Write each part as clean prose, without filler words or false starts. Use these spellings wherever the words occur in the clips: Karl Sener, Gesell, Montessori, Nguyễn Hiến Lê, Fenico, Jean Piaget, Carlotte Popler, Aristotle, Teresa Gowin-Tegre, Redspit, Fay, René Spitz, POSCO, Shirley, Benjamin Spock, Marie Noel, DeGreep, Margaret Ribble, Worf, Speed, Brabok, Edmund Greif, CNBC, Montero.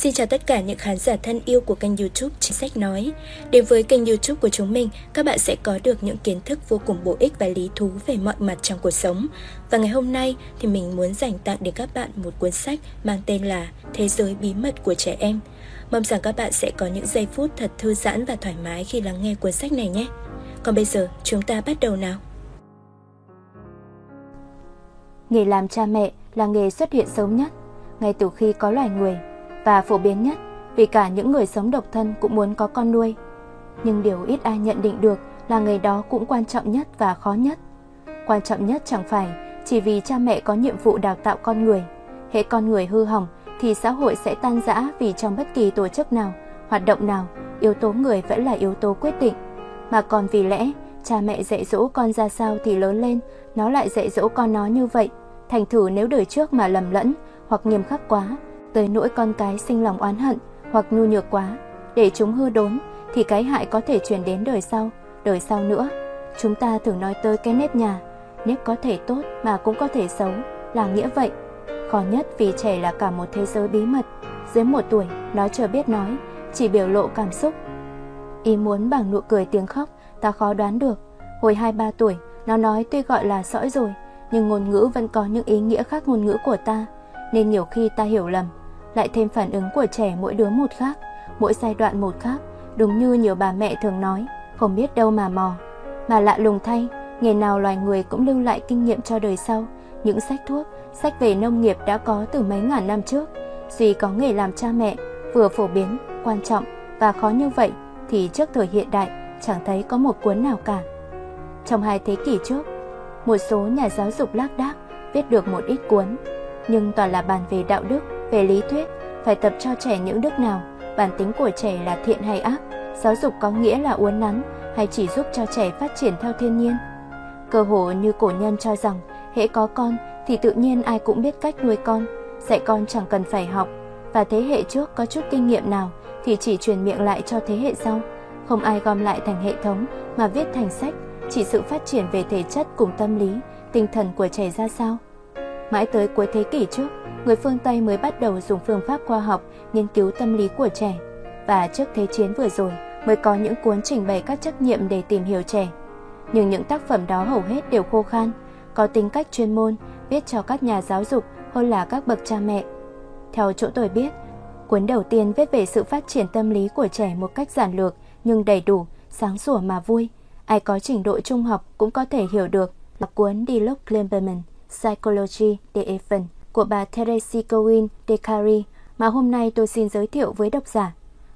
Xin chào tất cả những khán giả thân yêu của kênh YouTube Chính Sách Nói. Đến với kênh YouTube của chúng mình, các bạn sẽ có được những kiến thức vô cùng bổ ích và lý thú về mọi mặt trong cuộc sống. Và ngày hôm nay thì mình muốn dành tặng đến các bạn một cuốn sách mang tên là Thế giới bí mật của trẻ em. Mong rằng các bạn sẽ có những giây phút thật thư giãn và thoải mái khi lắng nghe cuốn sách này nhé. Còn bây giờ chúng ta bắt đầu nào. Nghề làm cha mẹ là nghề xuất hiện sớm nhất, ngay từ khi có loài người, và phổ biến nhất vì cả những người sống độc thân cũng muốn có con nuôi. Nhưng điều ít ai nhận định được là nghề đó cũng quan trọng nhất và khó nhất. Quan trọng nhất chẳng phải chỉ vì cha mẹ có nhiệm vụ đào tạo con người. Hễ con người hư hỏng thì xã hội sẽ tan rã, vì trong bất kỳ tổ chức nào, hoạt động nào, yếu tố người vẫn là yếu tố quyết định. Mà còn vì lẽ cha mẹ dạy dỗ con ra sao thì lớn lên nó lại dạy dỗ con nó như vậy. Thành thử nếu đời trước mà lầm lẫn hoặc nghiêm khắc quá tới nỗi con cái sinh lòng oán hận hoặc nhu nhược quá để chúng hư đốn, thì cái hại có thể truyền đến đời sau nữa. Chúng ta thường nói tới cái nếp nhà, nếp có thể tốt mà cũng có thể xấu, là nghĩa vậy. Khó nhất vì trẻ là cả một thế giới bí mật. Dưới 1 tuổi, nó chưa biết nói, chỉ biểu lộ cảm xúc, ý muốn bằng nụ cười tiếng khóc, ta khó đoán được. Hồi 2-3 tuổi, nó nói tuy gọi là sõi rồi, nhưng ngôn ngữ vẫn có những ý nghĩa khác ngôn ngữ của ta, nên nhiều khi ta hiểu lầm. Lại thêm phản ứng của trẻ mỗi đứa một khác, mỗi giai đoạn một khác, đúng như nhiều bà mẹ thường nói, không biết đâu mà mò. Mà lạ lùng thay, nghề nào loài người cũng lưu lại kinh nghiệm cho đời sau. Những sách thuốc, sách về nông nghiệp đã có từ mấy ngàn năm trước. Duy có nghề làm cha mẹ vừa phổ biến, quan trọng và khó như vậy thì trước thời hiện đại chẳng thấy có một cuốn nào cả. Trong 2 thế kỷ trước, một số nhà giáo dục lác đác viết được một ít cuốn, nhưng toàn là bàn về đạo đức, về lý thuyết, phải tập cho trẻ những đức nào, bản tính của trẻ là thiện hay ác, giáo dục có nghĩa là uốn nắn hay chỉ giúp cho trẻ phát triển theo thiên nhiên. Cơ hồ như cổ nhân cho rằng hễ có con thì tự nhiên ai cũng biết cách nuôi con, dạy con chẳng cần phải học, và thế hệ trước có chút kinh nghiệm nào thì chỉ truyền miệng lại cho thế hệ sau, không ai gom lại thành hệ thống mà viết thành sách, chỉ sự phát triển về thể chất cùng tâm lý, tinh thần của trẻ ra sao. Mãi tới cuối thế kỷ trước, người phương Tây mới bắt đầu dùng phương pháp khoa học nghiên cứu tâm lý của trẻ, và trước thế chiến vừa rồi mới có những cuốn trình bày các trách nhiệm để tìm hiểu trẻ. Nhưng những tác phẩm đó hầu hết đều khô khan, có tính cách chuyên môn, viết cho các nhà giáo dục hơn là các bậc cha mẹ. Theo chỗ tôi biết, cuốn đầu tiên viết về sự phát triển tâm lý của trẻ một cách giản lược nhưng đầy đủ, sáng sủa mà vui, ai có trình độ trung học cũng có thể hiểu được, là cuốn Dialogue Clemperman, Psychology the Event của bà Teresa Gowin-Tegre mà hôm nay tôi xin giới thiệu với độc giả.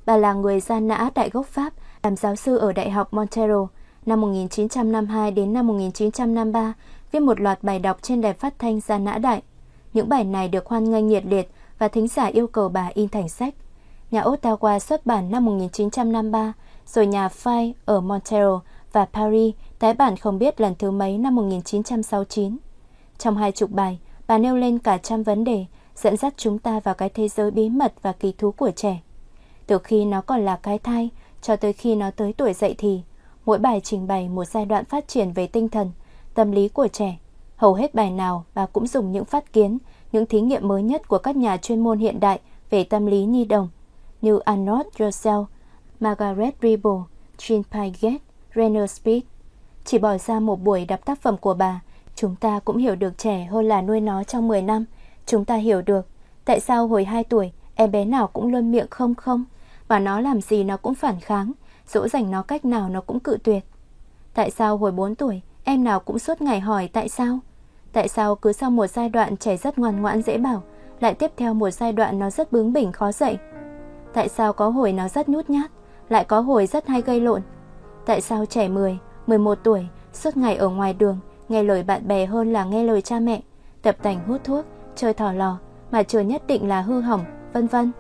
Bà là người da nã đại gốc Pháp, làm giáo sư ở Đại học Montero, năm 1952 đến năm 1953, viết một loạt bài đọc trên đài phát thanh da nã đại. Những bài này được hoan nghênh nhiệt liệt và thính giả yêu cầu bà in thành sách. Nhà Ottawa xuất bản năm 1953, rồi nhà Fay ở Montero và Paris tái bản không biết lần thứ mấy năm 1969. Trong 20 bài, bà nêu lên cả 100 vấn đề, dẫn dắt chúng ta vào cái thế giới bí mật và kỳ thú của trẻ. Từ khi nó còn là cái thai cho tới khi nó tới tuổi dậy thì, mỗi bài trình bày một giai đoạn phát triển về tinh thần, tâm lý của trẻ. Hầu hết bài nào bà cũng dùng những phát kiến, những thí nghiệm mới nhất của các nhà chuyên môn hiện đại về tâm lý nhi đồng như Arnold Russell, Margaret Ribble, Jean Piaget, René Spitz. Chỉ bỏ ra một buổi đọc tác phẩm của bà, chúng ta cũng hiểu được trẻ hơn là nuôi nó trong 10 năm. Chúng ta hiểu được tại sao hồi 2 tuổi, em bé nào cũng luôn miệng không không, và nó làm gì nó cũng phản kháng, dỗ dành nó cách nào nó cũng cự tuyệt. Tại sao hồi 4 tuổi, em nào cũng suốt ngày hỏi tại sao. Tại sao cứ sau một giai đoạn trẻ rất ngoan ngoãn dễ bảo, lại tiếp theo một giai đoạn nó rất bướng bỉnh khó dậy. Tại sao có hồi nó rất nhút nhát, lại có hồi rất hay gây lộn. Tại sao trẻ 10, 11 tuổi suốt ngày ở ngoài đường, nghe lời bạn bè hơn là nghe lời cha mẹ, tập tành hút thuốc, chơi thỏ lò mà chưa nhất định là hư hỏng, vân vân.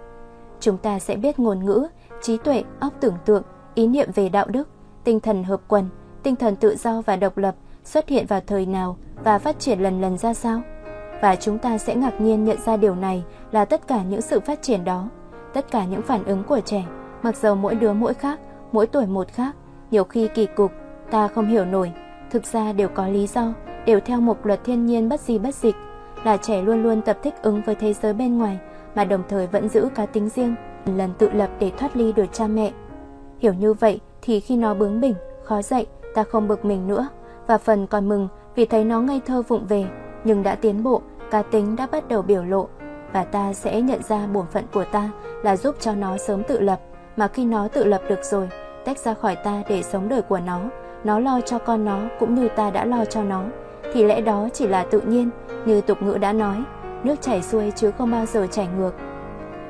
Chúng ta sẽ biết ngôn ngữ, trí tuệ, óc tưởng tượng, ý niệm về đạo đức, tinh thần hợp quần, tinh thần tự do và độc lập xuất hiện vào thời nào và phát triển lần lần ra sao. Và chúng ta sẽ ngạc nhiên nhận ra điều này là tất cả những sự phát triển đó, tất cả những phản ứng của trẻ, mặc dầu mỗi đứa mỗi khác, mỗi tuổi một khác, nhiều khi kỳ cục, ta không hiểu nổi, thực ra đều có lý do, đều theo một luật thiên nhiên bất di bất dịch, là trẻ luôn luôn tập thích ứng với thế giới bên ngoài mà đồng thời vẫn giữ cá tính riêng, lần tự lập để thoát ly được cha mẹ. Hiểu như vậy thì khi nó bướng bỉnh, khó dạy, ta không bực mình nữa, và phần còn mừng vì thấy nó ngây thơ vụng về, nhưng đã tiến bộ, cá tính đã bắt đầu biểu lộ, và ta sẽ nhận ra bổn phận của ta là giúp cho nó sớm tự lập, mà khi nó tự lập được rồi, tách ra khỏi ta để sống đời của nó lo cho con nó cũng như ta đã lo cho nó, thì lẽ đó chỉ là tự nhiên, như tục ngữ đã nói, nước chảy xuôi chứ không bao giờ chảy ngược.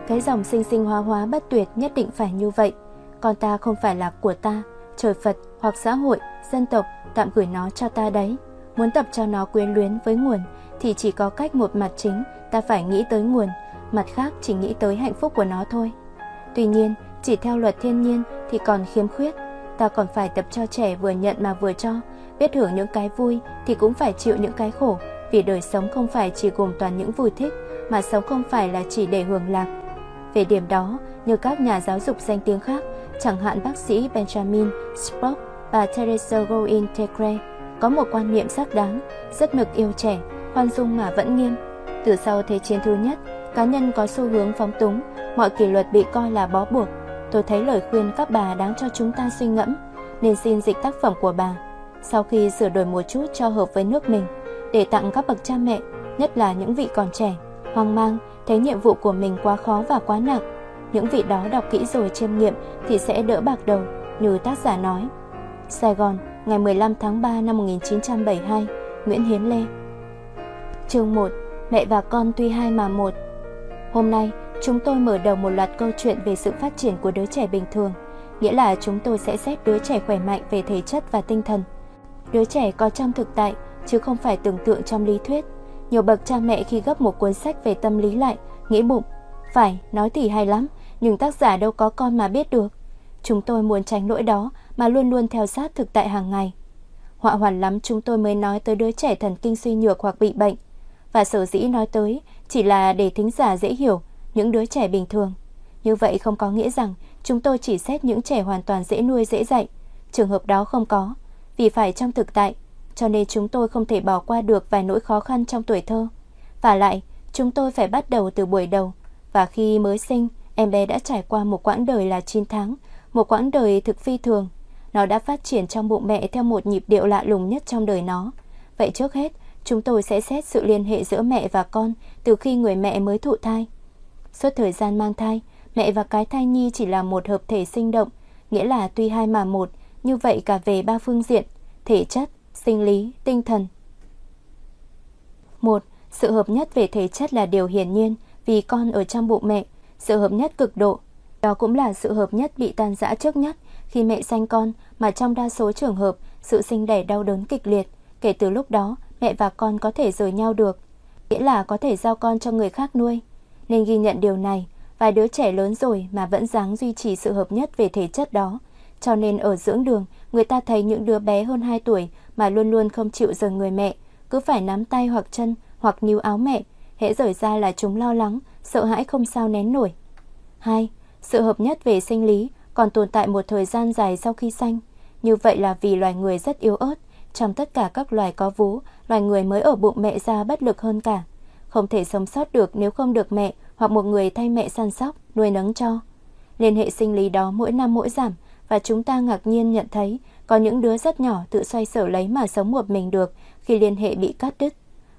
Cái dòng sinh sinh hóa hóa bất tuyệt nhất định phải như vậy. Con ta không phải là của ta, trời Phật hoặc xã hội, dân tộc tạm gửi nó cho ta đấy. Muốn tập cho nó quyến luyến với nguồn thì chỉ có cách một mặt chính ta phải nghĩ tới nguồn, mặt khác chỉ nghĩ tới hạnh phúc của nó thôi. Tuy nhiên, chỉ theo luật thiên nhiên thì còn khiếm khuyết. Ta còn phải tập cho trẻ vừa nhận mà vừa cho, biết hưởng những cái vui thì cũng phải chịu những cái khổ, vì đời sống không phải chỉ gồm toàn những vui thích, mà sống không phải là chỉ để hưởng lạc. Về điểm đó, như các nhà giáo dục danh tiếng khác, chẳng hạn bác sĩ Benjamin Spock và Teresa Gowin-Tegre, có một quan niệm xác đáng, rất mực yêu trẻ, khoan dung mà vẫn nghiêm. Từ sau Thế chiến thứ nhất, cá nhân có xu hướng phóng túng, mọi kỷ luật bị coi là bó buộc. Tôi thấy lời khuyên các bà đáng cho chúng ta suy ngẫm, nên xin dịch tác phẩm của bà, sau khi sửa đổi một chút cho hợp với nước mình, để tặng các bậc cha mẹ, nhất là những vị còn trẻ, hoang mang, thấy nhiệm vụ của mình quá khó và quá nặng. Những vị đó đọc kỹ rồi chiêm nghiệm thì sẽ đỡ bạc đầu, như tác giả nói. Sài Gòn, ngày 15 tháng 3 năm 1972, Nguyễn Hiến Lê. Chương 1. Mẹ và con tuy hai mà một. Hôm nay, chúng tôi mở đầu một loạt câu chuyện về sự phát triển của đứa trẻ bình thường, nghĩa là chúng tôi sẽ xét đứa trẻ khỏe mạnh về thể chất và tinh thần. Đứa trẻ có trong thực tại, chứ không phải tưởng tượng trong lý thuyết. Nhiều bậc cha mẹ khi gấp một cuốn sách về tâm lý lại, nghĩ bụng, phải, nói thì hay lắm, nhưng tác giả đâu có con mà biết được. Chúng tôi muốn tránh lỗi đó mà luôn luôn theo sát thực tại hàng ngày. Họa hoàn lắm chúng tôi mới nói tới đứa trẻ thần kinh suy nhược hoặc bị bệnh, và sở dĩ nói tới chỉ là để thính giả dễ hiểu những đứa trẻ bình thường. Như vậy không có nghĩa rằng chúng tôi chỉ xét những trẻ hoàn toàn dễ nuôi dễ dạy, trường hợp đó không có, vì phải trong thực tại, cho nên chúng tôi không thể bỏ qua được vài nỗi khó khăn trong tuổi thơ. Và lại, chúng tôi phải bắt đầu từ buổi đầu, và khi mới sinh, em bé đã trải qua một quãng đời là 9 tháng, một quãng đời thực phi thường. Nó đã phát triển trong bụng mẹ theo một nhịp điệu lạ lùng nhất trong đời nó. Vậy trước hết, chúng tôi sẽ xét sự liên hệ giữa mẹ và con từ khi người mẹ mới thụ thai. Suốt thời gian mang thai, mẹ và cái thai nhi chỉ là một hợp thể sinh động, nghĩa là tuy hai mà một, như vậy cả về ba phương diện, thể chất, sinh lý, tinh thần. 1. Sự hợp nhất về thể chất là điều hiển nhiên vì con ở trong bụng mẹ, sự hợp nhất cực độ. Đó cũng là sự hợp nhất bị tan rã trước nhất khi mẹ sanh con, mà trong đa số trường hợp, sự sinh đẻ đau đớn kịch liệt. Kể từ lúc đó, mẹ và con có thể rời nhau được, nghĩa là có thể giao con cho người khác nuôi. Nên ghi nhận điều này, vài đứa trẻ lớn rồi mà vẫn ráng duy trì sự hợp nhất về thể chất đó. Cho nên ở dưỡng đường, người ta thấy những đứa bé hơn 2 tuổi mà luôn luôn không chịu rời người mẹ, cứ phải nắm tay hoặc chân hoặc níu áo mẹ, hễ rời ra là chúng lo lắng, sợ hãi không sao nén nổi. 2. Sự hợp nhất về sinh lý còn tồn tại một thời gian dài sau khi sanh. Như vậy là vì loài người rất yếu ớt, trong tất cả các loài có vú, loài người mới ở bụng mẹ ra bất lực hơn cả, không thể sống sót được nếu không được mẹ hoặc một người thay mẹ săn sóc, nuôi nấng cho. Liên hệ sinh lý đó mỗi năm mỗi giảm, và chúng ta ngạc nhiên nhận thấy có những đứa rất nhỏ tự xoay sở lấy mà sống một mình được khi liên hệ bị cắt đứt.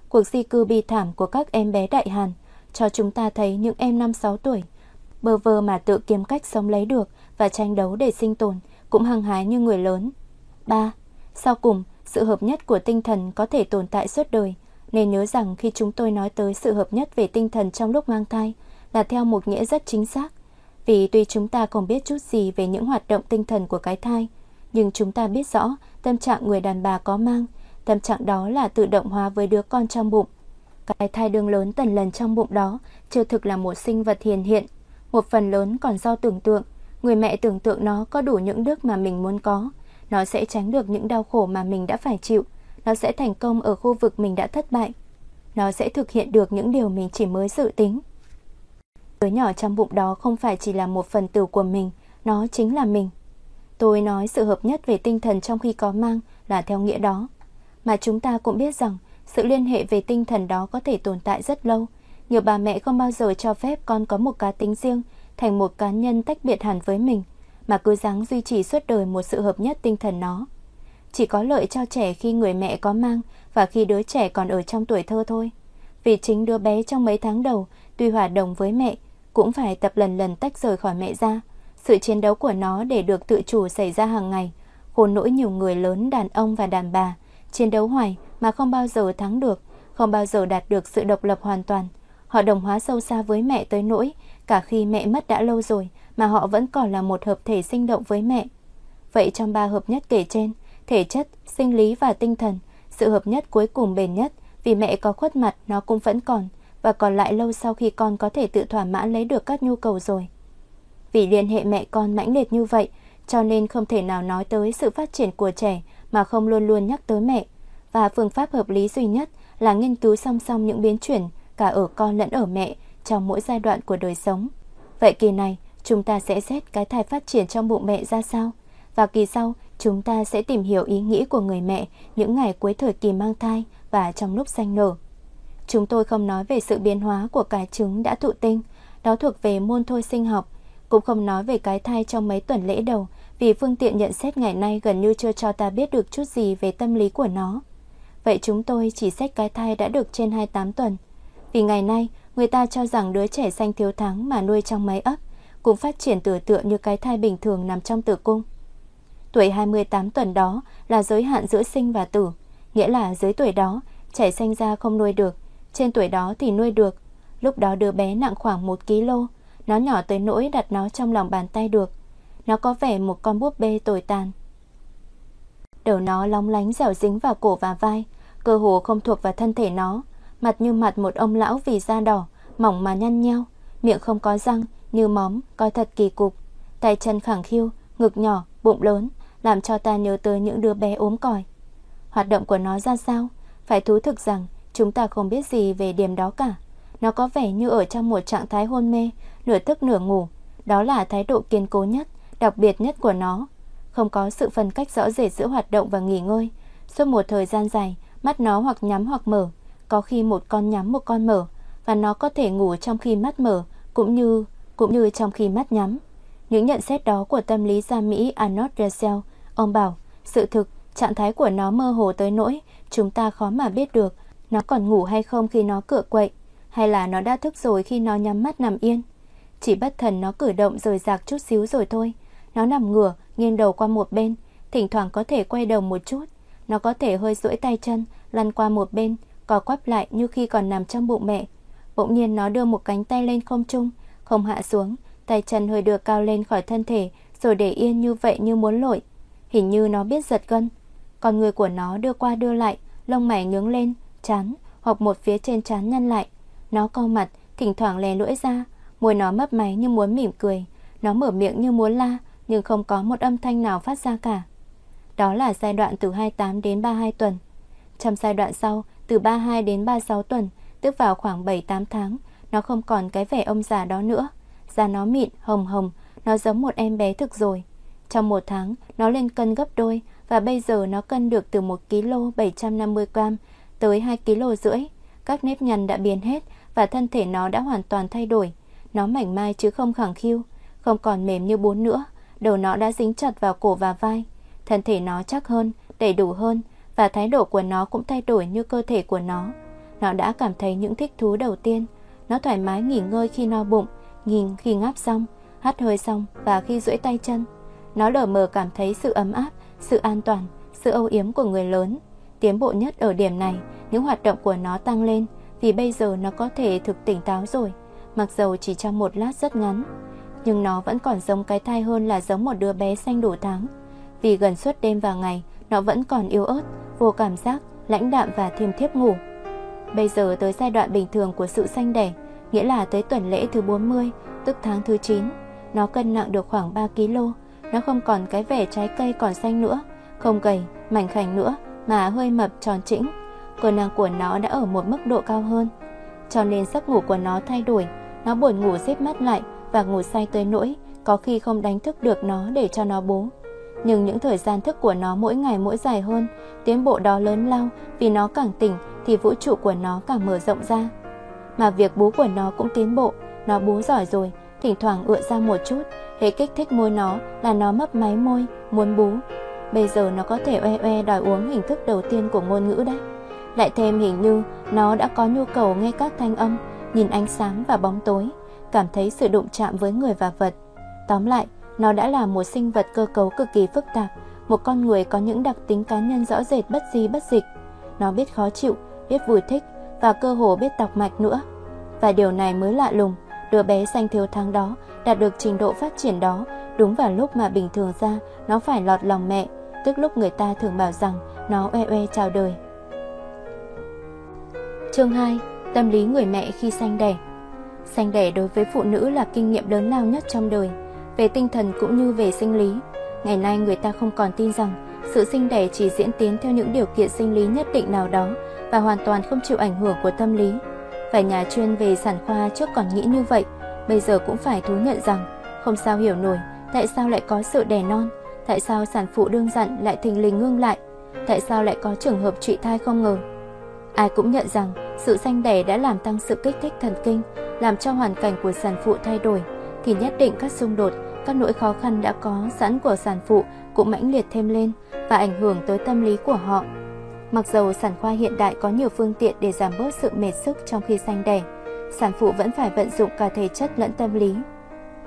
Cuộc di cư bi thảm của các em bé Đại Hàn cho chúng ta thấy những em 5-6 tuổi bơ vơ mà tự kiếm cách sống lấy được và tranh đấu để sinh tồn, cũng hăng hái như người lớn. 3. Sau cùng, sự hợp nhất của tinh thần có thể tồn tại suốt đời. Nên nhớ rằng khi chúng tôi nói tới sự hợp nhất về tinh thần trong lúc mang thai là theo một nghĩa rất chính xác. Vì tuy chúng ta không biết chút gì về những hoạt động tinh thần của cái thai, nhưng chúng ta biết rõ tâm trạng người đàn bà có mang, tâm trạng đó là tự động hóa với đứa con trong bụng. Cái thai đương lớn tần lần trong bụng đó chưa thực là một sinh vật hiển hiện, một phần lớn còn do tưởng tượng. Người mẹ tưởng tượng nó có đủ những đức mà mình muốn có, nó sẽ tránh được những đau khổ mà mình đã phải chịu, nó sẽ thành công ở khu vực mình đã thất bại, nó sẽ thực hiện được những điều mình chỉ mới dự tính. Đứa nhỏ trong bụng đó không phải chỉ là một phần tử của mình, nó chính là mình. Tôi nói sự hợp nhất về tinh thần trong khi có mang là theo nghĩa đó. Mà chúng ta cũng biết rằng sự liên hệ về tinh thần đó có thể tồn tại rất lâu, nhiều bà mẹ không bao giờ cho phép con có một cá tính riêng, thành một cá nhân tách biệt hẳn với mình, mà cứ ráng duy trì suốt đời một sự hợp nhất tinh thần nó. Chỉ có lợi cho trẻ khi người mẹ có mang và khi đứa trẻ còn ở trong tuổi thơ thôi. Vì chính đứa bé trong mấy tháng đầu, tuy hòa đồng với mẹ, cũng phải tập lần lần tách rời khỏi mẹ ra. Sự chiến đấu của nó để được tự chủ xảy ra hàng ngày, khốn nỗi nhiều người lớn, đàn ông và đàn bà, chiến đấu hoài mà không bao giờ thắng được, không bao giờ đạt được sự độc lập hoàn toàn. Họ đồng hóa sâu xa với mẹ tới nỗi, cả khi mẹ mất đã lâu rồi mà họ vẫn còn là một hợp thể sinh động với mẹ. Vậy trong ba hợp nhất kể trên, thể chất, sinh lý và tinh thần, sự hợp nhất cuối cùng bền nhất, vì mẹ có khuất mặt nó cũng vẫn còn, và còn lại lâu sau khi con có thể tự thỏa mãn lấy được các nhu cầu rồi. Vì liên hệ mẹ con mãnh liệt như vậy, cho nên không thể nào nói tới sự phát triển của trẻ mà không luôn luôn nhắc tới mẹ. Và phương pháp hợp lý duy nhất là nghiên cứu song song những biến chuyển cả ở con lẫn ở mẹ trong mỗi giai đoạn của đời sống. Vậy kỳ này, chúng ta sẽ xét cái thai phát triển trong bụng mẹ ra sao, và kỳ sau chúng ta sẽ tìm hiểu ý nghĩ của người mẹ những ngày cuối thời kỳ mang thai và trong lúc sanh nở. Chúng tôi không nói về sự biến hóa của cái trứng đã thụ tinh, đó thuộc về môn thôi sinh học, cũng không nói về cái thai trong mấy tuần lễ đầu, vì phương tiện nhận xét ngày nay gần như chưa cho ta biết được chút gì về tâm lý của nó. Vậy chúng tôi chỉ xét cái thai đã được trên 28 tuần, vì ngày nay người ta cho rằng đứa trẻ sanh thiếu tháng mà nuôi trong máy ấp cũng phát triển tựa tựa như cái thai bình thường nằm trong tử cung. Tuổi 28 tuần đó là giới hạn giữa sinh và tử, nghĩa là dưới tuổi đó trẻ sanh ra không nuôi được, trên tuổi đó thì nuôi được. Lúc đó đứa bé nặng khoảng 1 kg, nó nhỏ tới nỗi đặt nó trong lòng bàn tay được. Nó có vẻ một con búp bê tồi tàn. Đầu nó lóng lánh dẻo dính vào cổ và vai, cơ hồ không thuộc vào thân thể nó. Mặt như mặt một ông lão vì da đỏ, mỏng mà nhăn nheo, miệng không có răng, như móm, coi thật kỳ cục. Tay chân khẳng khiu, ngực nhỏ, bụng lớn, làm cho ta nhớ tới những đứa bé ốm còi. Hoạt động của nó ra sao? Phải thú thực rằng chúng ta không biết gì về điểm đó cả. Nó có vẻ như ở trong một trạng thái hôn mê, nửa thức nửa ngủ. Đó là thái độ kiên cố nhất, đặc biệt nhất của nó. Không có sự phân cách rõ rệt giữa hoạt động và nghỉ ngơi. Suốt một thời gian dài, mắt nó hoặc nhắm hoặc mở, có khi một con nhắm một con mở, và nó có thể ngủ trong khi mắt mở cũng như trong khi mắt nhắm. Những nhận xét đó của tâm lý gia Mỹ Arnold Russell, ông bảo, sự thực, trạng thái của nó mơ hồ tới nỗi chúng ta khó mà biết được nó còn ngủ hay không khi nó cựa quậy, hay là nó đã thức rồi khi nó nhắm mắt nằm yên. Chỉ bất thần nó cử động rời rạc chút xíu rồi thôi. Nó nằm ngửa, nghiêng đầu qua một bên, thỉnh thoảng có thể quay đầu một chút. Nó có thể hơi duỗi tay chân, lăn qua một bên, cò quắp lại như khi còn nằm trong bụng mẹ. Bỗng nhiên nó đưa một cánh tay lên không trung, không hạ xuống, tay chân hơi đưa cao lên khỏi thân thể, rồi để yên như vậy như muốn lội. Hình như nó biết giật gân. Con người của nó đưa qua đưa lại, lông mày nhướng lên, trán hoặc một phía trên trán nhăn lại. Nó cau mặt, thỉnh thoảng lè lưỡi ra, môi nó mấp máy như muốn mỉm cười. Nó mở miệng như muốn la, nhưng không có một âm thanh nào phát ra cả. Đó là giai đoạn từ 28 đến 32 tuần. Trong giai đoạn sau, từ 32 đến 36 tuần, tức vào khoảng 7-8 tháng, nó không còn cái vẻ ông già đó nữa. Da nó mịn, hồng hồng, nó giống một em bé thực rồi. Trong một tháng, nó lên cân gấp đôi, và bây giờ nó cân được từ 1 kg 750g tới 2,5 kg. Các nếp nhăn đã biến hết, và thân thể nó đã hoàn toàn thay đổi. Nó mảnh mai chứ không khẳng khiu, không còn mềm như bún nữa. Đầu nó đã dính chặt vào cổ và vai. Thân thể nó chắc hơn, đầy đủ hơn, và thái độ của nó cũng thay đổi như cơ thể của nó. Nó đã cảm thấy những thích thú đầu tiên. Nó thoải mái nghỉ ngơi khi no bụng, nhìn khi ngáp xong, hắt hơi xong và khi duỗi tay chân. Nó lờ mờ cảm thấy sự ấm áp, sự an toàn, sự âu yếm của người lớn. Tiến bộ nhất ở điểm này, những hoạt động của nó tăng lên, vì bây giờ nó có thể thực tỉnh táo rồi, mặc dầu chỉ trong một lát rất ngắn. Nhưng nó vẫn còn giống cái thai hơn là giống một đứa bé sanh đủ tháng, vì gần suốt đêm và ngày nó vẫn còn yếu ớt, vô cảm giác, lãnh đạm và thiêm thiếp ngủ. Bây giờ tới giai đoạn bình thường của sự sanh đẻ, nghĩa là tới tuần lễ thứ 40, tức tháng thứ 9, nó cân nặng được khoảng 3 kg. Nó không còn cái vẻ trái cây còn xanh nữa, không gầy, mảnh khảnh nữa, mà hơi mập tròn chỉnh. Cơ năng của nó đã ở một mức độ cao hơn, cho nên giấc ngủ của nó thay đổi. Nó buồn ngủ díp mắt lại và ngủ say tới nỗi có khi không đánh thức được nó để cho nó bú. Nhưng những thời gian thức của nó mỗi ngày mỗi dài hơn, tiến bộ đó lớn lao, vì nó càng tỉnh thì vũ trụ của nó càng mở rộng ra. mà việc bú của nó cũng tiến bộ. Nó bú giỏi rồi, thỉnh thoảng ựa ra một chút, hễ kích thích môi nó là nó mấp máy môi, muốn bú. Bây giờ nó có thể oe oe đòi uống hình thức đầu tiên của ngôn ngữ đấy. Lại thêm hình như nó đã có nhu cầu nghe các thanh âm, nhìn ánh sáng và bóng tối, cảm thấy sự đụng chạm với người và vật. Tóm lại, nó đã là một sinh vật cơ cấu cực kỳ phức tạp, một con người có những đặc tính cá nhân rõ rệt bất di bất dịch. Nó biết khó chịu, biết vui thích và cơ hồ biết đọc mạch nữa. Và điều này mới lạ lùng, đứa bé xanh thiếu tháng đó đạt được trình độ phát triển đó đúng vào lúc mà bình thường ra nó phải lọt lòng mẹ, tức lúc người ta thường bảo rằng nó oe oe chào đời. Chương 2. Tâm lý người mẹ khi sanh đẻ. Sanh đẻ đối với phụ nữ là kinh nghiệm lớn lao nhất trong đời, về tinh thần cũng như về sinh lý. Ngày nay người ta không còn tin rằng sự sinh đẻ chỉ diễn tiến theo những điều kiện sinh lý nhất định nào đó và hoàn toàn không chịu ảnh hưởng của tâm lý. Vài nhà chuyên về sản khoa trước còn nghĩ như vậy, bây giờ cũng phải thú nhận rằng không sao hiểu nổi tại sao lại có sự đẻ non, tại sao sản phụ đương dặn lại thình lình ngưng lại, tại sao lại có trường hợp trụy thai không ngờ. Ai cũng nhận rằng sự sanh đẻ đã làm tăng sự kích thích thần kinh, làm cho hoàn cảnh của sản phụ thay đổi, thì nhất định các xung đột, các nỗi khó khăn đã có sẵn của sản phụ cũng mãnh liệt thêm lên và ảnh hưởng tới tâm lý của họ. Mặc dầu sản khoa hiện đại có nhiều phương tiện để giảm bớt sự mệt sức trong khi sanh đẻ, sản phụ vẫn phải vận dụng cả thể chất lẫn tâm lý.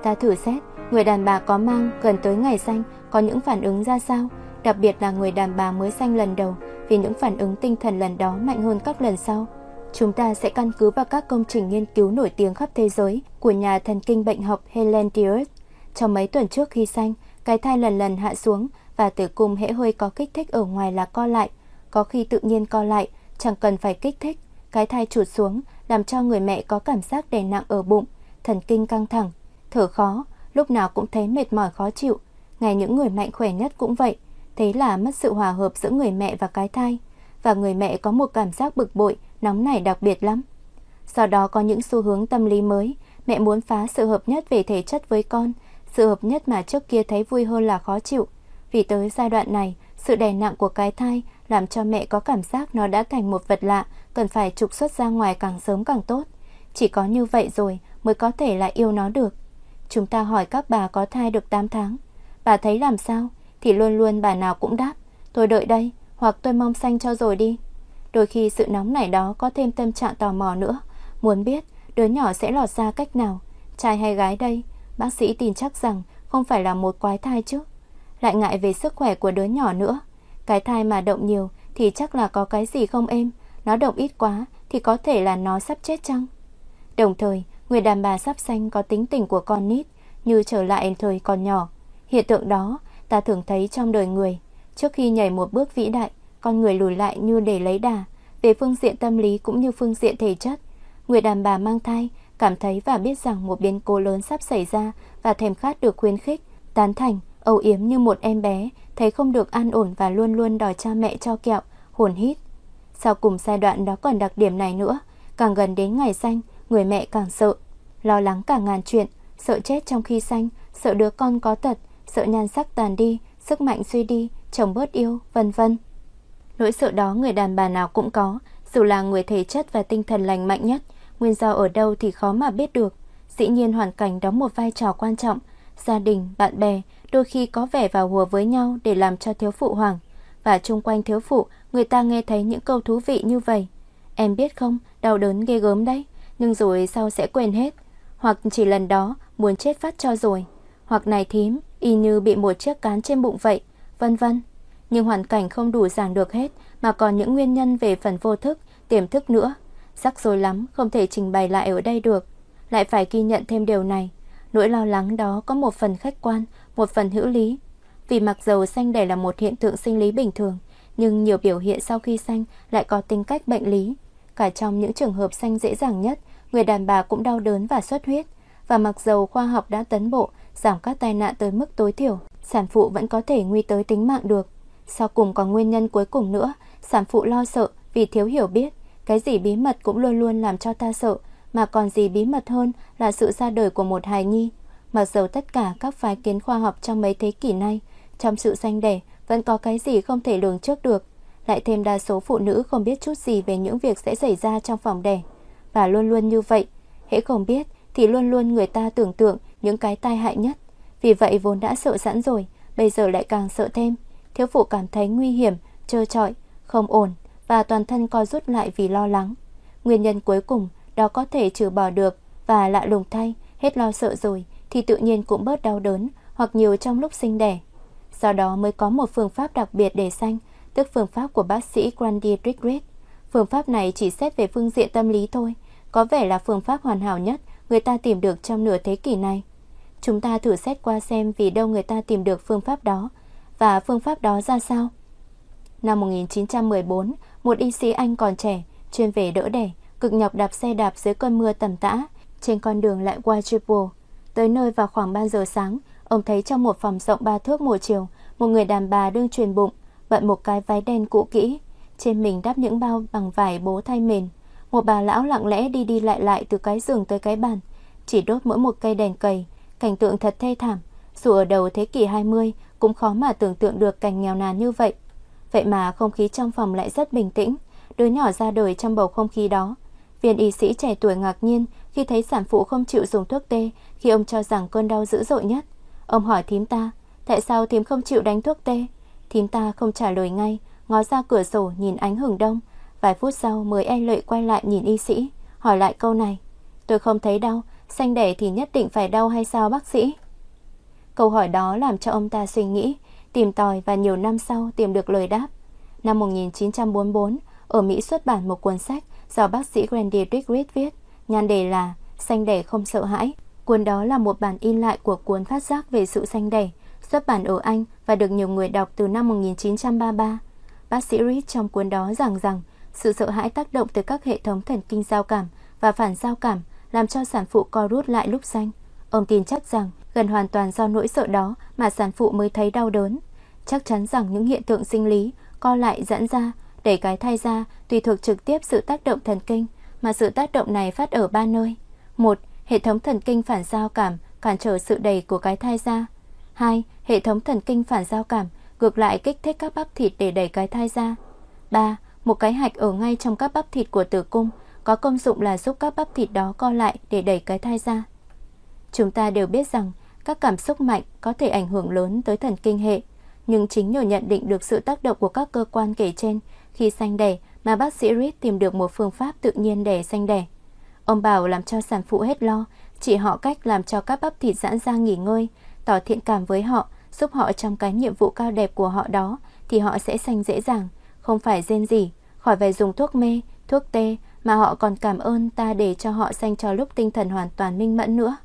Ta thử xét, người đàn bà có mang gần tới ngày sanh có những phản ứng ra sao, đặc biệt là người đàn bà mới sanh lần đầu, vì những phản ứng tinh thần lần đó mạnh hơn các lần sau. Chúng ta sẽ căn cứ vào các công trình nghiên cứu nổi tiếng khắp thế giới của nhà thần kinh bệnh học Helen Deutsch. Trong mấy tuần trước khi sanh, cái thai lần lần hạ xuống và tử cung hễ hơi có kích thích ở ngoài là co lại, có khi tự nhiên co lại, chẳng cần phải kích thích. Cái thai trụt xuống làm cho người mẹ có cảm giác đè nặng ở bụng, thần kinh căng thẳng, thở khó, lúc nào cũng thấy mệt mỏi khó chịu. Ngay những người mạnh khỏe nhất cũng vậy, thế là mất sự hòa hợp giữa người mẹ và cái thai, và người mẹ có một cảm giác bực bội, nóng nảy đặc biệt lắm. Sau đó có những xu hướng tâm lý mới, mẹ muốn phá sự hợp nhất về thể chất với con, sự hợp nhất mà trước kia thấy vui hơn là khó chịu. Vì tới giai đoạn này, sự đè nặng của cái thai làm cho mẹ có cảm giác nó đã thành một vật lạ, cần phải trục xuất ra ngoài càng sớm càng tốt. Chỉ có như vậy rồi mới có thể lại yêu nó được. Chúng ta hỏi các bà có thai được 8 tháng, bà thấy làm sao? Thì luôn luôn bà nào cũng đáp, tôi đợi đây, hoặc tôi mong sanh cho rồi đi. Đôi khi sự nóng nảy đó có thêm tâm trạng tò mò nữa, muốn biết đứa nhỏ sẽ lọt ra cách nào, trai hay gái đây, bác sĩ tin chắc rằng không phải là một quái thai chứ. Lại ngại về sức khỏe của đứa nhỏ nữa, cái thai mà động nhiều thì chắc là có cái gì không êm, nó động ít quá thì có thể là nó sắp chết chăng. Đồng thời, người đàn bà sắp sanh có tính tình của con nít, như trở lại thời còn nhỏ. Hiện tượng đó ta thường thấy trong đời người, trước khi nhảy một bước vĩ đại, con người lùi lại như để lấy đà, về phương diện tâm lý cũng như phương diện thể chất. Người đàn bà mang thai cảm thấy và biết rằng một biến cố lớn sắp xảy ra và thèm khát được khuyến khích, tán thành, âu yếm như một em bé thấy không được an ổn và luôn luôn đòi cha mẹ cho kẹo, hồn hít. Sau cùng giai đoạn đó còn đặc điểm này nữa, càng gần đến ngày sanh, người mẹ càng sợ, lo lắng cả ngàn chuyện, sợ chết trong khi sanh, sợ đứa con có tật, sợ nhan sắc tàn đi, sức mạnh suy đi, chồng bớt yêu, vân vân. Nỗi sợ đó người đàn bà nào cũng có, dù là người thể chất và tinh thần lành mạnh nhất, nguyên do ở đâu thì khó mà biết được. Dĩ nhiên hoàn cảnh đóng một vai trò quan trọng, gia đình, bạn bè đôi khi có vẻ vào hùa với nhau để làm cho thiếu phụ hoảng, và chung quanh thiếu phụ người ta nghe thấy những câu thú vị như vậy. Em biết không, đau đớn ghê gớm đấy, nhưng rồi sau sẽ quên hết, hoặc chỉ lần đó muốn chết phát cho rồi, hoặc này thím, y như bị một chiếc cán trên bụng vậy, vân vân. Nhưng hoàn cảnh không đủ giảng được hết, mà còn những nguyên nhân về phần vô thức, tiềm thức nữa, rắc rối lắm, không thể trình bày lại ở đây được. Lại phải ghi nhận thêm điều này, nỗi lo lắng đó có một phần khách quan, một phần hữu lý. Vì mặc dầu sanh đẻ là một hiện tượng sinh lý bình thường, nhưng nhiều biểu hiện sau khi sanh lại có tính cách bệnh lý. Cả trong những trường hợp sanh dễ dàng nhất, người đàn bà cũng đau đớn và xuất huyết. Và mặc dầu khoa học đã tiến bộ, giảm các tai nạn tới mức tối thiểu, sản phụ vẫn có thể nguy tới tính mạng được. Sau cùng còn nguyên nhân cuối cùng nữa, sản phụ lo sợ vì thiếu hiểu biết. Cái gì bí mật cũng luôn luôn làm cho ta sợ, mà còn gì bí mật hơn là sự ra đời của một hài nhi. Mặc dầu tất cả các phái kiến khoa học trong mấy thế kỷ nay, trong sự sanh đẻ vẫn có cái gì không thể lường trước được. Lại thêm đa số phụ nữ không biết chút gì về những việc sẽ xảy ra trong phòng đẻ. và luôn luôn như vậy. Hễ không biết thì luôn luôn người ta tưởng tượng những cái tai hại nhất. Vì vậy vốn đã sợ sẵn rồi, bây giờ lại càng sợ thêm. Thiếu phụ cảm thấy nguy hiểm, trơ trọi, không ổn và toàn thân co rút lại vì lo lắng. Nguyên nhân cuối cùng đó có thể trừ bỏ được, và lạ lùng thay, hết lo sợ rồi thì tự nhiên cũng bớt đau đớn hoặc nhiều trong lúc sinh đẻ. Do đó mới có một phương pháp đặc biệt để sanh, tức phương pháp của bác sĩ Grantly Dick-Read. Phương pháp này chỉ xét về phương diện tâm lý thôi, có vẻ là phương pháp hoàn hảo nhất người ta tìm được trong nửa thế kỷ này. Chúng ta thử xét qua xem vì đâu người ta tìm được phương pháp đó, và phương pháp đó ra sao. Năm 1914, một y sĩ Anh còn trẻ, chuyên về đỡ đẻ, cực nhọc đạp xe đạp dưới cơn mưa tầm tã, trên con đường lại qua Whitechapel. Tới nơi vào khoảng 3 giờ sáng, ông thấy trong một phòng rộng 3 thước một chiều, một người đàn bà đương truyền bụng, bận một cái váy đen cũ kỹ, trên mình đắp những bao bằng vải bố thay mền. Một bà lão lặng lẽ đi lại lại từ cái giường tới cái bàn, chỉ đốt mỗi một cây đèn cầy. Cảnh tượng thật thê thảm, dù ở đầu thế kỷ 20 cũng khó mà tưởng tượng được cảnh nghèo nàn như vậy. Vậy mà không khí trong phòng lại rất bình tĩnh, đứa nhỏ ra đời trong bầu không khí đó. Viên y sĩ trẻ tuổi ngạc nhiên khi thấy sản phụ không chịu dùng thuốc tê khi ông cho rằng cơn đau dữ dội nhất. Ông hỏi thím ta, tại sao thím không chịu đánh thuốc tê? Thím ta không trả lời ngay, ngó ra cửa sổ nhìn ánh hừng đông. Vài phút sau mới e lệ quay lại nhìn y sĩ, hỏi lại câu này. Tôi không thấy đau, sanh đẻ thì nhất định phải đau hay sao bác sĩ? Câu hỏi đó làm cho ông ta suy nghĩ, tìm tòi và nhiều năm sau tìm được lời đáp. Năm 1944, ở Mỹ xuất bản một cuốn sách do bác sĩ Grantly Dick-Read viết, nhan đề là Sanh đẻ không sợ hãi. Cuốn đó là một bản in lại của cuốn Phát giác về sự sanh đẻ, xuất bản ở Anh và được nhiều người đọc từ năm 1933. Bác sĩ Read trong cuốn đó giảng rằng sự sợ hãi tác động từ các hệ thống thần kinh giao cảm và phản giao cảm, làm cho sản phụ co rút lại lúc sanh. Ông tin chắc rằng gần hoàn toàn do nỗi sợ đó mà sản phụ mới thấy đau đớn. Chắc chắn rằng những hiện tượng sinh lý co lại, giãn ra, đẩy cái thai ra tùy thuộc trực tiếp sự tác động thần kinh, mà sự tác động này phát ở 3 nơi. 1. Hệ thống thần kinh phản giao cảm cản trở sự đẩy của cái thai ra. 2. Hệ thống thần kinh phản giao cảm ngược lại kích thích các bắp thịt để đẩy cái thai ra. 3. Một cái hạch ở ngay trong các bắp thịt của tử cung có công dụng là giúp các bắp thịt đó co lại để đẩy cái thai ra. Chúng ta đều biết rằng các cảm xúc mạnh có thể ảnh hưởng lớn tới thần kinh hệ, nhưng chính nhờ nhận định được sự tác động của các cơ quan kể trên khi sanh đẻ mà bác sĩ Reed tìm được một phương pháp tự nhiên để sanh đẻ. Ông bảo làm cho sản phụ hết lo, chỉ họ cách làm cho các bắp thịt giãn ra nghỉ ngơi, tỏ thiện cảm với họ, giúp họ trong cái nhiệm vụ cao đẹp của họ đó thì họ sẽ sanh dễ dàng, không phải rên rỉ, khỏi phải dùng thuốc mê, thuốc tê, mà họ còn cảm ơn ta để cho họ sanh cho lúc tinh thần hoàn toàn minh mẫn nữa.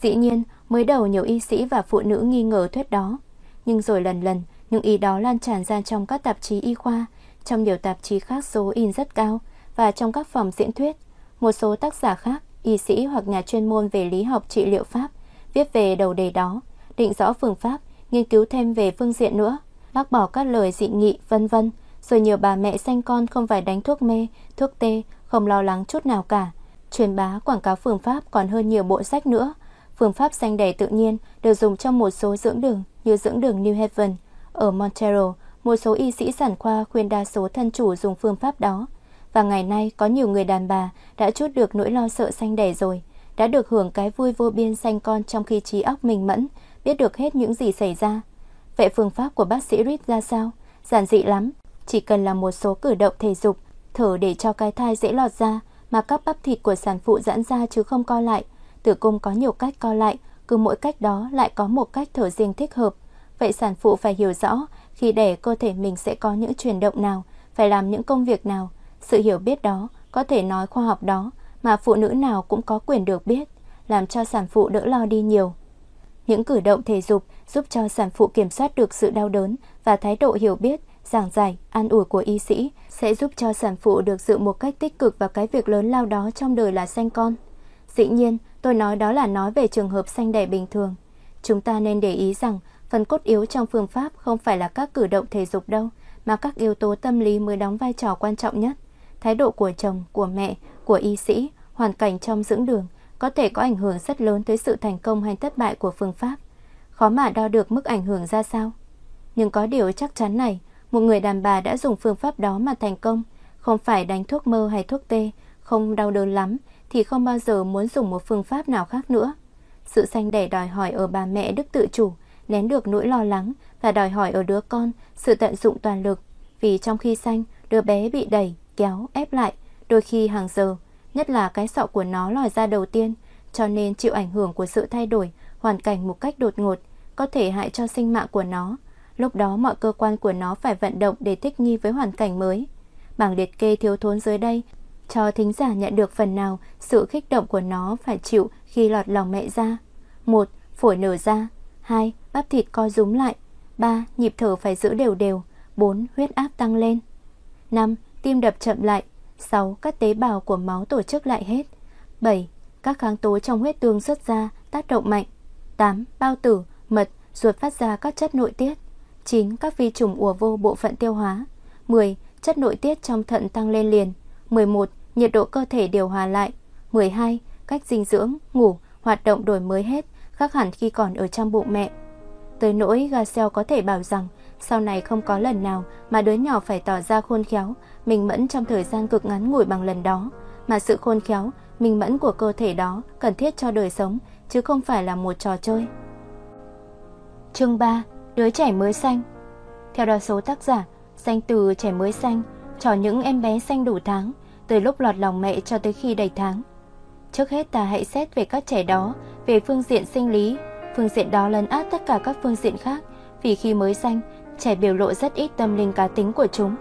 Dĩ nhiên, mới đầu nhiều y sĩ và phụ nữ nghi ngờ thuyết đó, nhưng rồi lần lần, những ý đó lan tràn ra trong các tạp chí y khoa, trong nhiều tạp chí khác số in rất cao, và trong các phòng diễn thuyết. Một số tác giả khác, y sĩ hoặc nhà chuyên môn về lý học trị liệu Pháp, viết về đầu đề đó, định rõ phương pháp, nghiên cứu thêm về phương diện nữa, bác bỏ các lời dị nghị, vân vân. Rồi nhiều bà mẹ sanh con không phải đánh thuốc mê, thuốc tê, không lo lắng chút nào cả. Truyền bá quảng cáo phương pháp còn hơn nhiều bộ sách nữa. Phương pháp sanh đẻ tự nhiên được dùng trong một số dưỡng đường như dưỡng đường New Haven ở Montero. Một số y sĩ sản khoa khuyên đa số thân chủ dùng phương pháp đó. Và ngày nay có nhiều người đàn bà đã chút được nỗi lo sợ sanh đẻ rồi, đã được hưởng cái vui vô biên sanh con trong khi trí óc minh mẫn, biết được hết những gì xảy ra. Vậy phương pháp của bác sĩ Reed ra sao? Giản dị lắm. Chỉ cần làm một số cử động thể dục, thở để cho cái thai dễ lọt ra mà các bắp thịt của sản phụ giãn ra chứ không co lại. Tử cung có nhiều cách co lại, cứ mỗi cách đó lại có một cách thở riêng thích hợp. Vậy sản phụ phải hiểu rõ khi đẻ cơ thể mình sẽ có những chuyển động nào, phải làm những công việc nào. Sự hiểu biết đó, có thể nói khoa học đó, mà phụ nữ nào cũng có quyền được biết, làm cho sản phụ đỡ lo đi nhiều. Những cử động thể dục giúp cho sản phụ kiểm soát được sự đau đớn, và thái độ hiểu biết, giảng giải, an ủi của y sĩ sẽ giúp cho sản phụ được dự một cách tích cực vào cái việc lớn lao đó trong đời là sanh con. Dĩ nhiên, tôi nói đó là nói về trường hợp sanh đẻ bình thường. Chúng ta nên để ý rằng phần cốt yếu trong phương pháp không phải là các cử động thể dục đâu, mà các yếu tố tâm lý mới đóng vai trò quan trọng nhất. Thái độ của chồng, của mẹ, của y sĩ, hoàn cảnh trong dưỡng đường có thể có ảnh hưởng rất lớn tới sự thành công hay thất bại của phương pháp. Khó mà đo được mức ảnh hưởng ra sao. Nhưng có điều chắc chắn này, một người đàn bà đã dùng phương pháp đó mà thành công, không phải đánh thuốc mơ hay thuốc tê, không đau đớn lắm thì không bao giờ muốn dùng một phương pháp nào khác nữa. Sự sanh đẻ đòi hỏi ở bà mẹ đức tự chủ, nén được nỗi lo lắng và đòi hỏi ở đứa con sự tận dụng toàn lực, vì trong khi sanh, đứa bé bị đẩy, kéo, ép lại, đôi khi hàng giờ, nhất là cái sọ của nó lòi ra đầu tiên, cho nên chịu ảnh hưởng của sự thay đổi hoàn cảnh một cách đột ngột, có thể hại cho sinh mạng của nó. Lúc đó mọi cơ quan của nó phải vận động để thích nghi với hoàn cảnh mới. Bảng liệt kê thiếu thốn dưới đây cho thính giả nhận được phần nào sự kích động của nó phải chịu khi lọt lòng mẹ ra. 1. Phổi nở ra. 2. Bắp thịt co rúm lại. 3. Nhịp thở phải giữ đều đều. 4. Huyết áp tăng lên. 5. Tim đập chậm lại. 6. Các tế bào của máu tổ chức lại hết. 7. Các kháng tố trong huyết tương xuất ra, tác động mạnh. 8. Bao tử, mật, ruột phát ra các chất nội tiết. 9. Các vi trùng ùa vô bộ phận tiêu hóa. 10. Chất nội tiết trong thận tăng lên liền. 11. Nhiệt độ cơ thể điều hòa lại. 12. Cách dinh dưỡng, ngủ, hoạt động đổi mới hết, khác hẳn khi còn ở trong bụng mẹ. Tới nỗi Gesell có thể bảo rằng sau này không có lần nào mà đứa nhỏ phải tỏ ra khôn khéo, minh mẫn trong thời gian cực ngắn ngủi bằng lần đó, mà sự khôn khéo, minh mẫn của cơ thể đó cần thiết cho đời sống, chứ không phải là một trò chơi. Chương 3. Đứa trẻ mới sanh. Theo đa số tác giả, danh từ trẻ mới sanh cho những em bé sanh đủ tháng, từ lúc lọt lòng mẹ cho tới khi đầy tháng. Trước hết ta hãy xét về các trẻ đó về phương diện sinh lý, phương diện đó lấn át tất cả các phương diện khác, vì khi mới sanh, trẻ biểu lộ rất ít tâm linh cá tính của chúng.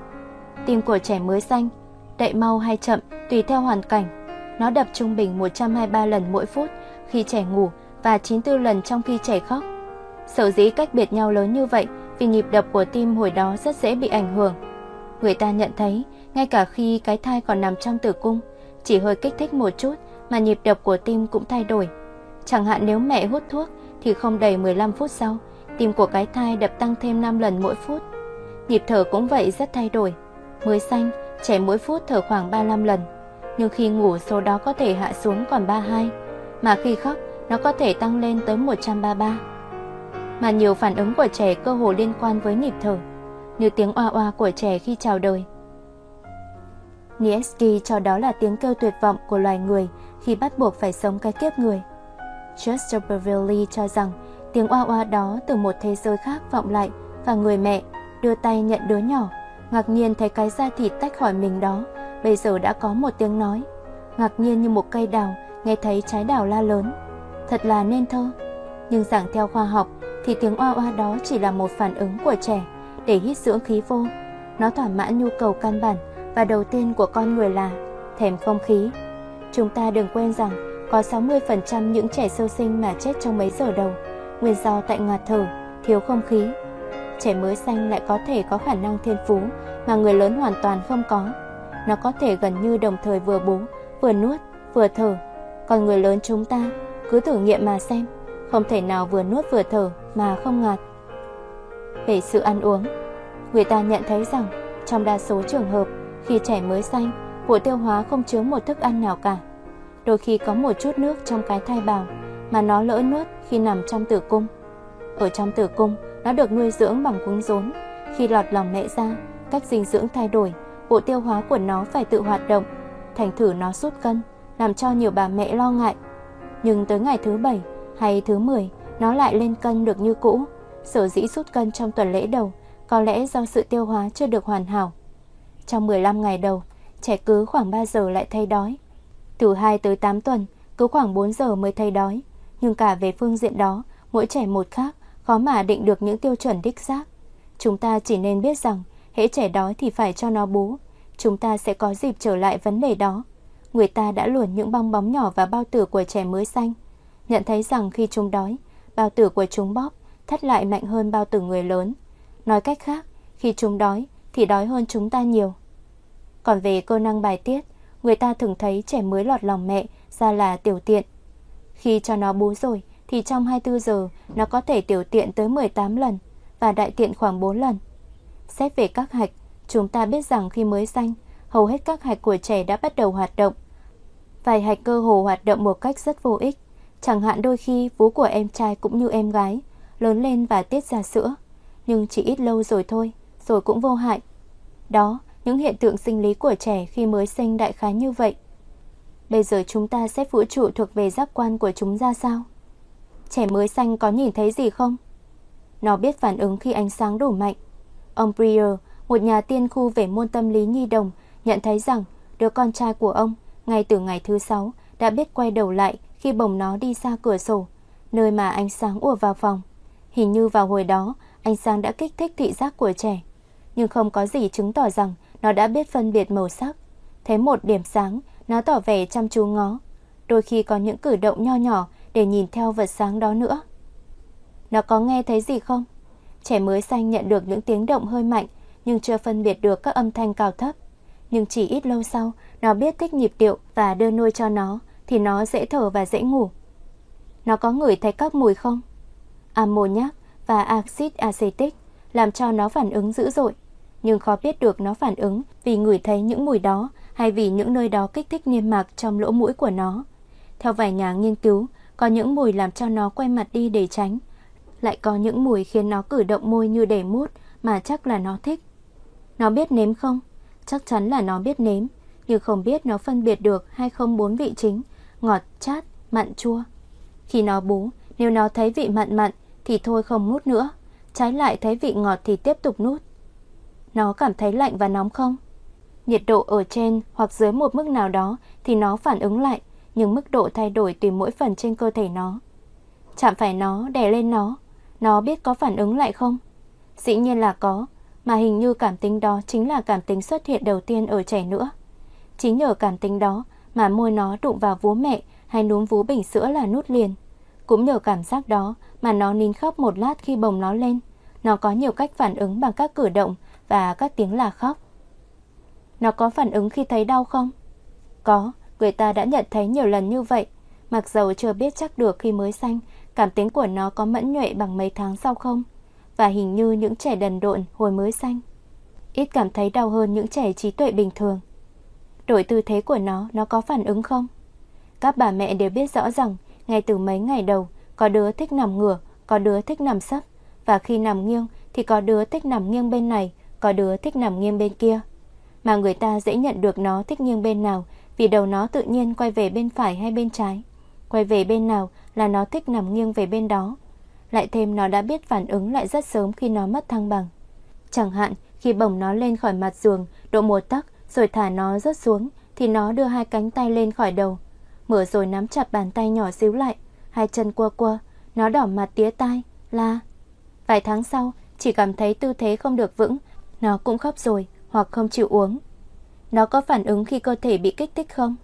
Tim của trẻ mới sanh đậy mau hay chậm tùy theo hoàn cảnh. Nó đập trung bình 123 lần mỗi phút khi trẻ ngủ và 94 lần trong khi trẻ khóc. Sở dĩ cách biệt nhau lớn như vậy vì nhịp đập của tim hồi đó rất dễ bị ảnh hưởng. Người ta nhận thấy, ngay cả khi cái thai còn nằm trong tử cung, chỉ hơi kích thích một chút mà nhịp đập của tim cũng thay đổi. Chẳng hạn nếu mẹ hút thuốc thì không đầy 15 phút sau, tim của cái thai đập tăng thêm 5 lần mỗi phút. Nhịp thở cũng vậy, rất thay đổi. Mới sanh, trẻ mỗi phút thở khoảng 35 lần, nhưng khi ngủ số đó có thể hạ xuống còn 32, mà khi khóc nó có thể tăng lên tới 133. Mà nhiều phản ứng của trẻ cơ hồ liên quan với nhịp thở, như tiếng oa oa của trẻ khi chào đời. Niesky cho đó là tiếng kêu tuyệt vọng của loài người khi bắt buộc phải sống cái kiếp người. Chesterberville cho rằng tiếng oa oa đó từ một thế giới khác vọng lại, và người mẹ đưa tay nhận đứa nhỏ, ngạc nhiên thấy cái da thịt tách khỏi mình đó bây giờ đã có một tiếng nói, ngạc nhiên như một cây đào nghe thấy trái đào la lớn. Thật là nên thơ. Nhưng giảng theo khoa học thì tiếng oa oa đó chỉ là một phản ứng của trẻ để hít dưỡng khí vô. Nó thỏa mãn nhu cầu căn bản và đầu tiên của con người là thèm không khí. Chúng ta đừng quên rằng có 60% những trẻ sơ sinh mà chết trong mấy giờ đầu, nguyên do tại ngạt thở, thiếu không khí. Trẻ mới sanh lại có thể có khả năng thiên phú mà người lớn hoàn toàn không có. Nó có thể gần như đồng thời vừa bú, vừa nuốt, vừa thở. Còn người lớn chúng ta, cứ thử nghiệm mà xem, không thể nào vừa nuốt vừa thở mà không ngạt. Về sự ăn uống, người ta nhận thấy rằng trong đa số trường hợp, khi trẻ mới sanh, bộ tiêu hóa không chứa một thức ăn nào cả. Đôi khi có một chút nước trong cái thai bào mà nó lỡ nuốt khi nằm trong tử cung. Ở trong tử cung, nó được nuôi dưỡng bằng cuống rốn. Khi lọt lòng mẹ ra, cách dinh dưỡng thay đổi, bộ tiêu hóa của nó phải tự hoạt động. Thành thử nó sút cân, làm cho nhiều bà mẹ lo ngại. Nhưng tới ngày thứ 7 hay thứ 10, nó lại lên cân được như cũ. Sở dĩ sút cân trong tuần lễ đầu có lẽ do sự tiêu hóa chưa được hoàn hảo. Trong 15 ngày đầu, trẻ cứ khoảng 3 giờ lại thấy đói. Từ 2 tới 8 tuần, cứ khoảng 4 giờ mới thấy đói. Nhưng cả về phương diện đó, mỗi trẻ một khác, khó mà định được những tiêu chuẩn đích xác. Chúng ta chỉ nên biết rằng, hễ trẻ đói thì phải cho nó bú. Chúng ta sẽ có dịp trở lại vấn đề đó. Người ta đã luồn những bong bóng nhỏ vào bao tử của trẻ mới sanh, nhận thấy rằng khi chúng đói, bao tử của chúng bóp, thắt lại mạnh hơn bao tử người lớn. Nói cách khác, khi chúng đói thì đói hơn chúng ta nhiều. Còn về cơ năng bài tiết, người ta thường thấy trẻ mới lọt lòng mẹ ra là tiểu tiện. Khi cho nó bú rồi thì trong 24 giờ nó có thể tiểu tiện tới 18 lần và đại tiện khoảng 4 lần. Xét về các hạch, chúng ta biết rằng khi mới sanh, hầu hết các hạch của trẻ đã bắt đầu hoạt động. Vài hạch cơ hồ hoạt động một cách rất vô ích. Chẳng hạn đôi khi vú của em trai cũng như em gái lớn lên và tiết ra sữa, nhưng chỉ ít lâu rồi thôi, rồi cũng vô hại. Đó, những hiện tượng sinh lý của trẻ khi mới sinh đại khái như vậy. Bây giờ chúng ta xếp vũ trụ thuộc về giác quan của chúng ra sao? Trẻ mới sanh có nhìn thấy gì không? Nó biết phản ứng khi ánh sáng đủ mạnh. Ông Breer, một nhà tiên khu về môn tâm lý nhi đồng, nhận thấy rằng đứa con trai của ông, ngay từ ngày thứ 6, đã biết quay đầu lại khi bồng nó đi ra cửa sổ, nơi mà ánh sáng ùa vào phòng. Hình như vào hồi đó, ánh sáng đã kích thích thị giác của trẻ, nhưng không có gì chứng tỏ rằng nó đã biết phân biệt màu sắc. Thấy một điểm sáng, nó tỏ vẻ chăm chú ngó. Đôi khi có những cử động nho nhỏ để nhìn theo vật sáng đó nữa. Nó có nghe thấy gì không? Trẻ mới sanh nhận được những tiếng động hơi mạnh, nhưng chưa phân biệt được các âm thanh cao thấp. Nhưng chỉ ít lâu sau, nó biết thích nhịp điệu và đưa nuôi cho nó, thì nó dễ thở và dễ ngủ. Nó có ngửi thấy các mùi không? Ammoniac và axit acetic làm cho nó phản ứng dữ dội, nhưng khó biết được nó phản ứng vì ngửi thấy những mùi đó hay vì những nơi đó kích thích niêm mạc trong lỗ mũi của nó. Theo vài nhà nghiên cứu, có những mùi làm cho nó quay mặt đi để tránh, lại có những mùi khiến nó cử động môi như để mút mà chắc là nó thích. Nó biết nếm không? Chắc chắn là nó biết nếm, nhưng không biết nó phân biệt được hay không 4 vị chính: ngọt, chát, mặn, chua. Khi nó bú, nếu nó thấy vị mặn thì thôi không nuốt nữa, trái lại thấy vị ngọt thì tiếp tục nuốt. Nó cảm thấy lạnh và nóng không? Nhiệt độ ở trên hoặc dưới một mức nào đó thì nó phản ứng lại, nhưng mức độ thay đổi tùy mỗi phần trên cơ thể nó. Chạm phải nó, đè lên nó biết có phản ứng lại không? Dĩ nhiên là có, mà hình như cảm tính đó chính là cảm tính xuất hiện đầu tiên ở trẻ nữa. Chính nhờ cảm tính đó mà môi nó đụng vào vú mẹ hay núm vú bình sữa là nuốt liền. Cũng nhờ cảm giác đó mà nó nín khóc một lát khi bồng nó lên. Nó có nhiều cách phản ứng bằng các cử động và các tiếng là khóc. Nó có phản ứng khi thấy đau không? Có, người ta đã nhận thấy nhiều lần như vậy. Mặc dầu chưa biết chắc được khi mới sanh, cảm tính của nó có mẫn nhuệ bằng mấy tháng sau không? Và hình như những trẻ đần độn hồi mới sanh ít cảm thấy đau hơn những trẻ trí tuệ bình thường. Đổi tư thế của nó có phản ứng không? Các bà mẹ đều biết rõ rằng ngay từ mấy ngày đầu, có đứa thích nằm ngửa, có đứa thích nằm sấp, và khi nằm nghiêng thì có đứa thích nằm nghiêng bên này, có đứa thích nằm nghiêng bên kia. Mà người ta dễ nhận được nó thích nghiêng bên nào vì đầu nó tự nhiên quay về bên phải hay bên trái. Quay về bên nào là nó thích nằm nghiêng về bên đó. Lại thêm nó đã biết phản ứng lại rất sớm khi nó mất thăng bằng. Chẳng hạn khi bồng nó lên khỏi mặt giường độ 1 tấc rồi thả nó rớt xuống, thì nó đưa 2 cánh tay lên khỏi đầu, mở rồi nắm chặt bàn tay nhỏ xíu lại, 2 chân quơ, nó đỏ mặt tía tai, la. Vài tháng sau, chỉ cảm thấy tư thế không được vững, nó cũng khóc rồi hoặc không chịu uống. Nó có phản ứng khi cơ thể bị kích thích không?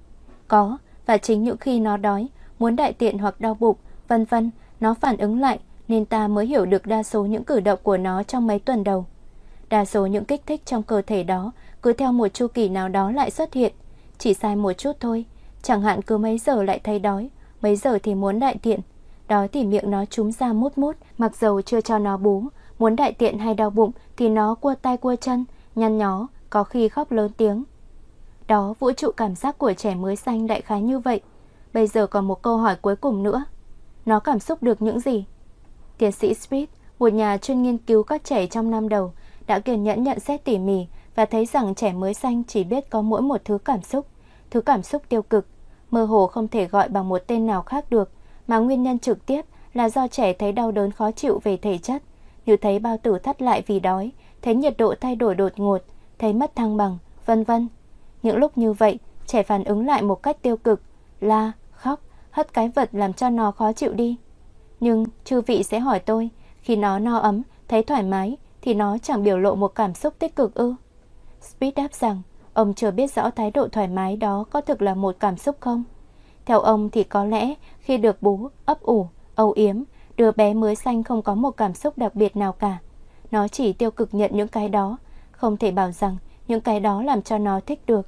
Có, và chính những khi nó đói, muốn đại tiện hoặc đau bụng, vân vân, nó phản ứng lại, nên ta mới hiểu được đa số những cử động của nó trong mấy tuần đầu. Đa số những kích thích trong cơ thể đó cứ theo một chu kỳ nào đó lại xuất hiện, chỉ sai một chút thôi. Chẳng hạn cứ mấy giờ lại thấy đói, mấy giờ thì muốn đại tiện. Đói thì miệng nó trúm ra mút, mặc dầu chưa cho nó bú. Muốn đại tiện hay đau bụng thì nó cua tay cua chân, nhăn nhó, có khi khóc lớn tiếng. Đó, vũ trụ cảm giác của trẻ mới sanh đại khái như vậy. Bây giờ còn một câu hỏi cuối cùng nữa. Nó cảm xúc được những gì? Tiến sĩ Speed, một nhà chuyên nghiên cứu các trẻ trong năm đầu, đã kiên nhẫn nhận xét tỉ mỉ và thấy rằng trẻ mới sanh chỉ biết có mỗi một thứ cảm xúc. Thứ cảm xúc tiêu cực, mơ hồ không thể gọi bằng một tên nào khác được, mà nguyên nhân trực tiếp là do trẻ thấy đau đớn khó chịu về thể chất, như thấy bao tử thắt lại vì đói, thấy nhiệt độ thay đổi đột ngột, thấy mất thăng bằng, vân vân. Những lúc như vậy, trẻ phản ứng lại một cách tiêu cực, la, khóc, hất cái vật làm cho nó khó chịu đi. Nhưng chư vị sẽ hỏi tôi, khi nó no ấm, thấy thoải mái thì nó chẳng biểu lộ một cảm xúc tích cực ư? Speed đáp rằng ông chưa biết rõ thái độ thoải mái đó có thực là một cảm xúc không. Theo ông thì có lẽ khi được bú, ấp ủ, âu yếm, đứa bé mới sanh không có một cảm xúc đặc biệt nào cả. Nó chỉ tiêu cực nhận những cái đó, không thể bảo rằng những cái đó làm cho nó thích được.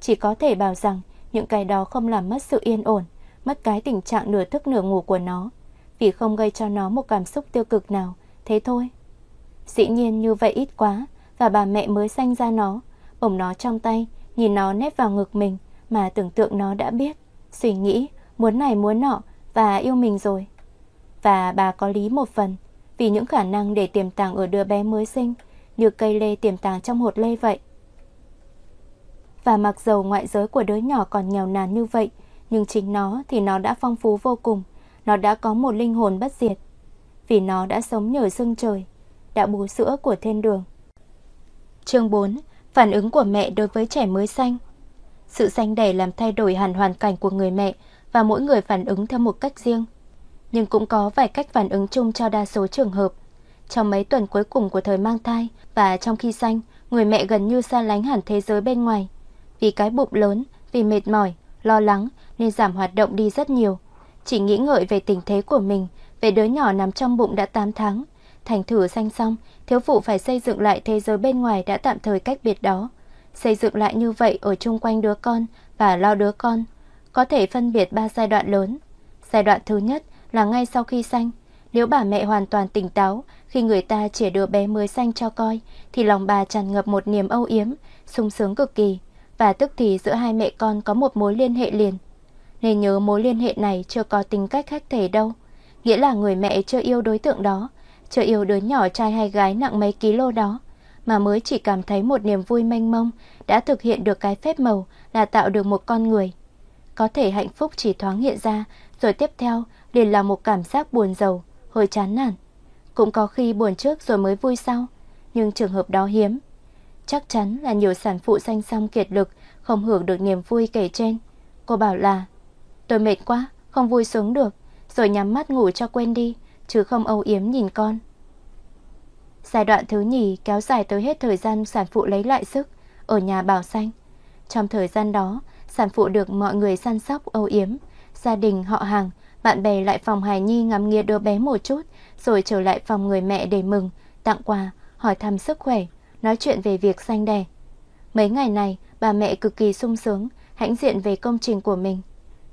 Chỉ có thể bảo rằng những cái đó không làm mất sự yên ổn, mất cái tình trạng nửa thức nửa ngủ của nó, vì không gây cho nó một cảm xúc tiêu cực nào, thế thôi. Dĩ nhiên như vậy ít quá, và bà mẹ mới sanh ra nó, ôm nó trong tay, nhìn nó nép vào ngực mình mà tưởng tượng nó đã biết, suy nghĩ, muốn này muốn nọ và yêu mình rồi. Và bà có lý một phần, vì những khả năng để tiềm tàng ở đứa bé mới sinh như cây lê tiềm tàng trong hột lê vậy. Và mặc dầu ngoại giới của đứa nhỏ còn nghèo nàn như vậy, nhưng chính nó thì nó đã phong phú vô cùng. Nó đã có một linh hồn bất diệt, vì nó đã sống nhờ sương trời, đã bú sữa của thiên đường. Chương 4. Phản ứng của mẹ đối với trẻ mới sanh. Sự sanh đẻ làm thay đổi hẳn hoàn cảnh của người mẹ, và mỗi người phản ứng theo một cách riêng. Nhưng cũng có vài cách phản ứng chung cho đa số trường hợp. Trong mấy tuần cuối cùng của thời mang thai và trong khi sanh, người mẹ gần như xa lánh hẳn thế giới bên ngoài. Vì cái bụng lớn, vì mệt mỏi, lo lắng nên giảm hoạt động đi rất nhiều. Chỉ nghĩ ngợi về tình thế của mình, về đứa nhỏ nằm trong bụng đã 8 tháng. Thành thử sanh xong, thiếu phụ phải xây dựng lại thế giới bên ngoài đã tạm thời cách biệt đó. Xây dựng lại như vậy ở chung quanh đứa con và lo đứa con. Có thể phân biệt 3 giai đoạn lớn. Giai đoạn thứ nhất là ngay sau khi sanh. Nếu bà mẹ hoàn toàn tỉnh táo, khi người ta chỉa đứa bé mới sanh cho coi, thì lòng bà tràn ngập một niềm âu yếm, sung sướng cực kỳ. Và tức thì giữa hai mẹ con có một mối liên hệ liền. Nên nhớ mối liên hệ này chưa có tính cách khách thể đâu. Nghĩa là người mẹ chưa yêu đối tượng đó, chưa yêu đứa nhỏ trai hay gái nặng mấy kg đó, mà mới chỉ cảm thấy một niềm vui mênh mông, đã thực hiện được cái phép màu là tạo được một con người. Có thể hạnh phúc chỉ thoáng hiện ra, rồi tiếp theo liền là một cảm giác buồn rầu, hơi chán nản. Cũng có khi buồn trước rồi mới vui sau, nhưng trường hợp đó hiếm. Chắc chắn là nhiều sản phụ sanh xong kiệt lực, không hưởng được niềm vui kể trên. Cô bảo là tôi mệt quá, không vui sướng được, rồi nhắm mắt ngủ cho quên đi, chứ không âu yếm nhìn con. Giai đoạn thứ nhì kéo dài tới hết thời gian sản phụ lấy lại sức, ở nhà bảo sanh. Trong thời gian đó, sản phụ được mọi người săn sóc âu yếm, gia đình, họ hàng, bạn bè lại phòng hài nhi ngắm nghía đứa bé một chút, rồi trở lại phòng người mẹ để mừng, tặng quà, hỏi thăm sức khỏe, nói chuyện về việc sanh đẻ. Mấy ngày này, bà mẹ cực kỳ sung sướng, hãnh diện về công trình của mình,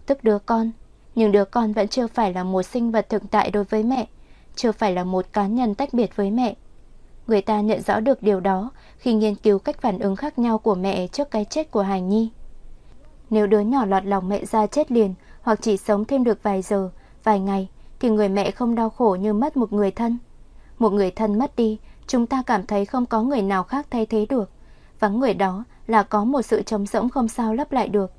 tức đứa con. Nhưng đứa con vẫn chưa phải là một sinh vật thực tại đối với mẹ, chưa phải là một cá nhân tách biệt với mẹ. Người ta nhận rõ được điều đó khi nghiên cứu cách phản ứng khác nhau của mẹ trước cái chết của hài nhi. Nếu đứa nhỏ lọt lòng mẹ ra chết liền, hoặc chỉ sống thêm được vài giờ, vài ngày, thì người mẹ không đau khổ như mất một người thân. Một người thân mất đi, chúng ta cảm thấy không có người nào khác thay thế được. Vắng người đó là có một sự trống rỗng không sao lấp lại được.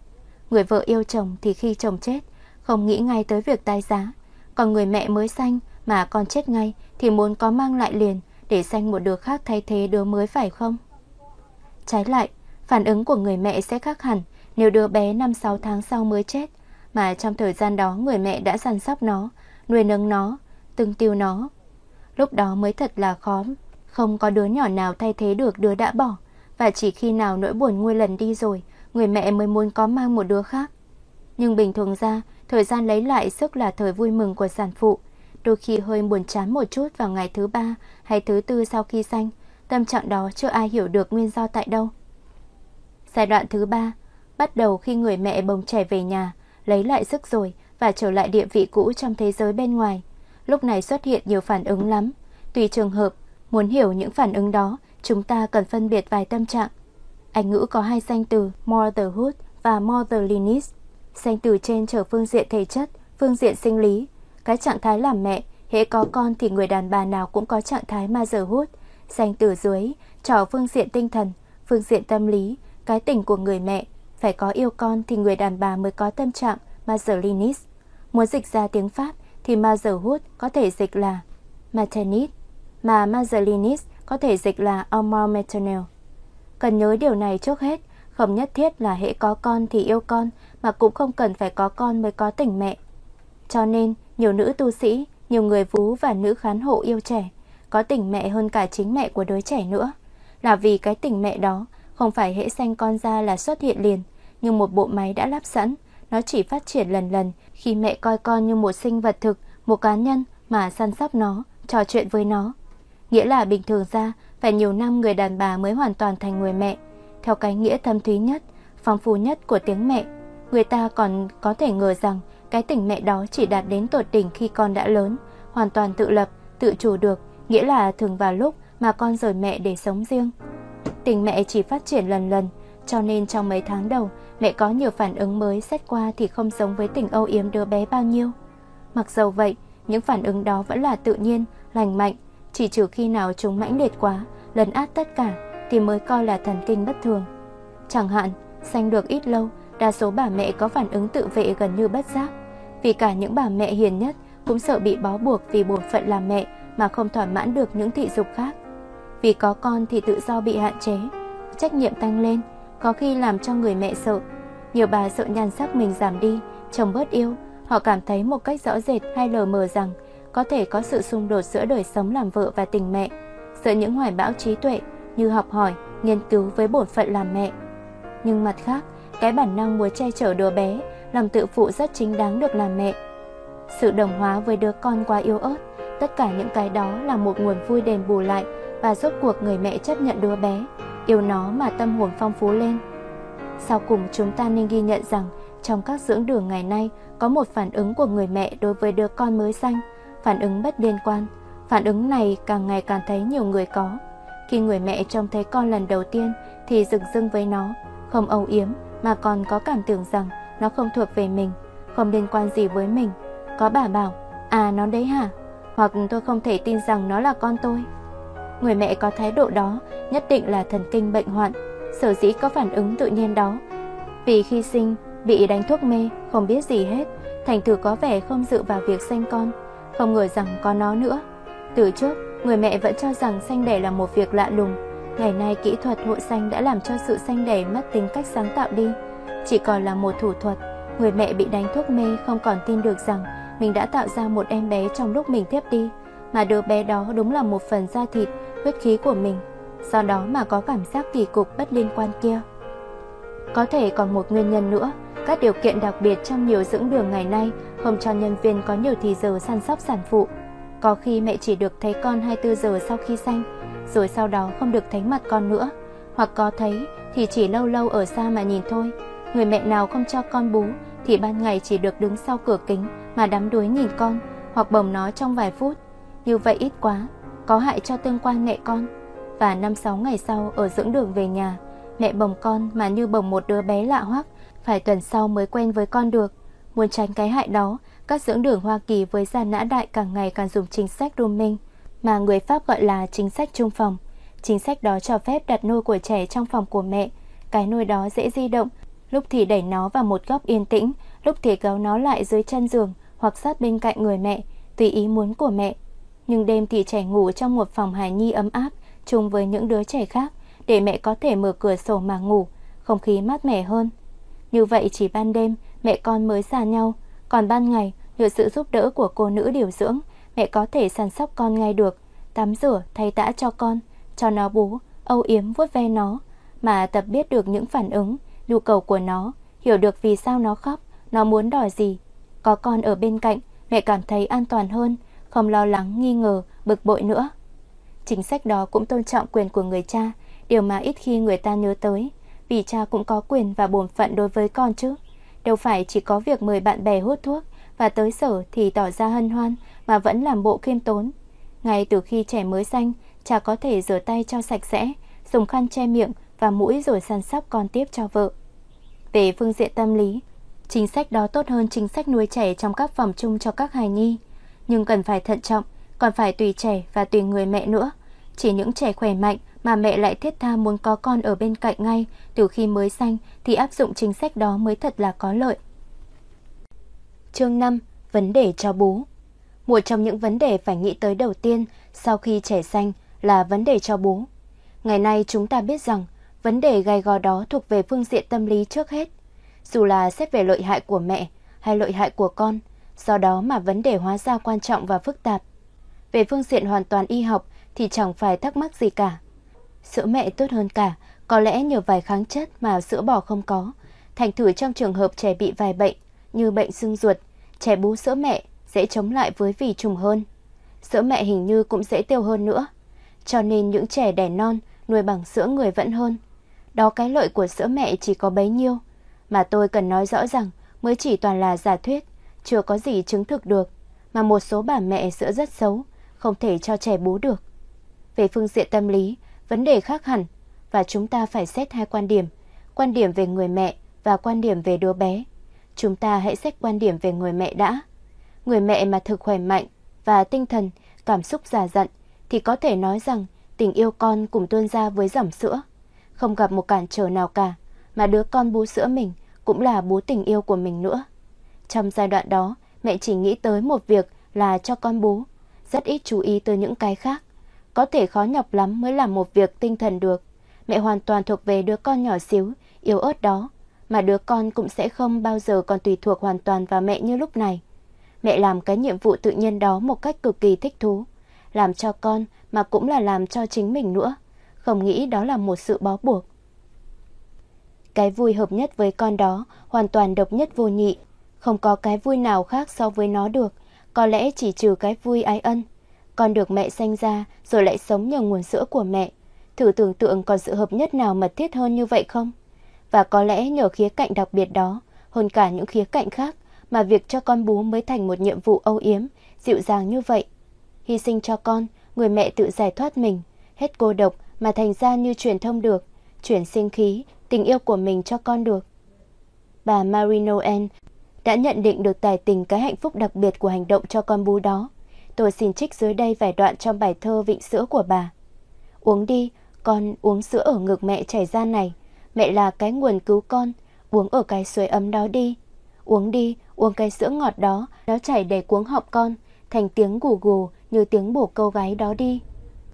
Người vợ yêu chồng thì khi chồng chết không nghĩ ngay tới việc tái giá, còn người mẹ mới sanh mà con chết ngay thì muốn có mang lại liền để sanh một đứa khác thay thế đứa mới, phải không? Trái lại, phản ứng của người mẹ sẽ khác hẳn nếu đứa bé 5-6 tháng sau mới chết, mà trong thời gian đó người mẹ đã săn sóc nó, nuôi nấng nó, từng tiêu nó. Lúc đó mới thật là khó, không có đứa nhỏ nào thay thế được đứa đã bỏ, và chỉ khi nào nỗi buồn nguôi lần đi rồi, người mẹ mới muốn có mang một đứa khác. Nhưng bình thường ra, thời gian lấy lại sức là thời vui mừng của sản phụ. Đôi khi hơi buồn chán một chút vào ngày thứ 3 hay thứ 4 sau khi sanh. Tâm trạng đó chưa ai hiểu được nguyên do tại đâu. Giai đoạn thứ 3 bắt đầu khi người mẹ bồng trẻ về nhà, lấy lại sức rồi và trở lại địa vị cũ trong thế giới bên ngoài. Lúc này xuất hiện nhiều phản ứng lắm, tùy trường hợp. Muốn hiểu những phản ứng đó, chúng ta cần phân biệt vài tâm trạng. Anh ngữ có hai danh từ motherhood và motherliness. Danh từ trên trở phương diện thể chất, phương diện sinh lý. Cái trạng thái làm mẹ, hễ có con thì người đàn bà nào cũng có trạng thái motherhood. Danh từ dưới trở phương diện tinh thần, phương diện tâm lý. Cái tình của người mẹ, phải có yêu con thì người đàn bà mới có tâm trạng motherliness. Muốn dịch ra tiếng Pháp thì motherhood có thể dịch là maternité, mà motherliness có thể dịch là amour maternel. Cần nhớ điều này trước hết. Không nhất thiết là hễ có con thì yêu con, mà cũng không cần phải có con mới có tình mẹ. Cho nên, nhiều nữ tu sĩ, nhiều người vú và nữ khán hộ yêu trẻ, có tình mẹ hơn cả chính mẹ của đứa trẻ nữa. Là vì cái tình mẹ đó không phải hễ sanh con ra là xuất hiện liền, nhưng một bộ máy đã lắp sẵn. Nó chỉ phát triển lần lần khi mẹ coi con như một sinh vật thực, một cá nhân mà săn sóc nó, trò chuyện với nó. Nghĩa là bình thường ra, phải nhiều năm người đàn bà mới hoàn toàn thành người mẹ. Theo cái nghĩa thâm thúy nhất, phong phú nhất của tiếng mẹ, người ta còn có thể ngờ rằng cái tình mẹ đó chỉ đạt đến tột đỉnh khi con đã lớn, hoàn toàn tự lập, tự chủ được, nghĩa là thường vào lúc mà con rời mẹ để sống riêng. Tình mẹ chỉ phát triển lần lần, cho nên trong mấy tháng đầu, mẹ có nhiều phản ứng mới xét qua thì không giống với tình âu yếm đứa bé bao nhiêu. Mặc dầu vậy, những phản ứng đó vẫn là tự nhiên, lành mạnh, chỉ trừ khi nào chúng mãnh liệt quá, lấn át tất cả, thì mới coi là thần kinh bất thường. Chẳng hạn, Sanh được ít lâu, đa số bà mẹ có phản ứng tự vệ gần như bất giác. Vì cả những bà mẹ hiền nhất cũng sợ bị bó buộc vì bổn phận làm mẹ mà không thỏa mãn được những thị dục khác. Vì có con thì tự do bị hạn chế, trách nhiệm tăng lên, có khi làm cho người mẹ sợ. Nhiều bà sợ nhan sắc mình giảm đi, chồng bớt yêu. Họ cảm thấy một cách rõ rệt hay lờ mờ rằng có thể có sự xung đột giữa đời sống làm vợ và tình mẹ, giữa những hoài bão trí tuệ như học hỏi, nghiên cứu với bổn phận làm mẹ. Nhưng mặt khác, cái bản năng muốn che chở đứa bé, lòng tự phụ rất chính đáng được làm mẹ. Sự đồng hóa với đứa con quá yếu ớt, tất cả những cái đó là một nguồn vui đền bù lại và rốt cuộc người mẹ chấp nhận đứa bé, yêu nó mà tâm hồn phong phú lên. Sau cùng chúng ta nên ghi nhận rằng trong các dưỡng đường ngày nay có một phản ứng của người mẹ đối với đứa con mới sanh, phản ứng bất liên quan. Phản ứng này càng ngày càng thấy nhiều người có. Khi người mẹ trông thấy con lần đầu tiên thì dửng dưng với nó, không âu yếm mà còn có cảm tưởng rằng nó không thuộc về mình, không liên quan gì với mình. Có bà bảo, à nó đấy hả? Hoặc tôi không thể tin rằng nó là con tôi. Người mẹ có thái độ đó nhất định là thần kinh bệnh hoạn. Sở dĩ có phản ứng tự nhiên đó vì khi sinh bị đánh thuốc mê, không biết gì hết, thành thử có vẻ không dự vào việc sanh con, không ngờ rằng có nó nữa. Từ trước, người mẹ vẫn cho rằng sanh đẻ là một việc lạ lùng. Ngày nay kỹ thuật hộ sanh đã làm cho sự sanh đẻ mất tính cách sáng tạo đi, chỉ còn là một thủ thuật. Người mẹ bị đánh thuốc mê không còn tin được rằng mình đã tạo ra một em bé trong lúc mình thiếp đi, mà đứa bé đó đúng là một phần da thịt, huyết khí của mình. Do đó mà có cảm giác kỳ cục bất liên quan kia. Có thể còn một nguyên nhân nữa, các điều kiện đặc biệt trong nhiều dưỡng đường ngày nay không cho nhân viên có nhiều thì giờ săn sóc sản phụ. Có khi mẹ chỉ được thấy con 24 giờ sau khi sanh, rồi sau đó không được thấy mặt con nữa, hoặc có thấy thì chỉ lâu lâu ở xa mà nhìn thôi. Người mẹ nào không cho con bú thì ban ngày chỉ được đứng sau cửa kính mà đắm đuối nhìn con, hoặc bồng nó trong vài phút. Như vậy ít quá, có hại cho tương quan mẹ con. Và 5-6 ngày sau ở dưỡng đường về nhà, mẹ bồng con mà như bồng một đứa bé lạ hoắc, phải tuần sau mới quen với con được. Muốn tránh cái hại đó, các dưỡng đường Hoa Kỳ với gia nã đại càng ngày càng dùng chính sách rooming, mà người Pháp gọi là chính sách chung phòng. Chính sách đó cho phép đặt nôi của trẻ trong phòng của mẹ. Cái nôi đó dễ di động, lúc thì đẩy nó vào một góc yên tĩnh, lúc thì kéo nó lại dưới chân giường hoặc sát bên cạnh người mẹ, tùy ý muốn của mẹ. Nhưng đêm thì trẻ ngủ trong một phòng hài nhi ấm áp chung với những đứa trẻ khác, để mẹ có thể mở cửa sổ mà ngủ, không khí mát mẻ hơn. Như vậy chỉ ban đêm mẹ con mới xa nhau, còn ban ngày nhờ sự giúp đỡ của cô nữ điều dưỡng, mẹ có thể săn sóc con ngay được, tắm rửa, thay tã cho con, cho nó bú, âu yếm vuốt ve nó, mà tập biết được những phản ứng, nhu cầu của nó, hiểu được vì sao nó khóc, nó muốn đòi gì. Có con ở bên cạnh, mẹ cảm thấy an toàn hơn, không lo lắng, nghi ngờ, bực bội nữa. Chính sách đó cũng tôn trọng quyền của người cha, điều mà ít khi người ta nhớ tới, vì cha cũng có quyền và bổn phận đối với con chứ. Đâu phải chỉ có việc mời bạn bè hút thuốc và tới sở thì tỏ ra hân hoan mà vẫn làm bộ khiêm tốn. Ngay từ khi trẻ mới sanh, cha có thể rửa tay cho sạch sẽ, dùng khăn che miệng và mũi rồi săn sóc con tiếp cho vợ. Về phương diện tâm lý, chính sách đó tốt hơn chính sách nuôi trẻ trong các phòng chung cho các hài nhi. Nhưng cần phải thận trọng, còn phải tùy trẻ và tùy người mẹ nữa. Chỉ những trẻ khỏe mạnh mà mẹ lại thiết tha muốn có con ở bên cạnh ngay từ khi mới sanh thì áp dụng chính sách đó mới thật là có lợi. Chương 5. Vấn đề cho bú. Một trong những vấn đề phải nghĩ tới đầu tiên sau khi trẻ sanh là vấn đề cho bú. Ngày nay chúng ta biết rằng vấn đề gay go đó thuộc về phương diện tâm lý trước hết, dù là xét về lợi hại của mẹ hay lợi hại của con, do đó mà vấn đề hóa ra quan trọng và phức tạp. Về phương diện hoàn toàn y học thì chẳng phải thắc mắc gì cả. Sữa mẹ tốt hơn cả, có lẽ nhờ vài kháng chất mà sữa bò không có. Thành thử trong trường hợp trẻ bị vài bệnh như bệnh xương ruột, trẻ bú sữa mẹ dễ chống lại với vì trùng hơn. Sữa mẹ hình như cũng dễ tiêu hơn nữa, cho nên những trẻ đẻ non nuôi bằng sữa người vẫn hơn. Đó, cái lợi của sữa mẹ chỉ có bấy nhiêu. Mà tôi cần nói rõ rằng mới chỉ toàn là giả thuyết, chưa có gì chứng thực được, mà một số bà mẹ sữa rất xấu, không thể cho trẻ bú được. Về phương diện tâm lý, vấn đề khác hẳn, và chúng ta phải xét hai quan điểm về người mẹ và quan điểm về đứa bé. Chúng ta hãy xét quan điểm về người mẹ đã. Người mẹ mà thực khỏe mạnh và tinh thần, cảm xúc già dặn thì có thể nói rằng tình yêu con cùng tuôn ra với dòng sữa, không gặp một cản trở nào cả, mà đứa con bú sữa mình cũng là bố tình yêu của mình nữa. Trong giai đoạn đó, mẹ chỉ nghĩ tới một việc là cho con bú, rất ít chú ý tới những cái khác. Có thể khó nhọc lắm mới làm một việc tinh thần được. Mẹ hoàn toàn thuộc về đứa con nhỏ xíu, yếu ớt đó, mà đứa con cũng sẽ không bao giờ còn tùy thuộc hoàn toàn vào mẹ như lúc này. Mẹ làm cái nhiệm vụ tự nhiên đó một cách cực kỳ thích thú, làm cho con mà cũng là làm cho chính mình nữa, không nghĩ đó là một sự bó buộc. Cái vui hợp nhất với con đó hoàn toàn độc nhất vô nhị, không có cái vui nào khác so với nó được, có lẽ chỉ trừ cái vui ái ân. Con được mẹ sanh ra rồi lại sống nhờ nguồn sữa của mẹ, thử tưởng tượng còn sự hợp nhất nào mật thiết hơn như vậy không? Và có lẽ nhờ khía cạnh đặc biệt đó, hơn cả những khía cạnh khác, mà việc cho con bú mới thành một nhiệm vụ âu yếm, dịu dàng như vậy. Hy sinh cho con, người mẹ tự giải thoát mình, hết cô độc mà thành ra như truyền thông được, chuyển sinh khí, tình yêu của mình cho con được. Bà Marie Noel đã nhận định được tài tình cái hạnh phúc đặc biệt của hành động cho con bú đó. Tôi xin trích dưới đây vài đoạn trong bài thơ Vịnh Sữa của bà. Uống đi, con uống sữa ở ngực mẹ chảy ra này. Mẹ là cái nguồn cứu con, uống ở cái suối ấm đó đi. Uống đi, uống cái sữa ngọt đó, nó chảy đầy cuống họng con, thành tiếng gù gù như tiếng bổ câu gái đó đi.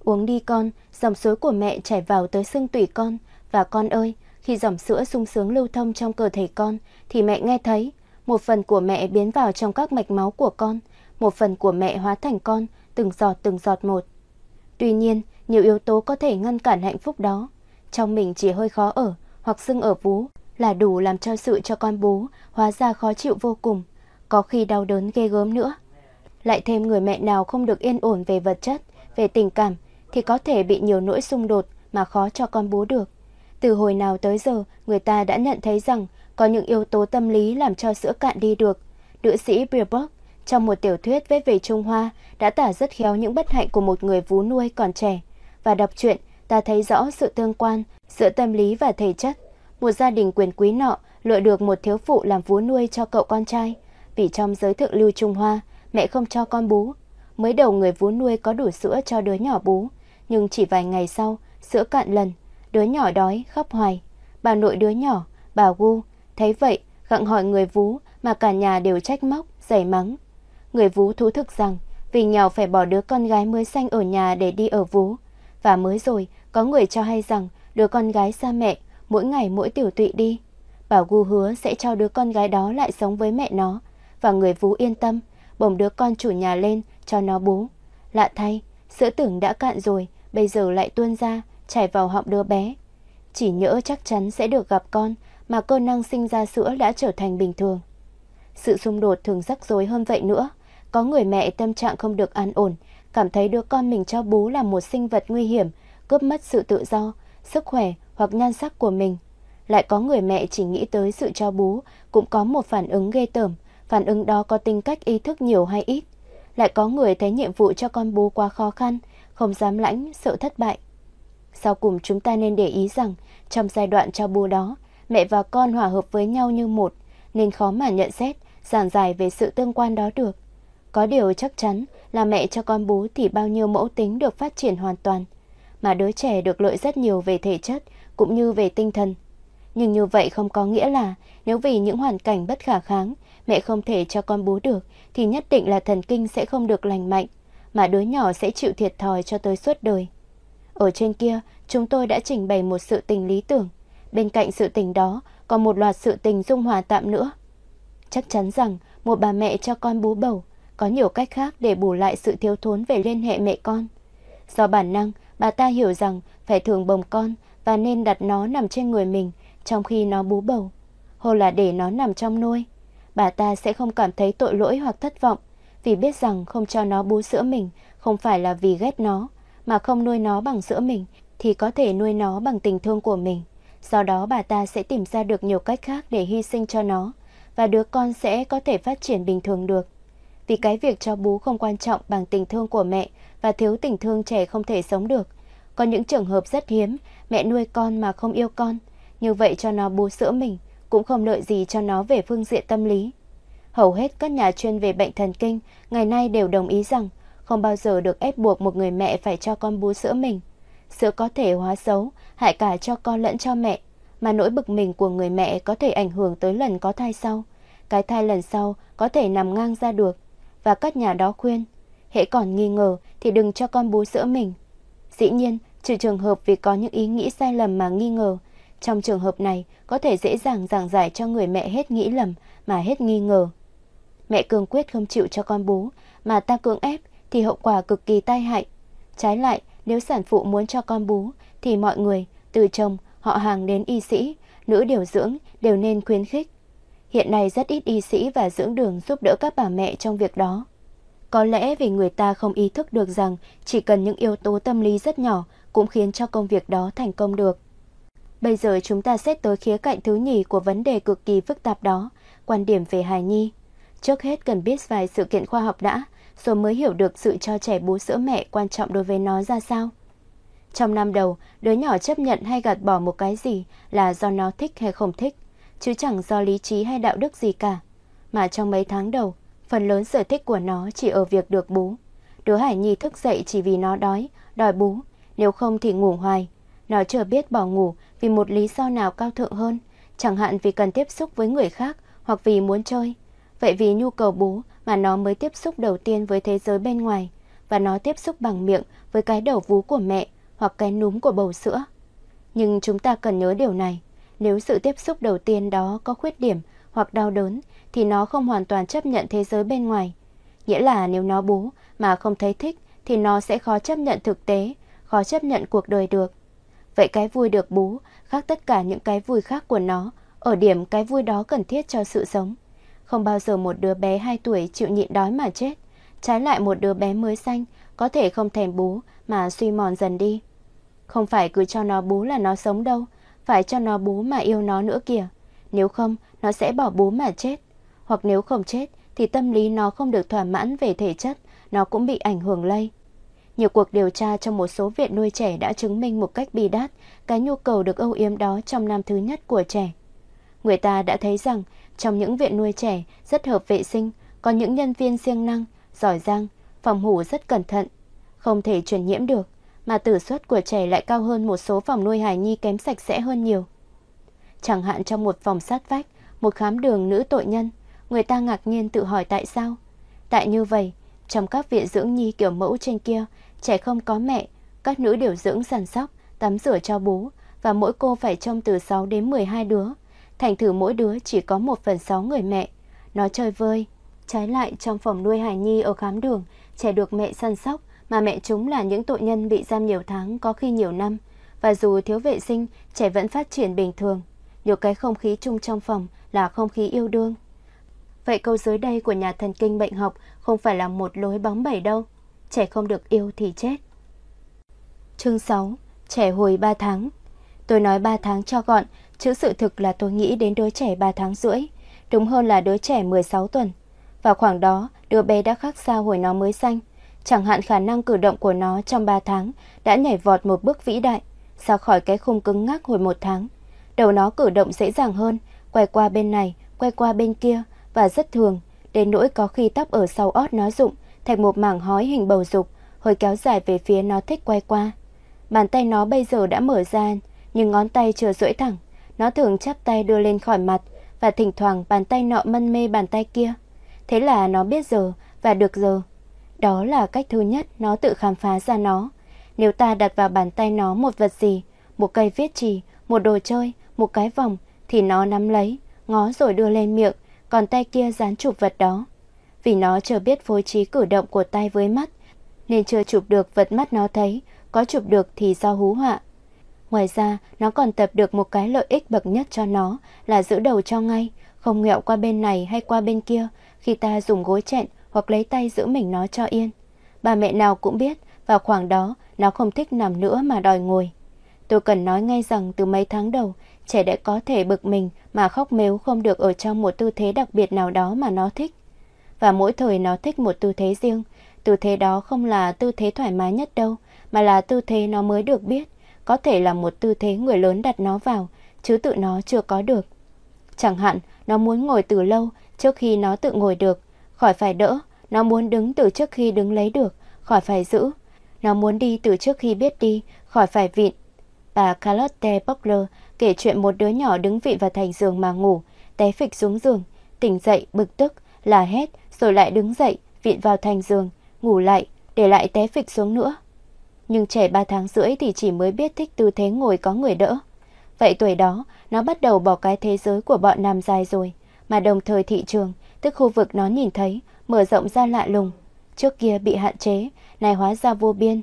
Uống đi con, dòng suối của mẹ chảy vào tới xương tủy con. Và con ơi, khi dòng sữa sung sướng lưu thông trong cơ thể con, thì mẹ nghe thấy, một phần của mẹ biến vào trong các mạch máu của con, một phần của mẹ hóa thành con, từng giọt một. Tuy nhiên, nhiều yếu tố có thể ngăn cản hạnh phúc đó. Trong mình chỉ hơi khó ở, hoặc sưng ở vú, là đủ làm cho sự cho con bú hóa ra khó chịu vô cùng, có khi đau đớn ghê gớm nữa. Lại thêm người mẹ nào không được yên ổn về vật chất, về tình cảm, thì có thể bị nhiều nỗi xung đột mà khó cho con bú được. Từ hồi nào tới giờ, người ta đã nhận thấy rằng có những yếu tố tâm lý làm cho sữa cạn đi được. Nữ sĩ Brabok, trong một tiểu thuyết viết về Trung Hoa, đã tả rất khéo những bất hạnh của một người vú nuôi còn trẻ. Và đọc truyện, ta thấy rõ sự tương quan giữa tâm lý và thể chất. Một gia đình quyền quý nọ lựa được một thiếu phụ làm vú nuôi cho cậu con trai. Vì trong giới thượng lưu Trung Hoa, mẹ không cho con bú. Mới đầu người vú nuôi có đủ sữa cho đứa nhỏ bú, nhưng chỉ vài ngày sau, sữa cạn lần. Đứa nhỏ đói, khóc hoài. Bà nội đứa nhỏ, bà Wu, thấy vậy, gặng hỏi người vú mà cả nhà đều trách móc, giày mắng. Người vú thú thực rằng vì nghèo phải bỏ đứa con gái mới sanh ở nhà để đi ở vú. Và mới rồi, có người cho hay rằng đứa con gái xa mẹ, mỗi ngày mỗi tiểu tụy đi. Bà Wu hứa sẽ cho đứa con gái đó lại sống với mẹ nó. Và người vú yên tâm, bồng đứa con chủ nhà lên, cho nó bú. Lạ thay, sữa tưởng đã cạn rồi, bây giờ lại tuôn ra, chảy vào họng đứa bé. Chỉ nhỡ chắc chắn sẽ được gặp con, mà cơ năng sinh ra sữa đã trở thành bình thường. Sự xung đột thường rắc rối hơn vậy nữa. Có người mẹ tâm trạng không được an ổn, cảm thấy đứa con mình cho bú là một sinh vật nguy hiểm, cướp mất sự tự do, sức khỏe hoặc nhan sắc của mình. Lại có người mẹ chỉ nghĩ tới sự cho bú, cũng có một phản ứng ghê tởm, phản ứng đó có tính cách ý thức nhiều hay ít. Lại có người thấy nhiệm vụ cho con bú quá khó khăn, không dám lãnh, sợ thất bại. Sau cùng chúng ta nên để ý rằng, trong giai đoạn cho bú đó, mẹ và con hòa hợp với nhau như một, nên khó mà nhận xét, giảng giải về sự tương quan đó được. Có điều chắc chắn là mẹ cho con bú thì bao nhiêu mẫu tính được phát triển hoàn toàn, mà đứa trẻ được lợi rất nhiều về thể chất cũng như về tinh thần. Nhưng như vậy không có nghĩa là nếu vì những hoàn cảnh bất khả kháng, mẹ không thể cho con bú được thì nhất định là thần kinh sẽ không được lành mạnh, mà đứa nhỏ sẽ chịu thiệt thòi cho tới suốt đời. Ở trên kia, chúng tôi đã trình bày một sự tình lý tưởng. Bên cạnh sự tình đó, còn một loạt sự tình dung hòa tạm nữa. Chắc chắn rằng, một bà mẹ cho con bú bầu, có nhiều cách khác để bù lại sự thiếu thốn về liên hệ mẹ con. Do bản năng, bà ta hiểu rằng phải thường bồng con và nên đặt nó nằm trên người mình trong khi nó bú bầu, hoặc là để nó nằm trong nôi. Bà ta sẽ không cảm thấy tội lỗi hoặc thất vọng, vì biết rằng không cho nó bú sữa mình không phải là vì ghét nó, mà không nuôi nó bằng sữa mình thì có thể nuôi nó bằng tình thương của mình. Sau đó bà ta sẽ tìm ra được nhiều cách khác để hy sinh cho nó, và đứa con sẽ có thể phát triển bình thường được. Vì cái việc cho bú không quan trọng bằng tình thương của mẹ, và thiếu tình thương trẻ không thể sống được. Có những trường hợp rất hiếm, mẹ nuôi con mà không yêu con, như vậy cho nó bú sữa mình cũng không lợi gì cho nó về phương diện tâm lý. Hầu hết các nhà chuyên về bệnh thần kinh ngày nay đều đồng ý rằng không bao giờ được ép buộc một người mẹ phải cho con bú sữa mình. Sữa có thể hóa xấu, hại cả cho con lẫn cho mẹ. mà nỗi bực mình của người mẹ có thể ảnh hưởng tới lần có thai sau. Cái thai lần sau có thể nằm ngang ra được. Và các nhà đó khuyên, hễ còn nghi ngờ thì đừng cho con bú sữa mình. Dĩ nhiên, trừ trường hợp vì có những ý nghĩ sai lầm mà nghi ngờ. Trong trường hợp này, có thể dễ dàng giảng giải cho người mẹ hết nghĩ lầm mà hết nghi ngờ. Mẹ cương quyết không chịu cho con bú, mà ta cưỡng ép thì hậu quả cực kỳ tai hại. Trái lại, nếu sản phụ muốn cho con bú, thì mọi người, từ chồng, họ hàng đến y sĩ, nữ điều dưỡng đều nên khuyến khích. Hiện nay rất ít y sĩ và dưỡng đường giúp đỡ các bà mẹ trong việc đó. Có lẽ vì người ta không ý thức được rằng chỉ cần những yếu tố tâm lý rất nhỏ cũng khiến cho công việc đó thành công được. Bây giờ chúng ta xét tới khía cạnh thứ nhì của vấn đề cực kỳ phức tạp đó, quan điểm về hài nhi. Trước hết cần biết vài sự kiện khoa học đã, rồi mới hiểu được sự cho trẻ bú sữa mẹ quan trọng đối với nó ra sao. Trong năm đầu, đứa nhỏ chấp nhận hay gạt bỏ một cái gì là do nó thích hay không thích, chứ chẳng do lý trí hay đạo đức gì cả. Mà trong mấy tháng đầu, phần lớn sở thích của nó chỉ ở việc được bú. Đứa hải nhi thức dậy chỉ vì nó đói, đòi bú, nếu không thì ngủ hoài. Nó chưa biết bỏ ngủ vì một lý do nào cao thượng hơn, chẳng hạn vì cần tiếp xúc với người khác hoặc vì muốn chơi. Vậy vì nhu cầu bú mà nó mới tiếp xúc đầu tiên với thế giới bên ngoài, và nó tiếp xúc bằng miệng với cái đầu vú của mẹ hoặc cái núm của bầu sữa. Nhưng chúng ta cần nhớ điều này, nếu sự tiếp xúc đầu tiên đó có khuyết điểm hoặc đau đớn, thì nó không hoàn toàn chấp nhận thế giới bên ngoài. Nghĩa là nếu nó bú mà không thấy thích, thì nó sẽ khó chấp nhận thực tế, khó chấp nhận cuộc đời được. Vậy cái vui được bú khác tất cả những cái vui khác của nó, ở điểm cái vui đó cần thiết cho sự sống. Không bao giờ một đứa bé 2 tuổi chịu nhịn đói mà chết. Trái lại một đứa bé mới sanh có thể không thèm bú mà suy mòn dần đi. Không phải cứ cho nó bú là nó sống đâu, phải cho nó bú mà yêu nó nữa kìa. Nếu không, nó sẽ bỏ bú mà chết. Hoặc nếu không chết thì tâm lý nó không được thỏa mãn về thể chất, nó cũng bị ảnh hưởng lây. Nhiều cuộc điều tra trong một số viện nuôi trẻ đã chứng minh một cách bi đát cái nhu cầu được âu yếm đó trong năm thứ nhất của trẻ. Người ta đã thấy rằng trong những viện nuôi trẻ rất hợp vệ sinh, có những nhân viên siêng năng, giỏi giang, phòng ngủ rất cẩn thận, không thể truyền nhiễm được, mà tử suất của trẻ lại cao hơn một số phòng nuôi hài nhi kém sạch sẽ hơn nhiều. Chẳng hạn trong một phòng sát vách, một khám đường nữ tội nhân, người ta ngạc nhiên tự hỏi tại sao. Tại như vậy, trong các viện dưỡng nhi kiểu mẫu trên kia, trẻ không có mẹ, các nữ điều dưỡng săn sóc, tắm rửa cho bú, và mỗi cô phải trông từ 6 đến 12 đứa. Thành thử mỗi đứa chỉ có 1/6 người mẹ. Nó chơi vơi. Trái lại trong phòng nuôi hài nhi ở khám đường, trẻ được mẹ săn sóc, mà mẹ chúng là những tội nhân bị giam nhiều tháng, có khi nhiều năm. Và dù thiếu vệ sinh, trẻ vẫn phát triển bình thường. Nhiều cái không khí chung trong phòng là không khí yêu đương. Vậy câu dưới đây của nhà thần kinh bệnh học không phải là một lối bóng bẩy đâu. Trẻ không được yêu thì chết. Chương 6. Trẻ hồi 3 tháng. Tôi nói 3 tháng cho gọn, chứ sự thực là tôi nghĩ đến đứa trẻ 3 tháng rưỡi, đúng hơn là đứa trẻ 16 tuần. Vào khoảng đó, đứa bé đã khác xa hồi nó mới sanh. Chẳng hạn khả năng cử động của nó trong 3 tháng đã nhảy vọt một bước vĩ đại, ra khỏi cái khung cứng ngắc hồi 1 tháng. Đầu nó cử động dễ dàng hơn, quay qua bên này, quay qua bên kia, và rất thường, đến nỗi có khi tóc ở sau ót nó rụng thành một mảng hói hình bầu dục, hơi kéo dài về phía nó thích quay qua. Bàn tay nó bây giờ đã mở ra, nhưng ngón tay chưa duỗi thẳng. Nó thường chắp tay đưa lên khỏi mặt, và thỉnh thoảng bàn tay nọ mân mê bàn tay kia. Thế là nó biết giờ và được giờ. Đó là cách thứ nhất nó tự khám phá ra nó. Nếu ta đặt vào bàn tay nó một vật gì, một cây viết chì, một đồ chơi, một cái vòng, thì nó nắm lấy, ngó rồi đưa lên miệng, còn tay kia dán chụp vật đó. Vì nó chưa biết phối trí cử động của tay với mắt, nên chưa chụp được vật mắt nó thấy, có chụp được thì do hú họa. Ngoài ra, nó còn tập được một cái lợi ích bậc nhất cho nó là giữ đầu cho ngay, không nghẹo qua bên này hay qua bên kia khi ta dùng gối chặn hoặc lấy tay giữ mình nó cho yên. Bà mẹ nào cũng biết, vào khoảng đó, nó không thích nằm nữa mà đòi ngồi. Tôi cần nói ngay rằng từ mấy tháng đầu, trẻ đã có thể bực mình mà khóc mếu không được ở trong một tư thế đặc biệt nào đó mà nó thích. Và mỗi thời nó thích một tư thế riêng, tư thế đó không là tư thế thoải mái nhất đâu, mà là tư thế nó mới được biết. Có thể là một tư thế người lớn đặt nó vào, chứ tự nó chưa có được. Chẳng hạn, nó muốn ngồi từ lâu trước khi nó tự ngồi được, khỏi phải đỡ. Nó muốn đứng từ trước khi đứng lấy được, khỏi phải giữ. Nó muốn đi từ trước khi biết đi, khỏi phải vịn. Bà Carlotte Popler kể chuyện một đứa nhỏ đứng vị vào thành giường mà ngủ, té phịch xuống giường, tỉnh dậy bực tức, la hét, rồi lại đứng dậy, vịn vào thành giường, ngủ lại, để lại té phịch xuống nữa. Nhưng trẻ 3 tháng rưỡi thì chỉ mới biết thích tư thế ngồi có người đỡ. Vậy tuổi đó, nó bắt đầu bỏ cái thế giới của bọn nằm dài rồi, mà đồng thời thị trường, tức khu vực nó nhìn thấy, mở rộng ra lạ lùng. Trước kia bị hạn chế, này hóa ra vô biên.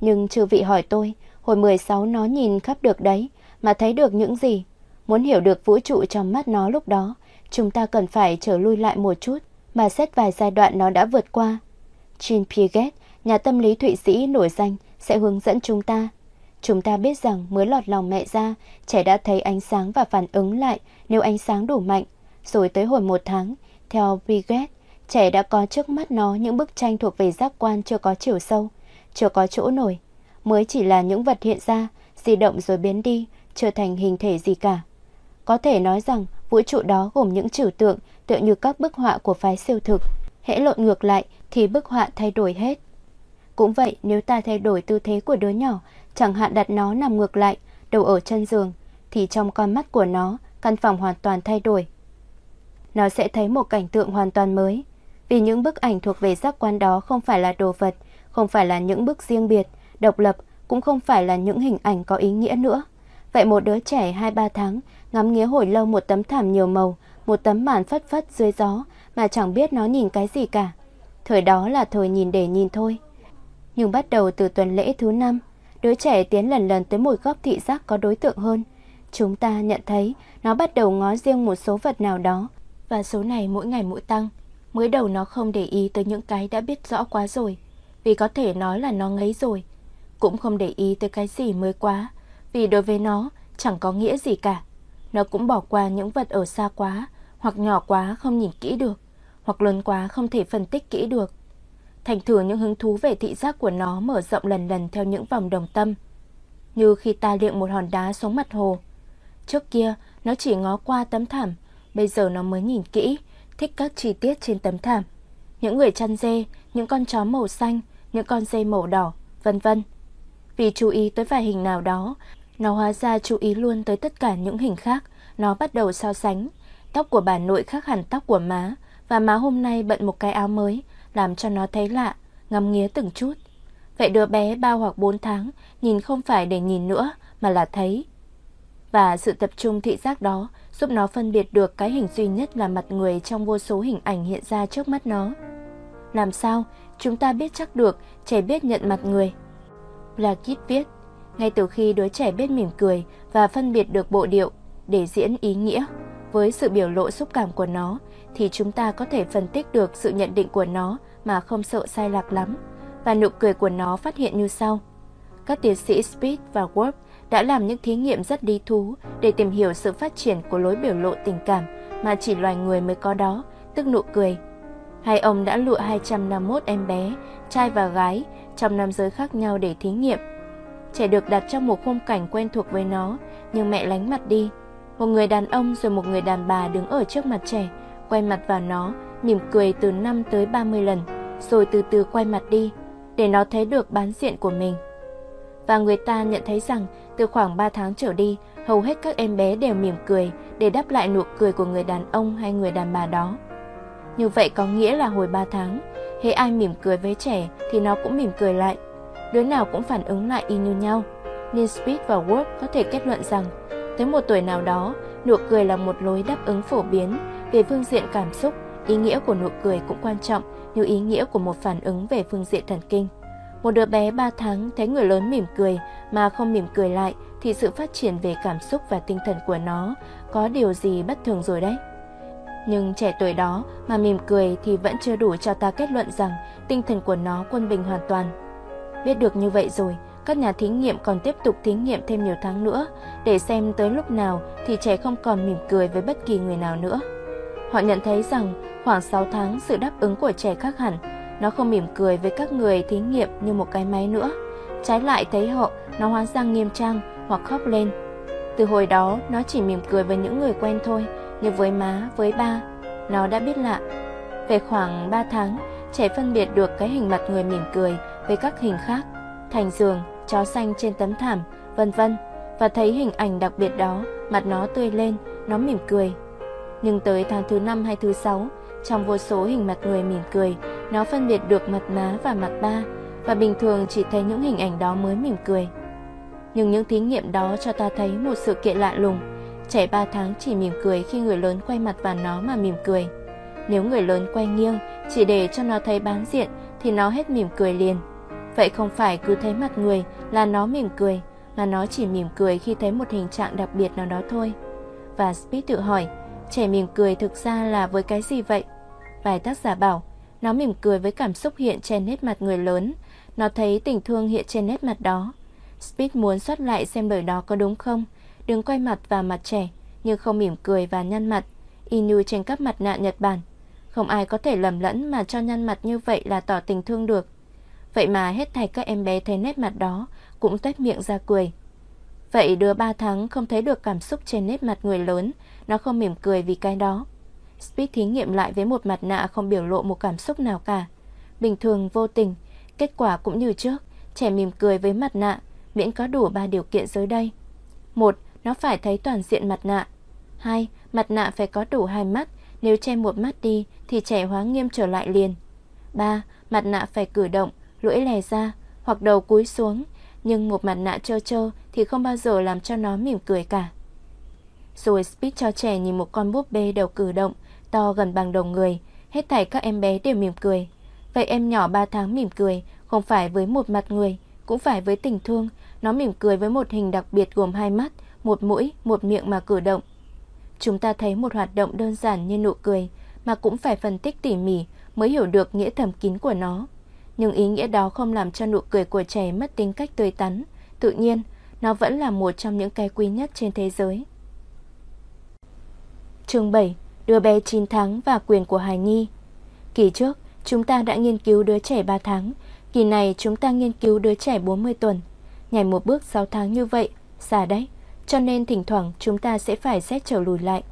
Nhưng trừ vị hỏi tôi, hồi 16 nó nhìn khắp được đấy, mà thấy được những gì? Muốn hiểu được vũ trụ trong mắt nó lúc đó, chúng ta cần phải trở lui lại một chút, mà xét vài giai đoạn nó đã vượt qua. Jean Piaget, nhà tâm lý Thụy Sĩ nổi danh, sẽ hướng dẫn chúng ta. Chúng ta biết rằng mới lọt lòng mẹ ra, trẻ đã thấy ánh sáng và phản ứng lại nếu ánh sáng đủ mạnh. Rồi tới hồi 1 tháng, theo Piaget, trẻ đã có trước mắt nó những bức tranh thuộc về giác quan chưa có chiều sâu, chưa có chỗ nổi. Mới chỉ là những vật hiện ra, di động rồi biến đi, trở thành hình thể gì cả. Có thể nói rằng vũ trụ đó gồm những trừu tượng tựa như các bức họa của phái siêu thực. Hễ lộn ngược lại thì bức họa thay đổi hết. Cũng vậy, nếu ta thay đổi tư thế của đứa nhỏ, chẳng hạn đặt nó nằm ngược lại, đầu ở chân giường, thì trong con mắt của nó, căn phòng hoàn toàn thay đổi. Nó sẽ thấy một cảnh tượng hoàn toàn mới. Vì những bức ảnh thuộc về giác quan đó không phải là đồ vật, không phải là những bức riêng biệt, độc lập, cũng không phải là những hình ảnh có ý nghĩa nữa. Vậy một đứa trẻ 2-3 tháng ngắm nghía hồi lâu một tấm thảm nhiều màu, một tấm màn phất phất dưới gió mà chẳng biết nó nhìn cái gì cả. Thời đó là thời nhìn để nhìn thôi. Nhưng bắt đầu từ tuần lễ thứ 5, đứa trẻ tiến lần lần tới một góc thị giác có đối tượng hơn. Chúng ta nhận thấy nó bắt đầu ngó riêng một số vật nào đó, và số này mỗi ngày mỗi tăng. Mới đầu nó không để ý tới những cái đã biết rõ quá rồi, vì có thể nói là nó ngấy rồi. Cũng không để ý tới cái gì mới quá, vì đối với nó chẳng có nghĩa gì cả. Nó cũng bỏ qua những vật ở xa quá, hoặc nhỏ quá không nhìn kỹ được, hoặc lớn quá không thể phân tích kỹ được. Thành thử những hứng thú về thị giác của nó mở rộng lần lần theo những vòng đồng tâm. Như khi ta liệng một hòn đá xuống mặt hồ. Trước kia nó chỉ ngó qua tấm thảm, bây giờ nó mới nhìn kỹ, thích các chi tiết trên tấm thảm. Những người chăn dê, những con chó màu xanh, những con dê màu đỏ, vân vân. Vì chú ý tới vài hình nào đó, nó hóa ra chú ý luôn tới tất cả những hình khác. Nó bắt đầu so sánh. Tóc của bà nội khác hẳn tóc của má, và má hôm nay bận một cái áo mới, làm cho nó thấy lạ, ngắm nghía từng chút. Vậy đứa bé 3 hoặc 4 tháng nhìn không phải để nhìn nữa, mà là thấy. Và sự tập trung thị giác đó giúp nó phân biệt được cái hình duy nhất là mặt người trong vô số hình ảnh hiện ra trước mắt nó. Làm sao chúng ta biết chắc được trẻ biết nhận mặt người? Blakit viết, ngay từ khi đứa trẻ biết mỉm cười và phân biệt được bộ điệu để diễn ý nghĩa với sự biểu lộ xúc cảm của nó, thì chúng ta có thể phân tích được sự nhận định của nó mà không sợ sai lạc lắm. Và nụ cười của nó phát hiện như sau. Các tiến sĩ Speed và Worf đã làm những thí nghiệm rất lý thú để tìm hiểu sự phát triển của lối biểu lộ tình cảm mà chỉ loài người mới có đó, tức nụ cười. Hai ông đã lựa 251 em bé, trai và gái, trong nam giới khác nhau để thí nghiệm. Trẻ được đặt trong một khung cảnh quen thuộc với nó, nhưng mẹ lánh mặt đi. Một người đàn ông rồi một người đàn bà đứng ở trước mặt trẻ, quay mặt vào nó, mỉm cười từ 5 tới 30 lần, rồi từ từ quay mặt đi, để nó thấy được bán diện của mình. Và người ta nhận thấy rằng, từ khoảng 3 tháng trở đi, hầu hết các em bé đều mỉm cười để đáp lại nụ cười của người đàn ông hay người đàn bà đó. Như vậy có nghĩa là hồi 3 tháng, hễ ai mỉm cười với trẻ thì nó cũng mỉm cười lại. Đứa nào cũng phản ứng lại y như nhau. Nên Speed và Worf có thể kết luận rằng, tới một tuổi nào đó, nụ cười là một lối đáp ứng phổ biến. Về phương diện cảm xúc, ý nghĩa của nụ cười cũng quan trọng như ý nghĩa của một phản ứng về phương diện thần kinh. Một đứa bé 3 tháng thấy người lớn mỉm cười mà không mỉm cười lại thì sự phát triển về cảm xúc và tinh thần của nó có điều gì bất thường rồi đấy. Nhưng trẻ tuổi đó mà mỉm cười thì vẫn chưa đủ cho ta kết luận rằng tinh thần của nó quân bình hoàn toàn. Biết được như vậy rồi, các nhà thí nghiệm còn tiếp tục thí nghiệm thêm nhiều tháng nữa để xem tới lúc nào thì trẻ không còn mỉm cười với bất kỳ người nào nữa. Họ nhận thấy rằng khoảng 6 tháng sự đáp ứng của trẻ khác hẳn. Nó không mỉm cười với các người thí nghiệm như một cái máy nữa. Trái lại thấy họ, nó hóa ra nghiêm trang hoặc khóc lên. Từ hồi đó, nó chỉ mỉm cười với những người quen thôi, như với má, với ba. Nó đã biết lạ. Về khoảng 3 tháng, trẻ phân biệt được cái hình mặt người mỉm cười với các hình khác. Thành giường, chó xanh trên tấm thảm, vân vân. và thấy hình ảnh đặc biệt đó, mặt nó tươi lên, nó mỉm cười. Nhưng tới tháng thứ 5 hay thứ 6, trong vô số hình mặt người mỉm cười, nó phân biệt được mặt má và mặt ba, và bình thường chỉ thấy những hình ảnh đó mới mỉm cười. Nhưng những thí nghiệm đó cho ta thấy một sự kiện lạ lùng. Trẻ 3 tháng chỉ mỉm cười khi người lớn quay mặt vào nó mà mỉm cười. Nếu người lớn quay nghiêng chỉ để cho nó thấy bán diện thì nó hết mỉm cười liền. Vậy không phải cứ thấy mặt người là nó mỉm cười, mà nó chỉ mỉm cười khi thấy một hình trạng đặc biệt nào đó thôi. Và Speed tự hỏi, trẻ mỉm cười thực ra là với cái gì vậy? Vài tác giả bảo, nó mỉm cười với cảm xúc hiện trên nét mặt người lớn, nó thấy tình thương hiện trên nét mặt đó. Speed muốn soát lại xem lời đó có đúng không, đừng quay mặt vào mặt trẻ, nhưng không mỉm cười và nhăn mặt, y như trên các mặt nạ Nhật Bản. Không ai có thể lầm lẫn mà cho nhăn mặt như vậy là tỏ tình thương được. Vậy mà hết thảy các em bé thấy nét mặt đó cũng tuét miệng ra cười. Vậy đứa 3 tháng không thấy được cảm xúc trên nét mặt người lớn, nó không mỉm cười vì cái đó. Speed thí nghiệm lại với một mặt nạ không biểu lộ một cảm xúc nào cả. Bình thường vô tình, kết quả cũng như trước, trẻ mỉm cười với mặt nạ, miễn có đủ 3 điều kiện dưới đây. 1. Nó phải thấy toàn diện mặt nạ. 2. Mặt nạ phải có đủ 2 mắt, nếu che một mắt đi thì trẻ hóa nghiêm trở lại liền. 3. Mặt nạ phải cử động, lưỡi lè ra hoặc đầu cúi xuống, nhưng một mặt nạ trơ trơ thì không bao giờ làm cho nó mỉm cười cả. Rồi Speed cho trẻ nhìn một con búp bê đầu cử động, to gần bằng đầu người, hết thảy các em bé đều mỉm cười. Vậy em nhỏ 3 tháng mỉm cười, không phải với một mặt người, cũng phải với tình thương, nó mỉm cười với một hình đặc biệt gồm 2 mắt, một mũi, một miệng mà cử động. Chúng ta thấy một hoạt động đơn giản như nụ cười mà cũng phải phân tích tỉ mỉ mới hiểu được nghĩa thầm kín của nó. Nhưng ý nghĩa đó không làm cho nụ cười của trẻ mất tính cách tươi tắn, tự nhiên, nó vẫn là một trong những cái quý nhất trên thế giới. Chương 7. Đứa bé 9 tháng và quyền của hài nhi. Kỳ trước, chúng ta đã nghiên cứu đứa trẻ 3 tháng, kỳ này chúng ta nghiên cứu đứa trẻ 40 tuần. Nhảy một bước 6 tháng như vậy, xa đấy, cho nên thỉnh thoảng chúng ta sẽ phải xét trở lùi lại.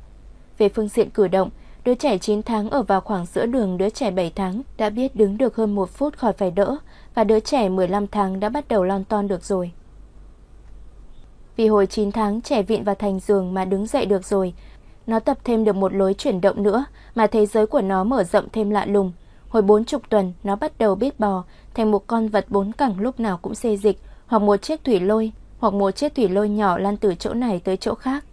Về phương diện cử động, đứa trẻ 9 tháng ở vào khoảng giữa đường đứa trẻ 7 tháng đã biết đứng được hơn 1 phút khỏi phải đỡ, và đứa trẻ 15 tháng đã bắt đầu lon ton được rồi. Vì hồi 9 tháng trẻ vịn vào thành giường mà đứng dậy được rồi, nó tập thêm được một lối chuyển động nữa mà thế giới của nó mở rộng thêm lạ lùng. Hồi 40 tuần nó bắt đầu biết bò thành một con vật 4 cẳng lúc nào cũng xê dịch, hoặc một chiếc thủy lôi, hoặc một chiếc thủy lôi nhỏ lăn từ chỗ này tới chỗ khác.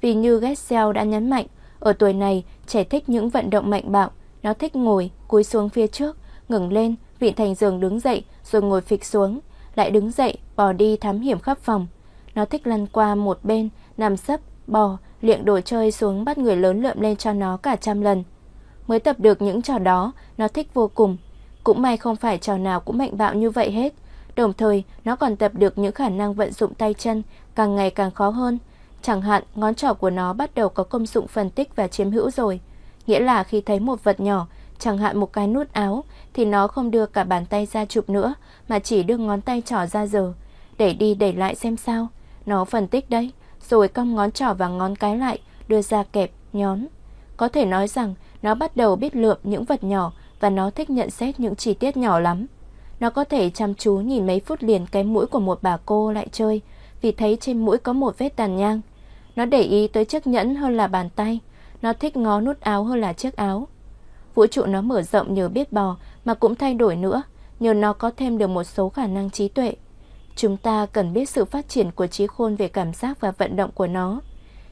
Vì như Gesell đã nhấn mạnh, ở tuổi này, trẻ thích những vận động mạnh bạo, nó thích ngồi, cúi xuống phía trước, ngẩng lên, vịn thành giường đứng dậy, rồi ngồi phịch xuống, lại đứng dậy, bò đi thám hiểm khắp phòng. Nó thích lăn qua một bên, nằm sấp, bò, liệng đồ chơi xuống bắt người lớn lượm lên cho nó cả trăm lần. Mới tập được những trò đó, nó thích vô cùng. Cũng may không phải trò nào cũng mạnh bạo như vậy hết. Đồng thời, nó còn tập được những khả năng vận dụng tay chân càng ngày càng khó hơn. Chẳng hạn, ngón trỏ của nó bắt đầu có công dụng phân tích và chiếm hữu rồi. Nghĩa là khi thấy một vật nhỏ, chẳng hạn một cái nút áo, thì nó không đưa cả bàn tay ra chụp nữa, mà chỉ đưa ngón tay trỏ ra giở, đẩy đi đẩy lại xem sao. Nó phân tích đấy, rồi cong ngón trỏ và ngón cái lại, đưa ra kẹp, nhón. Có thể nói rằng, nó bắt đầu biết lượm những vật nhỏ và nó thích nhận xét những chi tiết nhỏ lắm. Nó có thể chăm chú nhìn mấy phút liền cái mũi của một bà cô lại chơi, vì thấy trên mũi có một vết tàn nhang. Nó để ý tới chiếc nhẫn hơn là bàn tay, nó thích ngó nút áo hơn là chiếc áo. Vũ trụ nó mở rộng nhờ biết bò mà cũng thay đổi nữa, nhờ nó có thêm được một số khả năng trí tuệ. Chúng ta cần biết sự phát triển của trí khôn về cảm giác và vận động của nó.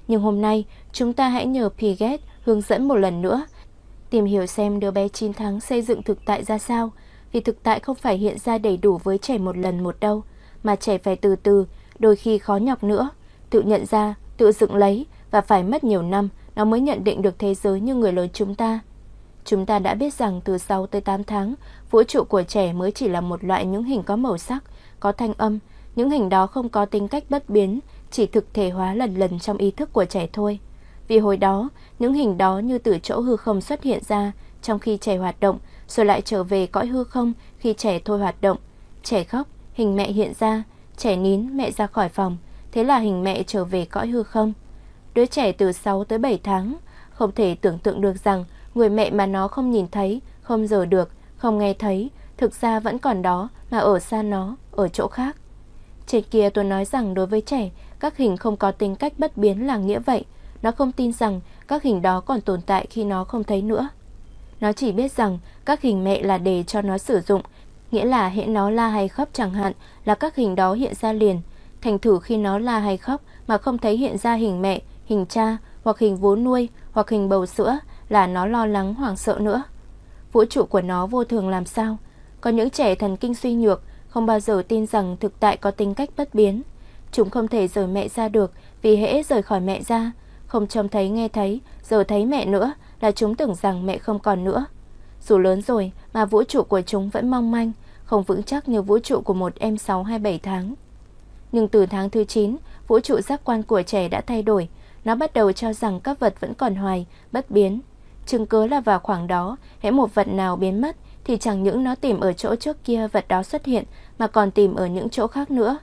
Nhưng hôm nay, chúng ta hãy nhờ Piaget hướng dẫn một lần nữa, tìm hiểu xem đứa bé 9 tháng xây dựng thực tại ra sao, vì thực tại không phải hiện ra đầy đủ với trẻ một lần một đâu, mà trẻ phải từ từ, đôi khi khó nhọc nữa, tự nhận ra, tự dựng lấy, và phải mất nhiều năm nó mới nhận định được thế giới như người lớn chúng ta. Chúng ta đã biết rằng từ 6 tới 8 tháng, vũ trụ của trẻ mới chỉ là một loại những hình có màu sắc, có thanh âm. Những hình đó không có tính cách bất biến, chỉ thực thể hóa lần lần trong ý thức của trẻ thôi. Vì hồi đó, những hình đó như từ chỗ hư không xuất hiện ra trong khi trẻ hoạt động, rồi lại trở về cõi hư không khi trẻ thôi hoạt động. Trẻ khóc, hình mẹ hiện ra, trẻ nín, mẹ ra khỏi phòng. Thế là hình mẹ trở về cõi hư không. Đứa trẻ từ 6 tới 7 tháng không thể tưởng tượng được rằng người mẹ mà nó không nhìn thấy, không dò được, không nghe thấy, thực ra vẫn còn đó mà ở xa nó, ở chỗ khác. Trên kia tôi nói rằng đối với trẻ, các hình không có tính cách bất biến là nghĩa vậy. Nó không tin rằng các hình đó còn tồn tại khi nó không thấy nữa. Nó chỉ biết rằng các hình mẹ là để cho nó sử dụng, nghĩa là hễ nó la hay khóc chẳng hạn là các hình đó hiện ra liền. Thành thử khi nó la hay khóc mà không thấy hiện ra hình mẹ, hình cha hoặc hình vú nuôi hoặc hình bầu sữa là nó lo lắng hoảng sợ nữa. Vũ trụ của nó vô thường làm sao? Có những trẻ thần kinh suy nhược không bao giờ tin rằng thực tại có tính cách bất biến. Chúng không thể rời mẹ ra được, vì hễ rời khỏi mẹ ra, không trông thấy nghe thấy, giờ thấy mẹ nữa là chúng tưởng rằng mẹ không còn nữa. Dù lớn rồi mà vũ trụ của chúng vẫn mong manh, không vững chắc như vũ trụ của một em 6 hay 7 tháng. Nhưng từ tháng thứ 9, vũ trụ giác quan của trẻ đã thay đổi. Nó bắt đầu cho rằng các vật vẫn còn hoài, bất biến. Chứng cứ là vào khoảng đó, hễ một vật nào biến mất thì chẳng những nó tìm ở chỗ trước kia vật đó xuất hiện mà còn tìm ở những chỗ khác nữa.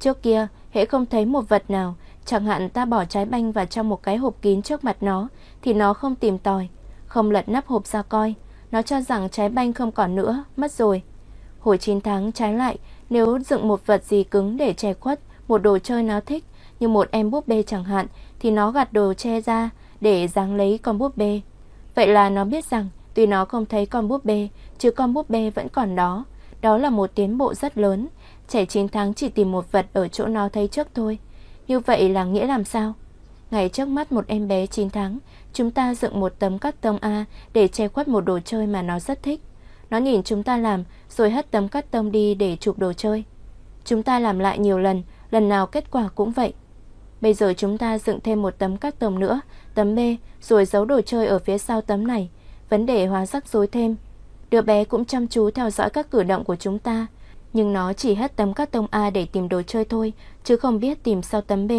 Trước kia, hễ không thấy một vật nào, chẳng hạn ta bỏ trái banh vào trong một cái hộp kín trước mặt nó, thì nó không tìm tòi, không lật nắp hộp ra coi. Nó cho rằng trái banh không còn nữa, mất rồi. Hồi 9 tháng trái lại, nếu dựng một vật gì cứng để che khuất, một đồ chơi nó thích, như một em búp bê chẳng hạn, thì nó gạt đồ che ra để dáng lấy con búp bê. Vậy là nó biết rằng tuy nó không thấy con búp bê, chứ con búp bê vẫn còn đó. Đó là một tiến bộ rất lớn. Trẻ 9 tháng chỉ tìm một vật ở chỗ nó thấy trước thôi. Như vậy là nghĩa làm sao? Ngay trước mắt một em bé 9 tháng, chúng ta dựng một tấm cắt tông A để che khuất một đồ chơi mà nó rất thích. Nó nhìn chúng ta làm, rồi hất tấm cắt tông đi để chụp đồ chơi. Chúng ta làm lại nhiều lần, lần nào kết quả cũng vậy. Bây giờ chúng ta dựng thêm một tấm cắt tông nữa, tấm B, rồi giấu đồ chơi ở phía sau tấm này. Vấn đề hóa rắc rối thêm. Đứa bé cũng chăm chú theo dõi các cử động của chúng ta, nhưng nó chỉ hất tấm cắt tông A để tìm đồ chơi thôi, chứ không biết tìm sau tấm B.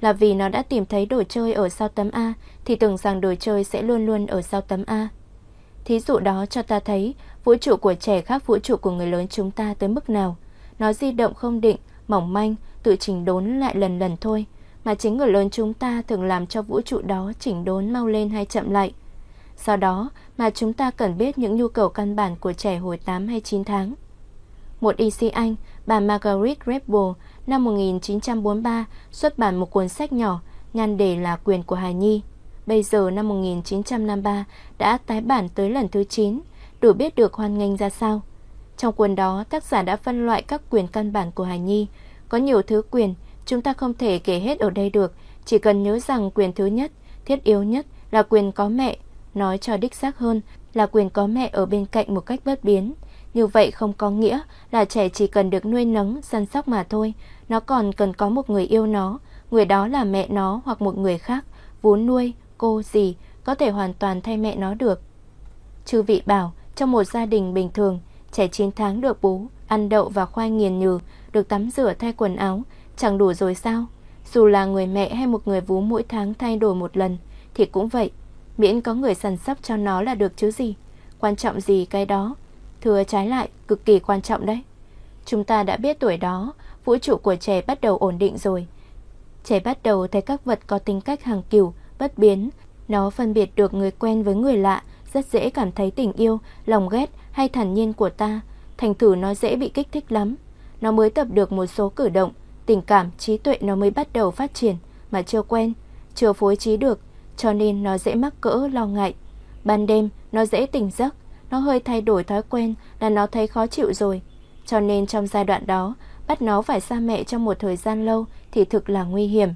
Là vì nó đã tìm thấy đồ chơi ở sau tấm A thì tưởng rằng đồ chơi sẽ luôn luôn ở sau tấm A. Thí dụ đó cho ta thấy vũ trụ của trẻ khác vũ trụ của người lớn chúng ta tới mức nào. Nó di động không định, mỏng manh, tự chỉnh đốn lại lần lần thôi, mà chính người lớn chúng ta thường làm cho vũ trụ đó chỉnh đốn mau lên hay chậm lại. Do đó mà chúng ta cần biết những nhu cầu căn bản của trẻ hồi 8 hay 9 tháng. Một y sĩ Anh, bà Margaret Ribble, năm 1943 xuất bản một cuốn sách nhỏ, nhan đề là Quyền của hài nhi. Bây giờ năm 1953 đã tái bản tới lần thứ 9, đủ biết được hoan nghênh ra sao. Trong cuốn đó, tác giả đã phân loại các quyền căn bản của hài nhi. Có nhiều thứ quyền, chúng ta không thể kể hết ở đây được, chỉ cần nhớ rằng quyền thứ nhất, thiết yếu nhất là quyền có mẹ, nói cho đích xác hơn là quyền có mẹ ở bên cạnh một cách bất biến. Như vậy không có nghĩa là trẻ chỉ cần được nuôi nấng, săn sóc mà thôi. Nó còn cần có một người yêu nó, người đó là mẹ nó hoặc một người khác, vú nuôi, cô, dì, có thể hoàn toàn thay mẹ nó được. Chư vị bảo, trong một gia đình bình thường, trẻ 9 tháng được bú, ăn đậu và khoai nghiền nhừ, được tắm rửa thay quần áo, chẳng đủ rồi sao? Dù là người mẹ hay một người vú mỗi tháng thay đổi một lần, thì cũng vậy, miễn có người săn sóc cho nó là được chứ gì, quan trọng gì cái đó. Thừa trái lại, cực kỳ quan trọng đấy. Chúng ta đã biết tuổi đó, vũ trụ của trẻ bắt đầu ổn định rồi. Trẻ bắt đầu thấy các vật có tính cách hàng cửu, bất biến. Nó phân biệt được người quen với người lạ, rất dễ cảm thấy tình yêu, lòng ghét hay thản nhiên của ta. Thành thử nó dễ bị kích thích lắm. Nó mới tập được một số cử động, tình cảm, trí tuệ nó mới bắt đầu phát triển, mà chưa quen, chưa phối trí được, cho nên nó dễ mắc cỡ, lo ngại. Ban đêm, nó dễ tỉnh giấc. Nó hơi thay đổi thói quen là nó thấy khó chịu rồi. Cho nên trong giai đoạn đó, bắt nó phải xa mẹ trong một thời gian lâu thì thực là nguy hiểm.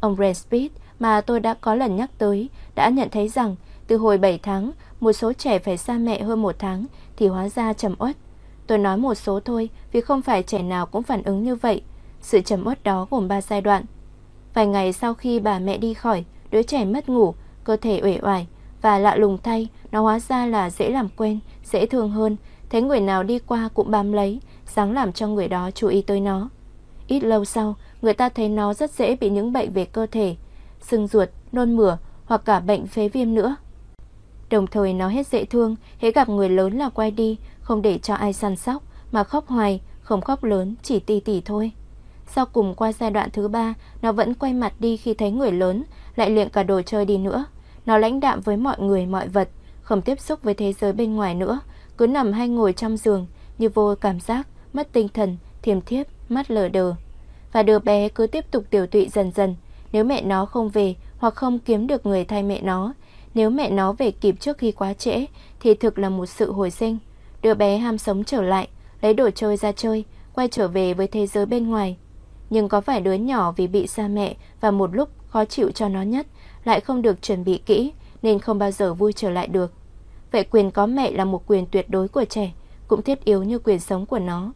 Ông Redspit mà tôi đã có lần nhắc tới đã nhận thấy rằng từ hồi 7 tháng, một số trẻ phải xa mẹ hơn 1 tháng thì hóa ra trầm uất. Tôi nói một số thôi vì không phải trẻ nào cũng phản ứng như vậy. Sự trầm uất đó gồm 3 giai đoạn. Vài ngày sau khi bà mẹ đi khỏi, đứa trẻ mất ngủ, cơ thể uể oải. Và lạ lùng thay, nó hóa ra là dễ làm quen, dễ thương hơn, thấy người nào đi qua cũng bám lấy, ráng làm cho người đó chú ý tới nó. Ít lâu sau, người ta thấy nó rất dễ bị những bệnh về cơ thể, sưng ruột, nôn mửa hoặc cả bệnh phế viêm nữa. Đồng thời nó hết dễ thương, hễ gặp người lớn là quay đi, không để cho ai săn sóc, mà khóc hoài, không khóc lớn, chỉ tỉ tỉ thôi. Sau cùng qua giai đoạn thứ 3, nó vẫn quay mặt đi khi thấy người lớn, lại liệng cả đồ chơi đi nữa. Nó lãnh đạm với mọi người, mọi vật, không tiếp xúc với thế giới bên ngoài nữa, cứ nằm hay ngồi trong giường, như vô cảm giác, mất tinh thần, thiềm thiếp, mắt lờ đờ. và đứa bé cứ tiếp tục tiểu tụy dần dần nếu mẹ nó không về hoặc không kiếm được người thay mẹ nó. Nếu mẹ nó về kịp trước khi quá trễ thì thực là một sự hồi sinh. Đứa bé ham sống trở lại, lấy đồ chơi ra chơi, quay trở về với thế giới bên ngoài. Nhưng có phải đứa nhỏ vì bị xa mẹ và một lúc khó chịu cho nó nhất, lại không được chuẩn bị kỹ nên không bao giờ vui trở lại được. Vậy quyền có mẹ là một quyền tuyệt đối của trẻ, cũng thiết yếu như quyền sống của nó.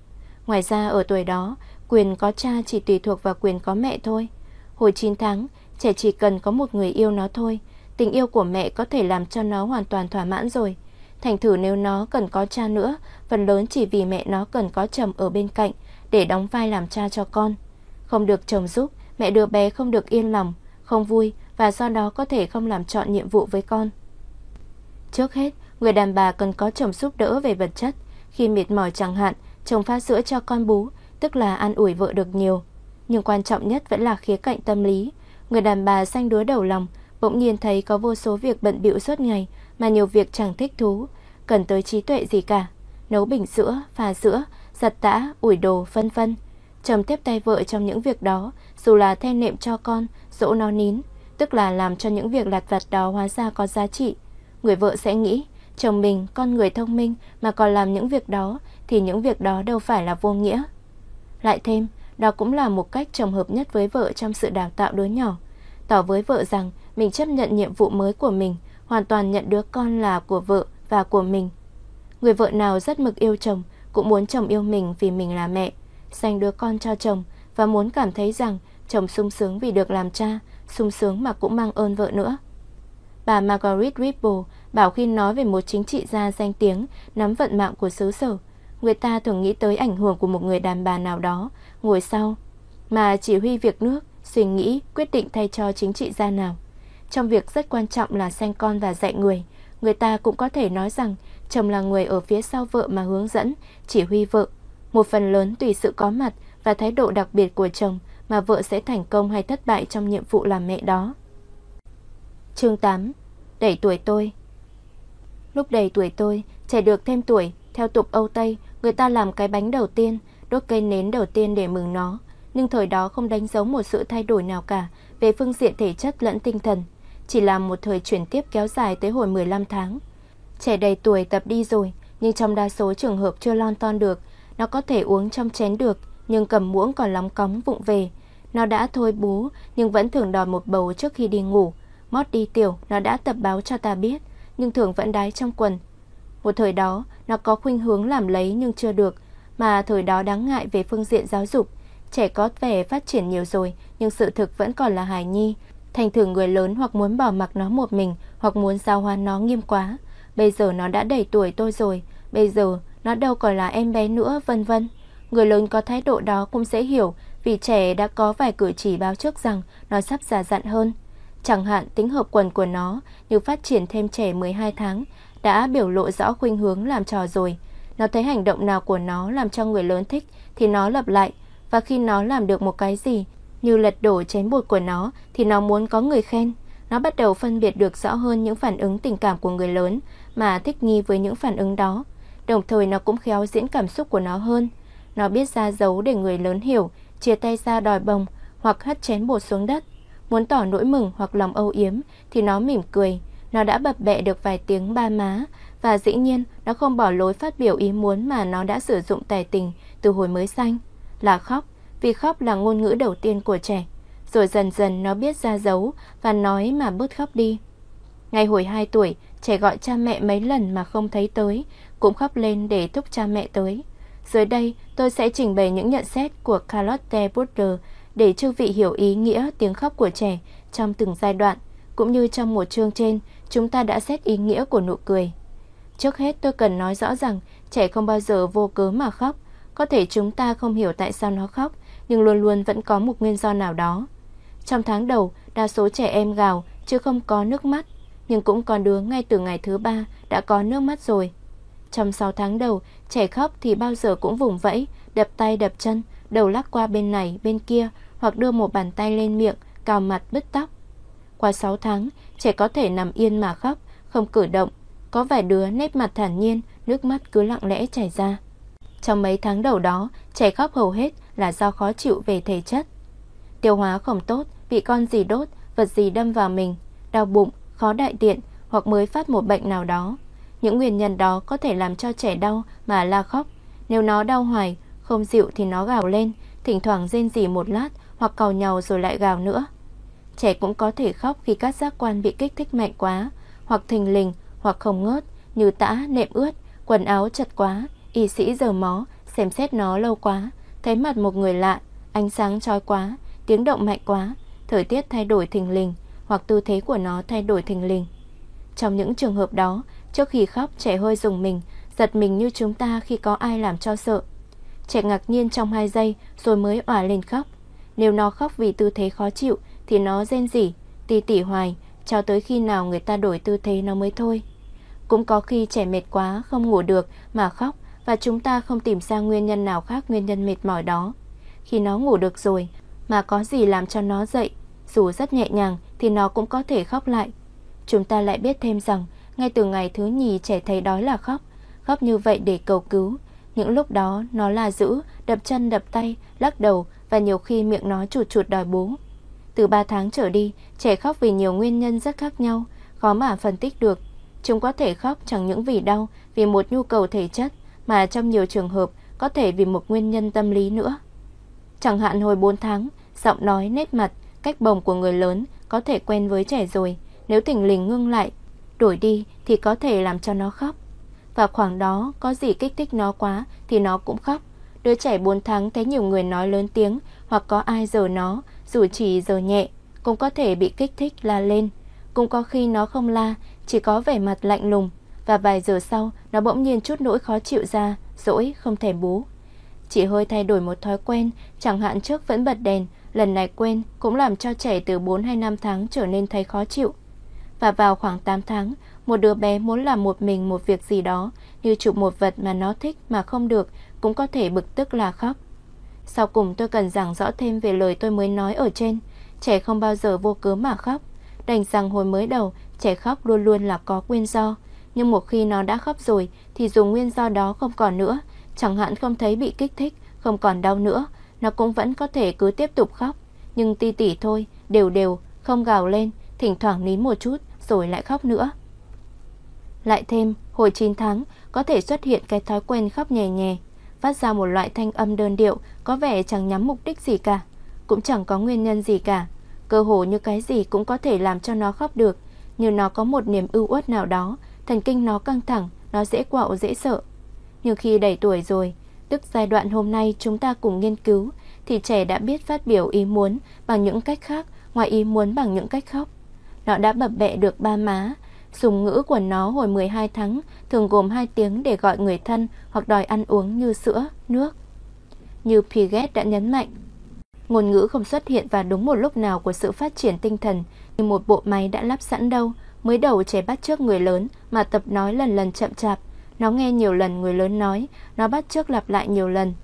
Ngoài ra ở tuổi đó, quyền có cha chỉ tùy thuộc vào quyền có mẹ thôi. Hồi 9 tháng, trẻ chỉ cần có một người yêu nó thôi, tình yêu của mẹ có thể làm cho nó hoàn toàn thỏa mãn rồi. Thành thử nếu nó cần có cha nữa, phần lớn chỉ vì mẹ nó cần có chồng ở bên cạnh để đóng vai làm cha cho con. Không được chồng giúp, mẹ đứa bé không được yên lòng, không vui và do đó có thể không làm trọn nhiệm vụ với con. Trước hết, người đàn bà cần có chồng giúp đỡ về vật chất. Khi mệt mỏi chẳng hạn, chồng pha sữa cho con bú, tức là an ủi vợ được nhiều. Nhưng quan trọng nhất vẫn là khía cạnh tâm lý. Người đàn bà xanh đúa đầu lòng, bỗng nhiên thấy có vô số việc bận bịu suốt ngày mà nhiều việc chẳng thích thú, cần tới trí tuệ gì cả. Nấu bình sữa, pha sữa, giặt tã, ủi đồ, vân vân. Chồng tiếp tay vợ trong những việc đó, dù là thay nệm cho con, dỗ nó nín, tức là làm cho những việc lặt vặt đó hóa ra có giá trị. Người vợ sẽ nghĩ, chồng mình, con người thông minh mà còn làm những việc đó thì những việc đó đâu phải là vô nghĩa. Lại thêm, đó cũng là một cách chồng hợp nhất với vợ trong sự đào tạo đứa nhỏ, tỏ với vợ rằng mình chấp nhận nhiệm vụ mới của mình, hoàn toàn nhận đứa con là của vợ và của mình. Người vợ nào rất mực yêu chồng cũng muốn chồng yêu mình vì mình là mẹ, dành đứa con cho chồng và muốn cảm thấy rằng chồng sung sướng vì được làm cha, sung sướng mà cũng mang ơn vợ nữa. Bà Margaret Ribble bảo khi nói về một chính trị gia danh tiếng nắm vận mạng của xứ sở, người ta thường nghĩ tới ảnh hưởng của một người đàn bà nào đó ngồi sau mà chỉ huy việc nước, suy nghĩ, quyết định thay cho chính trị gia nào. Trong việc rất quan trọng là sanh con và dạy người, người ta cũng có thể nói rằng chồng là người ở phía sau vợ mà hướng dẫn, chỉ huy vợ. Một phần lớn tùy sự có mặt và thái độ đặc biệt của chồng mà vợ sẽ thành công hay thất bại trong nhiệm vụ làm mẹ đó. Chương 8. Đẩy tuổi tôi. Lúc đầy tuổi tôi, trẻ được thêm tuổi, theo tục Âu Tây, người ta làm cái bánh đầu tiên, đốt cây nến đầu tiên để mừng nó. Nhưng thời đó không đánh dấu một sự thay đổi nào cả về phương diện thể chất lẫn tinh thần, chỉ là một thời chuyển tiếp kéo dài tới hồi 15 tháng. Trẻ đầy tuổi tập đi rồi, nhưng trong đa số trường hợp chưa lon ton được. Nó có thể uống trong chén được, nhưng cầm muỗng còn lóng cóng vụng về. Nó đã thôi bú, nhưng vẫn thường đòi một bầu trước khi đi ngủ. Mót đi tiểu, nó đã tập báo cho ta biết, nhưng thường vẫn đái trong quần. Một thời đó, nó có khuynh hướng làm lấy nhưng chưa được, mà thời đó đáng ngại về phương diện giáo dục. Trẻ có vẻ phát triển nhiều rồi, nhưng sự thực vẫn còn là hài nhi. Thành thử người lớn hoặc muốn bỏ mặc nó một mình, hoặc muốn giao hoa nó nghiêm quá. Bây giờ nó đã đầy tuổi tôi rồi, bây giờ nó đâu còn là em bé nữa, vân vân. Người lớn có thái độ đó cũng dễ hiểu, vì trẻ đã có vài cử chỉ báo trước rằng nó sắp già dặn hơn. Chẳng hạn tính hợp quần của nó, như phát triển thêm trẻ 12 tháng, đã biểu lộ rõ khuynh hướng làm trò rồi. Nó thấy hành động nào của nó làm cho người lớn thích thì nó lặp lại, và khi nó làm được một cái gì, như lật đổ chén bột của nó, thì nó muốn có người khen. Nó bắt đầu phân biệt được rõ hơn những phản ứng tình cảm của người lớn mà thích nghi với những phản ứng đó. Đồng thời nó cũng khéo diễn cảm xúc của nó hơn. Nó biết ra dấu để người lớn hiểu, chia tay ra đòi bồng hoặc hất chén bột xuống đất. Muốn tỏ nỗi mừng hoặc lòng âu yếm thì nó mỉm cười. Nó đã bập bẹ được vài tiếng ba má, và dĩ nhiên nó không bỏ lối phát biểu ý muốn mà nó đã sử dụng tài tình từ hồi mới sanh, là khóc, vì khóc là ngôn ngữ đầu tiên của trẻ. Rồi dần dần nó biết ra dấu và nói mà bớt khóc đi. Ngay hồi 2 tuổi, trẻ gọi cha mẹ mấy lần mà không thấy tới, cũng khóc lên để thúc cha mẹ tới. Dưới đây, tôi sẽ trình bày những nhận xét của Carlotte Popler để chư vị hiểu ý nghĩa tiếng khóc của trẻ trong từng giai đoạn, cũng như trong một chương trên, chúng ta đã xét ý nghĩa của nụ cười. Trước hết, tôi cần nói rõ rằng trẻ không bao giờ vô cớ mà khóc. Có thể chúng ta không hiểu tại sao nó khóc, nhưng luôn luôn vẫn có một nguyên do nào đó. Trong tháng đầu, đa số trẻ em gào chứ không có nước mắt, nhưng cũng có đứa ngay từ ngày thứ 3 đã có nước mắt rồi. Trong 6 tháng đầu, trẻ khóc thì bao giờ cũng vùng vẫy, đập tay đập chân, đầu lắc qua bên này, bên kia, hoặc đưa một bàn tay lên miệng, cào mặt, bứt tóc. Qua 6 tháng, trẻ có thể nằm yên mà khóc, không cử động. Có vài đứa nét mặt thản nhiên, nước mắt cứ lặng lẽ chảy ra. Trong mấy tháng đầu đó, trẻ khóc hầu hết là do khó chịu về thể chất. Tiêu hóa không tốt, bị con gì đốt, vật gì đâm vào mình, đau bụng, khó đại tiện hoặc mới phát một bệnh nào đó. Những nguyên nhân đó có thể làm cho trẻ đau mà la khóc. Nếu nó đau hoài, không dịu thì nó gào lên, thỉnh thoảng rên rỉ một lát hoặc càu nhàu rồi lại gào nữa. Trẻ cũng có thể khóc khi các giác quan bị kích thích mạnh quá, hoặc thình lình, hoặc không ngớt, như tã, nệm ướt, quần áo chật quá, y sĩ dờ mó, xem xét nó lâu quá, thấy mặt một người lạ, ánh sáng chói quá, tiếng động mạnh quá, thời tiết thay đổi thình lình, hoặc tư thế của nó thay đổi thình lình. Trong những trường hợp đó, trước khi khóc trẻ hơi rùng mình, giật mình như chúng ta khi có ai làm cho sợ. Trẻ ngạc nhiên trong 2 giây rồi mới òa lên khóc. Nếu nó khóc vì tư thế khó chịu thì nó rên rỉ, tỉ tỉ hoài, cho tới khi nào người ta đổi tư thế nó mới thôi. Cũng có khi trẻ mệt quá, không ngủ được mà khóc và chúng ta không tìm ra nguyên nhân nào khác nguyên nhân mệt mỏi đó. Khi nó ngủ được rồi mà có gì làm cho nó dậy, dù rất nhẹ nhàng thì nó cũng có thể khóc lại. Chúng ta lại biết thêm rằng, ngay từ ngày thứ nhì trẻ thấy đói là khóc, khóc như vậy để cầu cứu. Những lúc đó nó la dữ, đập chân đập tay, lắc đầu và nhiều khi miệng nó chụt chụt đòi bú. Từ 3 tháng trở đi, trẻ khóc vì nhiều nguyên nhân rất khác nhau, khó mà phân tích được. Chúng có thể khóc chẳng những vì đau, vì một nhu cầu thể chất, mà trong nhiều trường hợp có thể vì một nguyên nhân tâm lý nữa. Chẳng hạn hồi 4 tháng, giọng nói, nét mặt, cách bồng của người lớn có thể quen với trẻ rồi, nếu thình lình ngưng lại, đổi đi thì có thể làm cho nó khóc. Và khoảng đó có gì kích thích nó quá thì nó cũng khóc. Đứa trẻ 4 tháng thấy nhiều người nói lớn tiếng hoặc có ai giở nó, dù chỉ giở nhẹ, cũng có thể bị kích thích la lên. Cũng có khi nó không la, chỉ có vẻ mặt lạnh lùng và vài giờ sau nó bỗng nhiên chút nỗi khó chịu ra, dỗi không thèm bú. Chỉ hơi thay đổi một thói quen, chẳng hạn trước vẫn bật đèn, lần này quên cũng làm cho trẻ từ 4 hay 5 tháng trở nên thấy khó chịu. Và vào khoảng 8 tháng, một đứa bé muốn làm một mình một việc gì đó, như chụp một vật mà nó thích mà không được, cũng có thể bực tức là khóc. Sau cùng tôi cần giảng rõ thêm về lời tôi mới nói ở trên. Trẻ không bao giờ vô cớ mà khóc. Đành rằng hồi mới đầu, trẻ khóc luôn luôn là có nguyên do. Nhưng một khi nó đã khóc rồi, thì dù nguyên do đó không còn nữa, chẳng hạn không thấy bị kích thích, không còn đau nữa, nó cũng vẫn có thể cứ tiếp tục khóc. Nhưng ti tỉ thôi, đều đều, không gào lên, thỉnh thoảng nín một chút rồi lại khóc nữa. Lại thêm, hồi 9 tháng có thể xuất hiện cái thói quen khóc nhè nhè, phát ra một loại thanh âm đơn điệu, có vẻ chẳng nhắm mục đích gì cả, cũng chẳng có nguyên nhân gì cả, cơ hồ như cái gì cũng có thể làm cho nó khóc được. Như nó có một niềm ưu uất nào đó, thần kinh nó căng thẳng, nó dễ quạo dễ sợ. Nhưng khi đầy tuổi rồi, tức giai đoạn hôm nay chúng ta cùng nghiên cứu, thì trẻ đã biết phát biểu ý muốn bằng những cách khác, ngoài ý muốn bằng những cách khóc. Nó đã bập bẹ được ba má. Dùng ngữ của nó hồi 12 tháng thường gồm 2 tiếng để gọi người thân hoặc đòi ăn uống như sữa, nước. Như Piaget đã nhấn mạnh, ngôn ngữ không xuất hiện vào đúng một lúc nào của sự phát triển tinh thần như một bộ máy đã lắp sẵn đâu. Mới đầu trẻ bắt chước người lớn mà tập nói lần lần chậm chạp. Nó nghe nhiều lần người lớn nói, nó bắt chước lặp lại nhiều lần,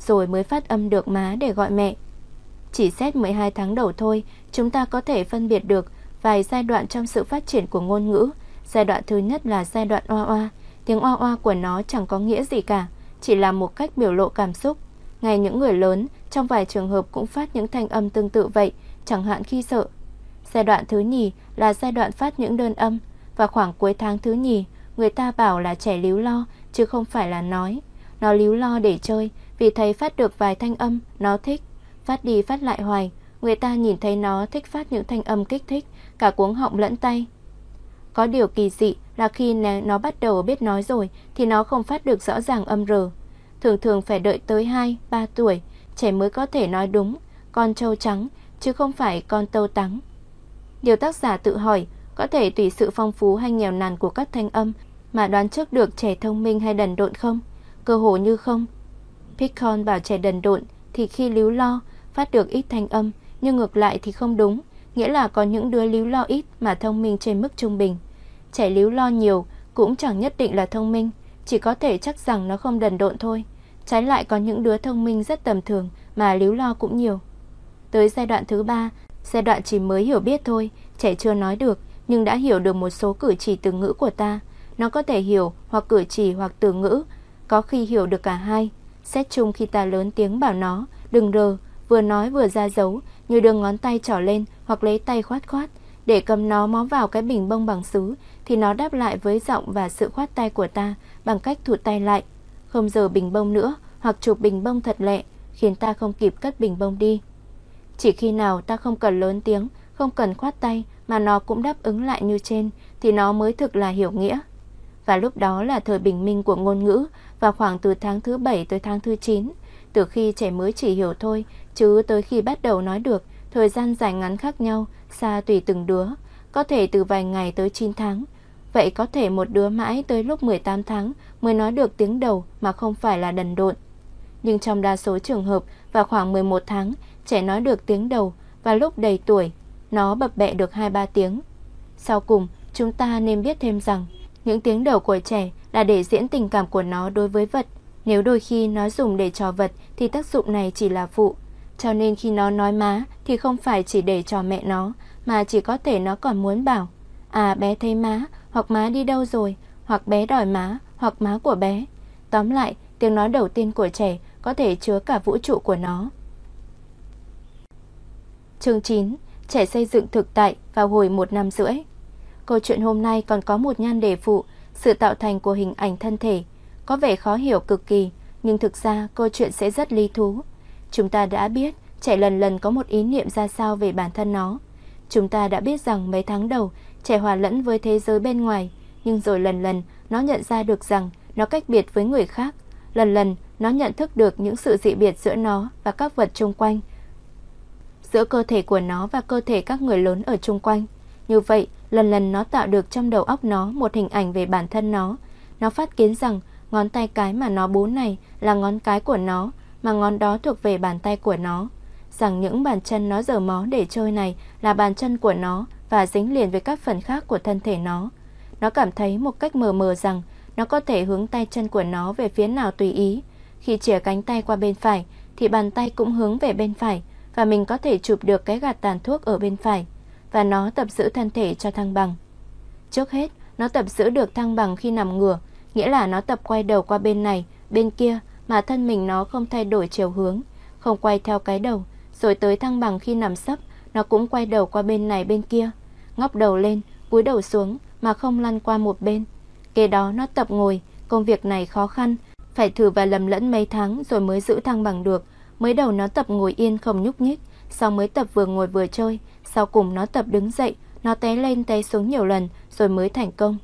rồi mới phát âm được má để gọi mẹ. Chỉ xét 12 tháng đầu thôi, chúng ta có thể phân biệt được vài giai đoạn trong sự phát triển của ngôn ngữ. Giai đoạn thứ nhất là giai đoạn oa oa. Tiếng oa oa của nó chẳng có nghĩa gì cả, chỉ là một cách biểu lộ cảm xúc. Ngay những người lớn, trong vài trường hợp cũng phát những thanh âm tương tự vậy, chẳng hạn khi sợ. Giai đoạn thứ nhì là giai đoạn phát những đơn âm. Và khoảng cuối tháng thứ nhì, người ta bảo là trẻ líu lo, chứ không phải là nói. Nó líu lo để chơi, vì thấy phát được vài thanh âm, nó thích. Phát đi phát lại hoài, người ta nhìn thấy nó thích phát những thanh âm kích thích, cả cuống họng lẫn tay. Có điều kỳ dị là khi nó bắt đầu biết nói rồi thì nó không phát được rõ ràng âm R. Thường thường phải đợi tới 2-3 tuổi trẻ mới có thể nói đúng con trâu trắng chứ không phải con tâu tắng. Điều tác giả tự hỏi có thể tùy sự phong phú hay nghèo nàn của các thanh âm mà đoán trước được trẻ thông minh hay đần độn không? Cơ hồ như không. Picon bảo trẻ đần độn thì khi líu lo phát được ít thanh âm, nhưng ngược lại thì không đúng. Nghĩa là có những đứa líu lo ít mà thông minh trên mức trung bình. Trẻ líu lo nhiều cũng chẳng nhất định là thông minh, chỉ có thể chắc rằng nó không đần độn thôi. Trái lại có những đứa thông minh rất tầm thường mà líu lo cũng nhiều. Tới giai đoạn thứ 3, giai đoạn chỉ mới hiểu biết thôi, trẻ chưa nói được nhưng đã hiểu được một số cử chỉ từ ngữ của ta. Nó có thể hiểu hoặc cử chỉ hoặc từ ngữ, có khi hiểu được cả hai. Xét chung khi ta lớn tiếng bảo nó đừng rờ, vừa nói vừa ra dấu, như đưa ngón tay trỏ lên hoặc lấy tay khoát khoát để cầm nó mó vào cái bình bông bằng sứ, thì nó đáp lại với giọng và sự khoát tay của ta bằng cách thụt tay lại, không giở bình bông nữa hoặc chụp bình bông thật lẹ, khiến ta không kịp cất bình bông đi. Chỉ khi nào ta không cần lớn tiếng, không cần khoát tay mà nó cũng đáp ứng lại như trên, thì nó mới thực là hiểu nghĩa. Và lúc đó là thời bình minh của ngôn ngữ, vào khoảng từ tháng thứ 7 tới tháng thứ 9. Từ khi trẻ mới chỉ hiểu thôi, chứ tới khi bắt đầu nói được, thời gian dài ngắn khác nhau, xa tùy từng đứa, có thể từ vài ngày tới 9 tháng. Vậy có thể một đứa mãi tới lúc 18 tháng mới nói được tiếng đầu mà không phải là đần độn. Nhưng trong đa số trường hợp, vào khoảng 11 tháng, trẻ nói được tiếng đầu và lúc đầy tuổi, nó bập bẹ được 2-3 tiếng. Sau cùng, chúng ta nên biết thêm rằng, những tiếng đầu của trẻ là để diễn tình cảm của nó đối với vật. Nếu đôi khi nó dùng để trò vật thì tác dụng này chỉ là phụ. Cho nên khi nó nói má thì không phải chỉ để trò mẹ nó, mà chỉ có thể nó còn muốn bảo à bé thấy má, hoặc má đi đâu rồi, hoặc bé đòi má, hoặc má của bé. Tóm lại, tiếng nói đầu tiên của trẻ có thể chứa cả vũ trụ của nó. Chương 9. Trẻ xây dựng thực tại vào hồi 1 năm rưỡi. Câu chuyện hôm nay còn có một nhan đề phụ, sự tạo thành của hình ảnh thân thể. Có vẻ khó hiểu cực kỳ, nhưng thực ra câu chuyện sẽ rất lý thú. Chúng ta đã biết trẻ lần lần có một ý niệm ra sao về bản thân nó. Chúng ta đã biết rằng mấy tháng đầu trẻ hòa lẫn với thế giới bên ngoài, nhưng rồi lần lần nó nhận ra được rằng nó cách biệt với người khác. Lần lần nó nhận thức được những sự dị biệt giữa nó và các vật xung quanh, giữa cơ thể của nó và cơ thể các người lớn ở xung quanh. Như vậy, lần lần nó tạo được trong đầu óc nó một hình ảnh về bản thân nó. Nó phát kiến rằng ngón tay cái mà nó bú này là ngón cái của nó, mà ngón đó thuộc về bàn tay của nó. Rằng những bàn chân nó giở mó để chơi này là bàn chân của nó và dính liền với các phần khác của thân thể nó. Nó cảm thấy một cách mờ mờ rằng nó có thể hướng tay chân của nó về phía nào tùy ý. Khi chìa cánh tay qua bên phải thì bàn tay cũng hướng về bên phải, và mình có thể chụp được cái gạt tàn thuốc ở bên phải. Và nó tập giữ thân thể cho thăng bằng. Trước hết, nó tập giữ được thăng bằng khi nằm ngửa, nghĩa là nó tập quay đầu qua bên này, bên kia mà thân mình nó không thay đổi chiều hướng, không quay theo cái đầu. Rồi tới thăng bằng khi nằm sấp, nó cũng quay đầu qua bên này bên kia, ngóc đầu lên, cúi đầu xuống mà không lăn qua một bên. Kế đó nó tập ngồi, công việc này khó khăn, phải thử và lầm lẫn mấy tháng rồi mới giữ thăng bằng được. Mới đầu nó tập ngồi yên không nhúc nhích, sau mới tập vừa ngồi vừa chơi, sau cùng nó tập đứng dậy, nó té lên té xuống nhiều lần rồi mới thành công.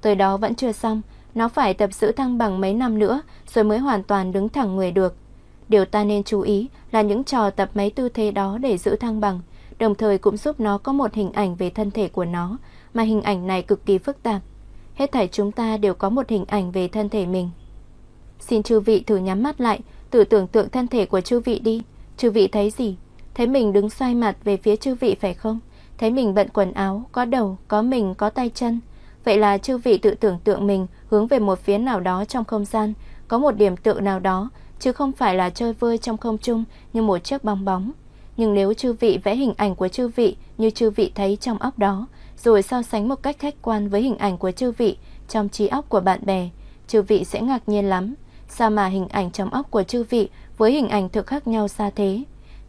Tới đó vẫn chưa xong, nó phải tập giữ thăng bằng mấy năm nữa rồi mới hoàn toàn đứng thẳng người được. Điều ta nên chú ý là những trò tập mấy tư thế đó để giữ thăng bằng, đồng thời cũng giúp nó có một hình ảnh về thân thể của nó, mà hình ảnh này cực kỳ phức tạp. Hết thảy chúng ta đều có một hình ảnh về thân thể mình. Xin chư vị thử nhắm mắt lại, thử tưởng tượng thân thể của chư vị đi. Chư vị thấy gì? Thấy mình đứng xoay mặt về phía chư vị phải không? Thấy mình bận quần áo, có đầu, có mình, có tay chân. Vậy là chư vị tự tưởng tượng mình hướng về một phía nào đó trong không gian, có một điểm tựa nào đó, chứ không phải là chơi vơi trong không trung như một chiếc bong bóng. Nhưng nếu chư vị vẽ hình ảnh của chư vị như chư vị thấy trong óc đó, rồi so sánh một cách khách quan với hình ảnh của chư vị trong trí óc của bạn bè, chư vị sẽ ngạc nhiên lắm. Sao mà hình ảnh trong óc của chư vị với hình ảnh thực khác nhau xa thế?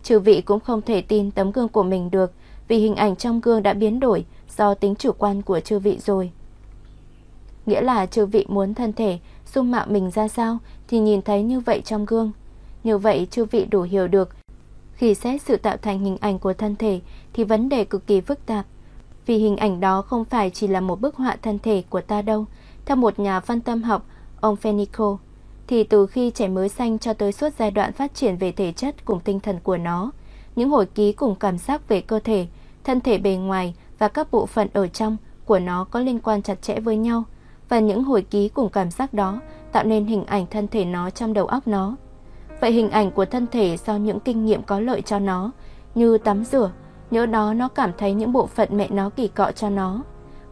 Chư vị cũng không thể tin tấm gương của mình được, vì hình ảnh trong gương đã biến đổi do tính chủ quan của chư vị rồi. Nghĩa là chư vị muốn thân thể, dung mạo mình ra sao thì nhìn thấy như vậy trong gương. Như vậy chư vị đủ hiểu được, khi xét sự tạo thành hình ảnh của thân thể thì vấn đề cực kỳ phức tạp. Vì hình ảnh đó không phải chỉ là một bức họa thân thể của ta đâu. Theo một nhà văn tâm học, ông Fenico, thì từ khi trẻ mới sanh cho tới suốt giai đoạn phát triển về thể chất cùng tinh thần của nó, những hồi ký cùng cảm giác về cơ thể, thân thể bề ngoài và các bộ phận ở trong của nó có liên quan chặt chẽ với nhau, và những hồi ký cùng cảm giác đó tạo nên hình ảnh thân thể nó trong đầu óc nó. Vậy hình ảnh của thân thể do những kinh nghiệm có lợi cho nó, như tắm rửa, nhỡ đó nó cảm thấy những bộ phận mẹ nó kỳ cọ cho nó,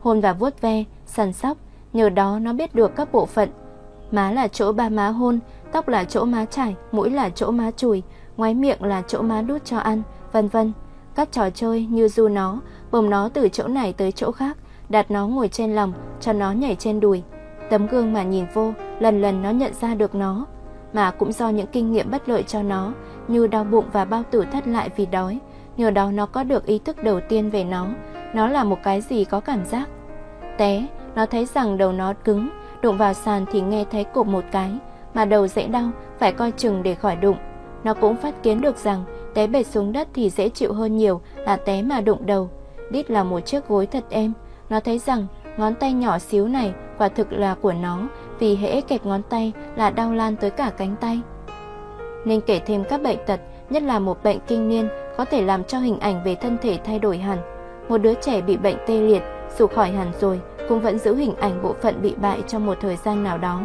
hôn và vuốt ve, săn sóc, nhờ đó nó biết được các bộ phận. Má là chỗ ba má hôn, tóc là chỗ má chải, mũi là chỗ má chùi, ngoáy miệng là chỗ má đút cho ăn, vân vân. Các trò chơi như du nó, bồng nó từ chỗ này tới chỗ khác, đặt nó ngồi trên lòng, cho nó nhảy trên đùi. Tấm gương mà nhìn vô lần lần nó nhận ra được nó, mà cũng do những kinh nghiệm bất lợi cho nó như đau bụng và bao tử thất lại vì đói. Nhờ đó nó có được ý thức đầu tiên về nó là một cái gì có cảm giác. Té, nó thấy rằng đầu nó cứng, đụng vào sàn thì nghe thấy cụp một cái, mà đầu dễ đau, phải coi chừng để khỏi đụng. Nó cũng phát kiến được rằng té bệt xuống đất thì dễ chịu hơn nhiều là té mà đụng đầu. Đít là một chiếc gối thật êm, nó thấy rằng ngón tay nhỏ xíu này quả thực là của nó, vì hễ kẹp ngón tay là đau lan tới cả cánh tay. Nên kể thêm các bệnh tật, nhất là một bệnh kinh niên, có thể làm cho hình ảnh về thân thể thay đổi hẳn. Một đứa trẻ bị bệnh tê liệt, dù khỏi hẳn rồi, cũng vẫn giữ hình ảnh bộ phận bị bại trong một thời gian nào đó,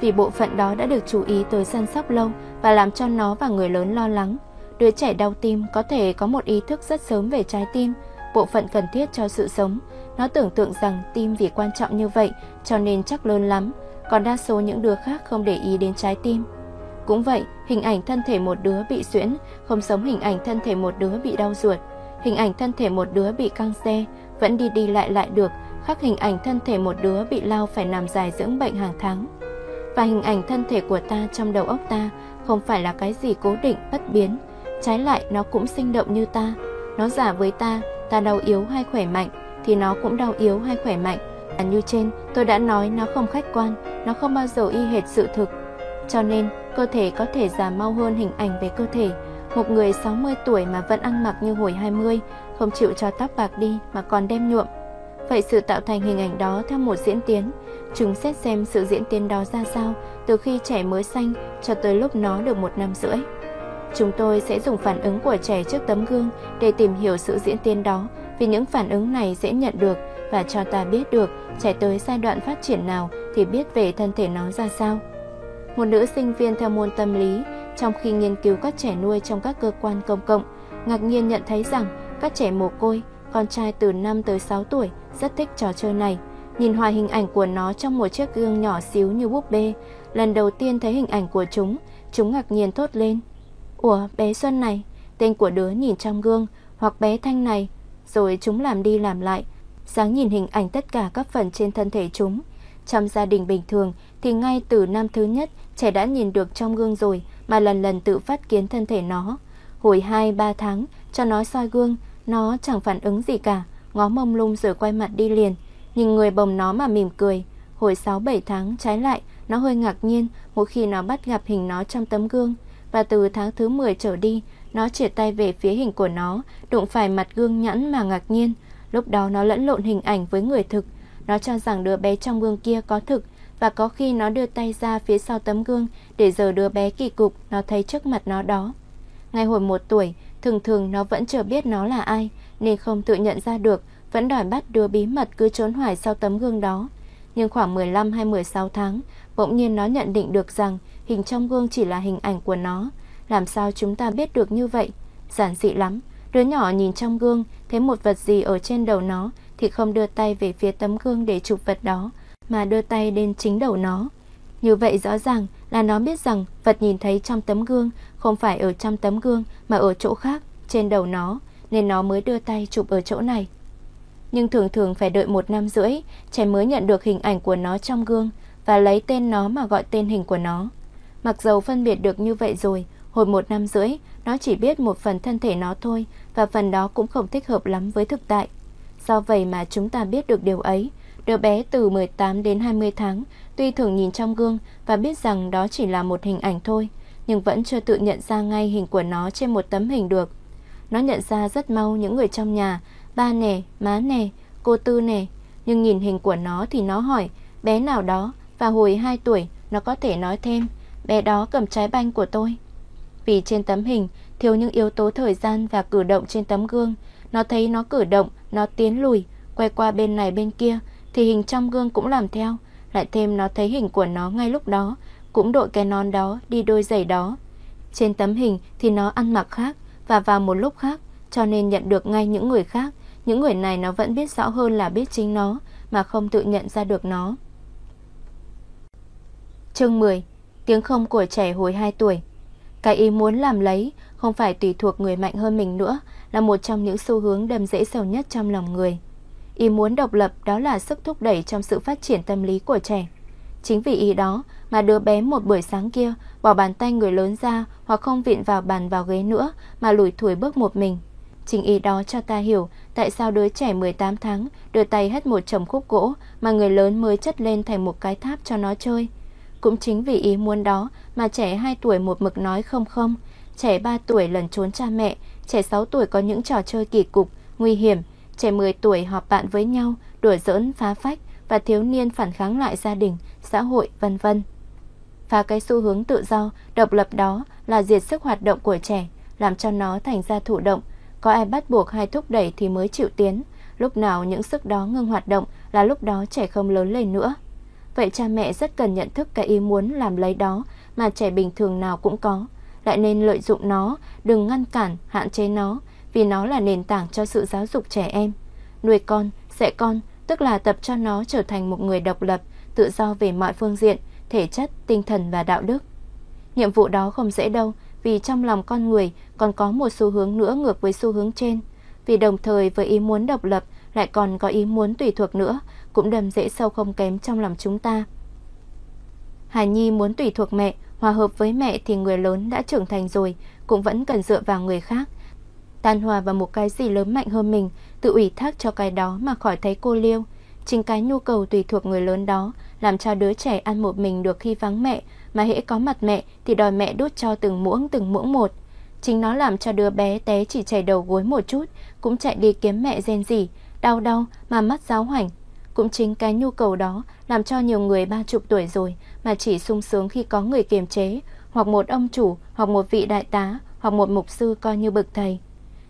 vì bộ phận đó đã được chú ý tới săn sóc lâu và làm cho nó và người lớn lo lắng. Đứa trẻ đau tim có thể có một ý thức rất sớm về trái tim, bộ phận cần thiết cho sự sống. Nó tưởng tượng rằng tim vì quan trọng như vậy cho nên chắc lớn lắm, còn đa số những đứa khác không để ý đến trái tim. Cũng vậy, hình ảnh thân thể một đứa bị suyễn không giống hình ảnh thân thể một đứa bị đau ruột. Hình ảnh thân thể một đứa bị căng xe vẫn đi đi lại lại được, khác hình ảnh thân thể một đứa bị lao phải nằm dài dưỡng bệnh hàng tháng. Và hình ảnh thân thể của ta trong đầu óc ta không phải là cái gì cố định, bất biến. Trái lại, nó cũng sinh động như ta. Nó giả với ta, ta đau yếu hay khỏe mạnh thì nó cũng đau yếu hay khỏe mạnh. Và như trên, tôi đã nói nó không khách quan, nó không bao giờ y hệt sự thực. Cho nên, cơ thể có thể già mau hơn hình ảnh về cơ thể. Một người 60 tuổi mà vẫn ăn mặc như hồi 20, không chịu cho tóc bạc đi mà còn đem nhuộm. Vậy sự tạo thành hình ảnh đó theo một diễn tiến. Chúng xét xem sự diễn tiến đó ra sao từ khi trẻ mới sanh cho tới lúc nó được 1 năm rưỡi. Chúng tôi sẽ dùng phản ứng của trẻ trước tấm gương để tìm hiểu sự diễn tiến đó, vì những phản ứng này dễ nhận được và cho ta biết được trẻ tới giai đoạn phát triển nào thì biết về thân thể nó ra sao. Một nữ sinh viên theo môn tâm lý, trong khi nghiên cứu các trẻ nuôi trong các cơ quan công cộng, ngạc nhiên nhận thấy rằng các trẻ mồ côi, con trai từ 5 tới 6 tuổi rất thích trò chơi này. Nhìn hoài hình ảnh của nó trong một chiếc gương nhỏ xíu như búp bê. Lần đầu tiên thấy hình ảnh của chúng, chúng ngạc nhiên thốt lên: "Ủa, bé Xuân này", tên của đứa nhìn trong gương, hoặc bé Thanh này. Rồi chúng làm đi làm lại, sáng nhìn hình ảnh tất cả các phần trên thân thể chúng. Trong gia đình bình thường thì ngay từ năm thứ nhất, trẻ đã nhìn được trong gương rồi mà lần lần tự phát kiến thân thể nó. Hồi 2-3 tháng cho nó soi gương, nó chẳng phản ứng gì cả, ngó mông lung rồi quay mặt đi liền, nhìn người bồng nó mà mỉm cười. Hồi 6-7 tháng trái lại, nó hơi ngạc nhiên mỗi khi nó bắt gặp hình nó trong tấm gương. Và từ tháng thứ 10 trở đi, nó chìa tay về phía hình của nó, đụng phải mặt gương nhẵn mà ngạc nhiên. Lúc đó nó lẫn lộn hình ảnh với người thực. Nó cho rằng đứa bé trong gương kia có thực, và có khi nó đưa tay ra phía sau tấm gương để giở đứa bé kỳ cục nó thấy trước mặt nó đó. Ngày hồi 1 tuổi, thường thường nó vẫn chưa biết nó là ai, nên không tự nhận ra được, vẫn đòi bắt đứa bí mật cứ trốn hoài sau tấm gương đó. Nhưng khoảng 15 hay 16 tháng, bỗng nhiên nó nhận định được rằng hình trong gương chỉ là hình ảnh của nó. Làm sao chúng ta biết được như vậy? Giản dị lắm. Đứa nhỏ nhìn trong gương, thấy một vật gì ở trên đầu nó thì không đưa tay về phía tấm gương để chụp vật đó, mà đưa tay đến chính đầu nó. Như vậy rõ ràng là nó biết rằng vật nhìn thấy trong tấm gương không phải ở trong tấm gương mà ở chỗ khác, trên đầu nó, nên nó mới đưa tay chụp ở chỗ này. Nhưng thường thường phải đợi 1 năm rưỡi, trẻ mới nhận được hình ảnh của nó trong gương và lấy tên nó mà gọi tên hình của nó. Mặc dầu phân biệt được như vậy rồi, hồi 1 năm rưỡi, nó chỉ biết một phần thân thể nó thôi, và phần đó cũng không thích hợp lắm với thực tại. Do vậy mà chúng ta biết được điều ấy. Đứa bé từ 18 đến 20 tháng tuy thường nhìn trong gương và biết rằng đó chỉ là một hình ảnh thôi, nhưng vẫn chưa tự nhận ra ngay hình của nó trên một tấm hình được. Nó nhận ra rất mau những người trong nhà, ba nè, má nè, cô Tư nè. Nhưng nhìn hình của nó thì nó hỏi bé nào đó, và hồi 2 tuổi nó có thể nói thêm bé đó cầm trái banh của tôi. Vì trên tấm hình thiếu những yếu tố thời gian và cử động trên tấm gương. Nó thấy nó cử động, nó tiến lùi, quay qua bên này bên kia, thì hình trong gương cũng làm theo. Lại thêm nó thấy hình của nó ngay lúc đó, cũng đội cái nón đó, đi đôi giày đó. Trên tấm hình thì nó ăn mặc khác và vào một lúc khác, cho nên nhận được ngay những người khác. Những người này nó vẫn biết rõ hơn là biết chính nó, mà không tự nhận ra được nó. Chương 10. Tiếng không của trẻ hồi 2 tuổi. Cái ý muốn làm lấy, không phải tùy thuộc người mạnh hơn mình nữa, là một trong những xu hướng đâm rễ sâu nhất trong lòng người. Ý muốn độc lập đó là sức thúc đẩy trong sự phát triển tâm lý của trẻ. Chính vì ý đó mà đứa bé một buổi sáng kia bỏ bàn tay người lớn ra hoặc không vịn vào bàn vào ghế nữa mà lủi thủi bước một mình. Chính ý đó cho ta hiểu tại sao đứa trẻ 18 tháng đưa tay hất một chồng khúc gỗ mà người lớn mới chất lên thành một cái tháp cho nó chơi. Cũng chính vì ý muốn đó mà trẻ 2 tuổi một mực nói không không, trẻ 3 tuổi lẩn trốn cha mẹ, trẻ 6 tuổi có những trò chơi kỳ cục, nguy hiểm, trẻ 10 tuổi họp bạn với nhau, đùa giỡn, phá phách và thiếu niên phản kháng lại gia đình, xã hội, vân vân. Và cái xu hướng tự do, độc lập đó là diệt sức hoạt động của trẻ, làm cho nó thành ra thụ động. Có ai bắt buộc hay thúc đẩy thì mới chịu tiến. Lúc nào những sức đó ngừng hoạt động là lúc đó trẻ không lớn lên nữa. Vậy cha mẹ rất cần nhận thức cái ý muốn làm lấy đó mà trẻ bình thường nào cũng có. Lại nên lợi dụng nó, đừng ngăn cản, hạn chế nó, vì nó là nền tảng cho sự giáo dục trẻ em. Nuôi con, dạy con, tức là tập cho nó trở thành một người độc lập, tự do về mọi phương diện, thể chất, tinh thần và đạo đức. Nhiệm vụ đó không dễ đâu, vì trong lòng con người còn có một xu hướng nữa ngược với xu hướng trên. Vì đồng thời với ý muốn độc lập lại còn có ý muốn tùy thuộc nữa, cũng đầm rễ sâu không kém trong lòng chúng ta. Hài nhi muốn tùy thuộc mẹ, hòa hợp với mẹ thì người lớn đã trưởng thành rồi, cũng vẫn cần dựa vào người khác. Tan hòa vào một cái gì lớn mạnh hơn mình, tự ủy thác cho cái đó mà khỏi thấy cô liêu. Chính cái nhu cầu tùy thuộc người lớn đó làm cho đứa trẻ ăn một mình được khi vắng mẹ, mà hễ có mặt mẹ thì đòi mẹ đút cho từng muỗng một. Chính nó làm cho đứa bé té chỉ chảy đầu gối một chút cũng chạy đi kiếm mẹ rên rỉ, đau đau mà mắt giáo hoành. Cũng chính cái nhu cầu đó làm cho nhiều người 30 tuổi rồi mà chỉ sung sướng khi có người kiềm chế, hoặc một ông chủ, hoặc một vị đại tá, hoặc một mục sư coi như bậc thầy.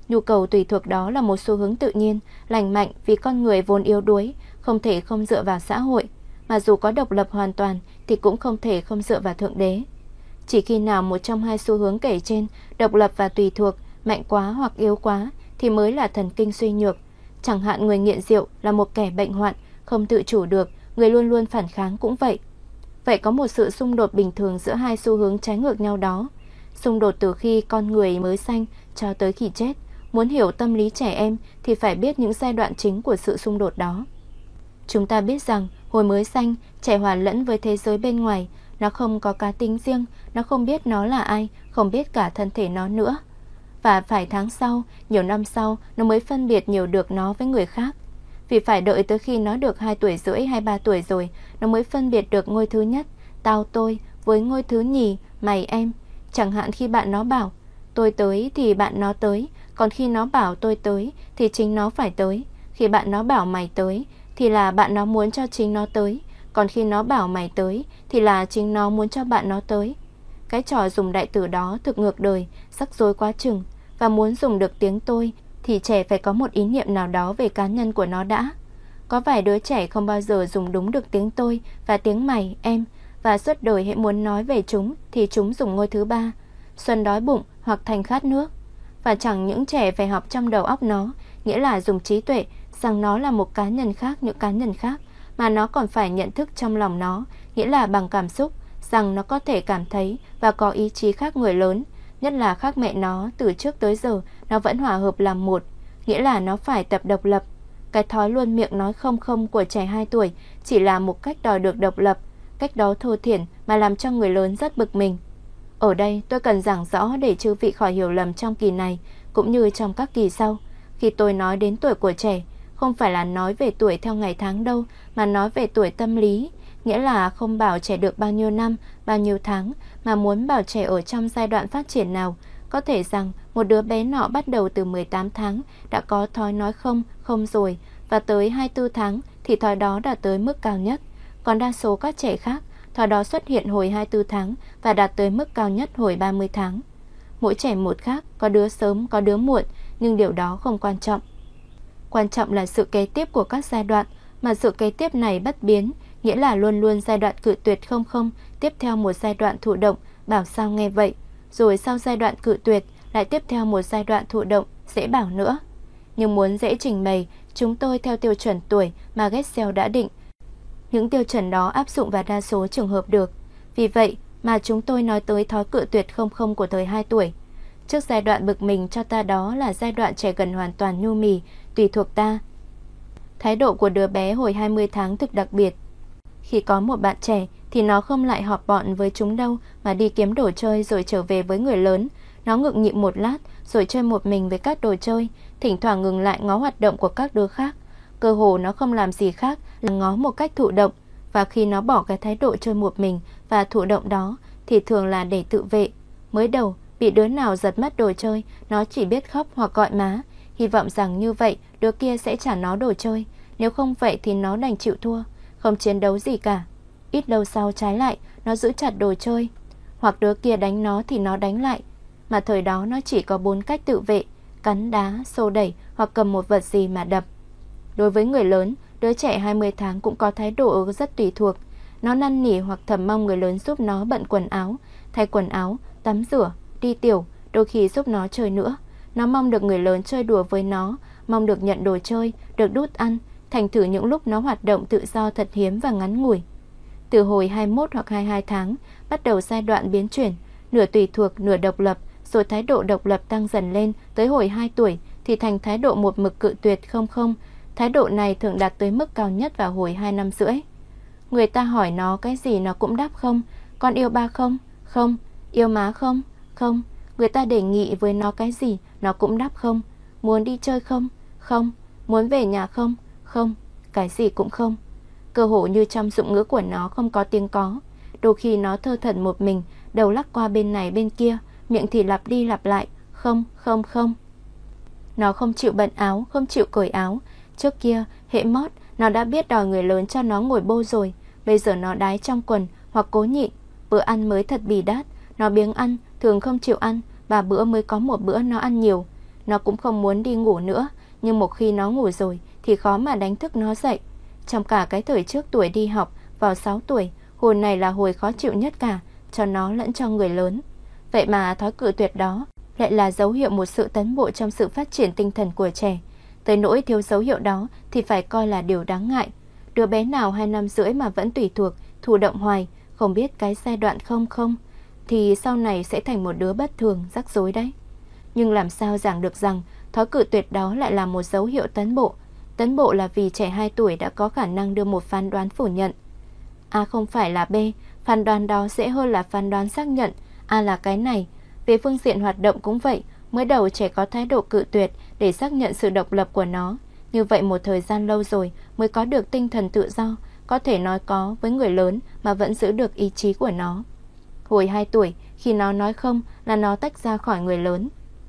Nhu cầu tùy thuộc đó là một xu hướng tự nhiên, lành mạnh, vì con người vốn yếu đuối, không thể không dựa vào xã hội, mà dù có độc lập hoàn toàn thì cũng không thể không dựa vào Thượng Đế. Chỉ khi nào một trong hai xu hướng kể trên, độc lập và tùy thuộc, mạnh quá hoặc yếu quá thì mới là thần kinh suy nhược. Chẳng hạn người nghiện rượu là một kẻ bệnh hoạn, không tự chủ được, người luôn luôn phản kháng cũng vậy. Vậy có một sự xung đột bình thường giữa hai xu hướng trái ngược nhau đó. Xung đột từ khi con người mới sanh cho tới khi chết. Muốn hiểu tâm lý trẻ em thì phải biết những giai đoạn chính của sự xung đột đó. Chúng ta biết rằng hồi mới sanh, trẻ hòa lẫn với thế giới bên ngoài. Nó không có cá tính riêng, nó không biết nó là ai, không biết cả thân thể nó nữa. Và phải tháng sau, nhiều năm sau, nó mới phân biệt nhiều được nó với người khác. Vì phải đợi tới khi nó được 2 tuổi rưỡi hay 3 tuổi rồi, nó mới phân biệt được ngôi thứ nhất, tao tôi, với ngôi thứ nhì, mày em. Chẳng hạn khi bạn nó bảo tôi tới thì bạn nó tới, còn khi nó bảo tôi tới thì chính nó phải tới. Khi bạn nó bảo mày tới thì là bạn nó muốn cho chính nó tới, còn khi nó bảo mày tới thì là chính nó muốn cho bạn nó tới. Cái trò dùng đại từ đó thực ngược đời, rắc rối quá chừng. Và muốn dùng được tiếng tôi thì trẻ phải có một ý niệm nào đó về cá nhân của nó đã. Có vài đứa trẻ không bao giờ dùng đúng được tiếng tôi và tiếng mày, em, và suốt đời hễ muốn nói về chúng thì chúng dùng ngôi thứ ba, Xuân đói bụng hoặc Thành khát nước. Và chẳng những trẻ phải học trong đầu óc nó, nghĩa là dùng trí tuệ rằng nó là một cá nhân khác những cá nhân khác, mà nó còn phải nhận thức trong lòng nó, nghĩa là bằng cảm xúc, rằng nó có thể cảm thấy và có ý chí khác người lớn, nhất là khác mẹ nó. Từ trước tới giờ nó vẫn hòa hợp làm một, nghĩa là nó phải tập độc lập. Cái thói luôn miệng nói không không của trẻ 2 tuổi chỉ là một cách đòi được độc lập, cách đó thô thiển mà làm cho người lớn rất bực mình. Ở đây tôi cần giảng rõ để chư vị khỏi hiểu lầm trong kỳ này cũng như trong các kỳ sau. Khi tôi nói đến tuổi của trẻ, không phải là nói về tuổi theo ngày tháng đâu, mà nói về tuổi tâm lý, nghĩa là không bảo trẻ được bao nhiêu năm, bao nhiêu tháng, mà muốn bảo trẻ ở trong giai đoạn phát triển nào. Có thể rằng một đứa bé nọ bắt đầu từ 18 tháng đã có thói nói không, không rồi, và tới 24 tháng thì thói đó đã tới mức cao nhất. Còn đa số các trẻ khác, thói đó xuất hiện hồi 24 tháng và đạt tới mức cao nhất hồi 30 tháng. Mỗi trẻ một khác, có đứa sớm, có đứa muộn, nhưng điều đó không quan trọng. Quan trọng là sự kế tiếp của các giai đoạn, mà sự kế tiếp này bất biến, nghĩa là luôn luôn giai đoạn cự tuyệt không không, tiếp theo một giai đoạn thụ động, bảo sao nghe vậy, rồi sau giai đoạn cự tuyệt, lại tiếp theo một giai đoạn thụ động, dễ bảo nữa. Nhưng muốn dễ trình bày, chúng tôi theo tiêu chuẩn tuổi mà Gesell đã định. Những tiêu chuẩn đó áp dụng vào đa số trường hợp được. Vì vậy mà chúng tôi nói tới thói cự tuyệt không không của thời 2 tuổi. Trước giai đoạn bực mình cho ta đó là giai đoạn trẻ gần hoàn toàn nhu mì, tùy thuộc ta. Thái độ của đứa bé hồi 20 tháng thực đặc biệt. Khi có một bạn trẻ thì nó không lại họp bọn với chúng đâu mà đi kiếm đồ chơi rồi trở về với người lớn. Nó ngượng nghịu một lát rồi chơi một mình với các đồ chơi, thỉnh thoảng ngừng lại ngó hoạt động của các đứa khác. Cơ hồ nó không làm gì khác là ngó một cách thụ động, và khi nó bỏ cái thái độ chơi một mình và thụ động đó thì thường là để tự vệ. Mới đầu bị đứa nào giật mất đồ chơi, nó chỉ biết khóc hoặc gọi má, hy vọng rằng như vậy đứa kia sẽ trả nó đồ chơi, nếu không vậy thì nó đành chịu thua, không chiến đấu gì cả. Ít lâu sau trái lại, nó giữ chặt đồ chơi, hoặc đứa kia đánh nó thì nó đánh lại. Mà thời đó nó chỉ có 4 cách tự vệ: cắn, đá, xô đẩy hoặc cầm một vật gì mà đập. Đối với người lớn, đứa trẻ 20 tháng cũng có thái độ rất tùy thuộc. Nó năn nỉ hoặc thầm mong người lớn giúp nó bận quần áo, thay quần áo, tắm rửa, đi tiểu, đôi khi giúp nó chơi nữa. Nó mong được người lớn chơi đùa với nó, mong được nhận đồ chơi, được đút ăn, thành thử những lúc nó hoạt động tự do thật hiếm và ngắn ngủi. Từ hồi 21 hoặc 22 tháng, bắt đầu giai đoạn biến chuyển, nửa tùy thuộc, nửa độc lập, rồi thái độ độc lập tăng dần lên, tới hồi 2 tuổi thì thành thái độ một mực cự tuyệt không. Thái độ này thường đạt tới mức cao nhất vào hồi 2 năm rưỡi. Người ta hỏi nó cái gì nó cũng đáp không. Con yêu ba không? Không. Yêu má không? Không. Người ta đề nghị với nó cái gì nó cũng đáp không. Muốn đi chơi không? Không. Muốn về nhà không? Không. Cái gì cũng không. Cơ hồ như trong dụng ngữ của nó không có tiếng có. Đôi khi nó thơ thẩn một mình, đầu lắc qua bên này bên kia, miệng thì lặp đi lặp lại không, không, không. Nó không chịu bận áo, không chịu cởi áo. Trước kia, hễ mót, nó đã biết đòi người lớn cho nó ngồi bô rồi. Bây giờ nó đái trong quần hoặc cố nhịn. Bữa ăn mới thật bì đát, nó biếng ăn, thường không chịu ăn, và bữa mới có một bữa nó ăn nhiều. Nó cũng không muốn đi ngủ nữa, nhưng một khi nó ngủ rồi thì khó mà đánh thức nó dậy. Trong cả cái thời trước tuổi đi học, vào 6 tuổi, hồi này là hồi khó chịu nhất cả, cho nó lẫn cho người lớn. Vậy mà thói cự tuyệt đó lại là dấu hiệu một sự tiến bộ trong sự phát triển tinh thần của trẻ. Tới nỗi thiếu dấu hiệu đó thì phải coi là điều đáng ngại. Đứa bé nào 2 năm rưỡi mà vẫn tùy thuộc, thụ động hoài, không biết cái giai đoạn không thì sau này sẽ thành một đứa bất thường, rắc rối đấy. Nhưng làm sao giảng được rằng thói cự tuyệt đó lại là một dấu hiệu tiến bộ. Tiến bộ là vì trẻ 2 tuổi đã có khả năng đưa một phán đoán phủ nhận. A không phải là B, phán đoán đó dễ hơn là phán đoán xác nhận. A là cái này. Về phương diện hoạt động cũng vậy, mới đầu trẻ có thái độ cự tuyệt để xác nhận sự độc lập của nó. Như vậy một thời gian lâu rồi mới có được tinh thần tự do, có thể nói có với người lớn mà vẫn giữ được ý chí của nó. Hồi 2 tuổi, khi nó nói không là nó tách ra khỏi người lớn.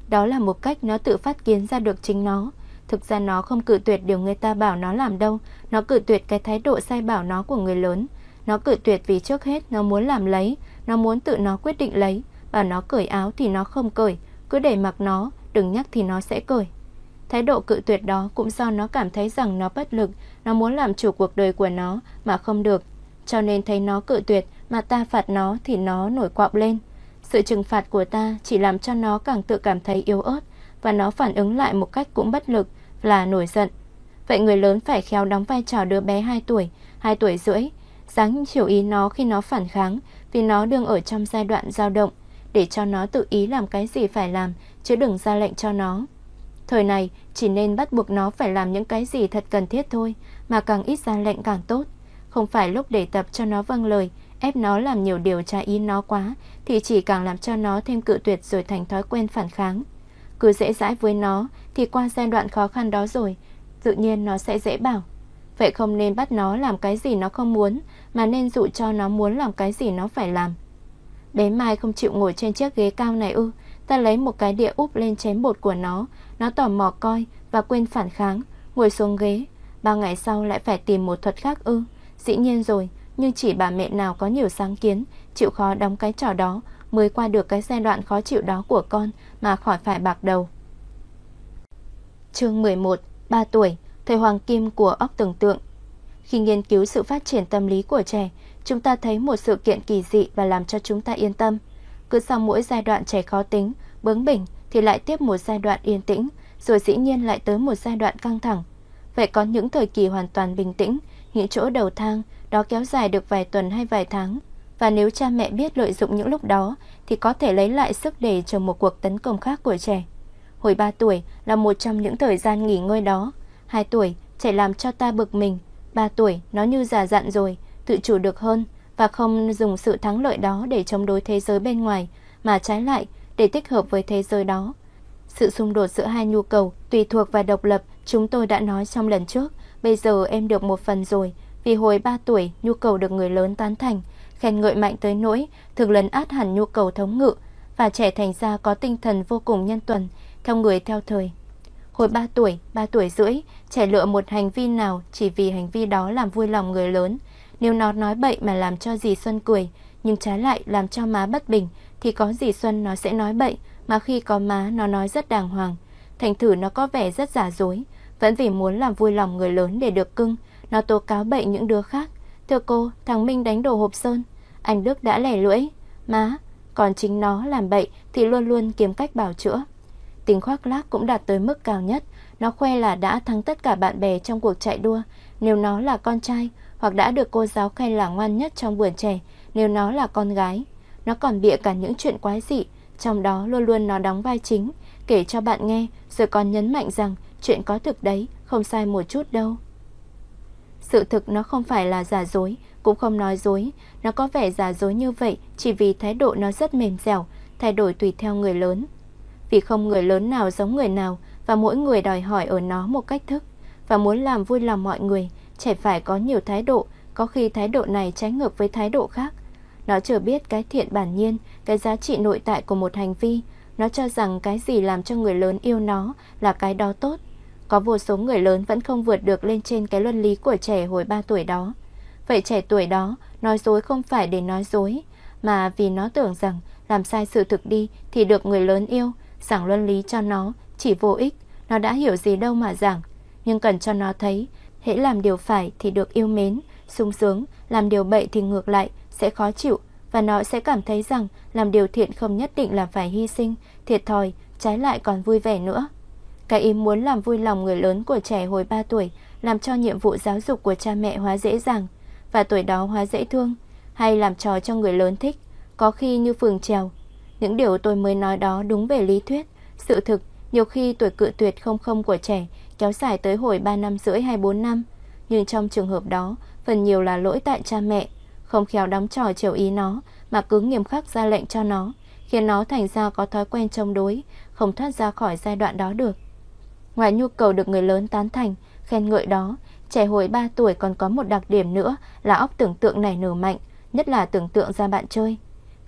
Đó là một cách nó tự phát kiến ra được chính nó. Thực ra nó không cự tuyệt điều người ta bảo nó làm đâu, nó cự tuyệt cái thái độ sai bảo nó của người lớn. Nó cự tuyệt vì trước hết nó muốn làm lấy, nó muốn tự nó quyết định lấy. Bảo nó cởi áo thì nó không cởi, cứ để mặc nó, đừng nhắc thì nó sẽ cởi. Thái độ cự tuyệt đó cũng do nó cảm thấy rằng nó bất lực, nó muốn làm chủ cuộc đời của nó mà không được. Cho nên thấy nó cự tuyệt mà ta phạt nó thì nó nổi quạo lên. Sự trừng phạt của ta chỉ làm cho nó càng tự cảm thấy yếu ớt, và nó phản ứng lại một cách cũng bất lực là nổi giận. Vậy người lớn phải khéo đóng vai trò đứa bé 2 tuổi, 2 tuổi rưỡi, dáng chiều ý nó khi nó phản kháng, vì nó đương ở trong giai đoạn dao động, để cho nó tự ý làm cái gì phải làm, chứ đừng ra lệnh cho nó. Thời này chỉ nên bắt buộc nó phải làm những cái gì thật cần thiết thôi, mà càng ít ra lệnh càng tốt. Không phải lúc để tập cho nó vâng lời, ép nó làm nhiều điều trái ý nó quá thì chỉ càng làm cho nó thêm cự tuyệt rồi thành thói quen phản kháng. Cứ dễ dãi với nó thì qua giai đoạn khó khăn đó rồi, tự nhiên nó sẽ dễ bảo. Vậy không nên bắt nó làm cái gì nó không muốn, mà nên dụ cho nó muốn làm cái gì nó phải làm. Bé Mai không chịu ngồi trên chiếc ghế cao này ư? Ta lấy một cái đĩa úp lên chén bột của nó. Nó tò mò coi và quên phản kháng, ngồi xuống ghế. 3 ngày sau lại phải tìm một thuật khác ư? Dĩ nhiên rồi, nhưng chỉ bà mẹ nào có nhiều sáng kiến, chịu khó đóng cái trò đó mới qua được cái giai đoạn khó chịu đó của con mà khỏi phải bạc đầu. Chương 11. 3 tuổi, thời hoàng kim của óc tưởng tượng. Khi nghiên cứu sự phát triển tâm lý của trẻ, chúng ta thấy một sự kiện kỳ dị và làm cho chúng ta yên tâm. Cứ sau mỗi giai đoạn trẻ khó tính, bướng bỉnh thì lại tiếp một giai đoạn yên tĩnh, rồi dĩ nhiên lại tới một giai đoạn căng thẳng. Vậy có những thời kỳ hoàn toàn bình tĩnh, những chỗ đầu thang, đó kéo dài được vài tuần hay vài tháng. Và nếu cha mẹ biết lợi dụng những lúc đó thì có thể lấy lại sức để chờ một cuộc tấn công khác của trẻ. Hồi 3 tuổi là một trong những thời gian nghỉ ngơi đó. 2 tuổi, trẻ làm cho ta bực mình. 3 tuổi, nó như già dặn rồi, tự chủ được hơn, và không dùng sự thắng lợi đó để chống đối thế giới bên ngoài, mà trái lại để tích hợp với thế giới đó. Sự xung đột giữa hai nhu cầu tùy thuộc và độc lập chúng tôi đã nói trong lần trước. Bây giờ em được một phần rồi, vì hồi 3 tuổi nhu cầu được người lớn tán thành, khen ngợi mạnh tới nỗi thường lấn át hẳn nhu cầu thống ngự, và trẻ thành ra có tinh thần vô cùng nhân tuần, theo người theo thời. Hồi 3 tuổi, 3 tuổi rưỡi, trẻ lựa một hành vi nào chỉ vì hành vi đó làm vui lòng người lớn. Nếu nó nói bậy mà làm cho dì Xuân cười, nhưng trái lại làm cho má bất bình, thì có dì Xuân nó sẽ nói bậy, mà khi có má nó nói rất đàng hoàng. Thành thử nó có vẻ rất giả dối, vẫn vì muốn làm vui lòng người lớn để được cưng, nó tố cáo bậy những đứa khác. Thưa cô, thằng Minh đánh đổ hộp sơn. Anh Đức đã lẻ lưỡi. Má, còn chính nó làm bậy thì luôn luôn kiếm cách bảo chữa. Tính khoác lác cũng đạt tới mức cao nhất. Nó khoe là đã thắng tất cả bạn bè trong cuộc chạy đua nếu nó là con trai, hoặc đã được cô giáo khen là ngoan nhất trong vườn trẻ nếu nó là con gái. Nó còn bịa cả những chuyện quái dị, trong đó luôn luôn nó đóng vai chính, kể cho bạn nghe, rồi còn nhấn mạnh rằng chuyện có thực đấy, không sai một chút đâu. Sự thực nó không phải là giả dối, cũng không nói dối. Nó có vẻ giả dối như vậy chỉ vì thái độ nó rất mềm dẻo, thay đổi tùy theo người lớn. Vì không người lớn nào giống người nào, và mỗi người đòi hỏi ở nó một cách thức, và muốn làm vui lòng mọi người, trẻ phải có nhiều thái độ, có khi thái độ này trái ngược với thái độ khác. Nó chưa biết cái thiện bản nhiên, cái giá trị nội tại của một hành vi. Nó cho rằng cái gì làm cho người lớn yêu nó là cái đó tốt. Có vô số người lớn vẫn không vượt được lên trên cái luân lý của trẻ hồi 3 tuổi đó. Vậy trẻ tuổi đó nói dối không phải để nói dối, mà vì nó tưởng rằng làm sai sự thực đi thì được người lớn yêu, giảng luân lý cho nó chỉ vô ích, nó đã hiểu gì đâu mà giảng. Nhưng cần cho nó thấy, hễ làm điều phải thì được yêu mến, sung sướng, làm điều bậy thì ngược lại sẽ khó chịu, và nó sẽ cảm thấy rằng làm điều thiện không nhất định là phải hy sinh, thiệt thòi, trái lại còn vui vẻ nữa. Cái ý muốn làm vui lòng người lớn của trẻ hồi 3 tuổi làm cho nhiệm vụ giáo dục của cha mẹ hóa dễ dàng, và tuổi đó hóa dễ thương, hay làm trò cho người lớn thích, có khi như phường trèo. Những điều tôi mới nói đó đúng về lý thuyết. Sự thực, nhiều khi tuổi cự tuyệt không của trẻ kéo dài tới hồi 3 năm rưỡi hay 4 năm. Nhưng trong trường hợp đó, phần nhiều là lỗi tại cha mẹ, không khéo đóng trò chiều ý nó mà cứ nghiêm khắc ra lệnh cho nó, khiến nó thành ra có thói quen chống đối, không thoát ra khỏi giai đoạn đó được. Ngoài nhu cầu được người lớn tán thành, khen ngợi đó, trẻ hồi 3 tuổi còn có một đặc điểm nữa là óc tưởng tượng nảy nở mạnh, nhất là tưởng tượng ra bạn chơi.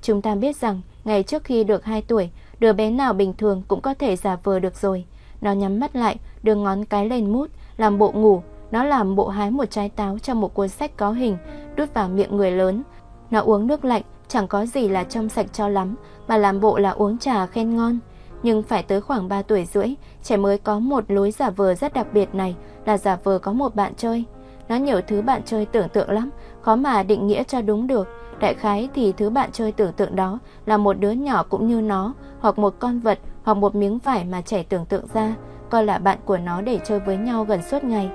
Chúng ta biết rằng, ngay trước khi được 2 tuổi, đứa bé nào bình thường cũng có thể giả vờ được rồi. Nó nhắm mắt lại, đưa ngón cái lên mút, làm bộ ngủ. Nó làm bộ hái một trái táo trong một cuốn sách có hình, đút vào miệng người lớn. Nó uống nước lạnh, chẳng có gì là trong sạch cho lắm, mà làm bộ là uống trà khen ngon. Nhưng phải tới khoảng 3 tuổi rưỡi, trẻ mới có một lối giả vờ rất đặc biệt này, là giả vờ có một bạn chơi. Nó nhiều thứ bạn chơi tưởng tượng lắm, khó mà định nghĩa cho đúng được. Đại khái thì thứ bạn chơi tưởng tượng đó là một đứa nhỏ cũng như nó, hoặc một con vật, hoặc một miếng vải mà trẻ tưởng tượng ra, coi là bạn của nó để chơi với nhau gần suốt ngày.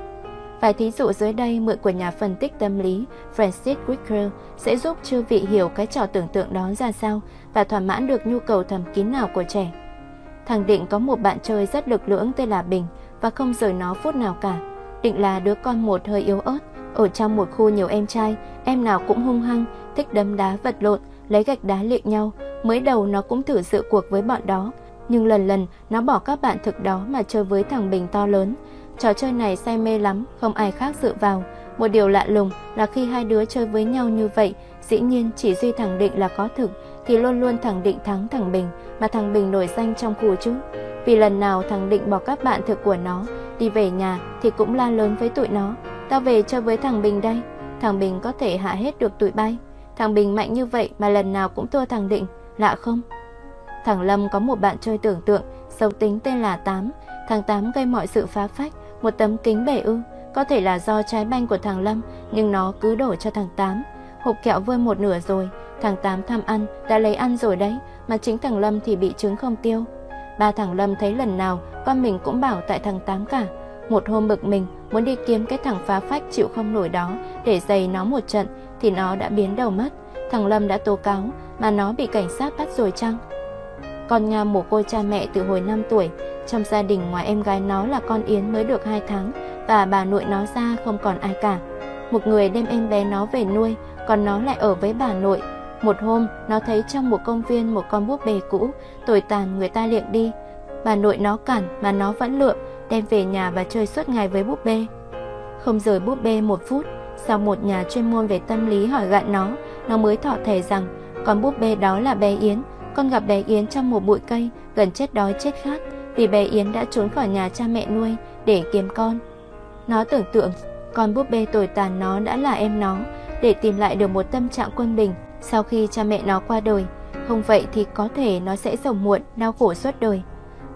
Vài thí dụ dưới đây mượn của nhà phân tích tâm lý Francis Crick sẽ giúp chư vị hiểu cái trò tưởng tượng đó ra sao và thỏa mãn được nhu cầu thầm kín nào của trẻ. Thằng Định có một bạn chơi rất lực lưỡng tên là Bình và không rời nó phút nào cả. Định là đứa con một hơi yếu ớt, ở trong một khu nhiều em trai, em nào cũng hung hăng, thích đấm đá vật lộn, lấy gạch đá lịa nhau. Mới đầu nó cũng thử dự cuộc với bọn đó, nhưng lần nó bỏ các bạn thực đó mà chơi với thằng Bình to lớn. Trò chơi này say mê lắm, không ai khác dự vào. Một điều lạ lùng là khi hai đứa chơi với nhau như vậy, dĩ nhiên chỉ duy thằng Định là có thực, thì luôn luôn thằng Định thắng thằng Bình, mà thằng Bình nổi danh trong khu chứ. Vì lần nào thằng Định bỏ các bạn thực của nó, đi về nhà thì cũng la lớn với tụi nó: "Tao về chơi với thằng Bình đây." Thằng Bình có thể hạ hết được tụi bay. Thằng Bình mạnh như vậy mà lần nào cũng thua thằng Định, lạ không? Thằng Lâm có một bạn chơi tưởng tượng, xấu tính tên là Tám. Thằng Tám gây mọi sự phá phách, một tấm kính bể ư, có thể là do trái banh của thằng Lâm, nhưng nó cứ đổ cho thằng Tám. Hộp kẹo vơi một nửa rồi, thằng Tám tham ăn, đã lấy ăn rồi đấy, mà chính thằng Lâm thì bị trứng không tiêu. Ba thằng Lâm thấy lần nào con mình cũng bảo tại thằng Tám cả. Một hôm bực mình, muốn đi kiếm cái thằng phá phách chịu không nổi đó để giày nó một trận, thì nó đã biến đầu mất. Thằng Lâm đã tố cáo, mà nó bị cảnh sát bắt rồi chăng? Con Nga mồ côi cha mẹ từ hồi 5 tuổi, trong gia đình ngoài em gái nó là con Yến mới được 2 tháng và bà nội nó ra không còn ai cả. Một người đem em bé nó về nuôi, còn nó lại ở với bà nội. Một hôm, nó thấy trong một công viên một con búp bê cũ, tồi tàn người ta liệng đi. Bà nội nó cản mà nó vẫn lượm, đem về nhà và chơi suốt ngày với búp bê. Không rời búp bê một phút, sau một nhà chuyên môn về tâm lý hỏi gạn nó mới thọ thề rằng con búp bê đó là bé Yến. Con gặp bé Yến trong một bụi cây, gần chết đói chết khát, vì bé Yến đã trốn khỏi nhà cha mẹ nuôi để kiếm con. Nó tưởng tượng con búp bê tồi tàn nó đã là em nó, để tìm lại được một tâm trạng quân bình sau khi cha mẹ nó qua đời. Không vậy thì có thể nó sẽ rầu muộn, đau khổ suốt đời.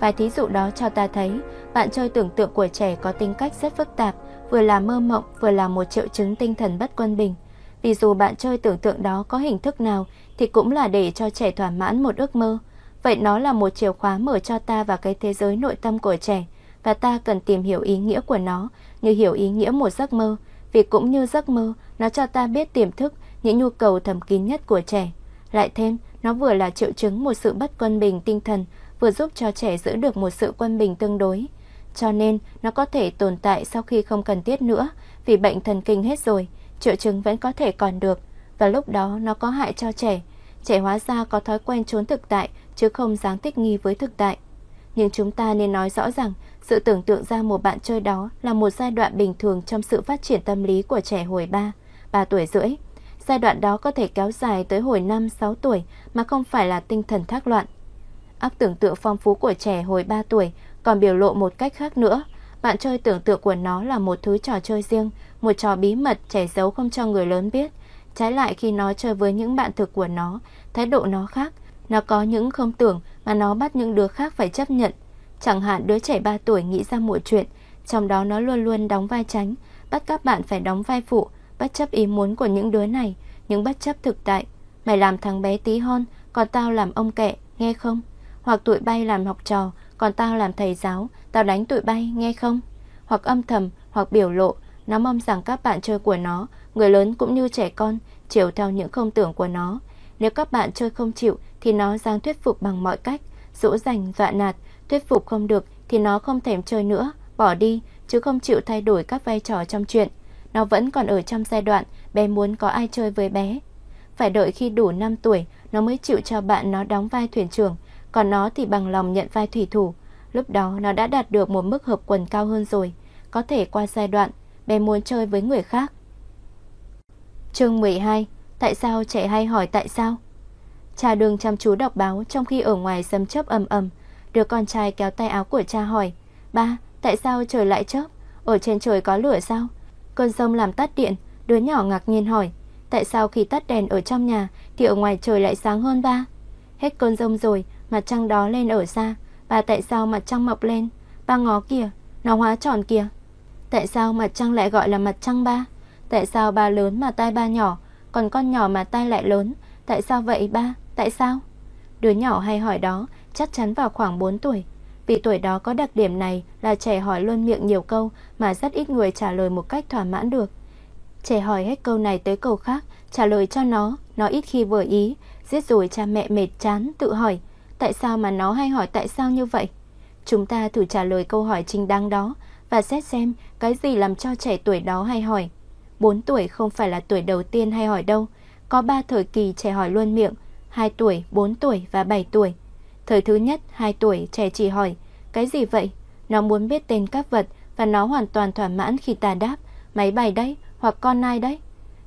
Vài thí dụ đó cho ta thấy, bạn chơi tưởng tượng của trẻ có tính cách rất phức tạp, vừa là mơ mộng, vừa là một triệu chứng tinh thần bất quân bình. Vì dù bạn chơi tưởng tượng đó có hình thức nào thì cũng là để cho trẻ thỏa mãn một ước mơ. Vậy nó là một chìa khóa mở cho ta vào cái thế giới nội tâm của trẻ, và ta cần tìm hiểu ý nghĩa của nó như hiểu ý nghĩa một giấc mơ, vì cũng như giấc mơ, nó cho ta biết tiềm thức những nhu cầu thầm kín nhất của trẻ. Lại thêm, nó vừa là triệu chứng một sự bất quân bình tinh thần, vừa giúp cho trẻ giữ được một sự quân bình tương đối. Cho nên, nó có thể tồn tại sau khi không cần thiết nữa, vì bệnh thần kinh hết rồi, triệu chứng vẫn có thể còn được, và lúc đó nó có hại cho trẻ. Trẻ hóa ra có thói quen trốn thực tại, chứ không dám thích nghi với thực tại. Nhưng chúng ta nên nói rõ rằng, sự tưởng tượng ra một bạn chơi đó là một giai đoạn bình thường trong sự phát triển tâm lý của trẻ hồi 3 tuổi rưỡi. Giai đoạn đó có thể kéo dài tới hồi 5-6 tuổi mà không phải là tinh thần thác loạn. Óc tưởng tượng phong phú của trẻ hồi 3 tuổi còn biểu lộ một cách khác nữa. Bạn chơi tưởng tượng của nó là một thứ trò chơi riêng, một trò bí mật trẻ giấu không cho người lớn biết. Trái lại, khi nó chơi với những bạn thực của nó, thái độ nó khác. Nó có những không tưởng mà nó bắt những đứa khác phải chấp nhận. Chẳng hạn đứa trẻ 3 tuổi nghĩ ra một chuyện, trong đó nó luôn luôn đóng vai tránh, bắt các bạn phải đóng vai phụ, bất chấp ý muốn của những đứa này, những bất chấp thực tại. Mày làm thằng bé tí hon, còn tao làm ông kẹ, nghe không? Hoặc tụi bay làm học trò, còn tao làm thầy giáo, tao đánh tụi bay, nghe không? Hoặc âm thầm, hoặc biểu lộ, nó mong rằng các bạn chơi của nó, người lớn cũng như trẻ con, chiều theo những không tưởng của nó. Nếu các bạn chơi không chịu thì nó giang thuyết phục bằng mọi cách, dỗ dành, dọa nạt. Thuyết phục không được thì nó không thèm chơi nữa, bỏ đi, chứ không chịu thay đổi các vai trò trong chuyện. Nó vẫn còn ở trong giai đoạn bé muốn có ai chơi với bé. Phải đợi khi đủ 5 tuổi, nó mới chịu cho bạn nó đóng vai thuyền trưởng, còn nó thì bằng lòng nhận vai thủy thủ. Lúc đó nó đã đạt được một mức hợp quần cao hơn rồi, có thể qua giai đoạn bé muốn chơi với người khác. Chương 12. Tại sao trẻ hay hỏi tại sao? Cha Đường chăm chú đọc báo trong khi ở ngoài sấm chớp ầm ầm. Đứa con trai kéo tay áo của cha hỏi: "Ba, tại sao trời lại chớp? Ở trên trời có lửa sao? Cơn giông làm tắt điện." Đứa nhỏ ngạc nhiên hỏi: "Tại sao khi tắt đèn ở trong nhà thì ở ngoài trời lại sáng hơn ba? Hết cơn giông rồi, mặt trăng đó lên ở xa. Ba, tại sao mặt trăng mọc lên? Ba ngó kìa, nó hóa tròn kìa. Tại sao mặt trăng lại gọi là mặt trăng ba? Tại sao ba lớn mà tai ba nhỏ, còn con nhỏ mà tai lại lớn? Tại sao vậy ba? Tại sao?" Đứa nhỏ hay hỏi đó chắc chắn vào khoảng 4 tuổi. Vì tuổi đó có đặc điểm này là trẻ hỏi luôn miệng nhiều câu mà rất ít người trả lời một cách thỏa mãn được. Trẻ hỏi hết câu này tới câu khác, trả lời cho nó ít khi vừa ý, giết rồi cha mẹ mệt chán tự hỏi tại sao mà nó hay hỏi tại sao như vậy. Chúng ta thử trả lời câu hỏi chính đáng đó và xét xem cái gì làm cho trẻ tuổi đó hay hỏi. 4 tuổi không phải là tuổi đầu tiên hay hỏi đâu, có 3 thời kỳ trẻ hỏi luôn miệng: 2 tuổi, 4 tuổi và 7 tuổi. Thời thứ nhất, 2 tuổi, trẻ chỉ hỏi: "Cái gì vậy?" Nó muốn biết tên các vật và nó hoàn toàn thỏa mãn khi ta đáp: "Máy bay đấy" hoặc "con nai đấy".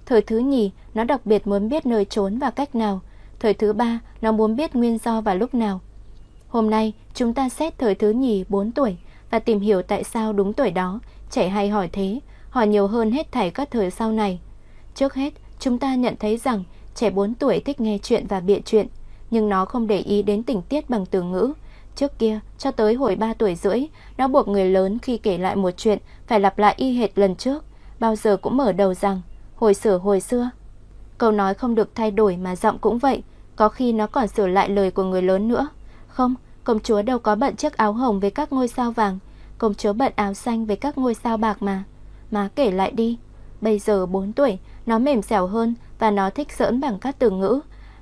Thời thứ nhì, nó đặc biệt muốn biết nơi trốn và cách nào. Thời thứ ba, nó muốn biết nguyên do và lúc nào. Hôm nay, chúng ta xét thời thứ nhì 4 tuổi và tìm hiểu tại sao đúng tuổi đó trẻ hay hỏi thế, hỏi nhiều hơn hết thảy các thời sau này. Trước hết, chúng ta nhận thấy rằng trẻ 4 tuổi thích nghe chuyện và bịa chuyện, nhưng nó không để ý đến tình tiết bằng từ ngữ. Trước kia, cho tới hồi 3 tuổi rưỡi, nó buộc người lớn khi kể lại một chuyện phải lặp lại y hệt lần trước, bao giờ cũng mở đầu rằng hồi xưa. Câu nói không được thay đổi mà giọng cũng vậy, có khi nó còn sửa lại lời của người lớn nữa. "Không, công chúa đâu có bận chiếc áo hồng với các ngôi sao vàng, công chúa bận áo xanh với các ngôi sao bạc mà. Má kể lại đi." Bây giờ 4 tuổi, nó mềm dẻo hơn và nó thích giỡn bằng các từ ngữ.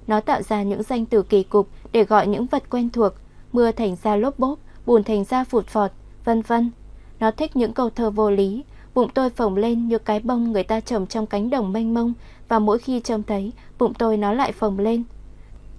Nó tạo ra những danh từ kỳ cục để gọi những vật quen thuộc: mưa thành ra lốp bốp, bùn thành ra phụt phọt, vân vân. Nó thích những câu thơ vô lý, Bụng tôi phồng lên như cái bông người ta trồng trong cánh đồng mênh mông, và mỗi khi trông thấy, bụng tôi nó lại phồng lên.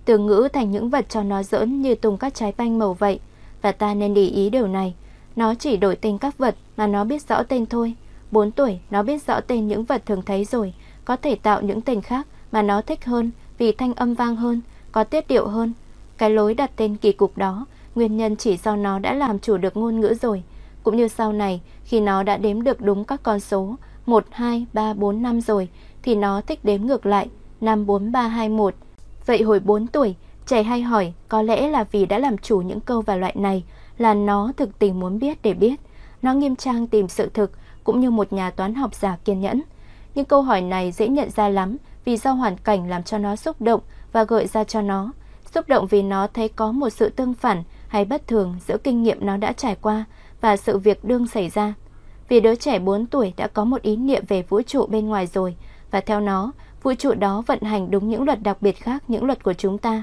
Từ ngữ thành những vật cho nó giỡn như tung các trái banh màu vậy. Và ta nên để ý điều này. Nó chỉ đổi tên các vật mà nó biết rõ tên thôi. 4 tuổi, nó biết rõ tên những vật thường thấy rồi. Có thể tạo những tên khác mà nó thích hơn, vì thanh âm vang hơn, có tiết điệu hơn. Cái lối đặt tên kỳ cục đó, nguyên nhân chỉ do nó đã làm chủ được ngôn ngữ rồi. Cũng như sau này, khi nó đã đếm được đúng các con số 1, 2, 3, 4, 5 rồi, thì nó thích đếm ngược lại 5, 4, 3, 2, 1. Vậy hồi 4 tuổi, trẻ hay hỏi, có lẽ là vì đã làm chủ những câu và loại này, là nó thực tình muốn biết để biết. Nó nghiêm trang tìm sự thực, cũng như một nhà toán học giả kiên nhẫn. Nhưng câu hỏi này dễ nhận ra lắm, vì do hoàn cảnh làm cho nó xúc động và gợi ra cho nó. Xúc động vì nó thấy có một sự tương phản hay bất thường giữa kinh nghiệm nó đã trải qua và sự việc đương xảy ra. Vì đứa trẻ 4 tuổi đã có một ý niệm về vũ trụ bên ngoài rồi, và theo nó, vũ trụ đó vận hành đúng những luật đặc biệt khác những luật của chúng ta.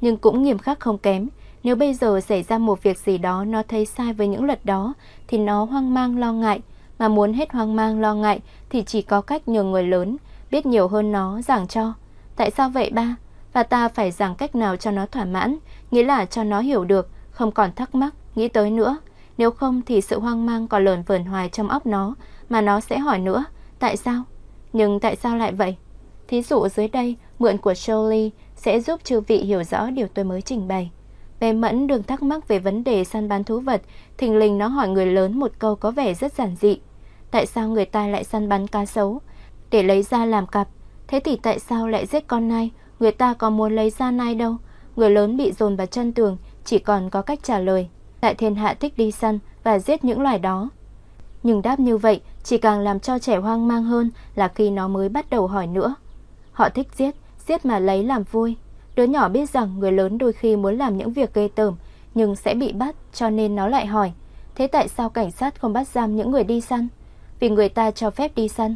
Nhưng cũng nghiêm khắc không kém, nếu bây giờ xảy ra một việc gì đó nó thấy sai với những luật đó, thì nó hoang mang lo ngại. Mà muốn hết hoang mang lo ngại thì chỉ có cách nhờ người lớn, biết nhiều hơn nó, giảng cho. Tại sao vậy ba? Và ta phải giảng cách nào cho nó thỏa mãn, nghĩa là cho nó hiểu được, không còn thắc mắc, nghĩ tới nữa. Nếu không thì sự hoang mang còn lởn vởn hoài trong óc nó, mà nó sẽ hỏi nữa, tại sao? Nhưng tại sao lại vậy? Thí dụ dưới đây, mượn của Shirley sẽ giúp chư vị hiểu rõ điều tôi mới trình bày. Bé Mẫn đừng thắc mắc về vấn đề săn bắn thú vật, thình lình nó hỏi người lớn một câu có vẻ rất giản dị. Tại sao người ta lại săn bắn cá sấu? Để lấy da làm cặp. Thế thì tại sao lại giết con nai? Người ta còn muốn lấy da nai đâu. Người lớn bị dồn vào chân tường, chỉ còn có cách trả lời. Tại thiên hạ thích đi săn và giết những loài đó. Nhưng đáp như vậy chỉ càng làm cho trẻ hoang mang hơn là khi nó mới bắt đầu hỏi nữa. Họ thích giết mà lấy làm vui. Đứa nhỏ biết rằng người lớn đôi khi muốn làm những việc ghê tởm, nhưng sẽ bị bắt, cho nên nó lại hỏi. Thế tại sao cảnh sát không bắt giam những người đi săn? Vì người ta cho phép đi săn.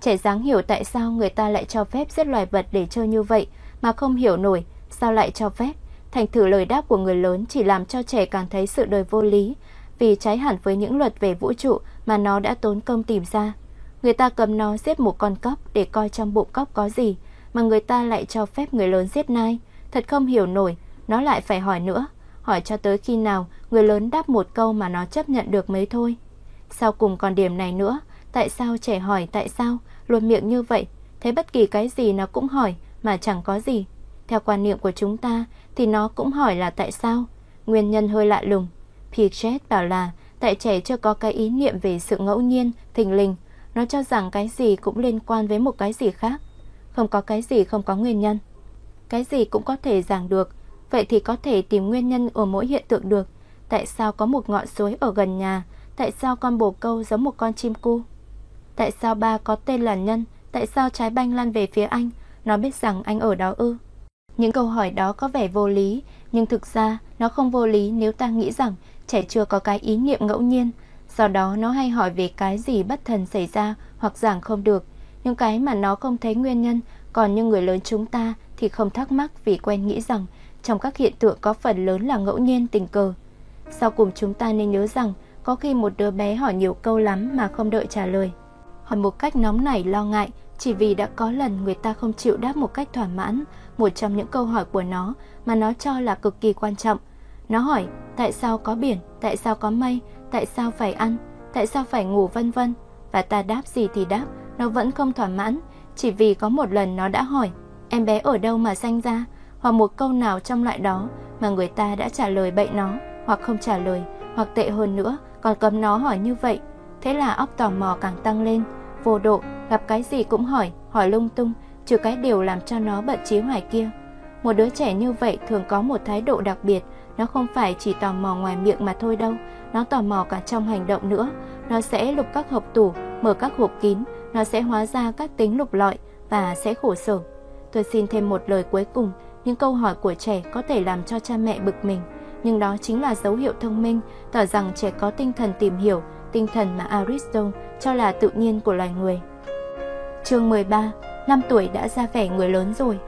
Trẻ dáng hiểu tại sao người ta lại cho phép giết loài vật để chơi như vậy, mà không hiểu nổi sao lại cho phép. Thành thử lời đáp của người lớn chỉ làm cho trẻ càng thấy sự đời vô lý, vì trái hẳn với những luật về vũ trụ mà nó đã tốn công tìm ra. Người ta cấm nó giết một con cóc để coi trong bụng cóc có gì, mà người ta lại cho phép người lớn giết nai. Thật không hiểu nổi, nó lại phải hỏi nữa. Hỏi cho tới khi nào người lớn đáp một câu mà nó chấp nhận được mới thôi. Sau cùng còn điểm này nữa, tại sao trẻ hỏi tại sao, luôn miệng như vậy. Thế bất kỳ cái gì nó cũng hỏi mà chẳng có gì. Theo quan niệm của chúng ta thì nó cũng hỏi là tại sao. Nguyên nhân hơi lạ lùng. Piaget bảo là tại trẻ chưa có cái ý niệm về sự ngẫu nhiên, thình lình. Nó cho rằng cái gì cũng liên quan với một cái gì khác. Không có cái gì không có nguyên nhân. Cái gì cũng có thể giảng được. Vậy thì có thể tìm nguyên nhân ở mỗi hiện tượng được. Tại sao có một ngọn suối ở gần nhà? Tại sao con bồ câu giống một con chim cu? Tại sao ba có tên là Nhân? Tại sao trái banh lăn về phía anh? Nó biết rằng anh ở đó ư? Những câu hỏi đó có vẻ vô lý, nhưng thực ra nó không vô lý nếu ta nghĩ rằng trẻ chưa có cái ý niệm ngẫu nhiên. Do đó nó hay hỏi về cái gì bất thần xảy ra hoặc giảng không được. Những cái mà nó không thấy nguyên nhân, còn như người lớn chúng ta thì không thắc mắc vì quen nghĩ rằng trong các hiện tượng có phần lớn là ngẫu nhiên tình cờ. Sau cùng chúng ta nên nhớ rằng có khi một đứa bé hỏi nhiều câu lắm mà không đợi trả lời. Hỏi một cách nóng nảy lo ngại chỉ vì đã có lần người ta không chịu đáp một cách thỏa mãn một trong những câu hỏi của nó mà nó cho là cực kỳ quan trọng. Nó hỏi tại sao có biển, tại sao có mây, tại sao phải ăn, tại sao phải ngủ vân vân. Và ta đáp gì thì đáp, nó vẫn không thỏa mãn chỉ vì có một lần nó đã hỏi em bé ở đâu mà sanh ra, hoặc một câu nào trong loại đó mà người ta đã trả lời bậy nó, hoặc không trả lời, hoặc tệ hơn nữa còn cấm nó hỏi như vậy. Thế là óc tò mò càng tăng lên, vô độ, gặp cái gì cũng hỏi lung tung, trừ cái điều làm cho nó bận trí hoài kia. Một đứa trẻ như vậy thường có một thái độ đặc biệt, nó không phải chỉ tò mò ngoài miệng mà thôi đâu, nó tò mò cả trong hành động nữa. Nó sẽ lục các hộp tủ, mở các hộp kín, nó sẽ hóa ra các tính lục lọi và sẽ khổ sở. Tôi xin thêm một lời cuối cùng, những câu hỏi của trẻ có thể làm cho cha mẹ bực mình, nhưng đó chính là dấu hiệu thông minh, tỏ rằng trẻ có tinh thần tìm hiểu, tinh thần mà Aristotle cho là tự nhiên của loài người. Chương 13, 5 tuổi đã ra vẻ người lớn rồi.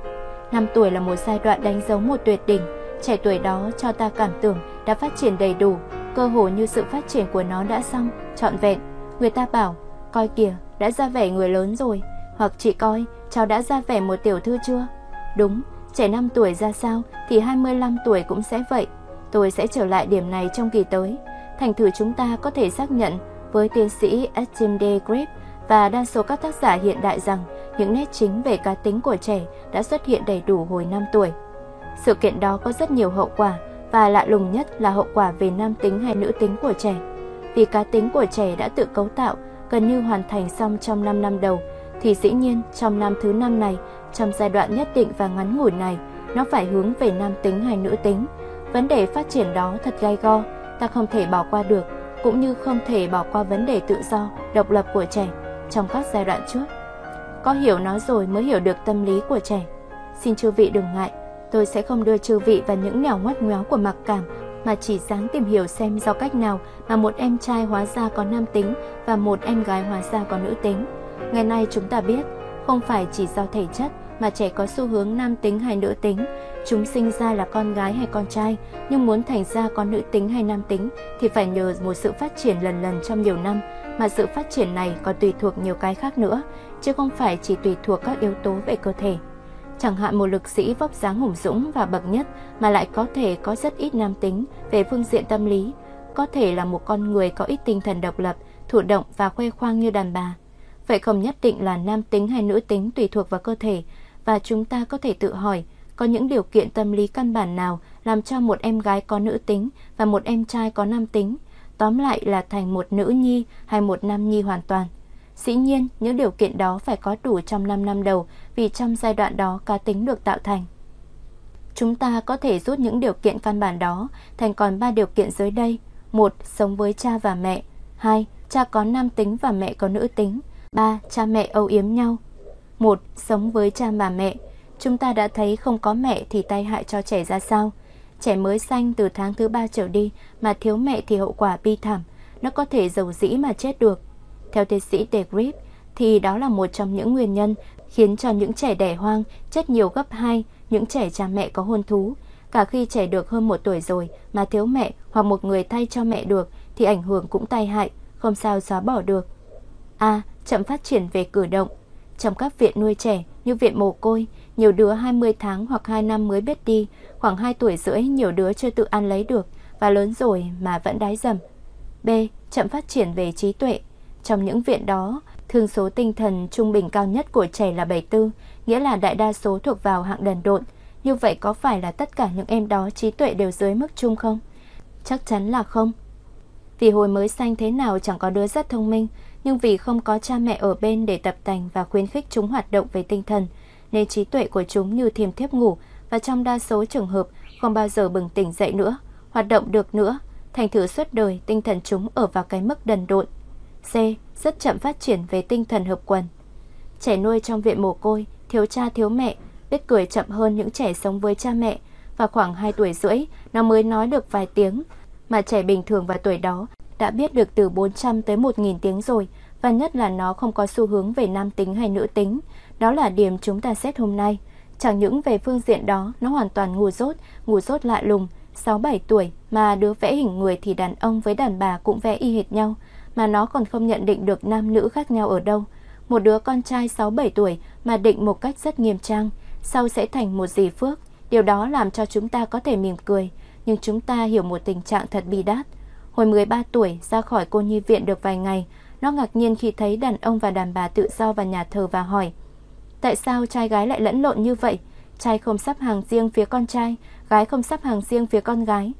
5 tuổi là một giai đoạn đánh dấu một tuyệt đỉnh, trẻ tuổi đó cho ta cảm tưởng đã phát triển đầy đủ, cơ hồ như sự phát triển của nó đã xong, trọn vẹn. Người ta bảo Coi kìa, đã ra vẻ người lớn rồi. Hoặc chị coi, cháu đã ra vẻ một tiểu thư chưa? Đúng, trẻ 5 tuổi ra sao thì 25 tuổi cũng sẽ vậy. Tôi sẽ trở lại điểm này trong kỳ tới. Thành thử chúng ta có thể xác nhận với tiến sĩ Edmund Greif và đa số các tác giả hiện đại rằng những nét chính về cá tính của trẻ đã xuất hiện đầy đủ hồi 5 tuổi. Sự kiện đó có rất nhiều hậu quả, và lạ lùng nhất là hậu quả về nam tính hay nữ tính của trẻ. Vì cá tính của trẻ đã tự cấu tạo, gần như hoàn thành xong trong 5 năm đầu, thì dĩ nhiên trong năm thứ 5 này, trong giai đoạn nhất định và ngắn ngủi này, nó phải hướng về nam tính hay nữ tính. Vấn đề phát triển đó thật gay go, ta không thể bỏ qua được, cũng như không thể bỏ qua vấn đề tự do, độc lập của trẻ trong các giai đoạn trước. Có hiểu nó rồi mới hiểu được tâm lý của trẻ. Xin chư vị đừng ngại, tôi sẽ không đưa chư vị vào những nẻo ngoắt ngoéo của mặc cảm, mà chỉ ráng tìm hiểu xem do cách nào mà một em trai hóa ra có nam tính và một em gái hóa ra có nữ tính. Ngày nay chúng ta biết, không phải chỉ do thể chất mà trẻ có xu hướng nam tính hay nữ tính. Chúng sinh ra là con gái hay con trai, nhưng muốn thành ra con nữ tính hay nam tính thì phải nhờ một sự phát triển lần lần trong nhiều năm, mà sự phát triển này còn tùy thuộc nhiều cái khác nữa, chứ không phải chỉ tùy thuộc các yếu tố về cơ thể. Chẳng hạn một lực sĩ vóc dáng hùng dũng và bậc nhất mà lại có thể có rất ít nam tính về phương diện tâm lý, có thể là một con người có ít tinh thần độc lập, thụ động và khoe khoang như đàn bà. Vậy không nhất định là nam tính hay nữ tính tùy thuộc vào cơ thể, và chúng ta có thể tự hỏi có những điều kiện tâm lý căn bản nào làm cho một em gái có nữ tính và một em trai có nam tính, tóm lại là thành một nữ nhi hay một nam nhi hoàn toàn. Dĩ nhiên, những điều kiện đó phải có đủ trong 5 năm đầu, vì trong giai đoạn đó cá tính được tạo thành. Chúng ta có thể rút những điều kiện căn bản đó thành còn 3 điều kiện dưới đây. 1. Sống với cha và mẹ. 2. Cha có nam tính và mẹ có nữ tính. 3. Cha mẹ âu yếm nhau. 1. Sống với cha và mẹ. Chúng ta đã thấy không có mẹ thì tai hại cho trẻ ra sao. Trẻ mới sanh từ tháng thứ 3 trở đi mà thiếu mẹ thì hậu quả bi thảm, nó có thể giàu dĩ mà chết được. Theo tiến sĩ DeGreep thì đó là một trong những nguyên nhân khiến cho những trẻ đẻ hoang chết nhiều gấp 2 những trẻ cha mẹ có hôn thú. Cả khi trẻ được hơn 1 tuổi rồi mà thiếu mẹ hoặc một người thay cho mẹ được thì ảnh hưởng cũng tai hại, không sao xóa bỏ được. A. Chậm phát triển về cử động. Trong các viện nuôi trẻ như viện mồ côi, nhiều đứa 20 tháng hoặc 2 năm mới biết đi, khoảng 2 tuổi rưỡi nhiều đứa chưa tự ăn lấy được và lớn rồi mà vẫn đái dầm. B. Chậm phát triển về trí tuệ. Trong những viện đó, thương số tinh thần trung bình cao nhất của trẻ là 74, nghĩa là đại đa số thuộc vào hạng đần độn. Như vậy có phải là tất cả những em đó trí tuệ đều dưới mức trung không? Chắc chắn là không. Vì hồi mới sanh thế nào chẳng có đứa rất thông minh, nhưng vì không có cha mẹ ở bên để tập tành và khuyến khích chúng hoạt động về tinh thần, nên trí tuệ của chúng như thiềm thiếp ngủ và trong đa số trường hợp không bao giờ bừng tỉnh dậy nữa, hoạt động được nữa, thành thử suốt đời tinh thần chúng ở vào cái mức đần độn. C. Rất chậm phát triển về tinh thần hợp quần. Trẻ nuôi trong viện mồ côi, thiếu cha thiếu mẹ, biết cười chậm hơn những trẻ sống với cha mẹ, và khoảng 2 tuổi rưỡi nó mới nói được vài tiếng, mà trẻ bình thường vào tuổi đó đã biết được từ 400 tới 1.000 tiếng rồi, và nhất là nó không có xu hướng về nam tính hay nữ tính. Đó là điểm chúng ta xét hôm nay. Chẳng những về phương diện đó nó hoàn toàn ngu dốt lạ lùng. 6-7 tuổi mà đứa vẽ hình người thì đàn ông với đàn bà cũng vẽ y hệt nhau, mà nó còn không nhận định được nam nữ khác nhau ở đâu. Một đứa con trai 6-7 tuổi mà định một cách rất nghiêm trang, sau sẽ thành một dì Phước. Điều đó làm cho chúng ta có thể mỉm cười, nhưng chúng ta hiểu một tình trạng thật bi đát. Hồi 13 tuổi, ra khỏi cô nhi viện được vài ngày, nó ngạc nhiên khi thấy đàn ông và đàn bà tự do vào nhà thờ và hỏi: tại sao trai gái lại lẫn lộn như vậy? Trai không sắp hàng riêng phía con trai, gái không sắp hàng riêng phía con gái.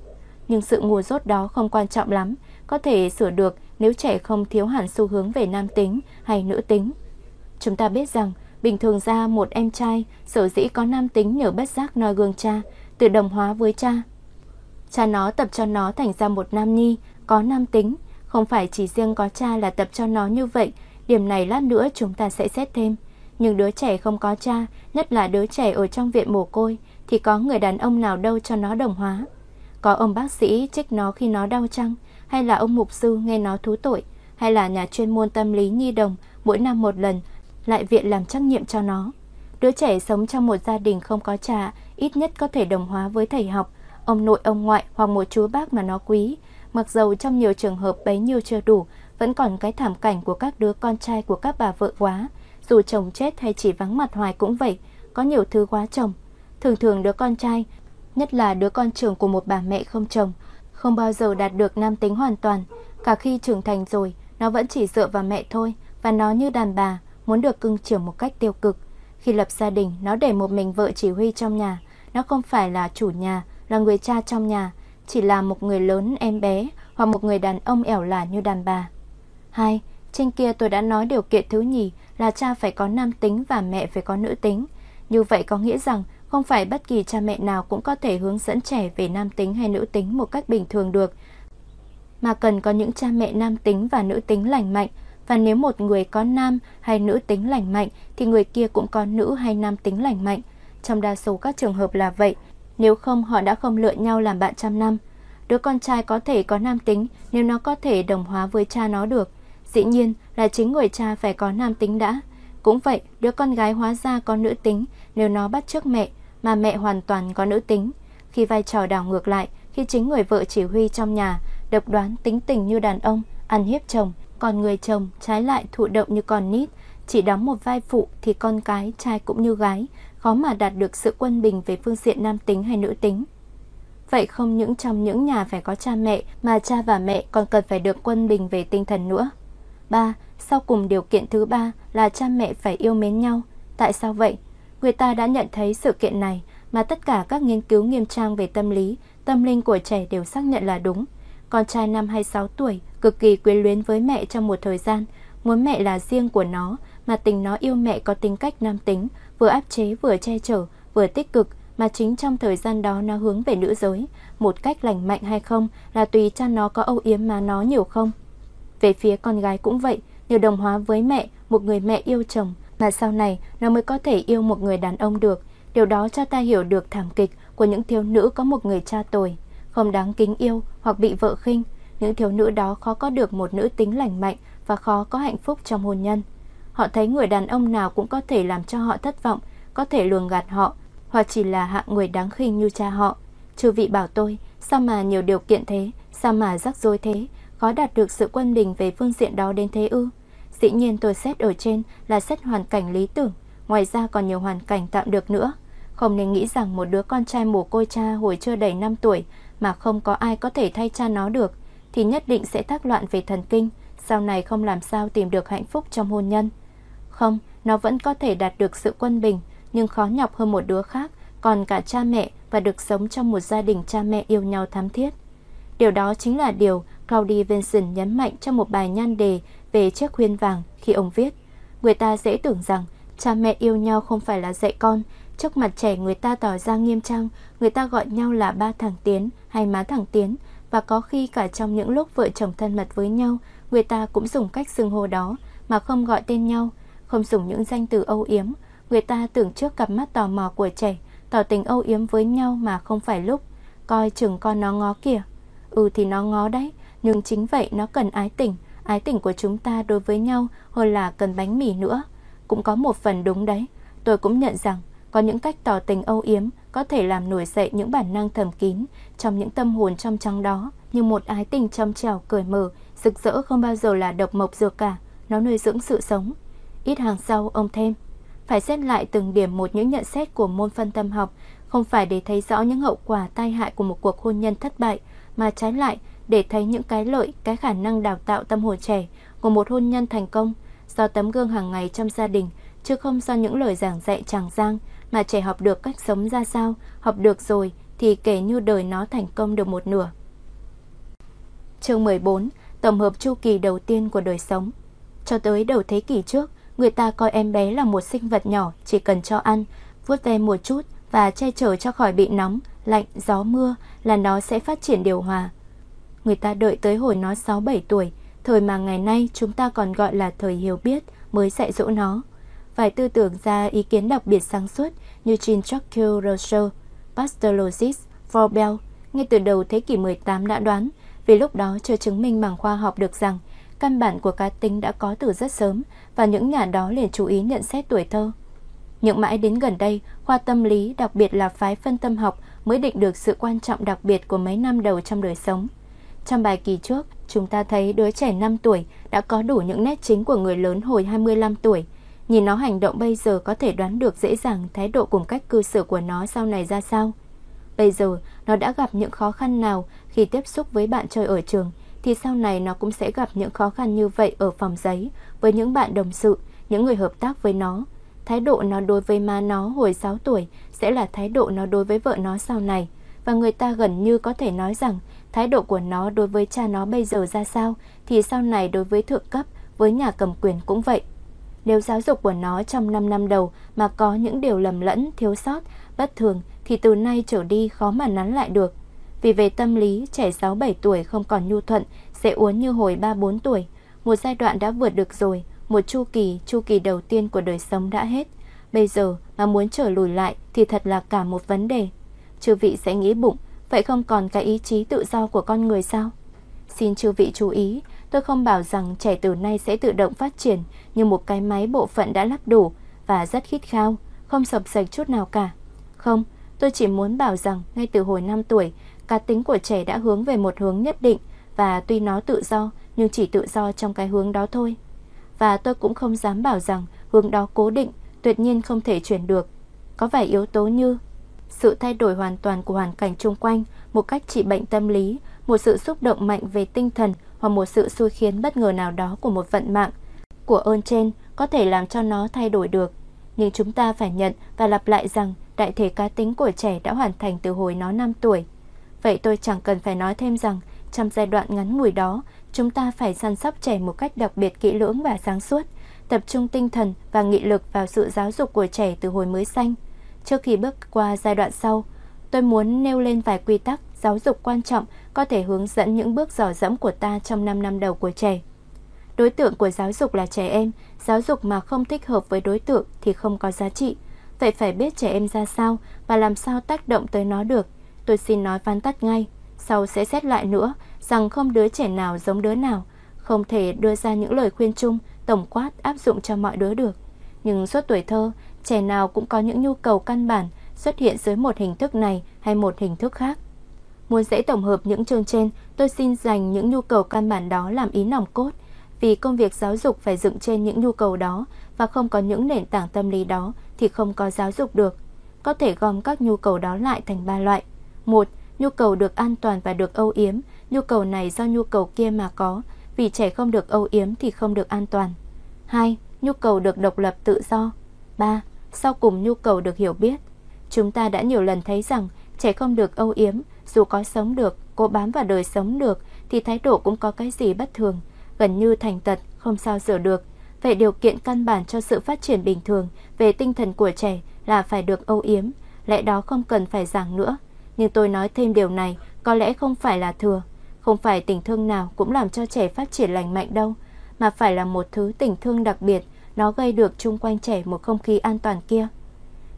Nhưng sự ngu dốt đó không quan trọng lắm, có thể sửa được nếu trẻ không thiếu hẳn xu hướng về nam tính hay nữ tính. Chúng ta biết rằng, bình thường ra một em trai sở dĩ có nam tính nhờ bất giác noi gương cha, tự đồng hóa với cha. Cha nó tập cho nó thành ra một nam nhi, có nam tính, không phải chỉ riêng có cha là tập cho nó như vậy, điểm này lát nữa chúng ta sẽ xét thêm. Nhưng đứa trẻ không có cha, nhất là đứa trẻ ở trong viện mồ côi, thì có người đàn ông nào đâu cho nó đồng hóa. Có ông bác sĩ trích nó khi nó đau chăng, hay là ông mục sư nghe nó thú tội, hay là nhà chuyên môn tâm lý nhi đồng mỗi năm một lần lại viện làm trắc nghiệm cho nó. Đứa trẻ sống trong một gia đình không có cha, ít nhất có thể đồng hóa với thầy học, ông nội ông ngoại hoặc một chú bác mà nó quý, mặc dầu trong nhiều trường hợp bấy nhiêu chưa đủ vẫn còn cái thảm cảnh của các đứa con trai của các bà vợ quá. Dù chồng chết hay chỉ vắng mặt hoài cũng vậy, có nhiều thứ quá chồng. Thường thường đứa con trai, nhất là đứa con trưởng của một bà mẹ không chồng, không bao giờ đạt được nam tính hoàn toàn. Cả khi trưởng thành rồi, nó vẫn chỉ dựa vào mẹ thôi, và nó như đàn bà, muốn được cưng chiều một cách tiêu cực. Khi lập gia đình, nó để một mình vợ chỉ huy trong nhà. Nó không phải là chủ nhà, là người cha trong nhà, chỉ là một người lớn em bé hoặc một người đàn ông ẻo lả như đàn bà. 2. Trên kia tôi đã nói điều kiện thứ nhì là cha phải có nam tính và mẹ phải có nữ tính. Như vậy có nghĩa rằng không phải bất kỳ cha mẹ nào cũng có thể hướng dẫn trẻ về nam tính hay nữ tính một cách bình thường được, mà cần có những cha mẹ nam tính và nữ tính lành mạnh. Và nếu một người có nam hay nữ tính lành mạnh thì người kia cũng có nữ hay nam tính lành mạnh. Trong đa số các trường hợp là vậy, nếu không họ đã không lựa nhau làm bạn trăm năm. Đứa con trai có thể có nam tính nếu nó có thể đồng hóa với cha nó được. Dĩ nhiên là chính người cha phải có nam tính đã. Cũng vậy, đứa con gái hóa ra có nữ tính nếu nó bắt chước mẹ, mà mẹ hoàn toàn có nữ tính. Khi vai trò đảo ngược lại, khi chính người vợ chỉ huy trong nhà, độc đoán tính tình như đàn ông, ăn hiếp chồng, còn người chồng trái lại thụ động như con nít, chỉ đóng một vai phụ, thì con cái, trai cũng như gái, khó mà đạt được sự quân bình về phương diện nam tính hay nữ tính. Vậy không những trong những nhà phải có cha mẹ, mà cha và mẹ còn cần phải được quân bình về tinh thần nữa. 3. Sau cùng điều kiện thứ ba là cha mẹ phải yêu mến nhau. Tại sao vậy? Người ta đã nhận thấy sự kiện này mà tất cả các nghiên cứu nghiêm trang về tâm lý, tâm linh của trẻ đều xác nhận là đúng. Con trai năm 26 tuổi cực kỳ quyến luyến với mẹ trong một thời gian, muốn mẹ là riêng của nó, mà tình nó yêu mẹ có tính cách nam tính, vừa áp chế vừa che chở, vừa tích cực, mà chính trong thời gian đó nó hướng về nữ giới, một cách lành mạnh hay không là tùy cha nó có âu yếm má nó nhiều không. Về phía con gái cũng vậy, nhờ đồng hóa với mẹ, một người mẹ yêu chồng, mà sau này nó mới có thể yêu một người đàn ông được. Điều đó cho ta hiểu được thảm kịch của những thiếu nữ có một người cha tồi, không đáng kính yêu hoặc bị vợ khinh. Những thiếu nữ đó khó có được một nữ tính lành mạnh và khó có hạnh phúc trong hôn nhân. Họ thấy người đàn ông nào cũng có thể làm cho họ thất vọng, có thể luồng gạt họ, hoặc chỉ là hạng người đáng khinh như cha họ. Chư vị bảo tôi, sao mà nhiều điều kiện thế, sao mà rắc rối thế, khó đạt được sự quân bình về phương diện đó đến thế ư? Dĩ nhiên tôi xét ở trên là xét hoàn cảnh lý tưởng, ngoài ra còn nhiều hoàn cảnh tạm được nữa. Không nên nghĩ rằng một đứa con trai mồ côi cha hồi chưa đầy 5 tuổi mà không có ai có thể thay cha nó được, thì nhất định sẽ thác loạn về thần kinh, sau này không làm sao tìm được hạnh phúc trong hôn nhân. Không, nó vẫn có thể đạt được sự quân bình, nhưng khó nhọc hơn một đứa khác, còn cả cha mẹ và được sống trong một gia đình cha mẹ yêu nhau thắm thiết. Điều đó chính là điều Claudia Vincent nhấn mạnh trong một bài nhan đề về chiếc khuyên vàng khi ông viết. Người ta dễ tưởng rằng cha mẹ yêu nhau không phải là dạy con, trước mặt trẻ người ta tỏ ra nghiêm trang, người ta gọi nhau là ba thằng Tiến hay má thằng Tiến, và có khi cả trong những lúc vợ chồng thân mật với nhau, người ta cũng dùng cách xưng hô đó mà không gọi tên nhau, không dùng những danh từ âu yếm. Người ta tưởng trước cặp mắt tò mò của trẻ, tỏ tình âu yếm với nhau mà không phải lúc. Coi chừng con nó ngó kìa. Ừ thì nó ngó đấy, nhưng chính vậy nó cần ái tình của chúng ta đối với nhau hơn là cần bánh mì nữa. Cũng có một phần đúng đấy, tôi cũng nhận rằng có những cách tỏ tình âu yếm có thể làm nổi dậy những bản năng thầm kín trong những tâm hồn trong trắng đó, như một ái tình trong trẻo cởi mở, rực rỡ không bao giờ là độc mộc dược cả, nó nuôi dưỡng sự sống. Ít hàng sau ông thêm, phải xét lại từng điểm một những nhận xét của môn phân tâm học, không phải để thấy rõ những hậu quả tai hại của một cuộc hôn nhân thất bại, mà trái lại để thấy những cái lợi, cái khả năng đào tạo tâm hồn trẻ của một hôn nhân thành công, do tấm gương hàng ngày trong gia đình, chứ không do những lời giảng dạy tràng giang, mà trẻ học được cách sống ra sao, học được rồi thì kể như đời nó thành công được một nửa. Chương 14. Tổng hợp chu kỳ đầu tiên của đời sống. Cho tới đầu thế kỷ trước, người ta coi em bé là một sinh vật nhỏ, chỉ cần cho ăn, vuốt ve một chút và che chở cho khỏi bị nóng, lạnh, gió, mưa là nó sẽ phát triển điều hòa. Người ta đợi tới hồi nó 6-7 tuổi, thời mà ngày nay chúng ta còn gọi là thời hiểu biết, mới dạy dỗ nó. Vài tư tưởng ra ý kiến đặc biệt sáng suốt như Jean Rousseau, Pastelogist, Forbel ngay từ đầu thế kỷ 18 đã đoán, vì lúc đó chưa chứng minh bằng khoa học được rằng căn bản của cá tính đã có từ rất sớm, và những nhà đó liền chú ý nhận xét tuổi thơ. Nhưng mãi đến gần đây, khoa tâm lý, đặc biệt là phái phân tâm học mới định được sự quan trọng đặc biệt của mấy năm đầu trong đời sống. Trong bài kỳ trước, Chúng ta thấy đứa trẻ 5 tuổi đã có đủ những nét chính của người lớn hồi 25 tuổi. Nhìn nó hành động bây giờ có thể đoán được dễ dàng thái độ cùng cách cư xử của nó sau này ra sao. Bây giờ nó đã gặp những khó khăn nào khi tiếp xúc với bạn chơi ở trường, thì sau này nó cũng sẽ gặp những khó khăn như vậy ở phòng giấy, với những bạn đồng sự, những người hợp tác với nó. Thái độ nó đối với má nó hồi 6 tuổi sẽ là thái độ nó đối với vợ nó sau này. Và người ta gần như có thể nói rằng thái độ của nó đối với cha nó bây giờ ra sao thì sau này đối với thượng cấp, với nhà cầm quyền cũng vậy. Nếu giáo dục của nó trong 5 năm đầu mà có những điều lầm lẫn, thiếu sót, bất thường thì từ nay trở đi khó mà nắn lại được. Vì về tâm lý, trẻ 6-7 tuổi không còn nhu thuận, sẽ uốn như hồi 3-4 tuổi. Một giai đoạn đã vượt được rồi, một chu kỳ đầu tiên của đời sống đã hết. Bây giờ mà muốn trở lùi lại thì thật là cả một vấn đề. Chư vị sẽ nghĩ bụng, vậy không còn cái ý chí tự do của con người sao? Xin chư vị chú ý, tôi không bảo rằng trẻ từ nay sẽ tự động phát triển như một cái máy bộ phận đã lắp đủ và rất khít khao, không sập sạch chút nào cả. Không, tôi chỉ muốn bảo rằng ngay từ hồi 5 tuổi, cá tính của trẻ đã hướng về một hướng nhất định và tuy nó tự do nhưng chỉ tự do trong cái hướng đó thôi. Và tôi cũng không dám bảo rằng hướng đó cố định, tuyệt nhiên không thể chuyển được. Có vài yếu tố như sự thay đổi hoàn toàn của hoàn cảnh chung quanh, một cách trị bệnh tâm lý, một sự xúc động mạnh về tinh thần hoặc một sự xui khiến bất ngờ nào đó của một vận mạng, của ơn trên có thể làm cho nó thay đổi được. Nhưng chúng ta phải nhận và lặp lại rằng đại thể cá tính của trẻ đã hoàn thành từ hồi nó 5 tuổi. Vậy tôi chẳng cần phải nói thêm rằng trong giai đoạn ngắn ngủi đó, chúng ta phải săn sóc trẻ một cách đặc biệt kỹ lưỡng và sáng suốt, tập trung tinh thần và nghị lực vào sự giáo dục của trẻ từ hồi mới sanh. Trước khi bước qua giai đoạn sau, tôi muốn nêu lên vài quy tắc giáo dục quan trọng có thể hướng dẫn những bước dò dẫm của ta trong 5 năm đầu của trẻ. Đối tượng của giáo dục là trẻ em, giáo dục mà không thích hợp với đối tượng thì không có giá trị. Vậy phải biết trẻ em ra sao và làm sao tác động tới nó được. Tôi xin nói vắn tắt ngay, sau sẽ xét lại nữa rằng không đứa trẻ nào giống đứa nào, không thể đưa ra những lời khuyên chung, tổng quát áp dụng cho mọi đứa được. Nhưng suốt tuổi thơ, trẻ nào cũng có những nhu cầu căn bản xuất hiện dưới một hình thức này hay một hình thức khác. Muốn dễ tổng hợp những chương trên, tôi xin dành những nhu cầu căn bản đó làm ý nòng cốt, vì công việc giáo dục phải dựng trên những nhu cầu đó và không có những nền tảng tâm lý đó thì không có giáo dục được. Có thể gom các nhu cầu đó lại thành 3 loại. 1. Nhu cầu được an toàn và được âu yếm. Nhu cầu này do nhu cầu kia mà có, vì trẻ không được âu yếm thì không được an toàn. 2. Nhu cầu được độc lập tự do. 3. Sau cùng nhu cầu được hiểu biết. Chúng ta đã nhiều lần thấy rằng trẻ không được âu yếm, dù có sống được, cố bám vào đời sống được thì thái độ cũng có cái gì bất thường, gần như thành tật, không sao sửa được. Vậy điều kiện căn bản cho sự phát triển bình thường về tinh thần của trẻ là phải được âu yếm, lẽ đó không cần phải giảng nữa. Nhưng tôi nói thêm điều này có lẽ không phải là thừa, không phải tình thương nào cũng làm cho trẻ phát triển lành mạnh đâu, mà phải là một thứ tình thương đặc biệt, nó gây được chung quanh trẻ một không khí an toàn kia.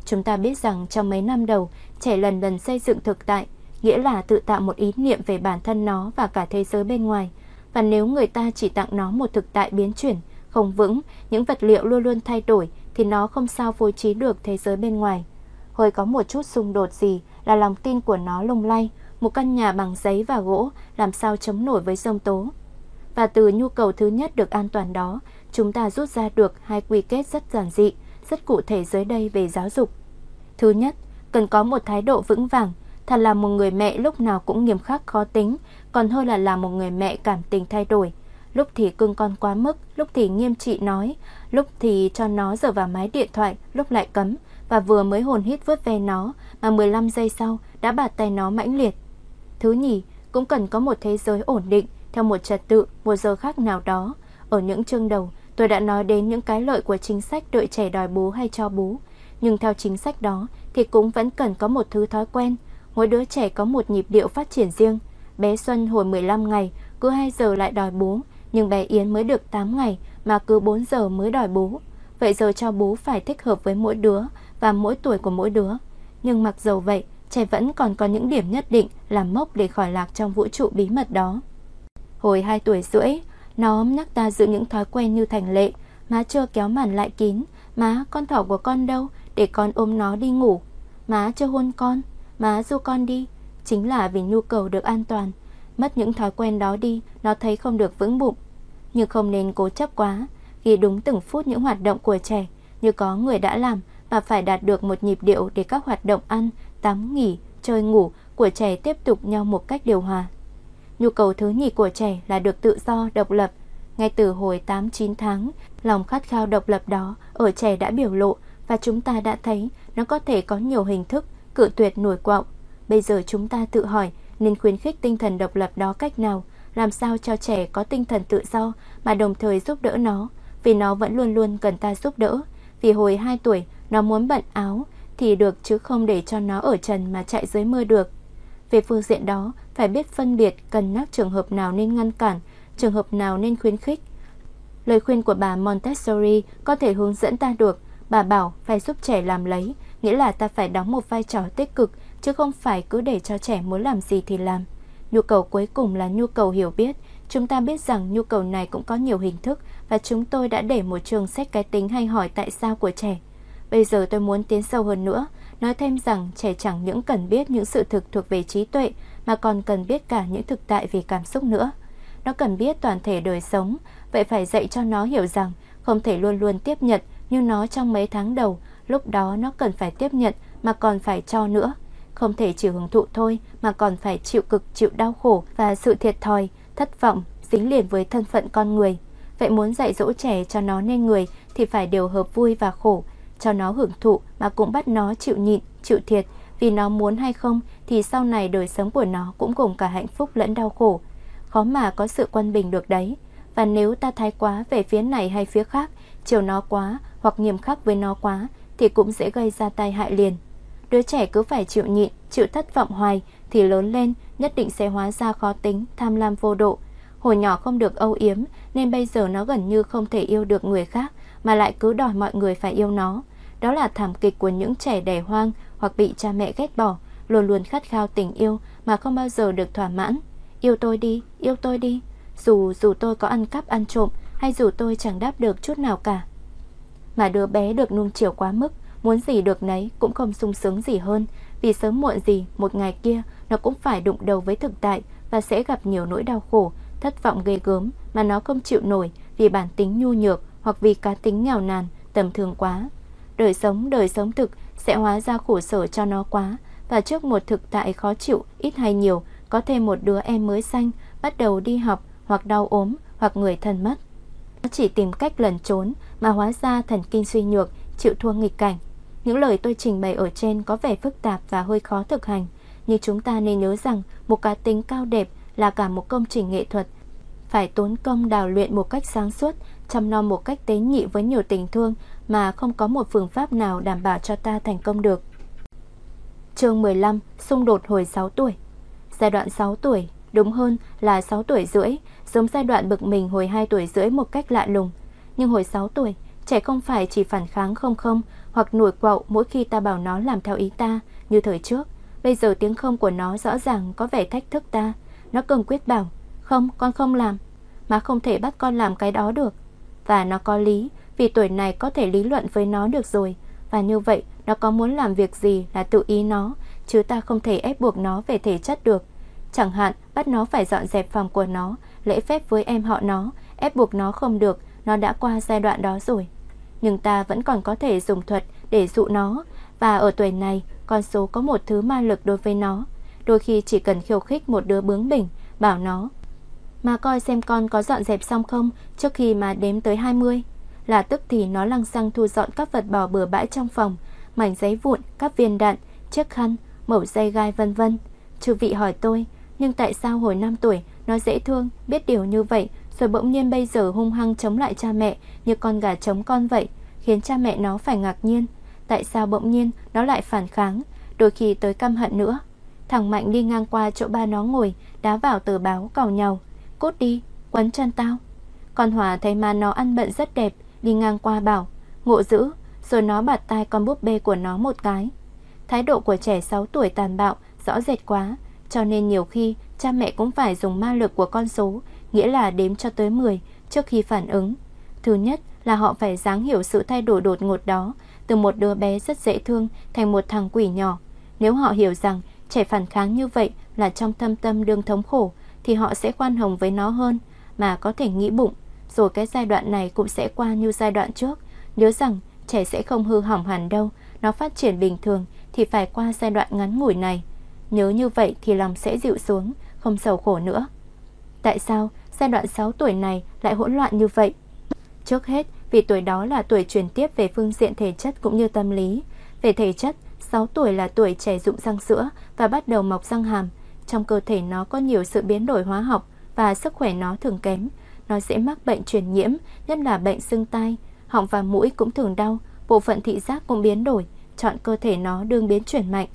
Chúng ta biết rằng trong mấy năm đầu, trẻ lần lần xây dựng thực tại, nghĩa là tự tạo một ý niệm về bản thân nó và cả thế giới bên ngoài. Và nếu người ta chỉ tặng nó một thực tại biến chuyển, không vững, những vật liệu luôn luôn thay đổi, thì nó không sao phối trí được thế giới bên ngoài. Hồi có một chút xung đột gì là lòng tin của nó lung lay, một căn nhà bằng giấy và gỗ làm sao chống nổi với giông tố. Và từ nhu cầu thứ nhất được an toàn đó, chúng ta rút ra được hai quy kết rất giản dị, rất cụ thể dưới đây về giáo dục. Thứ nhất, cần có một thái độ vững vàng. Thật là một người mẹ lúc nào cũng nghiêm khắc khó tính, còn hơn là một người mẹ cảm tình thay đổi. Lúc thì cưng con quá mức, lúc thì nghiêm trị nói, lúc thì cho nó dựa vào máy điện thoại, lúc lại cấm, và vừa mới hồn hít vuốt ve nó mà 15 giây sau đã bạt tay nó mãnh liệt. Thứ nhì, cũng cần có một thế giới ổn định, theo một trật tự, một giờ khác nào đó. Ở những chương đầu, tôi đã nói đến những cái lợi của chính sách đợi trẻ đòi bú hay cho bú. Nhưng theo chính sách đó thì cũng vẫn cần có một thứ thói quen. Mỗi đứa trẻ có một nhịp điệu phát triển riêng. Bé Xuân hồi 15 ngày cứ 2 giờ lại đòi bú, nhưng bé Yến mới được 8 ngày mà cứ 4 giờ mới đòi bú. Vậy giờ cho bú phải thích hợp với mỗi đứa và mỗi tuổi của mỗi đứa. Nhưng mặc dầu vậy, trẻ vẫn còn có những điểm nhất định làm mốc để khỏi lạc trong vũ trụ bí mật đó. Hồi 2 tuổi rưỡi, nó nhắc ta giữ những thói quen như thành lệ. Má chưa kéo màn lại kín. Má, con thỏ của con đâu? Để con ôm nó đi ngủ. Má chưa hôn con. Má du con đi. Chính là vì nhu cầu được an toàn. mất những thói quen đó đi, nó thấy không được vững bụng. Nhưng không nên cố chấp quá, ghi đúng từng phút những hoạt động của trẻ, như có người đã làm và phải đạt được một nhịp điệu để các hoạt động ăn, tắm, nghỉ, chơi ngủ của trẻ tiếp tục nhau một cách điều hòa. Nhu cầu thứ nhì của trẻ là được tự do, độc lập. Ngay từ hồi 8-9 tháng, lòng khát khao độc lập đó ở trẻ đã biểu lộ và chúng ta đã thấy nó có thể có nhiều hình thức, cự tuyệt nổi quạo. Bây giờ chúng ta tự hỏi nên khuyến khích tinh thần độc lập đó cách nào, làm sao cho trẻ có tinh thần tự do mà đồng thời giúp đỡ nó, vì nó vẫn luôn luôn cần ta giúp đỡ. Vì hồi 2 tuổi nó muốn bận áo thì được chứ không để cho nó ở trần mà chạy dưới mưa được. Về phương diện đó, phải biết phân biệt, cân nhắc trường hợp nào nên ngăn cản, trường hợp nào nên khuyến khích. Lời khuyên của bà Montessori có thể hướng dẫn ta được. Bà bảo phải giúp trẻ làm lấy, nghĩa là ta phải đóng một vai trò tích cực, chứ không phải cứ để cho trẻ muốn làm gì thì làm. Nhu cầu cuối cùng là nhu cầu hiểu biết. Chúng ta biết rằng nhu cầu này cũng có nhiều hình thức, và chúng tôi đã để một chương sách cái tính hay hỏi tại sao của trẻ. Bây giờ tôi muốn tiến sâu hơn nữa, nói thêm rằng trẻ chẳng những cần biết những sự thực thuộc về trí tuệ, mà còn cần biết cả những thực tại về cảm xúc nữa. Nó cần biết toàn thể đời sống, vậy phải dạy cho nó hiểu rằng không thể luôn luôn tiếp nhận như nó trong mấy tháng đầu. Lúc đó nó cần phải tiếp nhận mà còn phải cho nữa. Không thể chỉ hưởng thụ thôi mà còn phải chịu cực, chịu đau khổ và sự thiệt thòi, thất vọng, dính liền với thân phận con người. Vậy muốn dạy dỗ trẻ cho nó nên người thì phải điều hợp vui và khổ, cho nó hưởng thụ mà cũng bắt nó chịu nhịn, chịu thiệt, vì nó muốn hay không thì sau này đời sống của nó cũng gồm cả hạnh phúc lẫn đau khổ. Khó mà có sự quân bình được đấy. Và nếu ta thái quá về phía này hay phía khác, chiều nó quá hoặc nghiêm khắc với nó quá thì cũng dễ gây ra tai hại liền. Đứa trẻ cứ phải chịu nhịn, chịu thất vọng hoài thì lớn lên nhất định sẽ hóa ra khó tính, tham lam vô độ. Hồi nhỏ không được âu yếm nên bây giờ nó gần như không thể yêu được người khác mà lại cứ đòi mọi người phải yêu nó. Đó là thảm kịch của những trẻ đẻ hoang hoặc bị cha mẹ ghét bỏ, luôn luôn khát khao tình yêu mà không bao giờ được thỏa mãn. Yêu tôi đi, yêu tôi đi, dù tôi có ăn cắp ăn trộm hay dù tôi chẳng đáp được chút nào cả. Mà đứa bé được nuông chiều quá mức, muốn gì được nấy cũng không sung sướng gì hơn, vì sớm muộn gì một ngày kia nó cũng phải đụng đầu với thực tại và sẽ gặp nhiều nỗi đau khổ, thất vọng ghê gớm mà nó không chịu nổi vì bản tính nhu nhược hoặc vì cá tính nghèo nàn, tầm thường quá. Đời sống thực sẽ hóa ra khổ sở cho nó quá, và trước một thực tại khó chịu ít hay nhiều có thêm một đứa em mới sanh bắt đầu đi học hoặc đau ốm hoặc người thân mất. Nó chỉ tìm cách lẩn trốn mà hóa ra thần kinh suy nhược, chịu thua nghịch cảnh. Những lời tôi trình bày ở trên có vẻ phức tạp và hơi khó thực hành, nhưng chúng ta nên nhớ rằng một cá tính cao đẹp là cả một công trình nghệ thuật. Phải tốn công đào luyện một cách sáng suốt, chăm nom một cách tế nhị với nhiều tình thương mà không có một phương pháp nào đảm bảo cho ta thành công được. Chương 15. Xung đột hồi 6 tuổi. Giai đoạn 6 tuổi, đúng hơn là 6 tuổi rưỡi, giống giai đoạn bực mình hồi 2 tuổi rưỡi một cách lạ lùng. Nhưng hồi 6 tuổi, trẻ không phải chỉ phản kháng không hoặc nổi quạo mỗi khi ta bảo nó làm theo ý ta như thời trước. Bây giờ tiếng không của nó rõ ràng có vẻ thách thức ta. Nó cương quyết bảo, không, con không làm, mà không thể bắt con làm cái đó được. Và nó có lý, vì tuổi này có thể lý luận với nó được rồi. Và như vậy, nó có muốn làm việc gì là tự ý nó, chứ ta không thể ép buộc nó về thể chất được. Chẳng hạn, bắt nó phải dọn dẹp phòng của nó, lễ phép với em họ nó, ép buộc nó không được, nó đã qua giai đoạn đó rồi. Nhưng ta vẫn còn có thể dùng thuật để dụ nó, và ở tuổi này, con số có một thứ ma lực đối với nó. Đôi khi chỉ cần khiêu khích một đứa bướng bỉnh, bảo nó, mà coi xem con có dọn dẹp xong không trước khi mà đếm tới 20, là tức thì nó lăng xăng thu dọn các vật bỏ bừa bãi trong phòng, mảnh giấy vụn, các viên đạn, chiếc khăn, mẩu dây gai vân vân. Chư vị hỏi tôi, nhưng tại sao hồi 5 tuổi nó dễ thương, biết điều như vậy, rồi bỗng nhiên bây giờ hung hăng chống lại cha mẹ như con gà chống con vậy, khiến cha mẹ nó phải ngạc nhiên. Tại sao bỗng nhiên nó lại phản kháng, đôi khi tới căm hận nữa. Thằng Mạnh đi ngang qua chỗ ba nó ngồi, đá vào tờ báo càu nhàu, cút đi, quấn chân tao. Con Hòa thấy mà nó ăn bận rất đẹp, đi ngang qua bảo, ngộ dữ, rồi nó bạt tai con búp bê của nó một cái. Thái độ của trẻ 6 tuổi tàn bạo, rõ rệt quá, cho nên nhiều khi cha mẹ cũng phải dùng ma lực của con số, nghĩa là đếm cho tới 10 trước khi phản ứng. Thứ nhất là họ phải ráng hiểu sự thay đổi đột ngột đó, từ một đứa bé rất dễ thương thành một thằng quỷ nhỏ. Nếu họ hiểu rằng trẻ phản kháng như vậy là trong thâm tâm đương thống khổ, thì họ sẽ khoan hồng với nó hơn, mà có thể nghĩ bụng, rồi cái giai đoạn này cũng sẽ qua như giai đoạn trước. Nhớ rằng trẻ sẽ không hư hỏng hẳn đâu, nó phát triển bình thường thì phải qua giai đoạn ngắn ngủi này. Nhớ như vậy thì lòng sẽ dịu xuống, không sầu khổ nữa. Tại sao giai đoạn 6 tuổi này lại hỗn loạn như vậy? Trước hết vì tuổi đó là tuổi truyền tiếp về phương diện thể chất cũng như tâm lý. Về thể chất, 6 tuổi là tuổi trẻ rụng răng sữa và bắt đầu mọc răng hàm. Trong cơ thể nó có nhiều sự biến đổi hóa học và sức khỏe nó thường kém. Nó dễ mắc bệnh truyền nhiễm, nhất là bệnh sưng tai, họng và mũi cũng thường đau, bộ phận thị giác cũng biến đổi, chọn cơ thể nó đương biến chuyển mạnh.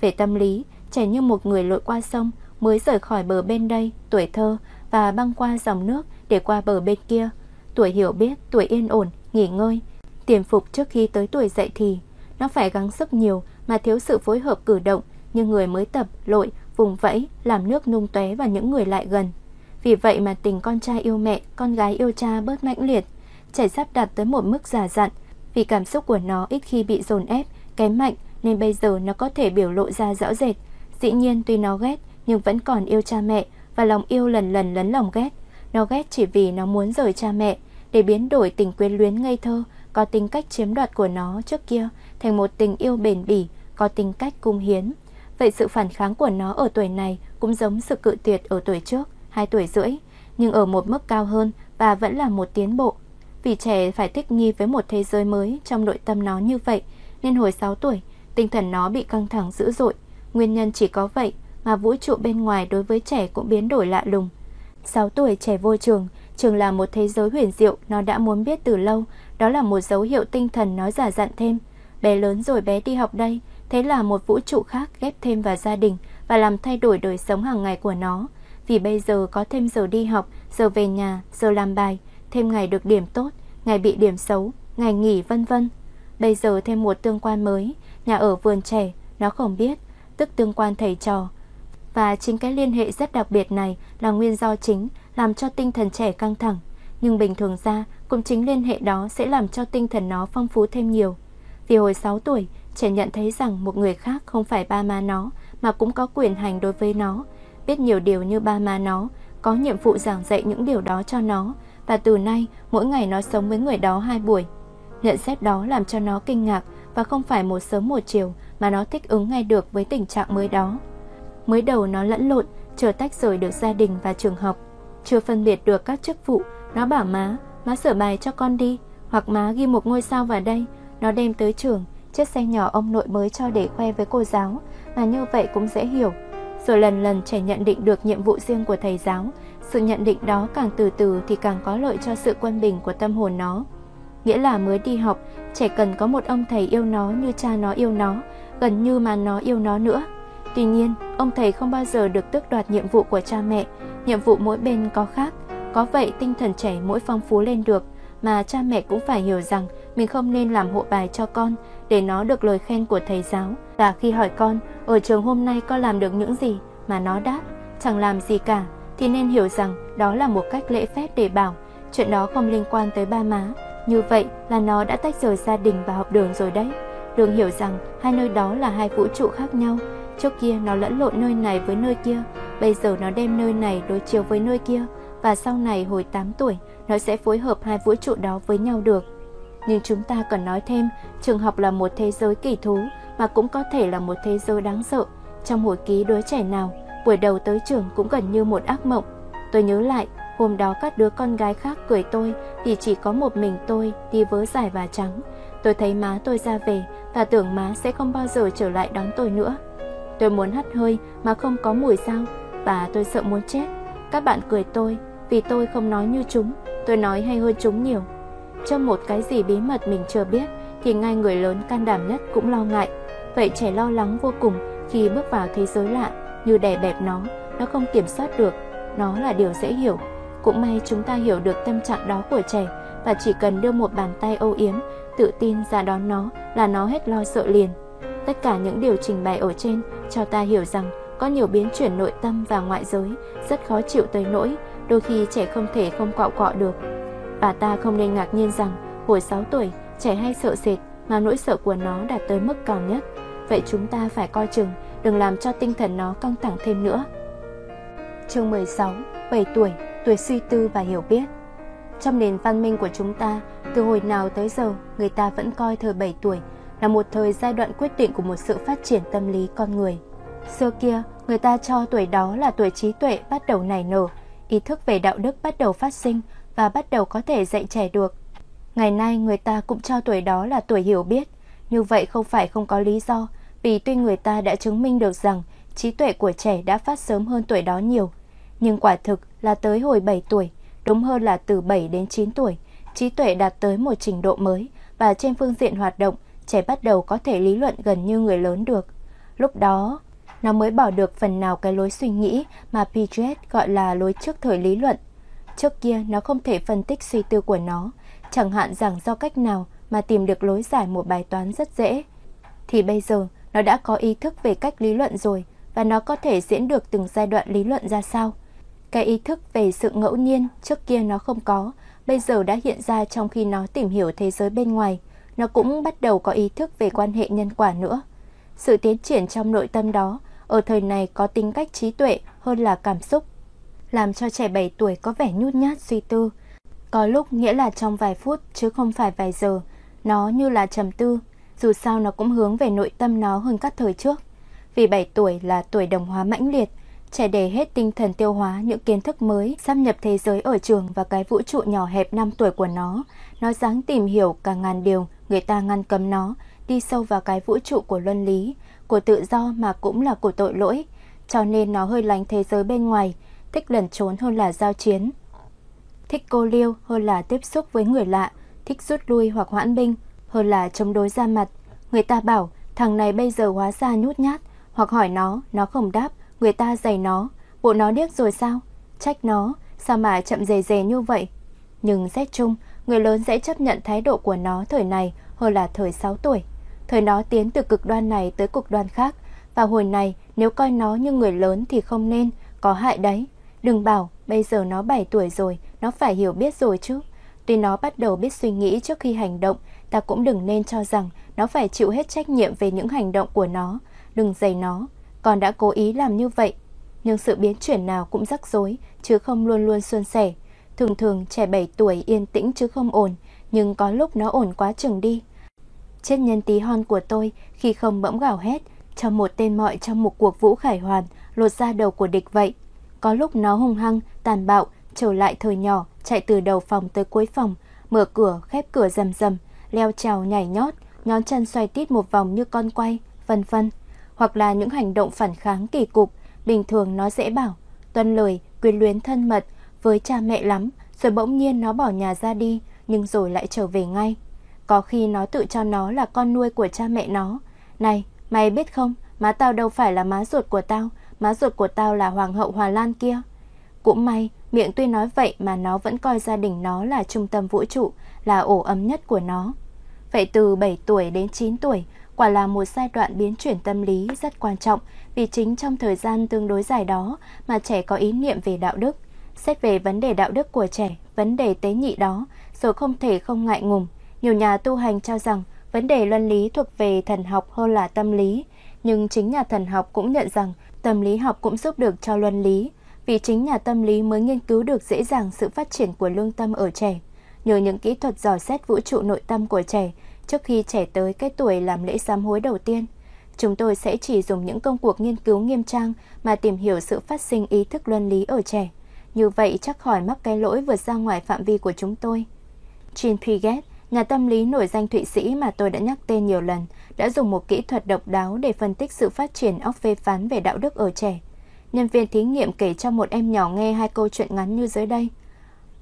Về tâm lý, trẻ như một người lội qua sông, mới rời khỏi bờ bên đây, tuổi thơ, và băng qua dòng nước để qua bờ bên kia. Tuổi hiểu biết, tuổi yên ổn, nghỉ ngơi, tiềm phục trước khi tới tuổi dậy thì. Nó phải gắng sức nhiều mà thiếu sự phối hợp cử động như người mới tập, lội, vùng vẫy, làm nước nung tóe vào những người lại gần. Vì vậy mà tình con trai yêu mẹ, con gái yêu cha bớt mãnh liệt. Trẻ sắp đạt tới một mức già dặn, vì cảm xúc của nó ít khi bị dồn ép, kém mạnh nên bây giờ nó có thể biểu lộ ra rõ rệt. Dĩ nhiên tuy nó ghét nhưng vẫn còn yêu cha mẹ, và lòng yêu lần lấn lòng ghét. Nó ghét chỉ vì nó muốn rời cha mẹ để biến đổi tình quyến luyến ngây thơ có tính cách chiếm đoạt của nó trước kia thành một tình yêu bền bỉ có tính cách cung hiến. Vậy sự phản kháng của nó ở tuổi này cũng giống sự cự tuyệt ở tuổi trước, 2 tuổi rưỡi, nhưng ở một mức cao hơn và vẫn là một tiến bộ. Vì trẻ phải thích nghi với một thế giới mới trong nội tâm nó như vậy, nên hồi 6 tuổi, tinh thần nó bị căng thẳng dữ dội. Nguyên nhân chỉ có vậy mà vũ trụ bên ngoài đối với trẻ cũng biến đổi lạ lùng. 6 tuổi trẻ vô trường, trường là một thế giới huyền diệu nó đã muốn biết từ lâu, đó là một dấu hiệu tinh thần nó già dặn thêm. Bé lớn rồi bé đi học đây, thế là một vũ trụ khác ghép thêm vào gia đình và làm thay đổi đời sống hàng ngày của nó. Vì bây giờ có thêm giờ đi học, giờ về nhà, giờ làm bài, thêm ngày được điểm tốt, ngày bị điểm xấu, ngày nghỉ vân vân. Bây giờ thêm một tương quan mới, nhà ở vườn trẻ, nó không biết, tức tương quan thầy trò. Và chính cái liên hệ rất đặc biệt này là nguyên do chính làm cho tinh thần trẻ căng thẳng. Nhưng bình thường ra, cũng chính liên hệ đó sẽ làm cho tinh thần nó phong phú thêm nhiều. Vì hồi 6 tuổi, trẻ nhận thấy rằng một người khác không phải ba má nó mà cũng có quyền hành đối với nó, biết nhiều điều như ba má nó, có nhiệm vụ giảng dạy những điều đó cho nó, và từ nay mỗi ngày nó sống với người đó 2 buổi. Nhận xét đó làm cho nó kinh ngạc, và không phải một sớm một chiều mà nó thích ứng ngay được với tình trạng mới đó. Mới đầu nó lẫn lộn, chưa tách rời được gia đình và trường học, chưa phân biệt được các chức vụ. Nó bảo má sửa bài cho con đi, hoặc má ghi một ngôi sao vào đây. Nó đem tới trường chiếc xe nhỏ ông nội mới cho để khoe với cô giáo, mà như vậy cũng dễ hiểu. Rồi lần trẻ nhận định được nhiệm vụ riêng của thầy giáo. Sự nhận định đó càng từ từ thì càng có lợi cho sự quân bình của tâm hồn nó. Nghĩa là mới đi học, trẻ cần có một ông thầy yêu nó như cha nó yêu nó, gần như mà nó yêu nó nữa. Tuy nhiên, ông thầy không bao giờ được tước đoạt nhiệm vụ của cha mẹ. Nhiệm vụ mỗi bên có khác, có vậy tinh thần trẻ mỗi phong phú lên được. Mà cha mẹ cũng phải hiểu rằng mình không nên làm hộ bài cho con để nó được lời khen của thầy giáo. Và khi hỏi con, ở trường hôm nay con làm được những gì, mà nó đáp, chẳng làm gì cả, thì nên hiểu rằng đó là một cách lễ phép để bảo chuyện đó không liên quan tới ba má. Như vậy là nó đã tách rời gia đình và học đường rồi đấy. Đường hiểu rằng hai nơi đó là 2 vũ trụ khác nhau. Trước kia nó lẫn lộn nơi này với nơi kia, bây giờ nó đem nơi này đối chiếu với nơi kia, và sau này hồi 8 tuổi nó sẽ phối hợp 2 vũ trụ đó với nhau được. Nhưng chúng ta cần nói thêm, trường học là một thế giới kỳ thú mà cũng có thể là một thế giới đáng sợ. Trong hồi ký đứa trẻ nào, buổi đầu tới trường cũng gần như một ác mộng. Tôi nhớ lại, hôm đó các đứa con gái khác cười tôi thì chỉ có một mình tôi đi vớ giải và trắng. Tôi thấy má tôi ra về và tưởng má sẽ không bao giờ trở lại đón tôi nữa. Tôi muốn hắt hơi mà không có mùi sao, và tôi sợ muốn chết. Các bạn cười tôi vì tôi không nói như chúng, tôi nói hay hơn chúng nhiều. Trong một cái gì bí mật mình chưa biết thì ngay người lớn can đảm nhất cũng lo ngại. Vậy trẻ lo lắng vô cùng khi bước vào thế giới lạ, như đè bẹp nó không kiểm soát được. Nó là điều dễ hiểu. Cũng may chúng ta hiểu được tâm trạng đó của trẻ, và chỉ cần đưa một bàn tay âu yếm, tự tin ra đón nó là nó hết lo sợ liền. Tất cả những điều trình bày ở trên cho ta hiểu rằng có nhiều biến chuyển nội tâm và ngoại giới rất khó chịu tới nỗi đôi khi trẻ không thể không cọ cọ được. Và ta không nên ngạc nhiên rằng hồi 6 tuổi trẻ hay sợ sệt, mà nỗi sợ của nó đạt tới mức cao nhất. Vậy chúng ta phải coi chừng, đừng làm cho tinh thần nó căng thẳng thêm nữa. Chương 16, 7 tuổi, tuổi suy tư và hiểu biết. Trong nền văn minh của chúng ta, từ hồi nào tới giờ, người ta vẫn coi thời 7 tuổi là một thời giai đoạn quyết định của một sự phát triển tâm lý con người. Xưa kia, người ta cho tuổi đó là tuổi trí tuệ bắt đầu nảy nở, ý thức về đạo đức bắt đầu phát sinh và bắt đầu có thể dạy trẻ được. Ngày nay, người ta cũng cho tuổi đó là tuổi hiểu biết. Như vậy không phải không có lý do, vì tuy người ta đã chứng minh được rằng trí tuệ của trẻ đã phát sớm hơn tuổi đó nhiều, nhưng quả thực là tới hồi 7 tuổi, đúng hơn là từ 7 đến 9 tuổi, trí tuệ đạt tới một trình độ mới và trên phương diện hoạt động, trẻ bắt đầu có thể lý luận gần như người lớn được. Lúc đó, nó mới bỏ được phần nào cái lối suy nghĩ mà Piaget gọi là lối trước thời lý luận. Trước kia nó không thể phân tích suy tư của nó, chẳng hạn rằng do cách nào mà tìm được lối giải một bài toán rất dễ. Thì bây giờ nó đã có ý thức về cách lý luận rồi, và nó có thể diễn được từng giai đoạn lý luận ra sao. Cái ý thức về sự ngẫu nhiên trước kia nó không có, bây giờ đã hiện ra trong khi nó tìm hiểu thế giới bên ngoài. Nó cũng bắt đầu có ý thức về quan hệ nhân quả nữa. Sự tiến triển trong nội tâm đó ở thời này có tính cách trí tuệ hơn là cảm xúc, làm cho trẻ 7 tuổi có vẻ nhút nhát suy tư. Có lúc nghĩa là trong vài phút chứ không phải vài giờ, nó như là trầm tư. Dù sao nó cũng hướng về nội tâm nó hơn các thời trước. Vì 7 tuổi là tuổi đồng hóa mãnh liệt, trẻ để hết tinh thần tiêu hóa những kiến thức mới, sáp nhập thế giới ở trường và cái vũ trụ nhỏ hẹp 5 tuổi của nó. Nó dáng tìm hiểu cả ngàn điều người ta ngăn cấm nó, đi sâu vào cái vũ trụ của luân lý, của tự do mà cũng là của tội lỗi. Cho nên nó hơi lánh thế giới bên ngoài, thích lẩn trốn hơn là giao chiến, thích cô liêu hơn là tiếp xúc với người lạ, thích rút lui hoặc hoãn binh hơn là chống đối ra mặt. Người ta bảo thằng này bây giờ hóa ra nhút nhát, hoặc hỏi nó không đáp, người ta giày nó, bộ nó điếc rồi sao, trách nó, sao mà chậm dề như vậy. Nhưng xét chung, người lớn sẽ chấp nhận thái độ của nó thời này hơn là thời 6 tuổi. Thời nó tiến từ cực đoan này tới cực đoan khác, và hồi này nếu coi nó như người lớn thì không nên, có hại đấy. Đừng bảo bây giờ nó 7 tuổi rồi, nó phải hiểu biết rồi chứ. Tuy nó bắt đầu biết suy nghĩ trước khi hành động, ta cũng đừng nên cho rằng nó phải chịu hết trách nhiệm về những hành động của nó. Đừng giày nó, còn đã cố ý làm như vậy. Nhưng sự biến chuyển nào cũng rắc rối, chứ không luôn luôn suôn sẻ. Thường thường trẻ 7 tuổi yên tĩnh chứ không ổn, nhưng có lúc nó ổn quá chừng đi. Chết nhân tí hon của tôi khi không bỗng gào hét cho một tên mọi trong một cuộc vũ khải hoàn lột ra đầu của địch vậy. Có lúc nó hung hăng, tàn bạo, trở lại thời nhỏ, chạy từ đầu phòng tới cuối phòng, mở cửa, khép cửa rầm rầm, leo trèo nhảy nhót, nhón chân xoay tít một vòng như con quay, vân vân. Hoặc là những hành động phản kháng kỳ cục, bình thường nó dễ bảo, tuân lời, quyến luyến thân mật với cha mẹ lắm, rồi bỗng nhiên nó bỏ nhà ra đi, nhưng rồi lại trở về ngay. Có khi nó tự cho nó là con nuôi của cha mẹ nó. Này, mày biết không, má tao đâu phải là má ruột của tao, má ruột của tao là Hoàng hậu Hà Lan kia. Cũng may, miệng tuy nói vậy mà nó vẫn coi gia đình nó là trung tâm vũ trụ, là ổ ấm nhất của nó. Vậy từ 7 tuổi đến 9 tuổi, quả là một giai đoạn biến chuyển tâm lý rất quan trọng, vì chính trong thời gian tương đối dài đó mà trẻ có ý niệm về đạo đức. Xét về vấn đề đạo đức của trẻ, vấn đề tế nhị đó, rồi không thể không ngại ngùng. Nhiều nhà tu hành cho rằng vấn đề luân lý thuộc về thần học hơn là tâm lý, nhưng chính nhà thần học cũng nhận rằng tâm lý học cũng giúp được cho luân lý, vì chính nhà tâm lý mới nghiên cứu được dễ dàng sự phát triển của lương tâm ở trẻ. Nhờ những kỹ thuật dò xét vũ trụ nội tâm của trẻ, trước khi trẻ tới cái tuổi làm lễ sám hối đầu tiên, chúng tôi sẽ chỉ dùng những công cuộc nghiên cứu nghiêm trang mà tìm hiểu sự phát sinh ý thức luân lý ở trẻ. Như vậy chắc khỏi mắc cái lỗi vượt ra ngoài phạm vi của chúng tôi. Jean Piaget, nhà tâm lý nổi danh Thụy Sĩ mà tôi đã nhắc tên nhiều lần, đã dùng một kỹ thuật độc đáo để phân tích sự phát triển óc phê phán về đạo đức ở trẻ. Nhân viên thí nghiệm kể cho một em nhỏ nghe hai câu chuyện ngắn như dưới đây.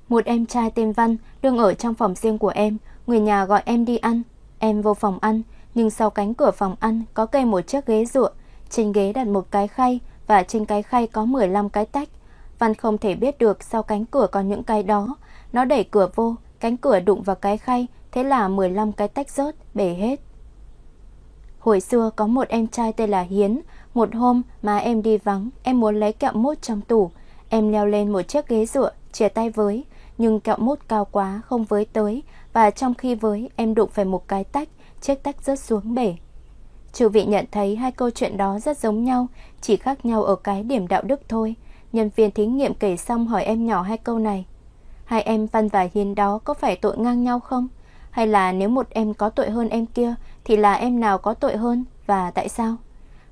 Một em trai tên Văn đương ở trong phòng riêng của em, người nhà gọi em đi ăn. Em vô phòng ăn, nhưng sau cánh cửa phòng ăn có kê một chiếc ghế dựa, trên ghế đặt một cái khay và trên cái khay có 15 cái tách. Văn không thể biết được sau cánh cửa có những cái đó, nó đẩy cửa vô, cánh cửa đụng vào cái khay, thế là 15 cái tách rớt, bể hết. Hồi xưa có một em trai tên là Hiến, một hôm mà em đi vắng, em muốn lấy kẹo mút trong tủ, em leo lên một chiếc ghế dựa, chìa tay với, nhưng kẹo mút cao quá không với tới, và trong khi với em đụng phải một cái tách, chiếc tách rớt xuống bể. Chư vị nhận thấy hai câu chuyện đó rất giống nhau, chỉ khác nhau ở cái điểm đạo đức thôi. Nhân viên thí nghiệm kể xong hỏi em nhỏ hai câu này. Hai em Văn và Hiến đó có phải tội ngang nhau không? Hay là nếu một em có tội hơn em kia thì là em nào có tội hơn và tại sao?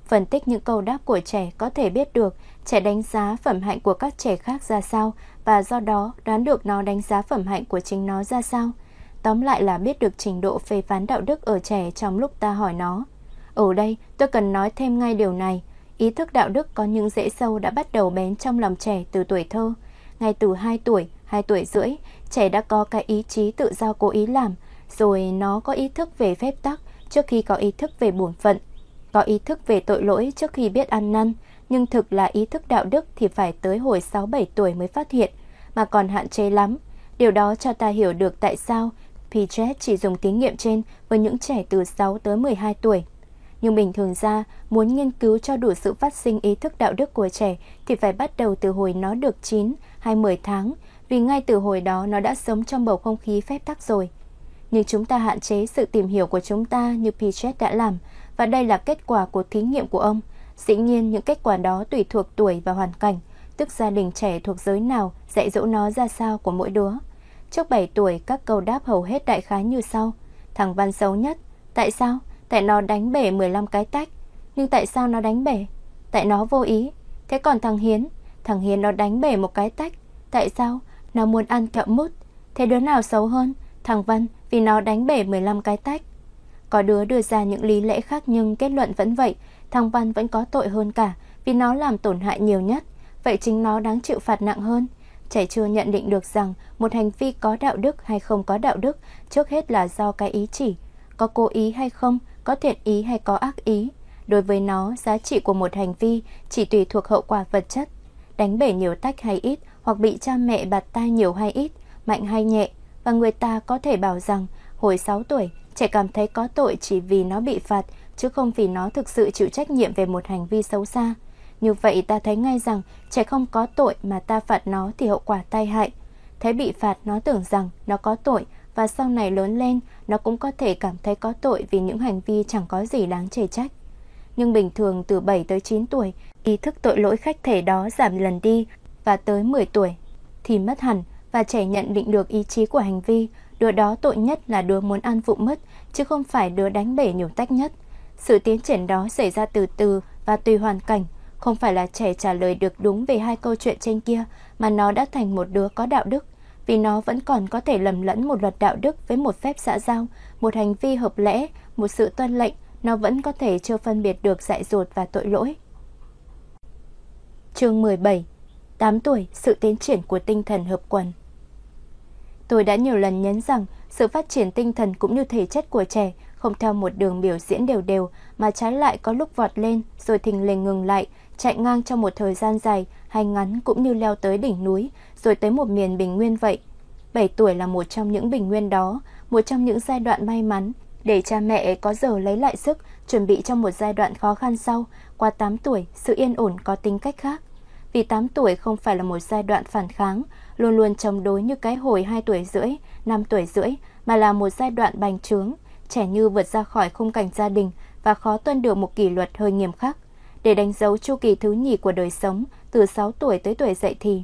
Phân tích những câu đáp của trẻ có thể biết được trẻ đánh giá phẩm hạnh của các trẻ khác ra sao và do đó đoán được nó đánh giá phẩm hạnh của chính nó ra sao. Tóm lại là biết được trình độ phê phán đạo đức ở trẻ trong lúc ta hỏi nó. Ở đây tôi cần nói thêm ngay điều này. Ý thức đạo đức có những rễ sâu đã bắt đầu bén trong lòng trẻ từ tuổi thơ. Ngay từ 2 tuổi, 2 tuổi rưỡi, trẻ đã có cái ý chí tự do cố ý làm, rồi nó có ý thức về phép tắc trước khi có ý thức về bổn phận, có ý thức về tội lỗi trước khi biết ăn năn, nhưng thực là ý thức đạo đức thì phải tới hồi 6-7 tuổi mới phát hiện, mà còn hạn chế lắm. Điều đó cho ta hiểu được tại sao Piaget chỉ dùng thí nghiệm trên với những trẻ từ 6 tới 12 tuổi. Nhưng bình thường ra, muốn nghiên cứu cho đủ sự phát sinh ý thức đạo đức của trẻ thì phải bắt đầu từ hồi nó được 9 hay 10 tháng, vì ngay từ hồi đó nó đã sống trong bầu không khí phép tắc rồi. Nhưng chúng ta hạn chế sự tìm hiểu của chúng ta như Piaget đã làm, và đây là kết quả của thí nghiệm của ông. Dĩ nhiên những kết quả đó tùy thuộc tuổi và hoàn cảnh, tức gia đình trẻ thuộc giới nào, dạy dỗ nó ra sao của mỗi đứa. Trước 7 tuổi, các câu đáp hầu hết đại khái như sau. Thằng Văn xấu nhất. Tại sao? Tại nó đánh bể 15 cái tách. Nhưng tại sao nó đánh bể? Tại nó vô ý. Thế còn thằng Hiến nó đánh bể một cái tách. Tại sao? Nó muốn ăn kẹo mút. Thế đứa nào xấu hơn? Thằng Văn, vì nó đánh bể 15 cái tách. Có đứa đưa ra những lý lẽ khác nhưng kết luận vẫn vậy. Thằng Văn vẫn có tội hơn cả, vì nó làm tổn hại nhiều nhất. Vậy chính nó đáng chịu phạt nặng hơn. Trẻ chưa nhận định được rằng một hành vi có đạo đức hay không có đạo đức trước hết là do cái ý chỉ. Có cố ý hay không, có thiện ý hay có ác ý. Đối với nó, giá trị của một hành vi chỉ tùy thuộc hậu quả vật chất. Đánh bể nhiều tách hay ít, hoặc bị cha mẹ bạt tai nhiều hay ít, mạnh hay nhẹ. Và người ta có thể bảo rằng hồi 6 tuổi, trẻ cảm thấy có tội chỉ vì nó bị phạt, chứ không vì nó thực sự chịu trách nhiệm về một hành vi xấu xa. Như vậy ta thấy ngay rằng trẻ không có tội mà ta phạt nó thì hậu quả tai hại. Thấy bị phạt, nó tưởng rằng nó có tội, và sau này lớn lên nó cũng có thể cảm thấy có tội vì những hành vi chẳng có gì đáng chê trách. Nhưng bình thường từ 7 tới 9 tuổi, ý thức tội lỗi khách thể đó giảm dần đi, và tới 10 tuổi thì mất hẳn, và trẻ nhận định được ý chí của hành vi. Đứa đó tội nhất là đứa muốn ăn vụng mất, chứ không phải đứa đánh bể nhiều tách nhất. Sự tiến triển đó xảy ra từ từ và tùy hoàn cảnh. Không phải là trẻ trả lời được đúng về hai câu chuyện trên kia mà nó đã thành một đứa có đạo đức, vì nó vẫn còn có thể lầm lẫn một luật đạo đức với một phép xã giao, một hành vi hợp lẽ, một sự tuân lệnh. Nó vẫn có thể chưa phân biệt được dại dột và tội lỗi. Chương 17. 8 tuổi, sự tiến triển của tinh thần hợp quần. Tôi đã nhiều lần nhấn rằng sự phát triển tinh thần cũng như thể chất của trẻ không theo một đường biểu diễn đều đều, mà trái lại có lúc vọt lên rồi thình lình ngừng lại, chạy ngang trong một thời gian dài hay ngắn, cũng như leo tới đỉnh núi rồi tới một miền bình nguyên vậy. 7 tuổi là một trong những bình nguyên đó, một trong những giai đoạn may mắn để cha mẹ có giờ lấy lại sức chuẩn bị cho một giai đoạn khó khăn sau. Qua 8 tuổi, sự yên ổn có tính cách khác, vì 8 tuổi không phải là một giai đoạn phản kháng, luôn luôn chống đối như cái hồi 2 tuổi rưỡi, 5 tuổi rưỡi, mà là một giai đoạn bành trướng. Trẻ như vượt ra khỏi khung cảnh gia đình và khó tuân được một kỷ luật hơi nghiêm khắc. Để đánh dấu chu kỳ thứ nhì của đời sống từ 6 tuổi tới tuổi dậy thì,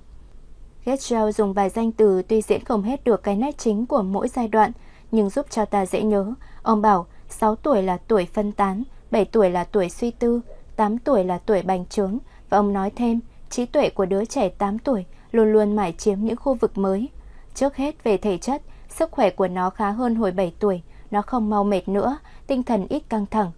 Gesell dùng vài danh từ tuy diễn không hết được cái nét chính của mỗi giai đoạn, nhưng giúp cho ta dễ nhớ. Ông bảo 6 tuổi là tuổi phân tán, 7 tuổi là tuổi suy tư, 8 tuổi là tuổi bành trướng. Và ông nói thêm, trí tuệ của đứa trẻ 8 tuổi luôn luôn mải chiếm những khu vực mới. Trước hết về thể chất, sức khỏe của nó khá hơn hồi 7 tuổi. Nó không mau mệt nữa, tinh thần ít căng thẳng,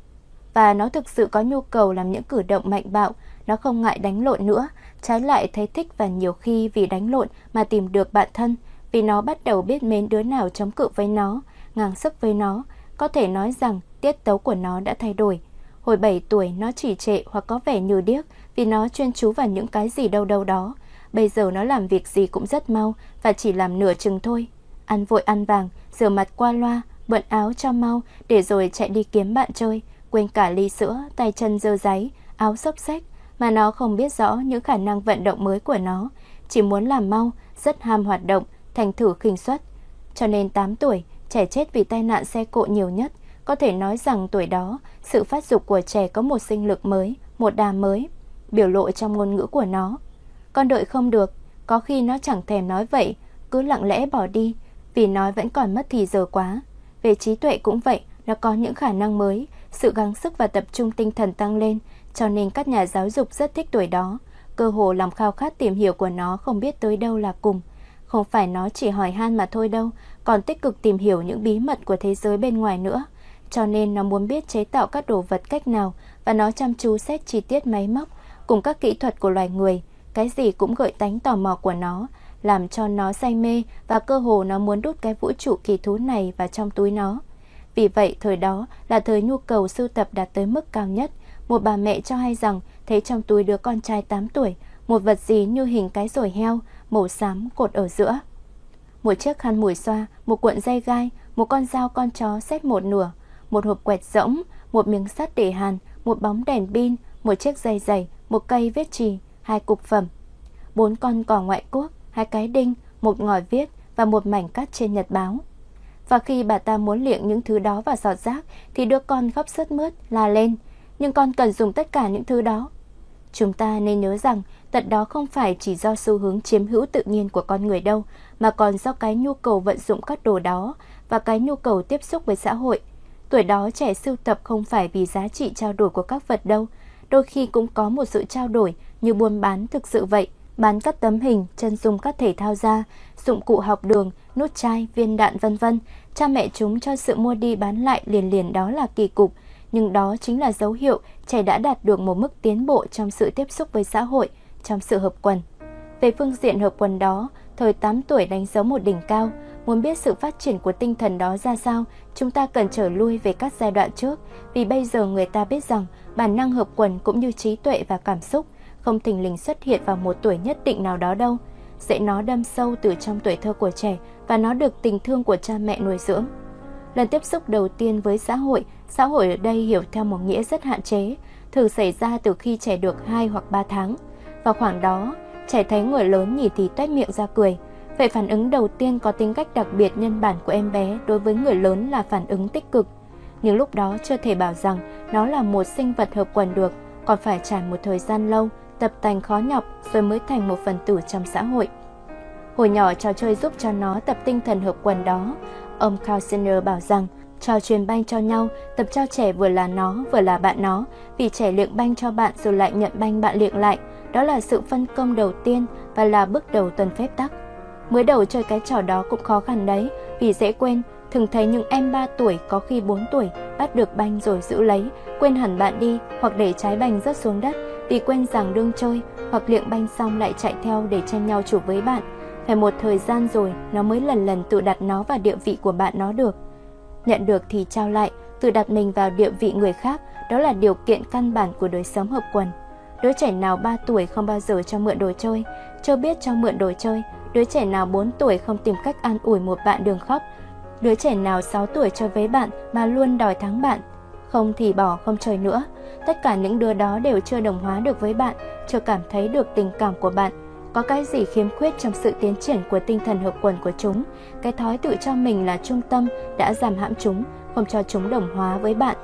và nó thực sự có nhu cầu làm những cử động mạnh bạo. Nó không ngại đánh lộn nữa, trái lại thấy thích, và nhiều khi vì đánh lộn mà tìm được bạn thân, vì nó bắt đầu biết mến đứa nào chống cự với nó, ngang sức với nó. Có thể nói rằng tiết tấu của nó đã thay đổi. Hồi 7 tuổi nó trì trệ hoặc có vẻ như điếc vì nó chuyên chú vào những cái gì đâu đâu đó. Bây giờ nó làm việc gì cũng rất mau và chỉ làm nửa chừng thôi. Ăn vội ăn vàng, rửa mặt qua loa, bận áo cho mau để rồi chạy đi kiếm bạn chơi, quên cả ly sữa, tay chân dơ dáy, áo xốc xách, mà nó không biết rõ những khả năng vận động mới của nó, chỉ muốn làm mau, rất ham hoạt động, thành thử khinh suất. Cho nên 8 tuổi, trẻ chết vì tai nạn xe cộ nhiều nhất. Có thể nói rằng tuổi đó, sự phát dục của trẻ có một sinh lực mới, một đà mới, biểu lộ trong ngôn ngữ của nó. Con đợi không được, có khi nó chẳng thèm nói vậy, cứ lặng lẽ bỏ đi, vì nói vẫn còn mất thì giờ quá. Về trí tuệ cũng vậy, nó có những khả năng mới, sự gắng sức và tập trung tinh thần tăng lên, cho nên các nhà giáo dục rất thích tuổi đó. Cơ hồ lòng khao khát tìm hiểu của nó không biết tới đâu là cùng. Không phải nó chỉ hỏi han mà thôi đâu, còn tích cực tìm hiểu những bí mật của thế giới bên ngoài nữa. Cho nên nó muốn biết chế tạo các đồ vật cách nào, và nó chăm chú xét chi tiết máy móc cùng các kỹ thuật của loài người. Cái gì cũng gợi tánh tò mò của nó, làm cho nó say mê, và cơ hồ nó muốn đút cái vũ trụ kỳ thú này vào trong túi nó. Vì vậy, thời đó là thời nhu cầu sưu tập đạt tới mức cao nhất. Một bà mẹ cho hay rằng thấy trong túi đứa con trai 8 tuổi một vật gì như hình cái dổi heo, màu xám cột ở giữa. Một chiếc khăn mùi xoa, một cuộn dây gai, một con dao con chó xếp một nửa, một hộp quẹt rỗng, một miếng sắt để hàn, một bóng đèn pin, một chiếc dây giày, một cây viết chì, hai cục phẩm, 4 con cò ngoại quốc, 2 cái đinh, một ngòi viết và một mảnh cắt trên nhật báo. Và khi bà ta muốn liệng những thứ đó vào giọt rác thì đứa con khóc sướt mướt, la lên: "Nhưng con cần dùng tất cả những thứ đó." Chúng ta nên nhớ rằng tật đó không phải chỉ do xu hướng chiếm hữu tự nhiên của con người đâu, mà còn do cái nhu cầu vận dụng các đồ đó và cái nhu cầu tiếp xúc với xã hội. Tuổi đó trẻ sưu tập không phải vì giá trị trao đổi của các vật đâu, đôi khi cũng có một sự trao đổi như buôn bán thực sự vậy, bán các tấm hình, chân dung các thể thao gia, dụng cụ học đường, nút chai, viên đạn vân vân. Cha mẹ chúng cho sự mua đi bán lại liền đó là kỳ cục, nhưng đó chính là dấu hiệu trẻ đã đạt được một mức tiến bộ trong sự tiếp xúc với xã hội, trong sự hợp quần. Về phương diện hợp quần đó, thời 8 tuổi đánh dấu một đỉnh cao. Muốn biết sự phát triển của tinh thần đó ra sao, chúng ta cần trở lui về các giai đoạn trước, vì bây giờ người ta biết rằng bản năng hợp quần cũng như trí tuệ và cảm xúc không thình lình xuất hiện vào một tuổi nhất định nào đó đâu. Dạy nó đâm sâu từ trong tuổi thơ của trẻ, và nó được tình thương của cha mẹ nuôi dưỡng. Lần tiếp xúc đầu tiên với xã hội ở đây hiểu theo một nghĩa rất hạn chế, thường xảy ra từ khi trẻ được 2 hoặc 3 tháng. Vào khoảng đó, trẻ thấy người lớn nhỉ thì toét miệng ra cười. Vậy phản ứng đầu tiên có tính cách đặc biệt nhân bản của em bé đối với người lớn là phản ứng tích cực. Nhưng lúc đó chưa thể bảo rằng nó là một sinh vật hợp quần được, còn phải trải một thời gian lâu, tập tành khó nhọc rồi mới thành một phần tử trong xã hội. Hồi nhỏ trò chơi giúp cho nó tập tinh thần hợp quần đó. Ông Karl Sener bảo rằng trò truyền banh cho nhau, tập cho trẻ vừa là nó vừa là bạn nó, vì trẻ liệng banh cho bạn rồi lại nhận banh bạn liệng lại. Đó là sự phân công đầu tiên và là bước đầu tuần phép tắc. Mới đầu chơi cái trò đó cũng khó khăn đấy, vì dễ quên. Thường thấy những em 3 tuổi, có khi 4 tuổi bắt được banh rồi giữ lấy, quên hẳn bạn đi, hoặc để trái banh rớt xuống đất vì quên rằng đương chơi, hoặc liệng banh xong lại chạy theo để tranh nhau chụp với bạn. Phải một thời gian rồi nó mới lần tự đặt nó vào địa vị của bạn nó được. Nhận được thì trao lại, tự đặt mình vào địa vị người khác, đó là điều kiện căn bản của đời sống hợp quần. Đứa trẻ nào 3 tuổi không bao giờ cho mượn đồ chơi, chưa biết cho mượn đồ chơi. Đứa trẻ nào 4 tuổi không tìm cách an ủi một bạn đường khóc. Đứa trẻ nào 6 tuổi chơi với bạn mà luôn đòi thắng bạn, không thì bỏ không chơi nữa. Tất cả những đứa đó đều chưa đồng hóa được với bạn, chưa cảm thấy được tình cảm của bạn. Có cái gì khiếm khuyết trong sự tiến triển của tinh thần hợp quần của chúng? Cái thói tự cho mình là trung tâm đã giam hãm chúng, không cho chúng đồng hóa với bạn.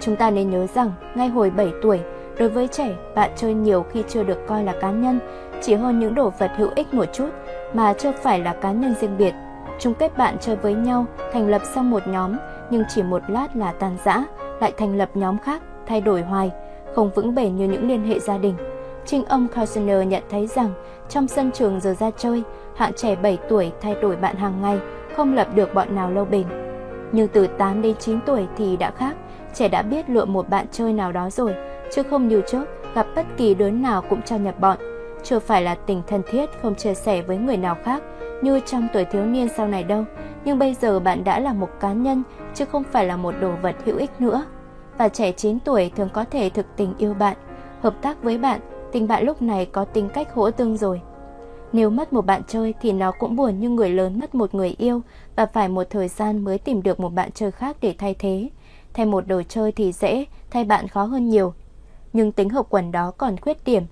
Chúng ta nên nhớ rằng, ngay hồi 7 tuổi, đối với trẻ, bạn chơi nhiều khi chưa được coi là cá nhân, chỉ hơn những đồ vật hữu ích một chút mà chưa phải là cá nhân riêng biệt. Chúng kết bạn chơi với nhau, thành lập xong một nhóm, nhưng chỉ một lát là tan rã, lại thành lập nhóm khác, thay đổi hoài, không vững bền như những liên hệ gia đình. Chính ông Karl Sener nhận thấy rằng trong sân trường giờ ra chơi, hạng trẻ 7 tuổi thay đổi bạn hàng ngày, không lập được bọn nào lâu bền. Nhưng từ 8 đến 9 tuổi thì đã khác, trẻ đã biết lựa một bạn chơi nào đó rồi, chứ không như trước, gặp bất kỳ đứa nào cũng cho nhập bọn. Chưa phải là tình thân thiết không chia sẻ với người nào khác như trong tuổi thiếu niên sau này đâu, nhưng bây giờ bạn đã là một cá nhân chứ không phải là một đồ vật hữu ích nữa. Và trẻ 9 tuổi thường có thể thực tình yêu bạn, hợp tác với bạn, tình bạn lúc này có tính cách hỗ tương rồi. Nếu mất một bạn chơi thì nó cũng buồn như người lớn mất một người yêu, và phải một thời gian mới tìm được một bạn chơi khác để thay thế. Thay một đồ chơi thì dễ, thay bạn khó hơn nhiều. Nhưng tính hợp quần đó còn khuyết điểm.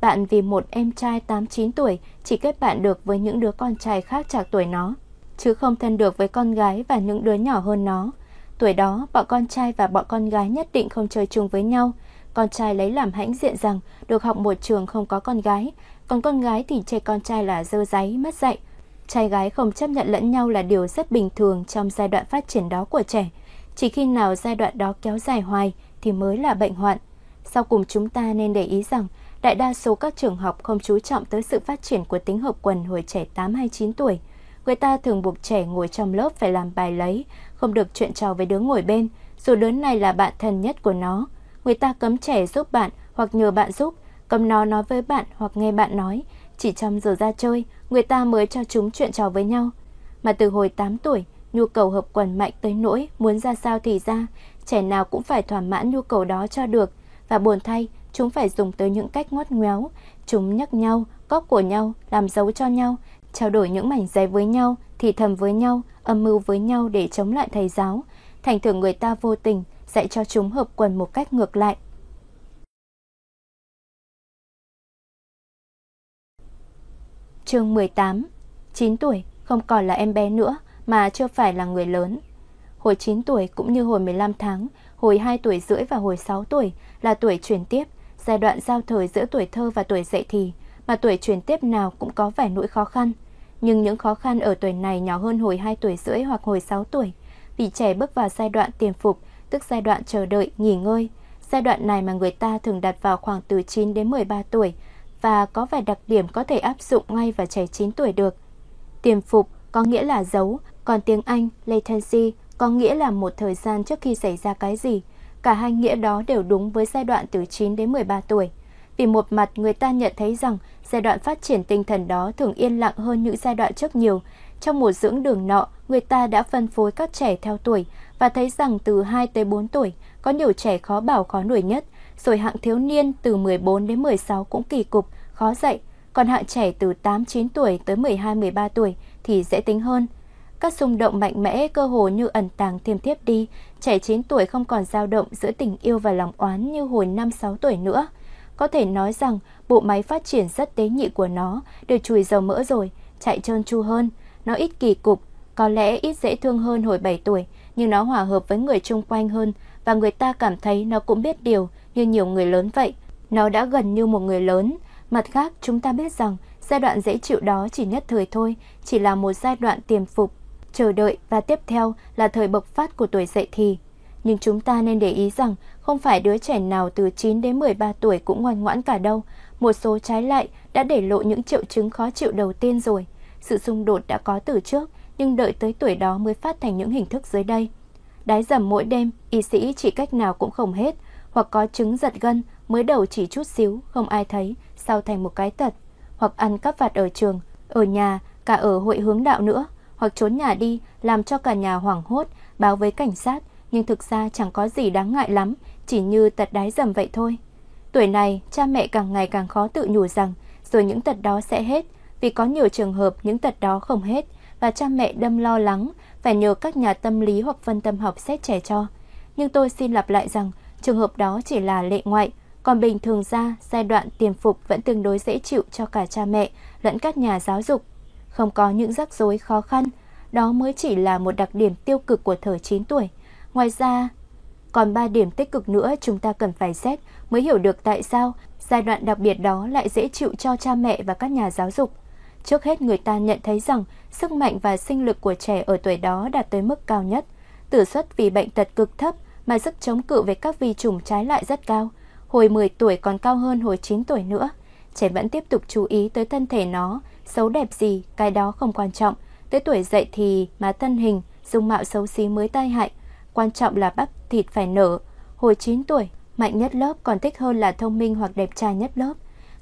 Bạn vì một em trai 8-9 tuổi chỉ kết bạn được với những đứa con trai khác trạc tuổi nó, chứ không thân được với con gái và những đứa nhỏ hơn nó. Tuổi đó, bọn con trai và bọn con gái nhất định không chơi chung với nhau. Con trai lấy làm hãnh diện rằng được học một trường không có con gái, còn con gái thì chê con trai là dơ dáy, mất dạy. Trai gái không chấp nhận lẫn nhau là điều rất bình thường trong giai đoạn phát triển đó của trẻ. Chỉ khi nào giai đoạn đó kéo dài hoài thì mới là bệnh hoạn. Sau cùng chúng ta nên để ý rằng đại đa số các trường học không chú trọng tới sự phát triển của tính hợp quần hồi trẻ 8 hay 9 tuổi. Người ta thường buộc trẻ ngồi trong lớp phải làm bài lấy, không được chuyện trò với đứa ngồi bên, dù đứa này là bạn thân nhất của nó. Người ta cấm trẻ giúp bạn hoặc nhờ bạn giúp, cấm nó nói với bạn hoặc nghe bạn nói. Chỉ trong giờ ra chơi, người ta mới cho chúng chuyện trò với nhau. Mà từ hồi 8 tuổi, nhu cầu hợp quần mạnh tới nỗi muốn ra sao thì ra, trẻ nào cũng phải thỏa mãn nhu cầu đó cho được. Và buồn thay, chúng phải dùng tới những cách ngoắt ngoéo. Chúng nhắc nhau, cóp của nhau, làm dấu cho nhau, trao đổi những mảnh giấy với nhau, thì thầm với nhau, âm mưu với nhau để chống lại thầy giáo. Thành thử người ta vô tình dạy cho chúng hợp quần một cách ngược lại. Chương 18. 9 tuổi không còn là em bé nữa mà chưa phải là người lớn. Hồi 9 tuổi cũng như hồi 15 tháng, hồi 2 tuổi rưỡi và hồi 6 tuổi là tuổi chuyển tiếp, giai đoạn giao thời giữa tuổi thơ và tuổi dậy thì, mà tuổi chuyển tiếp nào cũng có vài nỗi khó khăn. Nhưng những khó khăn ở tuổi này nhỏ hơn hồi 2 tuổi rưỡi hoặc hồi 6 tuổi, vì trẻ bước vào giai đoạn tiềm phục, tức giai đoạn chờ đợi, nghỉ ngơi. Giai đoạn này mà người ta thường đặt vào khoảng từ 9 đến 13 tuổi, và có vài đặc điểm có thể áp dụng ngay vào trẻ 9 tuổi được. Tiềm phục có nghĩa là giấu, còn tiếng Anh latency có nghĩa là một thời gian trước khi xảy ra cái gì. Cả hai nghĩa đó đều đúng với giai đoạn từ 9 đến 13 tuổi. Vì một mặt người ta nhận thấy rằng giai đoạn phát triển tinh thần đó thường yên lặng hơn những giai đoạn trước nhiều. Trong một dưỡng đường nọ, người ta đã phân phối các trẻ theo tuổi và thấy rằng từ 2 tới 4 tuổi có nhiều trẻ khó bảo khó nuôi nhất. Rồi hạng thiếu niên từ 14 đến 16 cũng kỳ cục, khó dạy. Còn hạng trẻ từ 8-9 tuổi tới 12-13 tuổi thì dễ tính hơn. Các xung động mạnh mẽ cơ hồ như ẩn tàng thiêm thiếp đi. Trẻ 9 tuổi không còn dao động giữa tình yêu và lòng oán như hồi 5-6 tuổi nữa. Có thể nói rằng bộ máy phát triển rất tế nhị của nó được chùi dầu mỡ rồi, chạy trơn tru hơn. Nó ít kỳ cục, có lẽ ít dễ thương hơn hồi 7 tuổi, nhưng nó hòa hợp với người chung quanh hơn và người ta cảm thấy nó cũng biết điều như nhiều người lớn vậy. Nó đã gần như một người lớn. Mặt khác, chúng ta biết rằng giai đoạn dễ chịu đó chỉ nhất thời thôi, chỉ là một giai đoạn tiềm phục, chờ đợi và tiếp theo là thời bộc phát của tuổi dậy thì. Nhưng chúng ta nên để ý rằng không phải đứa trẻ nào từ 9 đến 13 tuổi cũng ngoan ngoãn cả đâu. Một số trái lại đã để lộ những triệu chứng khó chịu đầu tiên rồi. Sự xung đột đã có từ trước, nhưng đợi tới tuổi đó mới phát thành những hình thức dưới đây. Đái dầm mỗi đêm, y sĩ chỉ cách nào cũng không hết, hoặc có chứng giật gân, mới đầu chỉ chút xíu, không ai thấy, sau thành một cái tật, hoặc ăn cắp vặt ở trường, ở nhà, cả ở hội hướng đạo nữa, hoặc trốn nhà đi, làm cho cả nhà hoảng hốt, báo với cảnh sát, nhưng thực ra chẳng có gì đáng ngại lắm, chỉ như tật đái dầm vậy thôi. Tuổi này, cha mẹ càng ngày càng khó tự nhủ rằng, rồi những tật đó sẽ hết, vì có nhiều trường hợp những tật đó không hết, và cha mẹ đâm lo lắng, phải nhờ các nhà tâm lý hoặc phân tâm học xét trẻ cho. Nhưng tôi xin lặp lại rằng, trường hợp đó chỉ là lệ ngoại, còn bình thường ra, giai đoạn tiềm phục vẫn tương đối dễ chịu cho cả cha mẹ lẫn các nhà giáo dục. Không có những rắc rối khó khăn, đó mới chỉ là một đặc điểm tiêu cực của thời 9 tuổi. Ngoài ra, còn 3 điểm tích cực nữa chúng ta cần phải xét mới hiểu được tại sao giai đoạn đặc biệt đó lại dễ chịu cho cha mẹ và các nhà giáo dục. Trước hết, người ta nhận thấy rằng sức mạnh và sinh lực của trẻ ở tuổi đó đạt tới mức cao nhất. Tử suất vì bệnh tật cực thấp mà sức chống cự về các vi trùng trái lại rất cao. Hồi 10 tuổi còn cao hơn hồi 9 tuổi nữa. Trẻ vẫn tiếp tục chú ý tới thân thể nó, xấu đẹp gì, cái đó không quan trọng. Tới tuổi dậy thì mà thân hình, dung mạo xấu xí mới tai hại. Quan trọng là bắp thịt phải nở. Hồi 9 tuổi, mạnh nhất lớp còn thích hơn là thông minh hoặc đẹp trai nhất lớp.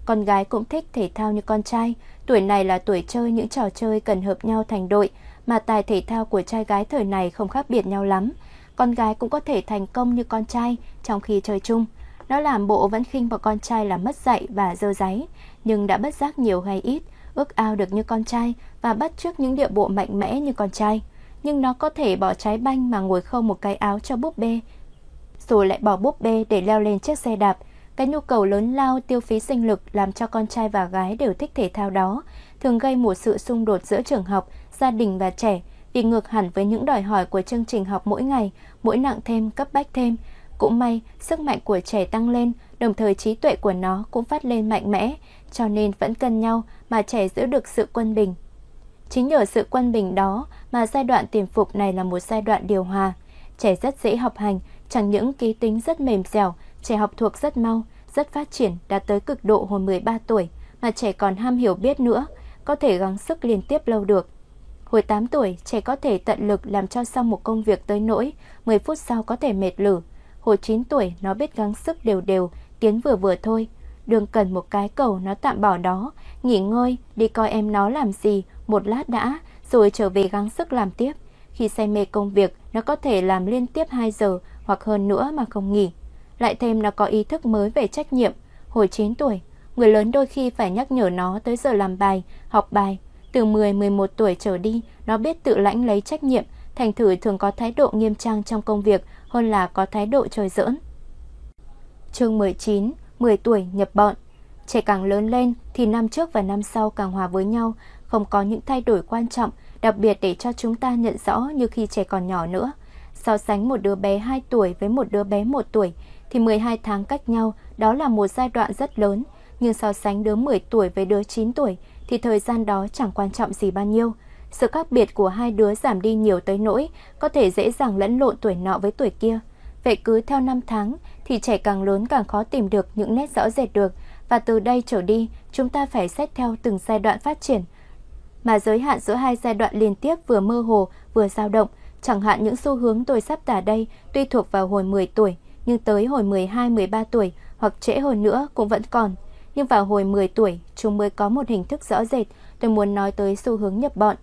Con gái cũng thích thể thao như con trai. Tuổi này là tuổi chơi những trò chơi cần hợp nhau thành đội, mà tài thể thao của trai gái thời này không khác biệt nhau lắm. Con gái cũng có thể thành công như con trai trong khi chơi chung. Nó làm bộ vẫn khinh vào con trai là mất dạy và dơ dáy, nhưng đã bất giác nhiều hay ít, ước ao được như con trai và bắt chước những điệu bộ mạnh mẽ như con trai. Nhưng nó có thể bỏ trái banh mà ngồi khâu một cái áo cho búp bê, rồi lại bỏ búp bê để leo lên chiếc xe đạp. Cái nhu cầu lớn lao tiêu phí sinh lực làm cho con trai và gái đều thích thể thao đó, thường gây một sự xung đột giữa trường học, gia đình và trẻ, vì ngược hẳn với những đòi hỏi của chương trình học mỗi ngày, mỗi nặng thêm, cấp bách thêm. Cũng may, sức mạnh của trẻ tăng lên, đồng thời trí tuệ của nó cũng phát lên mạnh mẽ, cho nên vẫn cân nhau mà trẻ giữ được sự quân bình. Chính nhờ sự quân bình đó mà giai đoạn tiềm phục này là một giai đoạn điều hòa. Trẻ rất dễ học hành, chẳng những ký tính rất mềm dẻo, trẻ học thuộc rất mau, rất phát triển, đạt tới cực độ hồi 13 tuổi, mà trẻ còn ham hiểu biết nữa, có thể gắng sức liên tiếp lâu được. Hồi 8 tuổi, trẻ có thể tận lực làm cho xong một công việc tới nỗi 10 phút sau có thể mệt lử. Hồi 9 tuổi, nó biết gắng sức đều đều, tiến vừa vừa thôi. Đường cần một cái cầu nó tạm bỏ đó, nghỉ ngơi, đi coi em nó làm gì, một lát đã, rồi trở về gắng sức làm tiếp. Khi say mê công việc, nó có thể làm liên tiếp 2 giờ hoặc hơn nữa mà không nghỉ. Lại thêm nó có ý thức mới về trách nhiệm. Hồi 9 tuổi, người lớn đôi khi phải nhắc nhở nó tới giờ làm bài, học bài. Từ 10-11 tuổi trở đi, nó biết tự lãnh lấy trách nhiệm, thành thử thường có thái độ nghiêm trang trong công việc hơn là có thái độ chơi giỡn. Chương 19, 10 tuổi nhập bọn. Trẻ càng lớn lên thì năm trước và năm sau càng hòa với nhau, không có những thay đổi quan trọng, đặc biệt để cho chúng ta nhận rõ như khi trẻ còn nhỏ nữa. So sánh một đứa bé 2 tuổi với một đứa bé 1 tuổi thì 12 tháng cách nhau, đó là một giai đoạn rất lớn. Nhưng so sánh đứa 10 tuổi với đứa 9 tuổi thì thời gian đó chẳng quan trọng gì bao nhiêu. Sự khác biệt của hai đứa giảm đi nhiều tới nỗi có thể dễ dàng lẫn lộn tuổi nọ với tuổi kia. Vậy cứ theo năm tháng thì trẻ càng lớn càng khó tìm được những nét rõ rệt được, và từ đây trở đi chúng ta phải xét theo từng giai đoạn phát triển. Mà giới hạn giữa hai giai đoạn liên tiếp vừa mơ hồ vừa dao động, chẳng hạn những xu hướng tôi sắp tả đây tuy thuộc vào hồi 10 tuổi, nhưng tới hồi 12-13 tuổi hoặc trễ hơn nữa cũng vẫn còn. Nhưng vào hồi 10 tuổi, chúng mới có một hình thức rõ rệt. Tôi muốn nói tới xu hướng nhập bọn.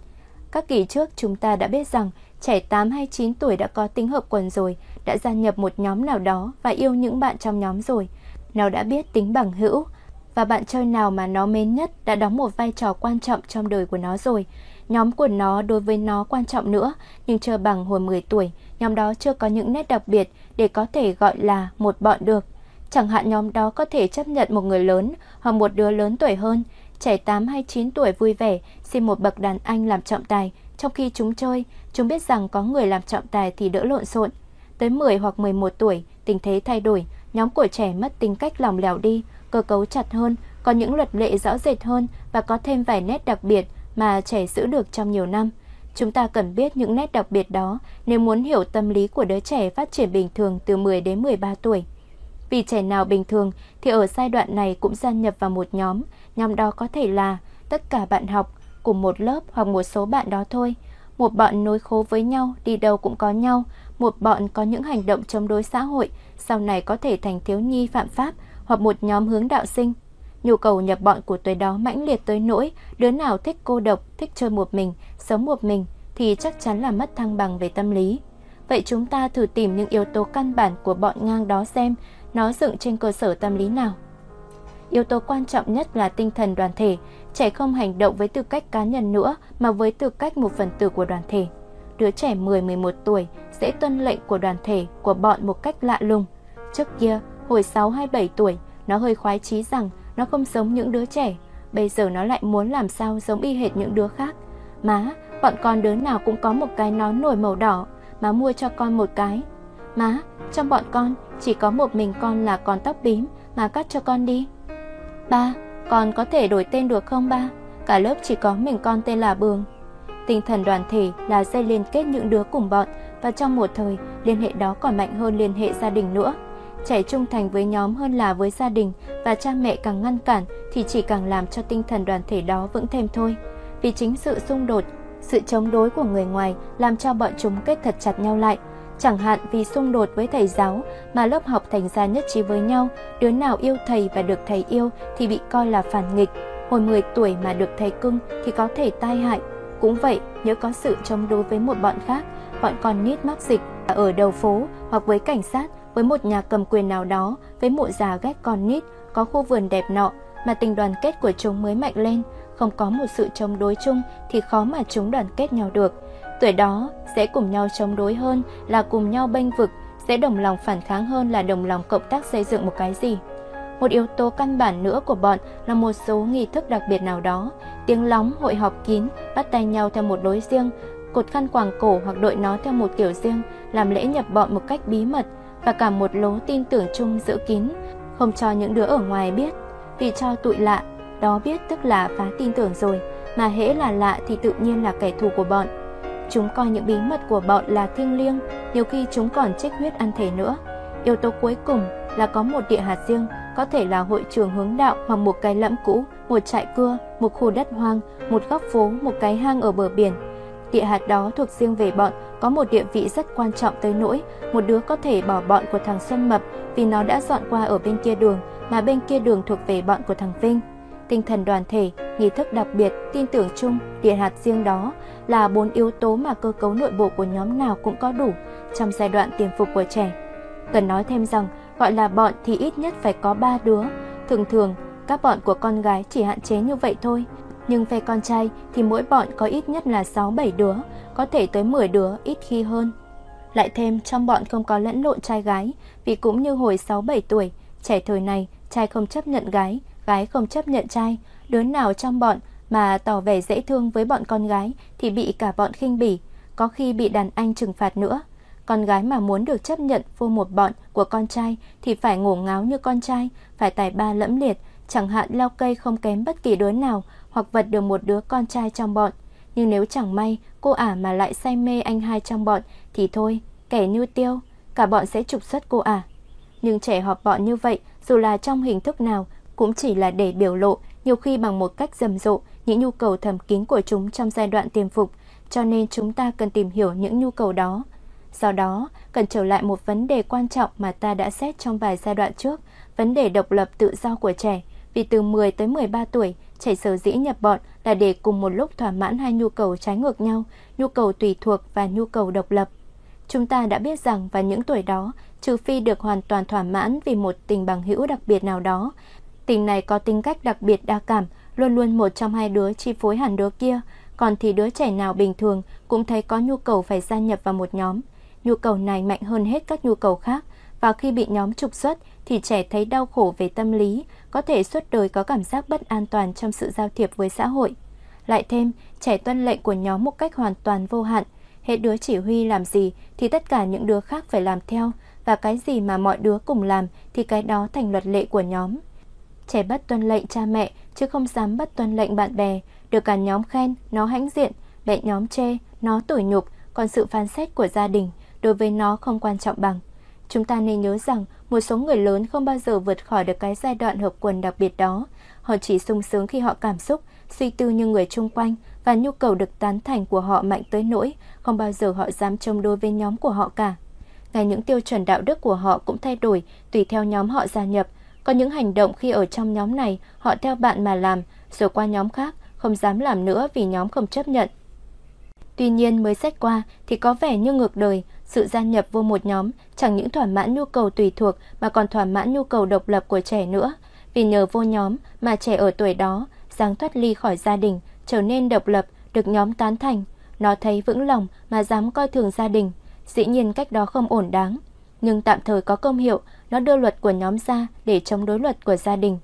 Các kỳ trước chúng ta đã biết rằng trẻ 8 hay 9 tuổi đã có tính hợp quần rồi, đã gia nhập một nhóm nào đó và yêu những bạn trong nhóm rồi. Nó đã biết tính bằng hữu, và bạn chơi nào mà nó mến nhất đã đóng một vai trò quan trọng trong đời của nó rồi. Nhóm của nó đối với nó quan trọng nữa, nhưng chưa bằng hồi 10 tuổi, nhóm đó chưa có những nét đặc biệt để có thể gọi là một bọn được. Chẳng hạn nhóm đó có thể chấp nhận một người lớn hoặc một đứa lớn tuổi hơn. Trẻ 8 hay 9 tuổi vui vẻ xin một bậc đàn anh làm trọng tài. Trong khi chúng chơi, chúng biết rằng có người làm trọng tài thì đỡ lộn xộn. Tới 10 hoặc 11 tuổi, tình thế thay đổi. Nhóm của trẻ mất tính cách lỏng lẻo đi, cơ cấu chặt hơn, có những luật lệ rõ rệt hơn và có thêm vài nét đặc biệt mà trẻ giữ được trong nhiều năm. Chúng ta cần biết những nét đặc biệt đó nếu muốn hiểu tâm lý của đứa trẻ phát triển bình thường từ 10 đến 13 tuổi. Vì trẻ nào bình thường thì ở giai đoạn này cũng gia nhập vào một nhóm. Nhóm đó có thể là tất cả bạn học, cùng một lớp hoặc một số bạn đó thôi. Một bọn nối khố với nhau, đi đâu cũng có nhau. Một bọn có những hành động chống đối xã hội, sau này có thể thành thiếu nhi phạm pháp hoặc một nhóm hướng đạo sinh. Nhu cầu nhập bọn của tuổi đó mãnh liệt tới nỗi đứa nào thích cô độc, thích chơi một mình, sống một mình thì chắc chắn là mất thăng bằng về tâm lý. Vậy chúng ta thử tìm những yếu tố căn bản của bọn ngang đó xem nó dựng trên cơ sở tâm lý nào. Yếu tố quan trọng nhất là tinh thần đoàn thể. Trẻ không hành động với tư cách cá nhân nữa mà với tư cách một phần tử của đoàn thể. Đứa trẻ 10-11 tuổi sẽ tuân lệnh của đoàn thể, của bọn một cách lạ lùng. Trước kia, hồi 6 hay 7 tuổi, nó hơi khoái chí rằng nó không giống những đứa trẻ. Bây giờ nó lại muốn làm sao giống y hệt những đứa khác. Má, bọn con đứa nào cũng có một cái nón nổi màu đỏ, má mua cho con một cái. Má, trong bọn con chỉ có một mình con là còn tóc bím, má cắt cho con đi. Ba, con có thể đổi tên được không ba? Cả lớp chỉ có mình con tên là Bường. Tinh thần đoàn thể là dây liên kết những đứa cùng bọn, và trong một thời, liên hệ đó còn mạnh hơn liên hệ gia đình nữa. Trẻ trung thành với nhóm hơn là với gia đình, và cha mẹ càng ngăn cản thì chỉ càng làm cho tinh thần đoàn thể đó vững thêm thôi. Vì chính sự xung đột, sự chống đối của người ngoài làm cho bọn chúng kết thật chặt nhau lại. Chẳng hạn vì xung đột với thầy giáo mà lớp học thành ra nhất trí với nhau, đứa nào yêu thầy và được thầy yêu thì bị coi là phản nghịch, hồi 10 tuổi mà được thầy cưng thì có thể tai hại. Cũng vậy, nếu có sự chống đối với một bọn khác, bọn con nít mắc dịch ở đầu phố hoặc với cảnh sát, với một nhà cầm quyền nào đó, với mụ già ghét con nít, có khu vườn đẹp nọ, mà tình đoàn kết của chúng mới mạnh lên. Không có một sự chống đối chung thì khó mà chúng đoàn kết nhau được. Tuổi đó sẽ cùng nhau chống đối hơn là cùng nhau bênh vực, sẽ đồng lòng phản kháng hơn là đồng lòng cộng tác xây dựng một cái gì. Một yếu tố căn bản nữa của bọn là một số nghi thức đặc biệt nào đó, tiếng lóng, hội họp kín, bắt tay nhau theo một lối riêng, cột khăn quàng cổ hoặc đội nó theo một kiểu riêng, làm lễ nhập bọn một cách bí mật. và cả một lố tin tưởng chung giữ kín, không cho những đứa ở ngoài biết, vì cho tụi lạ đó biết tức là phá tin tưởng rồi, mà hễ là lạ thì tự nhiên là kẻ thù của bọn. Chúng coi những bí mật của bọn là thiêng liêng, nhiều khi chúng còn trích huyết ăn thể nữa. Yếu tố cuối cùng là có một địa hạt riêng, có thể là hội trường hướng đạo hoặc một cái lẫm cũ, một trại cưa, một khu đất hoang, một góc phố, một cái hang ở bờ biển. Địa hạt đó thuộc riêng về bọn, có một địa vị rất quan trọng tới nỗi một đứa có thể bỏ bọn của thằng Xuân Mập vì nó đã dọn qua ở bên kia đường, mà bên kia đường thuộc về bọn của thằng Vinh. Tinh thần đoàn thể, nghi thức đặc biệt, tin tưởng chung, địa hạt riêng đó là 4 yếu tố mà cơ cấu nội bộ của nhóm nào cũng có đủ trong giai đoạn tiềm phục của trẻ. Cần nói thêm rằng, gọi là bọn thì ít nhất phải có 3 đứa. Thường thường, các bọn của con gái chỉ hạn chế như vậy thôi. Nhưng về con trai thì mỗi bọn có ít nhất là 6-7 đứa, có thể tới 10 đứa, ít khi hơn. Lại thêm, trong bọn không có lẫn lộn trai gái, vì cũng như hồi 6-7 tuổi, trẻ thời này, trai không chấp nhận gái, gái không chấp nhận trai. Đứa nào trong bọn mà tỏ vẻ dễ thương với bọn con gái thì bị cả bọn khinh bỉ, có khi bị đàn anh trừng phạt nữa. Con gái mà muốn được chấp nhận vô một bọn của con trai thì phải ngổ ngáo như con trai, phải tài ba lẫm liệt, chẳng hạn leo cây không kém bất kỳ đứa nào, hoặc vật được một đứa con trai trong bọn. Nhưng nếu chẳng may cô ả mà lại say mê anh hai trong bọn thì thôi, kẻ như tiêu, cả bọn sẽ trục xuất cô ả. Nhưng trẻ họp bọn như vậy, dù là trong hình thức nào, cũng chỉ là để biểu lộ, nhiều khi bằng một cách rầm rộ, những nhu cầu thầm kín của chúng trong giai đoạn tiềm phục, cho nên chúng ta cần tìm hiểu những nhu cầu đó. Do đó, cần trở lại một vấn đề quan trọng mà ta đã xét trong vài giai đoạn trước, vấn đề độc lập tự do của trẻ, vì từ 10 tới 13 tuổi, trẻ sở dĩ nhập bọn là để cùng một lúc thỏa mãn hai nhu cầu trái ngược nhau, nhu cầu tùy thuộc và nhu cầu độc lập. Chúng ta đã biết rằng vào những tuổi đó, trừ phi được hoàn toàn thỏa mãn vì một tình bằng hữu đặc biệt nào đó, tình này có tính cách đặc biệt đa cảm, luôn luôn một trong hai đứa chi phối hẳn đứa kia, còn thì đứa trẻ nào bình thường cũng thấy có nhu cầu phải gia nhập vào một nhóm. Nhu cầu này mạnh hơn hết các nhu cầu khác, và khi bị nhóm trục xuất thì trẻ thấy đau khổ về tâm lý, có thể suốt đời có cảm giác bất an toàn trong sự giao thiệp với xã hội. Lại thêm, trẻ tuân lệnh của nhóm một cách hoàn toàn vô hạn, hết đứa chỉ huy làm gì thì tất cả những đứa khác phải làm theo, và cái gì mà mọi đứa cùng làm thì cái đó thành luật lệ của nhóm. Trẻ bất tuân lệnh cha mẹ chứ không dám bất tuân lệnh bạn bè, được cả nhóm khen, nó hãnh diện, bị nhóm chê, nó tủi nhục, còn sự phán xét của gia đình đối với nó không quan trọng bằng. Chúng ta nên nhớ rằng một số người lớn không bao giờ vượt khỏi được cái giai đoạn hợp quần đặc biệt đó. Họ chỉ sung sướng khi họ cảm xúc, suy tư như người chung quanh, và nhu cầu được tán thành của họ mạnh tới nỗi không bao giờ họ dám chống đối với nhóm của họ cả. Ngay những tiêu chuẩn đạo đức của họ cũng thay đổi tùy theo nhóm họ gia nhập. Có những hành động khi ở trong nhóm này họ theo bạn mà làm, rồi qua nhóm khác không dám làm nữa vì nhóm không chấp nhận. Tuy nhiên mới xét qua thì có vẻ như ngược đời, sự gia nhập vô một nhóm chẳng những thỏa mãn nhu cầu tùy thuộc mà còn thỏa mãn nhu cầu độc lập của trẻ nữa. Vì nhờ vô nhóm mà trẻ ở tuổi đó dáng thoát ly khỏi gia đình, trở nên độc lập, được nhóm tán thành. Nó thấy vững lòng mà dám coi thường gia đình. Dĩ nhiên cách đó không ổn đáng, nhưng tạm thời có công hiệu, nó đưa luật của nhóm ra để chống đối luật của gia đình.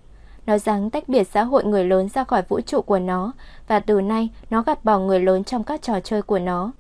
Nó dáng tách biệt xã hội người lớn ra khỏi vũ trụ của nó, và từ nay nó gạt bỏ người lớn trong các trò chơi của nó.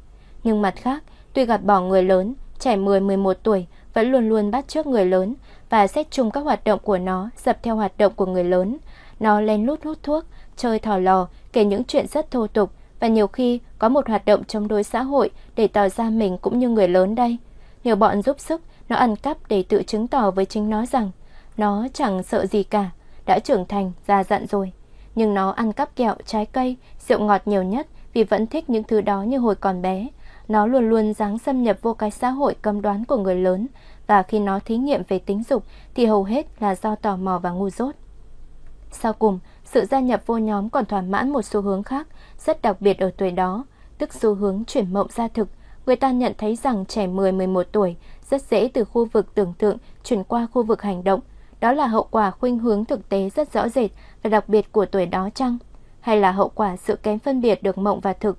Nhưng mặt khác, tuy gạt bỏ người lớn, trẻ 10-11 tuổi vẫn luôn luôn bắt chước người lớn và xét chung các hoạt động của nó dập theo hoạt động của người lớn. Nó lén lút hút thuốc, chơi thò lò, kể những chuyện rất thô tục, và nhiều khi có một hoạt động chống đối xã hội để tỏ ra mình cũng như người lớn đây. Nhiều bọn giúp sức, nó ăn cắp để tự chứng tỏ với chính nó rằng nó chẳng sợ gì cả, đã trưởng thành, già dặn rồi. Nhưng nó ăn cắp kẹo, trái cây, rượu ngọt nhiều nhất vì vẫn thích những thứ đó như hồi còn bé. Nó luôn luôn dáng xâm nhập vô cái xã hội cấm đoán của người lớn, và khi nó thí nghiệm về tính dục thì hầu hết là do tò mò và ngu dốt. Sau cùng, sự gia nhập vô nhóm còn thỏa mãn một xu hướng khác rất đặc biệt ở tuổi đó, tức xu hướng chuyển mộng ra thực. Người ta nhận thấy rằng trẻ 10-11 tuổi rất dễ từ khu vực tưởng tượng chuyển qua khu vực hành động. Đó là hậu quả khuynh hướng thực tế rất rõ rệt và đặc biệt của tuổi đó chăng? Hay là hậu quả sự kém phân biệt được mộng và thực?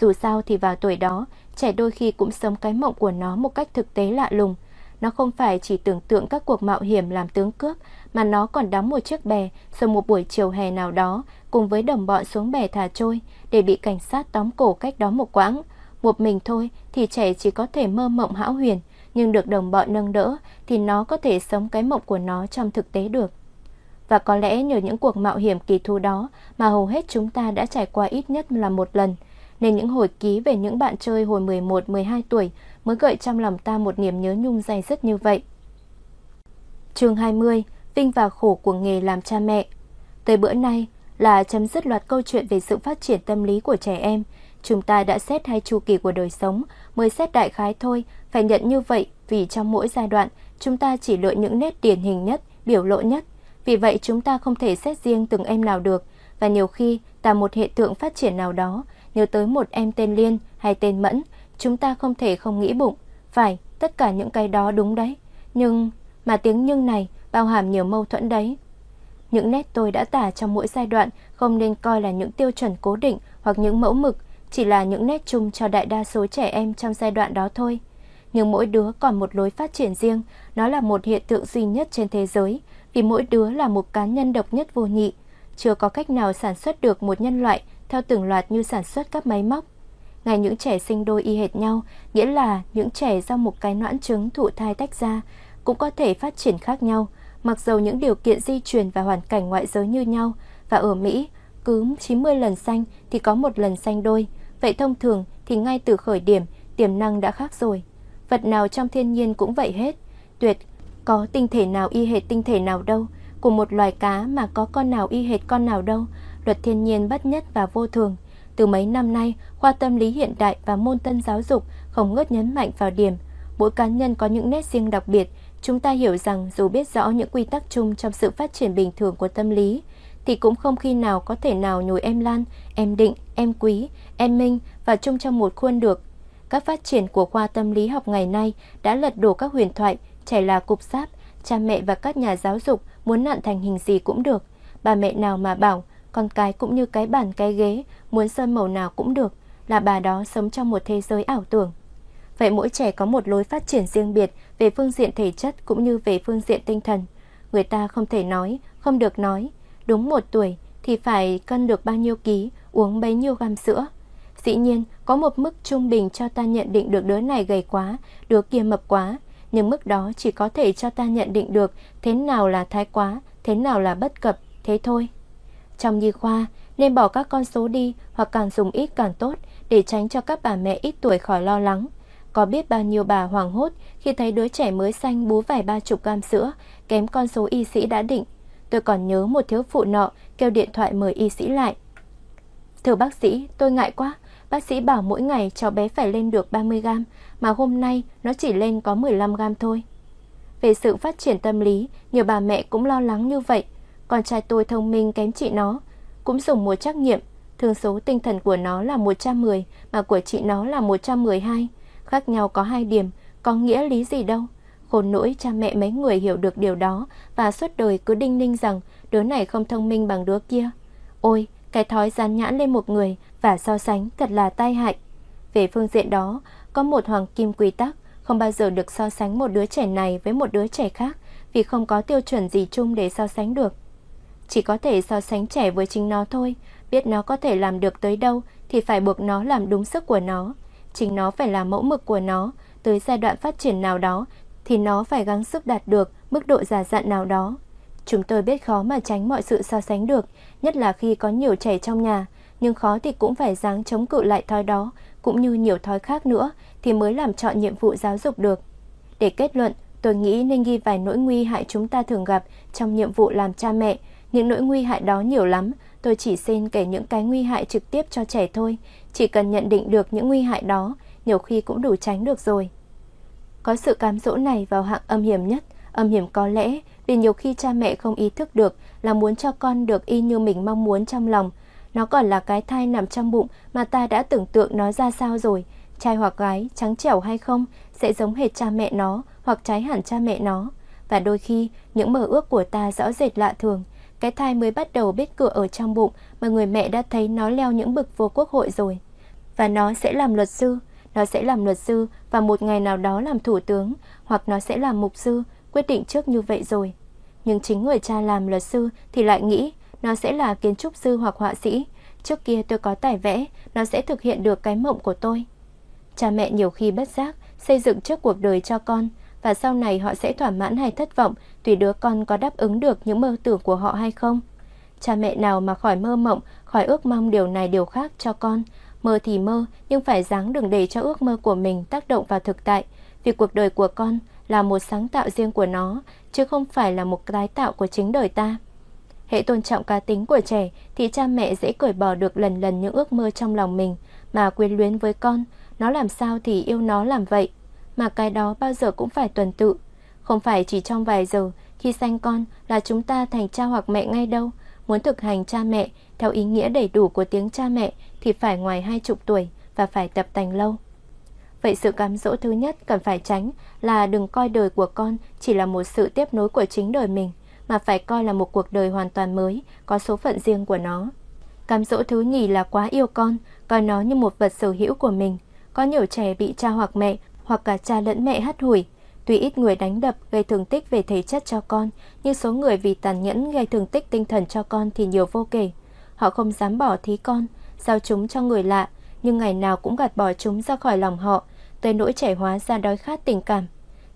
Dù sao thì vào tuổi đó, trẻ đôi khi cũng sống cái mộng của nó một cách thực tế lạ lùng. Nó không phải chỉ tưởng tượng các cuộc mạo hiểm làm tướng cướp, mà nó còn đóng một chiếc bè rồi một buổi chiều hè nào đó cùng với đồng bọn xuống bè thả trôi để bị cảnh sát tóm cổ cách đó một quãng. Một mình thôi thì trẻ chỉ có thể mơ mộng hão huyền, nhưng được đồng bọn nâng đỡ thì nó có thể sống cái mộng của nó trong thực tế được. Và có lẽ nhờ những cuộc mạo hiểm kỳ thú đó mà hầu hết chúng ta đã trải qua ít nhất là một lần, nên những hồi ký về những bạn chơi hồi 11-12 tuổi mới gợi trong lòng ta một niềm nhớ nhung dai dứt như vậy. Chương 20. Vinh và khổ của nghề làm cha mẹ. Tới bữa nay là chấm dứt loạt câu chuyện về sự phát triển tâm lý của trẻ em. Chúng ta đã xét hai chu kỳ của đời sống, mới xét đại khái thôi, phải nhận như vậy vì trong mỗi giai đoạn chúng ta chỉ lựa những nét điển hình nhất, biểu lộ nhất. Vì vậy chúng ta không thể xét riêng từng em nào được, và nhiều khi tả một hiện tượng phát triển nào đó, nhớ tới một em tên Liên hay tên Mẫn, chúng ta không thể không nghĩ bụng, phải, tất cả những cái đó đúng đấy, nhưng mà tiếng nhưng này bao hàm nhiều mâu thuẫn đấy. Những nét tôi đã tả trong mỗi giai đoạn không nên coi là những tiêu chuẩn cố định hoặc những mẫu mực, chỉ là những nét chung cho đại đa số trẻ em trong giai đoạn đó thôi. Nhưng mỗi đứa còn một lối phát triển riêng, nó là một hiện tượng duy nhất trên thế giới, vì mỗi đứa là một cá nhân độc nhất vô nhị. Chưa có cách nào sản xuất được một nhân loại theo từng loạt như sản xuất các máy móc. Ngay những trẻ sinh đôi y hệt nhau, nghĩa là những trẻ do một cái noãn trứng thụ thai tách ra, cũng có thể phát triển khác nhau, mặc dầu những điều kiện di truyền và hoàn cảnh ngoại giới như nhau. Và ở Mỹ, cứ 90 lần sanh thì có một lần sanh đôi. Vậy thông thường thì ngay từ khởi điểm, tiềm năng đã khác rồi. Vật nào trong thiên nhiên cũng vậy hết. Tuyệt, có tinh thể nào y hệt tinh thể nào đâu, của một loài cá mà có con nào y hệt con nào đâu. Luật thiên nhiên bất nhất và vô thường. Từ mấy năm nay, khoa tâm lý hiện đại và môn tân giáo dục không ngớt nhấn mạnh vào điểm mỗi cá nhân có những nét riêng đặc biệt. Chúng ta hiểu rằng dù biết rõ những quy tắc chung trong sự phát triển bình thường của tâm lý, thì cũng không khi nào có thể nào nhồi em Lan, em Định, em Quý, em Minh và chung trong một khuôn được. Các phát triển của khoa tâm lý học ngày nay đã lật đổ các huyền thoại, trẻ là cục sáp, cha mẹ và các nhà giáo dục muốn nặn thành hình gì cũng được. Bà mẹ nào mà bảo con cái cũng như cái bàn cái ghế, muốn sơn màu nào cũng được, là bà đó sống trong một thế giới ảo tưởng. Vậy mỗi trẻ có một lối phát triển riêng biệt về phương diện thể chất cũng như về phương diện tinh thần. Người ta không thể nói, không được nói, đúng 1 tuổi thì phải cân được bao nhiêu ký, uống bấy nhiêu gam sữa. Dĩ nhiên, có một mức trung bình cho ta nhận định được đứa này gầy quá, đứa kia mập quá, nhưng mức đó chỉ có thể cho ta nhận định được thế nào là thái quá, thế nào là bất cập, thế thôi. Trong nhi khoa, nên bỏ các con số đi hoặc càng dùng ít càng tốt để tránh cho các bà mẹ ít tuổi khỏi lo lắng. Có biết bao nhiêu bà hoảng hốt khi thấy đứa trẻ mới sanh bú vài 30 gam sữa, kém con số y sĩ đã định. Tôi còn nhớ một thiếu phụ nọ kêu điện thoại mời y sĩ lại. Thưa bác sĩ, tôi ngại quá. Bác sĩ bảo mỗi ngày cháu bé phải lên được 30 gam, mà hôm nay nó chỉ lên có 15 gam thôi. Về sự phát triển tâm lý, nhiều bà mẹ cũng lo lắng như vậy. Con trai tôi thông minh kém chị nó, cũng dùng một trắc nghiệm. Thường số tinh thần của nó là 110, mà của chị nó là 112. Khác nhau có 2 điểm, có nghĩa lý gì đâu. Khốn nỗi cha mẹ mấy người hiểu được điều đó và suốt đời cứ đinh ninh rằng đứa này không thông minh bằng đứa kia. Ôi, cái thói dán nhãn lên một người và so sánh thật là tai hại. Về phương diện đó, có một hoàng kim quy tắc, không bao giờ được so sánh một đứa trẻ này với một đứa trẻ khác vì không có tiêu chuẩn gì chung để so sánh được. Chỉ có thể so sánh trẻ với chính nó thôi, biết nó có thể làm được tới đâu thì phải buộc nó làm đúng sức của nó. Chính nó phải là mẫu mực của nó, tới giai đoạn phát triển nào đó thì nó phải gắng sức đạt được mức độ già dặn nào đó. Chúng tôi biết khó mà tránh mọi sự so sánh được, nhất là khi có nhiều trẻ trong nhà, nhưng khó thì cũng phải ráng chống cự lại thói đó, cũng như nhiều thói khác nữa thì mới làm trọn nhiệm vụ giáo dục được. Để kết luận, tôi nghĩ nên ghi vài nỗi nguy hại chúng ta thường gặp trong nhiệm vụ làm cha mẹ. Những nỗi nguy hại đó nhiều lắm, tôi chỉ xin kể những cái nguy hại trực tiếp cho trẻ thôi, chỉ cần nhận định được những nguy hại đó, nhiều khi cũng đủ tránh được rồi. Có sự cám dỗ này vào hạng âm hiểm nhất, âm hiểm có lẽ vì nhiều khi cha mẹ không ý thức được là muốn cho con được y như mình mong muốn trong lòng. Nó còn là cái thai nằm trong bụng mà ta đã tưởng tượng nó ra sao rồi, trai hoặc gái, trắng trẻo hay không, sẽ giống hệt cha mẹ nó hoặc trái hẳn cha mẹ nó. Và đôi khi, những mơ ước của ta rõ rệt lạ thường. Cái thai mới bắt đầu biết cửa ở trong bụng mà người mẹ đã thấy nó leo những bậc vô quốc hội rồi. Và nó sẽ làm luật sư, và một ngày nào đó làm thủ tướng, hoặc nó sẽ làm mục sư, quyết định trước như vậy rồi. Nhưng chính người cha làm luật sư thì lại nghĩ nó sẽ là kiến trúc sư hoặc họa sĩ. Trước kia tôi có tài vẽ, nó sẽ thực hiện được cái mộng của tôi. Cha mẹ nhiều khi bất giác xây dựng trước cuộc đời cho con, và sau này họ sẽ thỏa mãn hay thất vọng tùy đứa con có đáp ứng được những mơ tưởng của họ hay không. Cha mẹ nào mà khỏi mơ mộng, khỏi ước mong điều này điều khác cho con. Mơ thì mơ, nhưng phải ráng đừng để cho ước mơ của mình tác động vào thực tại, vì cuộc đời của con là một sáng tạo riêng của nó, chứ không phải là một tái tạo của chính đời ta. Hễ tôn trọng cá tính của trẻ thì cha mẹ dễ cởi bỏ được lần lần những ước mơ trong lòng mình mà quyến luyến với con, nó làm sao thì yêu nó làm vậy, mà cái đó bao giờ cũng phải tuần tự. Không phải chỉ trong vài giờ khi sanh con là chúng ta thành cha hoặc mẹ ngay đâu. Muốn thực hành cha mẹ theo ý nghĩa đầy đủ của tiếng cha mẹ thì phải ngoài 20 tuổi và phải tập tành lâu. Vậy sự cám dỗ thứ nhất cần phải tránh là đừng coi đời của con chỉ là một sự tiếp nối của chính đời mình, mà phải coi là một cuộc đời hoàn toàn mới, có số phận riêng của nó. Cám dỗ thứ nhì là quá yêu con, coi nó như một vật sở hữu của mình. Có nhiều trẻ bị cha hoặc mẹ, hoặc cả cha lẫn mẹ hắt hủi. Tuy ít người đánh đập gây thương tích về thể chất cho con, nhưng số người vì tàn nhẫn gây thương tích tinh thần cho con thì nhiều vô kể. Họ không dám bỏ thí con, giao chúng cho người lạ, nhưng ngày nào cũng gạt bỏ chúng ra khỏi lòng họ, tới nỗi trẻ hóa ra đói khát tình cảm.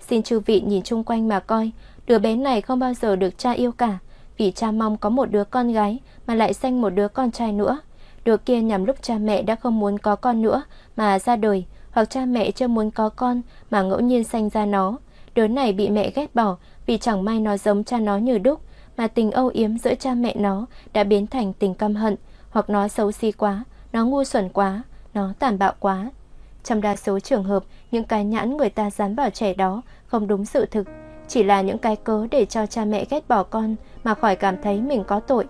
Xin chư vị nhìn chung quanh mà coi, đứa bé này không bao giờ được cha yêu cả, vì cha mong có một đứa con gái mà lại sanh một đứa con trai nữa. Đứa kia nhằm lúc cha mẹ đã không muốn có con nữa mà ra đời, hoặc cha mẹ chưa muốn có con mà ngẫu nhiên sanh ra nó. Đứa này bị mẹ ghét bỏ vì chẳng may nó giống cha nó như đúc, mà tình âu yếm giữa cha mẹ nó đã biến thành tình căm hận, hoặc nó xấu xí quá, nó ngu xuẩn quá, nó tàn bạo quá. Trong đa số trường hợp, những cái nhãn người ta dán vào trẻ đó không đúng sự thực, chỉ là những cái cớ để cho cha mẹ ghét bỏ con mà khỏi cảm thấy mình có tội.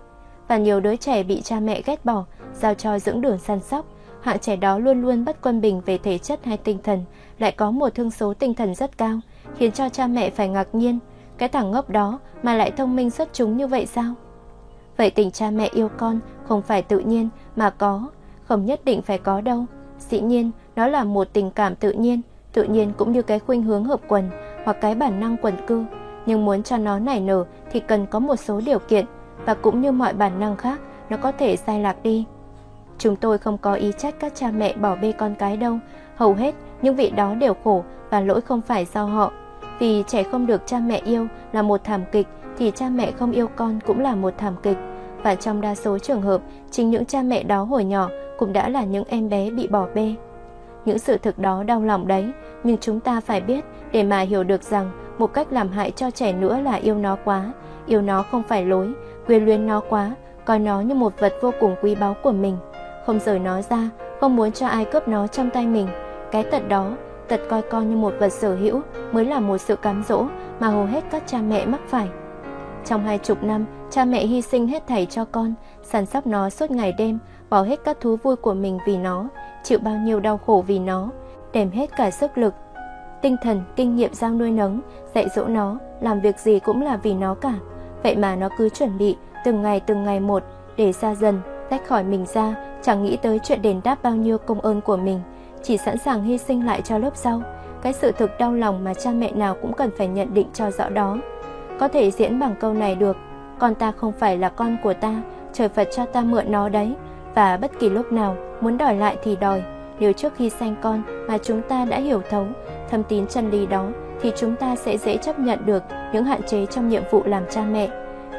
Và nhiều đứa trẻ bị cha mẹ ghét bỏ, giao cho dưỡng đường săn sóc. Hạng trẻ đó luôn luôn bất quân bình về thể chất hay tinh thần, lại có một thương số tinh thần rất cao, khiến cho cha mẹ phải ngạc nhiên. Cái thằng ngốc đó mà lại thông minh xuất chúng như vậy sao? Vậy tình cha mẹ yêu con không phải tự nhiên mà có, không nhất định phải có đâu. Dĩ nhiên, nó là một tình cảm tự nhiên cũng như cái khuynh hướng hợp quần hoặc cái bản năng quần cư. Nhưng muốn cho nó nảy nở thì cần có một số điều kiện, và cũng như mọi bản năng khác, nó có thể sai lạc đi. Chúng tôi không có ý trách các cha mẹ bỏ bê con cái đâu, hầu hết những vị đó đều khổ và lỗi không phải do họ. Vì trẻ không được cha mẹ yêu là một thảm kịch, thì cha mẹ không yêu con cũng là một thảm kịch. Và trong đa số trường hợp, chính những cha mẹ đó hồi nhỏ cũng đã là những em bé bị bỏ bê. Những sự thực đó đau lòng đấy, nhưng chúng ta phải biết để mà hiểu được rằng một cách làm hại cho trẻ nữa là yêu nó quá. Yêu nó không phải lối, quyến luyến nó quá, coi nó như một vật vô cùng quý báu của mình, không rời nó ra, không muốn cho ai cướp nó trong tay mình. Cái tật đó, tật coi con như một vật sở hữu, mới là một sự cám dỗ mà hầu hết các cha mẹ mắc phải. Trong 20 năm, cha mẹ hy sinh hết thảy cho con, săn sóc nó suốt ngày đêm, bỏ hết các thú vui của mình vì nó, chịu bao nhiêu đau khổ vì nó, đem hết cả sức lực, tinh thần, kinh nghiệm giao nuôi nấng, dạy dỗ nó, làm việc gì cũng là vì nó cả. Vậy mà nó cứ chuẩn bị từng ngày một để xa dần, tách khỏi mình ra, chẳng nghĩ tới chuyện đền đáp bao nhiêu công ơn của mình, chỉ sẵn sàng hy sinh lại cho lớp sau. Cái sự thực đau lòng mà cha mẹ nào cũng cần phải nhận định cho rõ đó. Có thể diễn bằng câu này được: con ta không phải là con của ta, trời Phật cho ta mượn nó đấy, và bất kỳ lúc nào muốn đòi lại thì đòi. Nếu trước khi sanh con mà chúng ta đã hiểu thấu, thâm tín chân lý đó, thì chúng ta sẽ dễ chấp nhận được những hạn chế trong nhiệm vụ làm cha mẹ.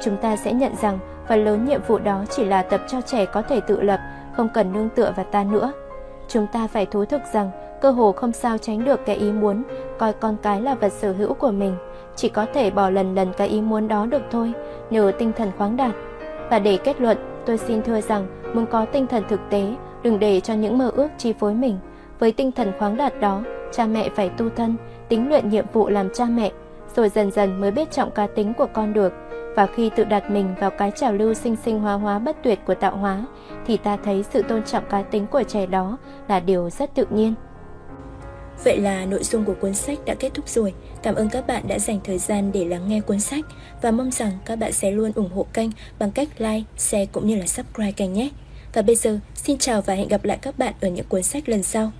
Chúng ta sẽ nhận rằng phần lớn nhiệm vụ đó chỉ là tập cho trẻ có thể tự lập, không cần nương tựa vào ta nữa. Chúng ta phải thú thực rằng cơ hồ không sao tránh được cái ý muốn coi con cái là vật sở hữu của mình, chỉ có thể bỏ lần lần cái ý muốn đó được thôi, nhờ tinh thần khoáng đạt. Và để kết luận, tôi xin thưa rằng muốn có tinh thần thực tế, đừng để cho những mơ ước chi phối mình. Với tinh thần khoáng đạt đó, cha mẹ phải tu thân, tính luyện nhiệm vụ làm cha mẹ, rồi dần dần mới biết trọng cá tính của con được. Và khi tự đặt mình vào cái trào lưu sinh sinh hóa hóa bất tuyệt của tạo hóa, thì ta thấy sự tôn trọng cá tính của trẻ đó là điều rất tự nhiên. Vậy là nội dung của cuốn sách đã kết thúc rồi. Cảm ơn các bạn đã dành thời gian để lắng nghe cuốn sách, và mong rằng các bạn sẽ luôn ủng hộ kênh bằng cách like, share cũng như là subscribe kênh nhé. Và bây giờ, xin chào và hẹn gặp lại các bạn ở những cuốn sách lần sau.